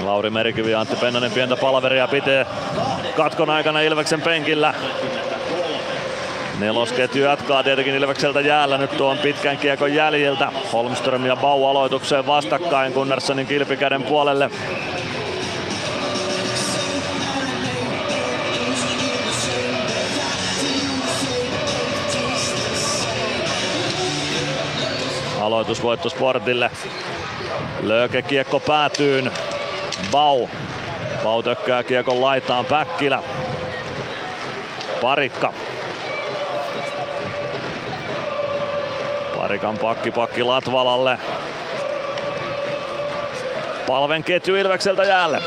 Lauri Merikivi ja Antti Pennanen pientä palaveria pitää katkon aikana Ilveksen penkillä. Nelosketju jatkaa tietenkin Ilvekseltä jäällä nyt tuon pitkän kiekon jäljiltä. Holmström ja Bau aloitukseen vastakkain Gunnarssonin kilpikäden puolelle. Aloitusvoitto Sportille. Lööke kiekko päätyyn. Bau tökkää kiekon laitaan. Päkkilä. Parikka. Parikan pakki Latvalalle. Palven ketju Ilvekseltä jäälle.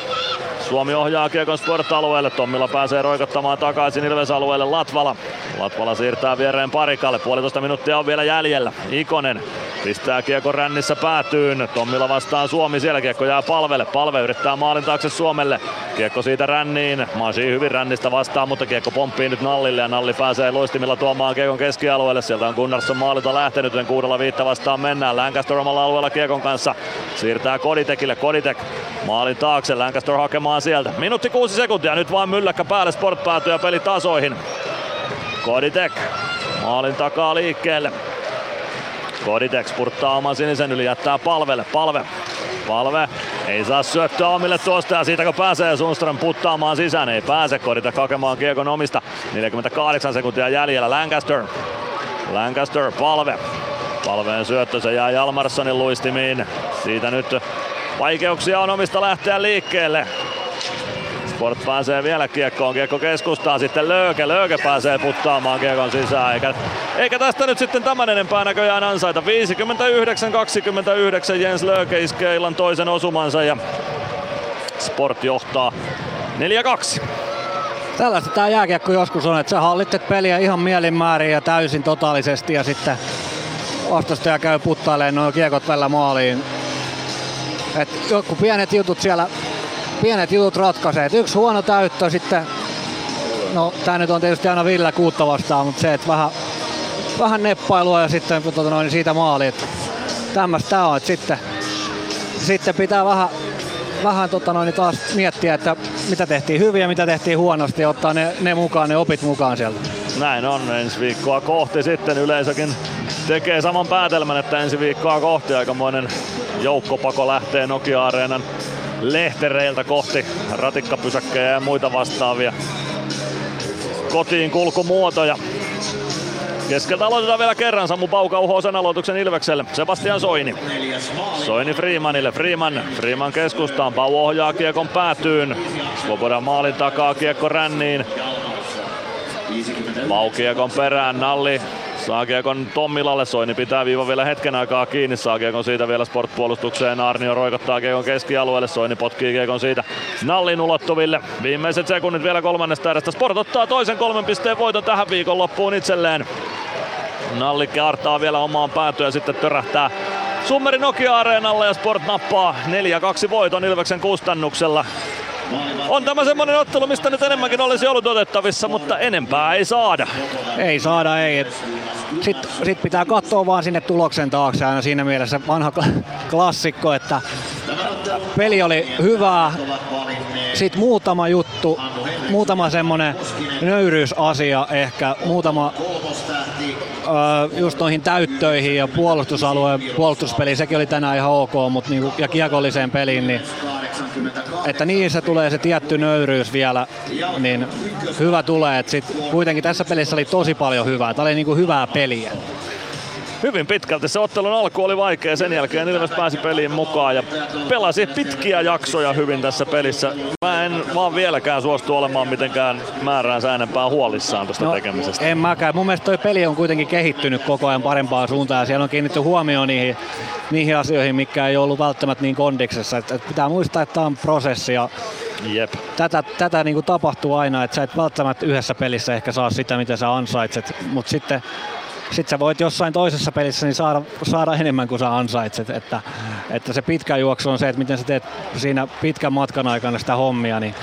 Suomi ohjaa kiekon Sport-alueelle. Tommila pääsee roikottamaan takaisin Ilves-alueelle. Latvala siirtää viereen Parikalle. Puolitoista minuuttia on vielä jäljellä. Ikonen pistää kiekon rännissä päätyyn. Tommila vastaan Suomi. Siellä kiekko jää Palvelle. Palve yrittää maalin taakse Suomelle. Kiekko siitä ränniin. Masi hyvin rännistä vastaan, mutta kiekko pomppii nyt Nallille. Ja Nalli pääsee luistimilla tuomaan kiekon keskialueelle. Sieltä on Gunnarsson maalilta lähtenyt. Joten kuudella viittä vastaan mennään. Lancaster omalla alueella kiekon kanssa. Siirtää Koditekille. Koditek maalin taakse. Lancaster hakemaan sieltä. Minuutti 6 sekuntia. Nyt vaan mylläkkä päälle. Sport päätyy ja peli tasoihin. Koditek maalin takaa liikkeelle. Koditek spurttaa oman sinisen yli, jättää Palvelle. Palve ei saa syöttöä omille tuosta ja siitä kun pääsee Sundström puttaamaan sisään. Ei pääse Koditek hakemaan kiekon omista. 48 sekuntia jäljellä. Lancaster Palve. Palveen syöttö, se jää Jalmarssonin luistimiin. Siitä nyt vaikeuksia on omista lähteä liikkeelle. Sport pääsee vielä kiekkoon, kiekko keskustaa, sitten Lööke pääsee puttaamaan kiekon sisään, eikä tästä nyt sitten tämän enempää näköjään ansaita. 59-29 Jens Lööke iskee illan toisen osumansa ja Sport johtaa 4-2. Tällaista tää jääkiekko joskus on, että sä hallitset peliä ihan mielinmäärin ja täysin totaalisesti ja sitten vastustaja käy puttailemaan nuo kiekot välillä maaliin. Et jotkut pienet jutut siellä, pienet jutut ratkaisee. Et yksi huono täyttö sitten, no tää nyt on tietysti aina Ville kuutta vastaan, mutta se, että vähän neppailua ja sitten niin siitä maaliin. Tämmöistä tää on, että sitten pitää vähän taas miettiä, että mitä tehtiin hyvin ja mitä tehtiin huonosti ja ottaa ne mukaan, ne opit mukaan sieltä. Näin on, ensi viikkoa kohti sitten yleisökin tekee saman päätelmän, että ensi viikkoa kohti aikamoinen joukkopako lähtee Nokia-areenan lehtereiltä kohti ratikkapysäkkejä ja muita vastaavia kotiin kulkumuotoja. Keskeltä aloitetaan vielä kerran. Samu Bauj kauhoo sen aloituksen Ilvekselle. Sebastian Soini. Soini Freemanille. Freeman keskustaan. Bauj ohjaa kiekon päätyyn. Svoboda maalin takaa, kiekko ränniin. Bauj kiekon perään. Nalli saa kiekon Tommilalle. Soini pitää viivan vielä hetken aikaa kiinni. Saa kiekon siitä vielä sportpuolustukseen. Arnio roikottaa kiekon keskialueelle. Soini potkii kiekon siitä Nallin ulottuville. Viimeiset sekunnit vielä kolmannesta edestä. Sport ottaa toisen 3 pisteen voiton tähän viikonloppuun itselleen. Nalli kaartaa vielä omaan päätyyn ja sitten törähtää Summeri Nokia-areenalle ja Sport nappaa 4-2 voiton Ilveksen kustannuksella. On tämä semmoinen ottelu, mistä nyt enemmänkin olisi ollut otettavissa, mutta enempää ei saada. Ei. Sitten pitää katsoa vaan sinne tuloksen taakse, aina siinä mielessä vanha klassikko, että peli oli hyvää. Sitten muutama juttu, muutama semmonen nöyryysasia ehkä, muutama just noihin täyttöihin ja puolustusalueen puolustuspeliin, sekin oli tänään ihan ok, mutta niinku, ja kiekolliseen peliin, niin, että niissä tulee se tietty nöyryys vielä, niin hyvä tulee. Et sit, kuitenkin tässä pelissä oli tosi paljon hyvää, tää oli niinku hyvää peliä. Hyvin pitkälti se ottelun alku oli vaikea, sen jälkeen Ilves pääsi peliin mukaan ja pelasi pitkiä jaksoja hyvin tässä pelissä. Mä en vaan vieläkään suostu olemaan mitenkään määräänsä enempää huolissaan tuosta tekemisestä. En mäkään. Mun mielestä toi peli on kuitenkin kehittynyt koko ajan parempaan suuntaan ja siellä on kiinnitty huomioon niihin asioihin, mitkä ei ollut välttämättä niin kondiksessa. Et pitää muistaa, että tämä on prosessi ja tätä niinku tapahtuu aina, että sä et välttämättä yhdessä pelissä ehkä saa sitä, mitä sä ansaitset, mut sitten sä voit jossain toisessa pelissä niin saada enemmän kuin sä ansaitset, että se pitkä juoksu on se, että miten sä teet siinä pitkän matkan aikana sitä hommia, niin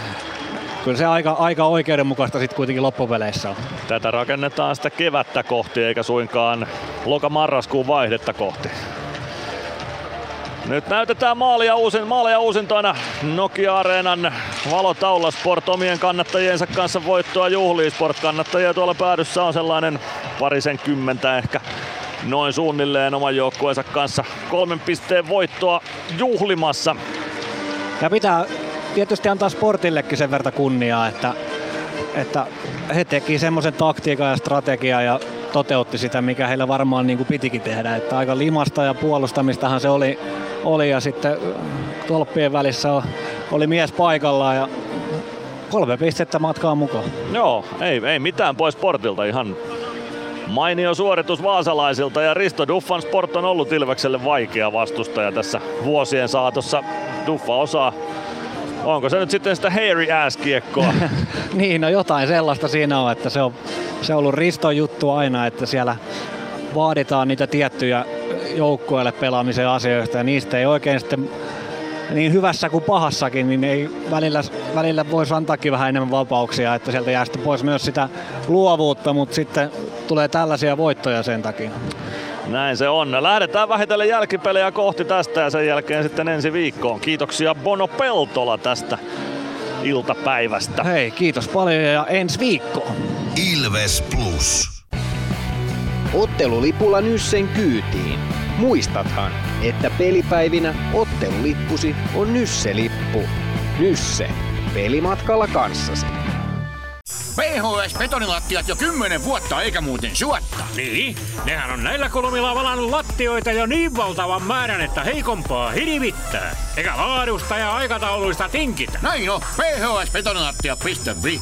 kyllä se aika oikeudenmukaista sitten kuitenkin loppupeleissä on. Tätä rakennetaan sitä kevättä kohti eikä suinkaan loka-marraskuun vaihdetta kohti. Nyt näytetään maaleja uusintana Nokia-areenan valotaululla. Sport omien kannattajiensa kanssa voittoa juhlii. Sport-kannattajia tuolla päädyssä on sellainen parisenkymmentä ehkä noin suunnilleen oman joukkueensa kanssa 3 pisteen voittoa juhlimassa. Ja pitää tietysti antaa Sportillekin sen verran kunniaa, että he teki semmoisen taktiikan ja strategian ja toteutti sitä, mikä heillä varmaan niin kuin pitikin tehdä. Että aika limasta ja puolustamistahan se oli ja sitten tolppien välissä oli mies paikallaan ja 3 pistettä matkaa mukaan. Joo, ei mitään pois Sportilta. Ihan mainio suoritus vaasalaisilta ja Risto Duffan. Sport on ollut Ilvekselle vaikea vastustaja tässä vuosien saatossa. Duffa osaa. Onko se nyt sitten sitä hairy ass-kiekkoa? Niin, no jotain sellaista siinä on, että se on ollut Riston juttu aina, että siellä vaaditaan niitä tiettyjä joukkueelle pelaamisen asioita ja niistä ei oikein sitten niin hyvässä kuin pahassakin, niin ei välillä voisi antaakin vähän enemmän vapauksia, että sieltä jää sitten pois myös sitä luovuutta, mutta sitten tulee tällaisia voittoja sen takia. Näin se on. Lähdetään vähitellen jälkipelejä kohti tästä ja sen jälkeen sitten ensi viikkoon. Kiitoksia Bono Peltola tästä iltapäivästä. Hei, kiitos paljon ja ensi viikkoon. Ilves Plus. Ottelulipulla Nyssen kyytiin. Muistathan, että pelipäivinä ottelulippusi on Nysse-lippu. Nysse. Pelimatkalla kanssasi. PHS-betonilattiat jo 10 vuotta eikä muuten suotta. Niin, nehän on näillä kolmilla valannut lattioita jo niin valtavan määrän, että heikompaa hirvittää. Eikä laadusta ja aikatauluista tinkitä. Näin on, phsbetonilattia.fi.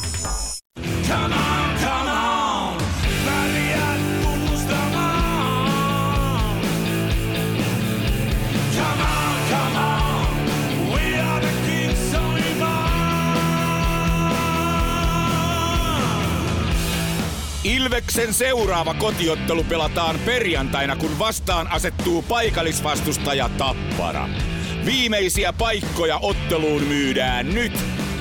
Ilveksen seuraava kotiottelu pelataan perjantaina, kun vastaan asettuu paikallisvastustaja Tappara. Viimeisiä paikkoja otteluun myydään nyt.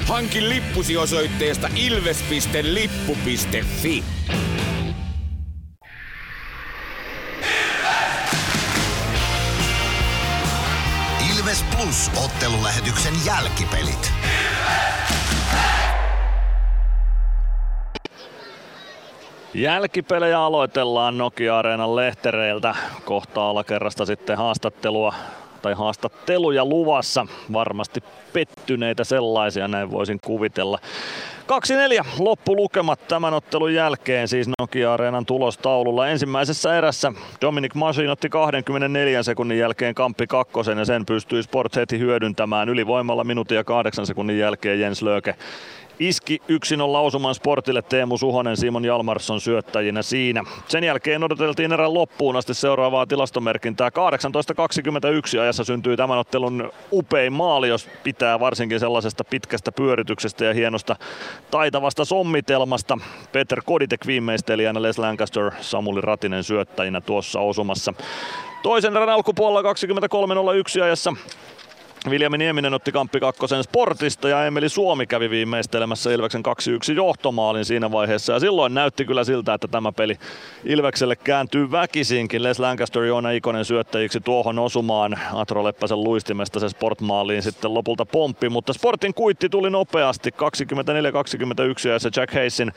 Hankin lippusi osoitteesta ilves.lippu.fi. Ilves! Ilves Plus -ottelulähetyksen jälkipelit. Jälkipelejä aloitellaan Nokia-areenan lehtereiltä. Kohta alakerrasta sitten haastatteluja luvassa. Varmasti pettyneitä sellaisia, näin voisin kuvitella. 2-4 loppulukemat tämän ottelun jälkeen siis Nokia-areenan tulostaululla. Ensimmäisessä erässä Dominic Masin otti 24 sekunnin jälkeen kamppi kakkosen ja sen pystyi Sport heti hyödyntämään. Ylivoimalla minuutia 8 sekunnin jälkeen Jens Lööke iski 1-0 lausuman Sportille, Teemu Suhonen, Simon Jalmarsson syöttäjinä siinä. Sen jälkeen odoteltiin erään loppuun asti seuraavaa tilastomerkintää. 18.21 ajassa syntyi tämän ottelun upein maali, jos pitää varsinkin sellaisesta pitkästä pyörityksestä ja hienosta taitavasta sommitelmasta. Petr Koditek viimeistelijänä, Les Lancaster, Samuli Ratinen syöttäjinä tuossa osumassa. Toisen erän alkupuolella 23.01 ajassa Viljami Nieminen otti kamppi kakkosen Sportista ja Emeli Suomi kävi viimeistelemässä Ilveksen 2-1 johtomaalin siinä vaiheessa. Ja silloin näytti kyllä siltä, että tämä peli Ilvekselle kääntyy väkisinkin. Les Lancaster, Joona Ikonen syöttäjiksi tuohon osumaan. Atro Leppäsen luistimesta se Sport-maaliin sitten lopulta pomppi, mutta Sportin kuitti tuli nopeasti. 24-21 ja se Chuck Hayesin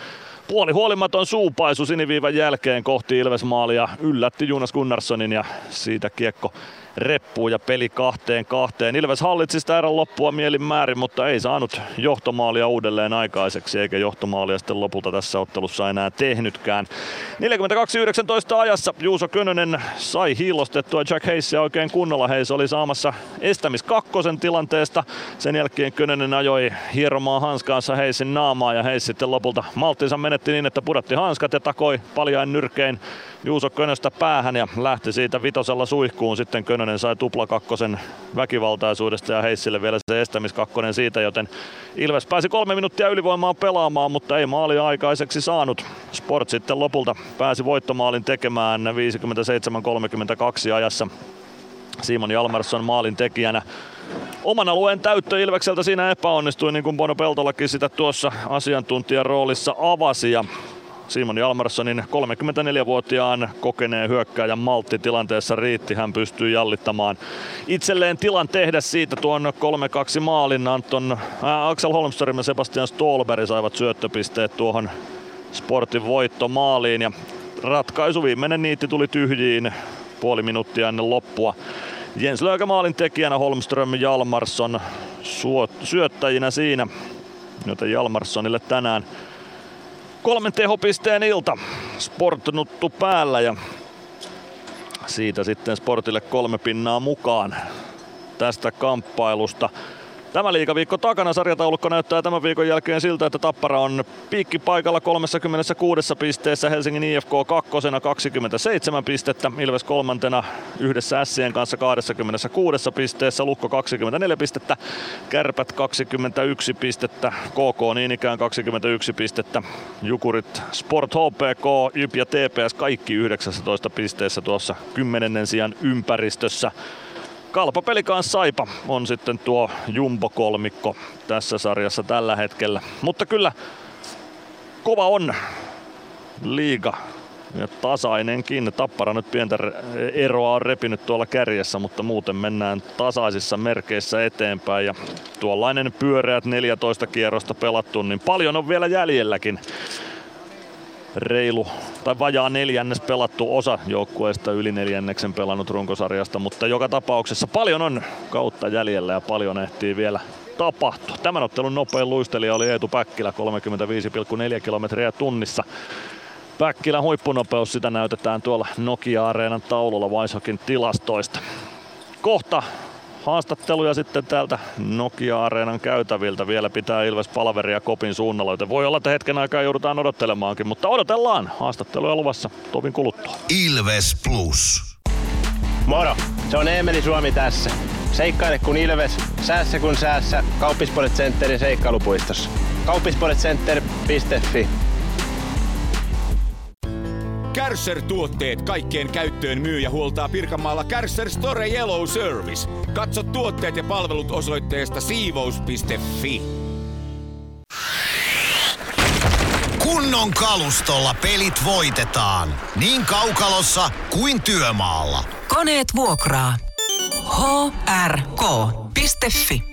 puolihuolimaton suupaisu siniviivan jälkeen kohti Ilves-maalia yllätti Jonas Gunnarssonin ja siitä kiekko reppuun ja peli 2-2. Ilves hallitsi sitä erän loppua mielin määrin, mutta ei saanut johtomaalia uudelleen aikaiseksi, eikä johtomaalia sitten lopulta tässä ottelussa enää tehnytkään. 42.19 ajassa Juuso Könönen sai hiilostettua Jack Hayesia oikein kunnolla. Hayes oli saamassa estämiskakkosen tilanteesta. Sen jälkeen Könönen ajoi hieromaan hanskaansa Hayesin naamaa ja Hayes sitten lopulta malttinsa menetti niin, että pudotti hanskat ja takoi paljain nyrkein Juuso Könöstä päähän ja lähti siitä vitosella suihkuun. Sitten Könönen sai tuplakakkosen väkivaltaisuudesta ja Hayesille vielä se estämiskakkonen siitä, joten Ilves pääsi 3 minuuttia ylivoimaa pelaamaan, mutta ei maalia aikaiseksi saanut. Sport sitten lopulta pääsi voittomaalin tekemään 57.32 ajassa. Simon Jalmarsson maalin tekijänä. Oman alueen täyttö Ilvekseltä siinä epäonnistui, niin kuin Bono Peltolakin sitä tuossa asiantuntijan roolissa avasi. Ja Simon Jalmarssonin 34-vuotiaan kokeneen hyökkääjän maltti tilanteessa riitti. Hän pystyy jallittamaan itselleen tilan tehdä siitä tuon 3-2 maalin. Axel Holmström ja Sebastian Ståhlberg saivat syöttöpisteet tuohon Sportin voittomaaliin. Ja ratkaisu, viimeinen niitti tuli tyhjiin puoli minuuttia ennen loppua. Jens Lööke maalin tekijänä, Holmström, Jalmarsson syöttäjinä siinä, joten Jalmarssonille tänään 3 tehopisteen ilta. Sportnuttu päällä ja siitä sitten Sportille 3 pinnaa mukaan tästä kamppailusta. Tämä liigaviikko takana, sarjataulukko näyttää tämän viikon jälkeen siltä, että Tappara on piikkipaikalla 36 pisteessä, Helsingin IFK kakkosena 27 pistettä, Ilves kolmantena yhdessä Sien kanssa 26 pisteessä, Lukko 24 pistettä, Kärpät 21 pistettä, KK niin ikään 21 pistettä, Jukurit, Sport, HPK, JYP ja TPS kaikki 19 pisteessä tuossa 10. sijan ympäristössä. Kalpapeli kanssa Saipa on sitten tuo jumbokolmikko tässä sarjassa tällä hetkellä. Mutta kyllä kova on liiga ja tasainenkin. Tappara nyt pientä eroa on repinyt tuolla kärjessä, mutta muuten mennään tasaisissa merkeissä eteenpäin. Ja tuollainen pyöreät 14 kierrosta pelattu, niin paljon on vielä jäljelläkin. Reilu tai vajaa neljännes pelattu, osa joukkueesta yli neljänneksen pelannut runkosarjasta, mutta joka tapauksessa paljon on kautta jäljellä ja paljon ehtii vielä tapahtua. Tämän ottelun nopein luistelija oli Eetu Päkkilä, 35,4 kilometriä tunnissa. Päkkilän huippunopeus, sitä näytetään tuolla Nokia-areenan taululla Vaishokin tilastoista. Kohta haastatteluja sitten täältä Nokia-areenan käytäviltä. Vielä pitää Ilves palaveria kopin suunnalla, joten voi olla, että hetken aikaa joudutaan odottelemaankin, mutta odotellaan. Haastatteluja luvassa topin kuluttua. Ilves Plus. Moro, se on Emeli Suomi tässä. Seikkaile kun Ilves, säässä kun säässä. Kauppisports Centerin seikkailupuistossa. Kauppisportscenter.fi. Kärcher-tuotteet kaikkeen käyttöön myy ja huoltaa Pirkanmaalla Kärcher Store Yellow Service. Katso tuotteet ja palvelut osoitteesta siivous.fi. Kunnon kalustolla pelit voitetaan. Niin kaukalossa kuin työmaalla. Koneet vuokraa. hrk.fi.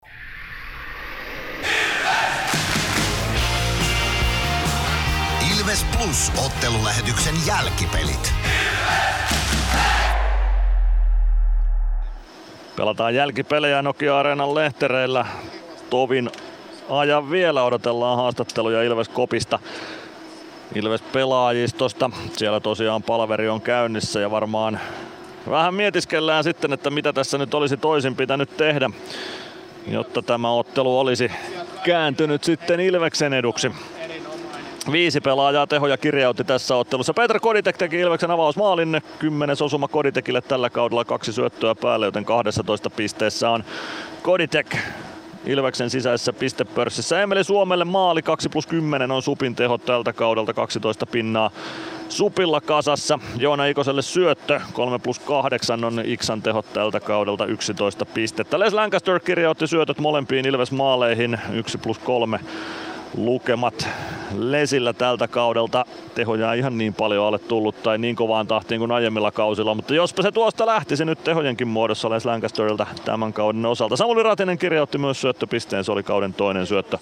Ilves Plus -ottelulähetyksen jälkipelit. Pelataan jälkipelejä Nokia-areenan lehtereillä. Tovin ajan vielä odotellaan haastatteluja Ilves Kopista. Ilves pelaajistosta. Siellä tosiaan palaveri on käynnissä ja varmaan vähän mietiskellään sitten, että mitä tässä nyt olisi toisin pitänyt tehdä, jotta tämä ottelu olisi kääntynyt sitten Ilveksen eduksi. 5 pelaajaa tehoja kirjautti tässä ottelussa. Petr Koditek teki Ilveksen avausmaalin. 10. osuma Koditekille tällä kaudella, 2 syöttöä päälle, joten 12 pisteessä on Koditek Ilveksen sisäisessä pistepörssissä. Emeli Suomelle maali, 2+10 on Supin teho tältä kaudelta, 12 pinnaa Supilla kasassa. Joona Ikoselle syöttö, 3+8 on Iksan tehot tältä kaudelta, 11 pistettä. Les Lancaster kirjautti syötöt molempiin Ilves-maaleihin, 1+3 lukemat Lesillä tältä kaudelta. Tehoja ei ihan niin paljon ole tullut tai niin kovaan tahtiin kuin aiemmilla kausilla, mutta jospa se tuosta lähtisi nyt tehojenkin muodossa Les Lancasterilta tämän kauden osalta. Samuli Ratinen kirjautti myös syöttöpisteen, se oli kauden toinen syöttö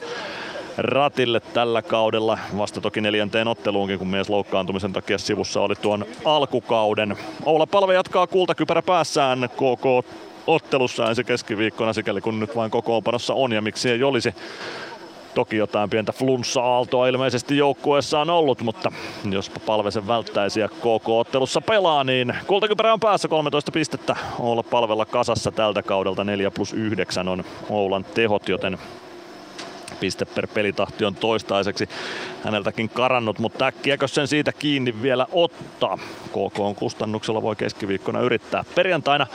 Ratille tällä kaudella, vasta toki 4. otteluunkin, kun mies loukkaantumisen takia sivussa oli tuon alkukauden. Oula Palve jatkaa kultakypärä päässään KK ottelussa ensi keskiviikkona, sikäli kun nyt vain kokoonpanossa on ja miksi ei olisi. Toki jotain pientä flunssa-aaltoa ilmeisesti joukkueessa on ollut, mutta jospa Palve sen välttäisi ja KK-ottelussa pelaa, niin kultakypärä on päässä, 13 pistettä Oula Palvella kasassa tältä kaudelta, 4+9 on Oulan tehot, joten piste per pelitahti on toistaiseksi häneltäkin karannut, mutta äkkiäkö sen siitä kiinni vielä ottaa. KK on kustannuksella, voi keskiviikkona yrittää. Perjantaina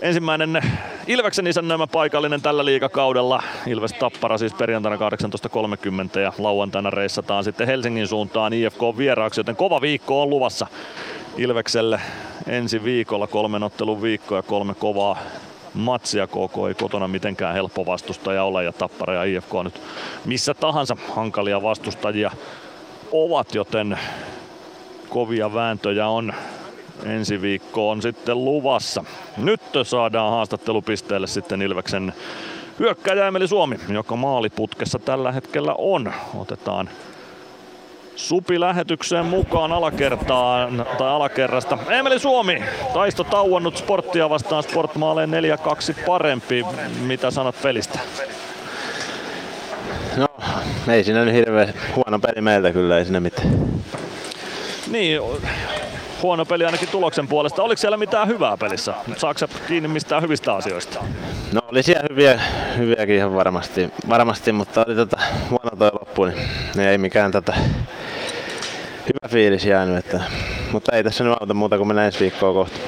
ensimmäinen Ilveksen isännöimä paikallinen tällä liigakaudella. Ilves Tappara siis perjantaina 18.30 ja lauantaina reissataan sitten Helsingin suuntaan IFK vieraaksi, joten kova viikko on luvassa Ilvekselle ensi viikolla. 3 ottelun viikko ja 3 kovaa matsia. KK ei kotona mitenkään helppo vastustaja ole ja Tappara ja IFK nyt missä tahansa hankalia vastustajia ovat, joten kovia vääntöjä on ensi viikkoon sitten luvassa. Nyt saadaan haastattelupisteelle sitten Ilveksen hyökkääjä Emeli Suomi, joka maaliputkessa tällä hetkellä on. Otetaan Supi lähetykseen mukaan alakertaan, tai alakerrasta. Emeli Suomi, taisto tauonnut Sporttia vastaan, Sportmaaleen 4-2 parempi. Mitä sanot pelistä? No, ei siinä nyt hirveän huono peli meiltä kyllä, ei siinä mitään. Niin, huono peli ainakin tuloksen puolesta. Oliko siellä mitään hyvää pelissä? Saatko sä kiinni mistään hyvistä asioista? No oli siellä hyviäkin ihan varmasti, mutta oli huono toi loppu, niin ei mikään hyvä fiilis jäänyt. Mutta ei tässä nyt auta muuta kuin mennä ensi viikkoa kohta.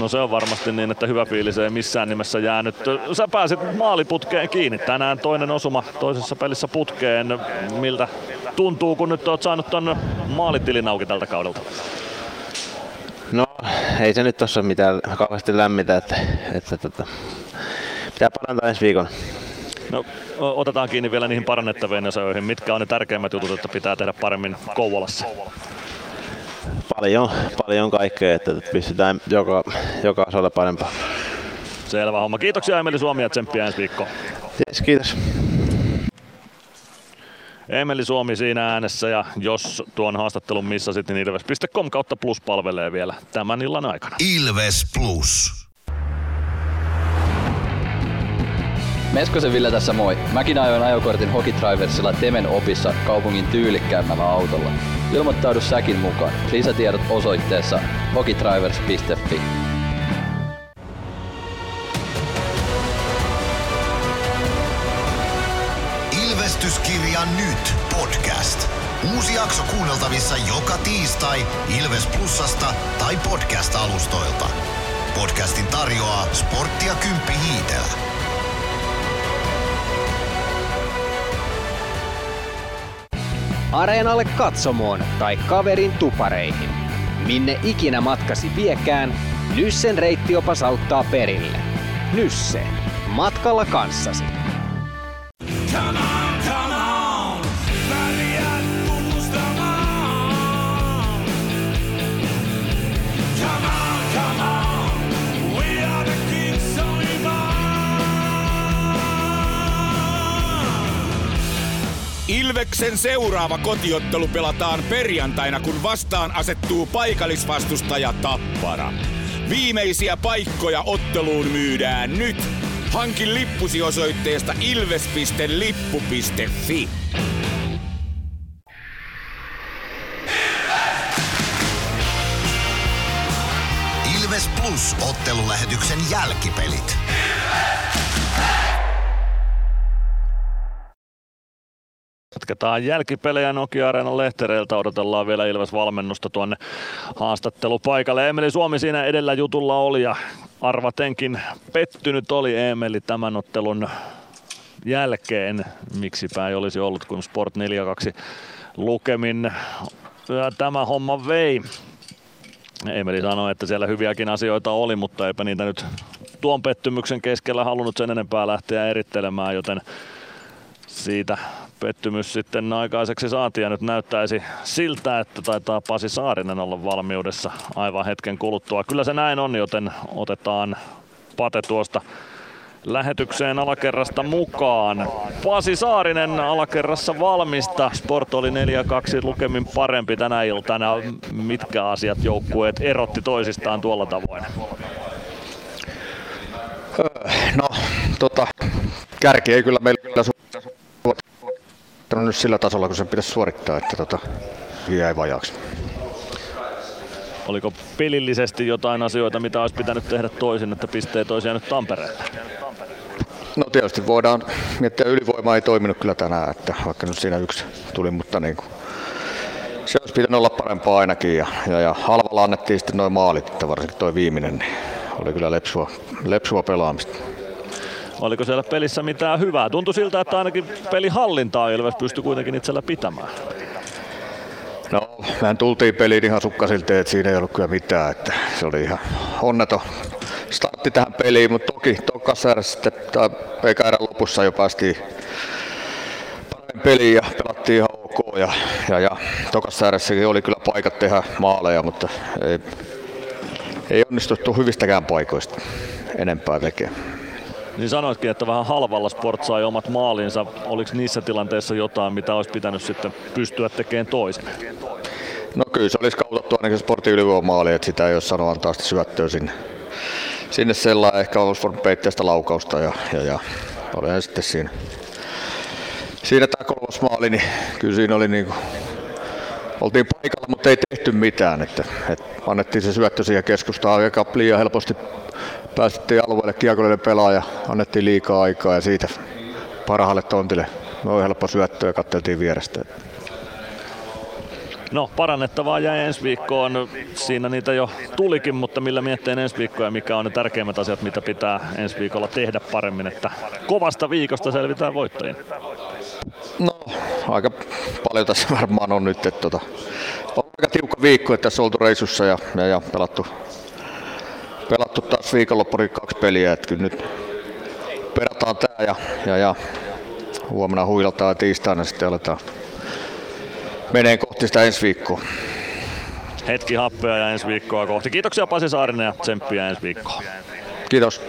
No se on varmasti niin, että hyvä fiilis ei missään nimessä jäänyt. Sä pääsit maaliputkeen kiinni tänään, toinen osuma toisessa pelissä putkeen. Miltä tuntuu, kun nyt oot saanut ton maalitilin auki tältä kaudelta? No, ei se nyt tossa mitään kauheasti lämmitä, että pitää parantaa ensi viikolla. No, otetaan kiinni vielä niihin parannettaviin asioihin. Mitkä on ne tärkeimmät jutut, että pitää tehdä paremmin Kouvolassa? Paljon kaikkea, että pystytään joka osalle parempaa. Selvä homma. Kiitoksia Emeli Suomi ja tsemppiä ensi viikkoon. Yes, kiitos. Emeli Suomi siinä äänessä, ja jos tuon haastattelun missasit, niin ilves.com/plus palvelee vielä tämän illan aikana. Ilves Plus. Meskosen Ville tässä moi. Mäkin ajoin ajokortin Hokitriversilla Temen opissa kaupungin tyylikkäämmällä autolla. Ilmoittaudu säkin mukaan. Lisätiedot osoitteessa hokitrivers.fi. nyt podcast. Uusi jakso kuunneltavissa joka tiistai Ilves Plusasta tai podcast-alustoilta. Podcastin tarjoaa Sporttia Kymppi Hiitelä. Areenalle katsomoon tai kaverin tupareihin. Minne ikinä matkasi viekään, Nyssen reittiopas auttaa perille. Nysse. Matkalla kanssasi. Ilveksen seuraava kotiottelu pelataan perjantaina, kun vastaan asettuu paikallisvastustaja Tappara. Viimeisiä paikkoja otteluun myydään nyt. Hankin lippusi osoitteesta ilves.lippu.fi. Ilves! Ilves Plus -ottelulähetyksen jälkipelit. Jatketaan jälkipelejä Nokia-areenan lehtereiltä. Odotellaan vielä Ilves-valmennusta tuonne haastattelupaikalle. Emeli Suomi siinä edellä jutulla oli ja arvatenkin pettynyt oli Emeli tämän ottelun jälkeen. Miksipä ei olisi ollut, kun Sport 4-2 lukemin tämä homma vei. Emeli sanoi, että siellä hyviäkin asioita oli, mutta eipä niitä nyt tuon pettymyksen keskellä halunnut sen enempää lähteä erittelemään, joten siitä pettymys sitten aikaiseksi saatiin ja nyt näyttäisi siltä, että taitaa Pasi Saarinen olla valmiudessa aivan hetken kuluttua. Kyllä se näin on, joten otetaan Pate tuosta lähetykseen alakerrasta mukaan. Pasi Saarinen alakerrassa valmista. Sport oli 4-2 lukemin parempi tänä iltana. Mitkä asiat joukkueet erotti toisistaan tuolla tavoin? No, kärki ei kyllä meillä nyt sillä tasolla, kun sen pitäisi suorittaa, että jäi vajaaksi. Oliko pelillisesti jotain asioita, mitä olisi pitänyt tehdä toisin, että pisteet olisi jäänyt Tampereelle? No tietysti voidaan miettiä, ylivoima ei toiminut kyllä tänään, että vaikka nyt siinä yksi tuli, mutta niin kuin, se olisi pitänyt olla parempaa ainakin. Ja halvalla annettiin sitten nuo maalit, että varsinkin tuo viimeinen, niin oli kyllä lepsua pelaamista. Oliko siellä pelissä mitään hyvää? Tuntui siltä, että ainakin pelihallintaa Ilves pystyi kuitenkin itsellä pitämään. No, mehän tultiin peliin ihan sukkasilteen, että siinä ei ollut kyllä mitään. Että se oli ihan onneton startti tähän peliin, mutta toki tokassa äärä sitten, eikä äärä lopussa jo päästiin paremmin peliin ja pelattiin ihan ok. Ja tokassa äärässäkin oli kyllä paikat tehdä maaleja, mutta ei onnistuttu hyvistäkään paikoista enempää tekemään. Niin sanoitkin, että vähän halvalla Sport sai omat maalinsa. Oliko niissä tilanteissa jotain, mitä olisi pitänyt sitten pystyä tekemään toisin? No kyllä se olisi kautattu ainakin Sportin ylivoimamaali, että sitä ei ole sanoa antaa sitä syöttöä sinne. Sinne sellainen ehkä olisi voinut peittää sitä laukausta ja olihan sitten siinä. Siinä tämä kolmas maali, niin kyllä siinä oli niin kuin, oltiin paikalla, mutta ei tehty mitään. Että annettiin se syöttö siihen keskustaan ja liian helposti. Päästettiin alueelle kiekollinen pelaaja, annettiin liikaa aikaa ja siitä parhaalle tontille. Noin helppo syöttö ja katseltiin vierestä. No, parannettavaa jäi ensi viikkoon. Siinä niitä jo tulikin, mutta millä mietteen ensi viikkoa ja mikä on ne tärkeimmät asiat, mitä pitää ensi viikolla tehdä paremmin, että kovasta viikosta selvitään voittajien? No, aika paljon tässä varmaan on nyt. Että on aika tiukka viikko, että tässä on oltu reissussa ja pelattu taas viikonloppuun 2 peliä, että kyllä nyt perataan tää ja huomenna huilataan ja tiistaina sitten aletaan meneen kohti sitä ensi viikkoa. Hetki happea ja ensi viikkoa kohti. Kiitoksia Pasi Saarinen ja tsemppiä ensi viikkoon. Kiitos.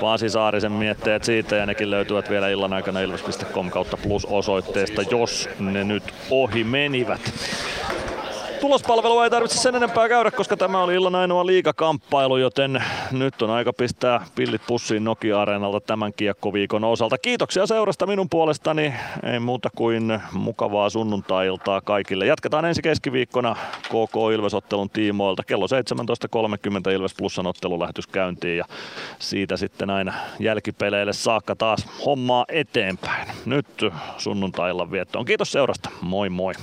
Pasi Saarisen mietteet siitä ja nekin löytyvät vielä illan aikana ilves.com/plus osoitteesta, jos ne nyt ohi menivät. Tulospalvelua ei tarvitse sen enempää käydä, koska tämä oli illan ainoa liigakamppailu, joten nyt on aika pistää pillit pussiin Nokia-areenalta tämän kiekkoviikon osalta. Kiitoksia seurasta minun puolestani, ei muuta kuin mukavaa sunnuntai-iltaa kaikille. Jatketaan ensi keskiviikkona KK Ilves-ottelun tiimoilta. Kello 17.30 Ilves Plusan ottelulähetys käyntiin ja siitä sitten aina jälkipeleille saakka taas hommaa eteenpäin. Nyt sunnuntai-illan viettoon. Kiitos seurasta, moi moi!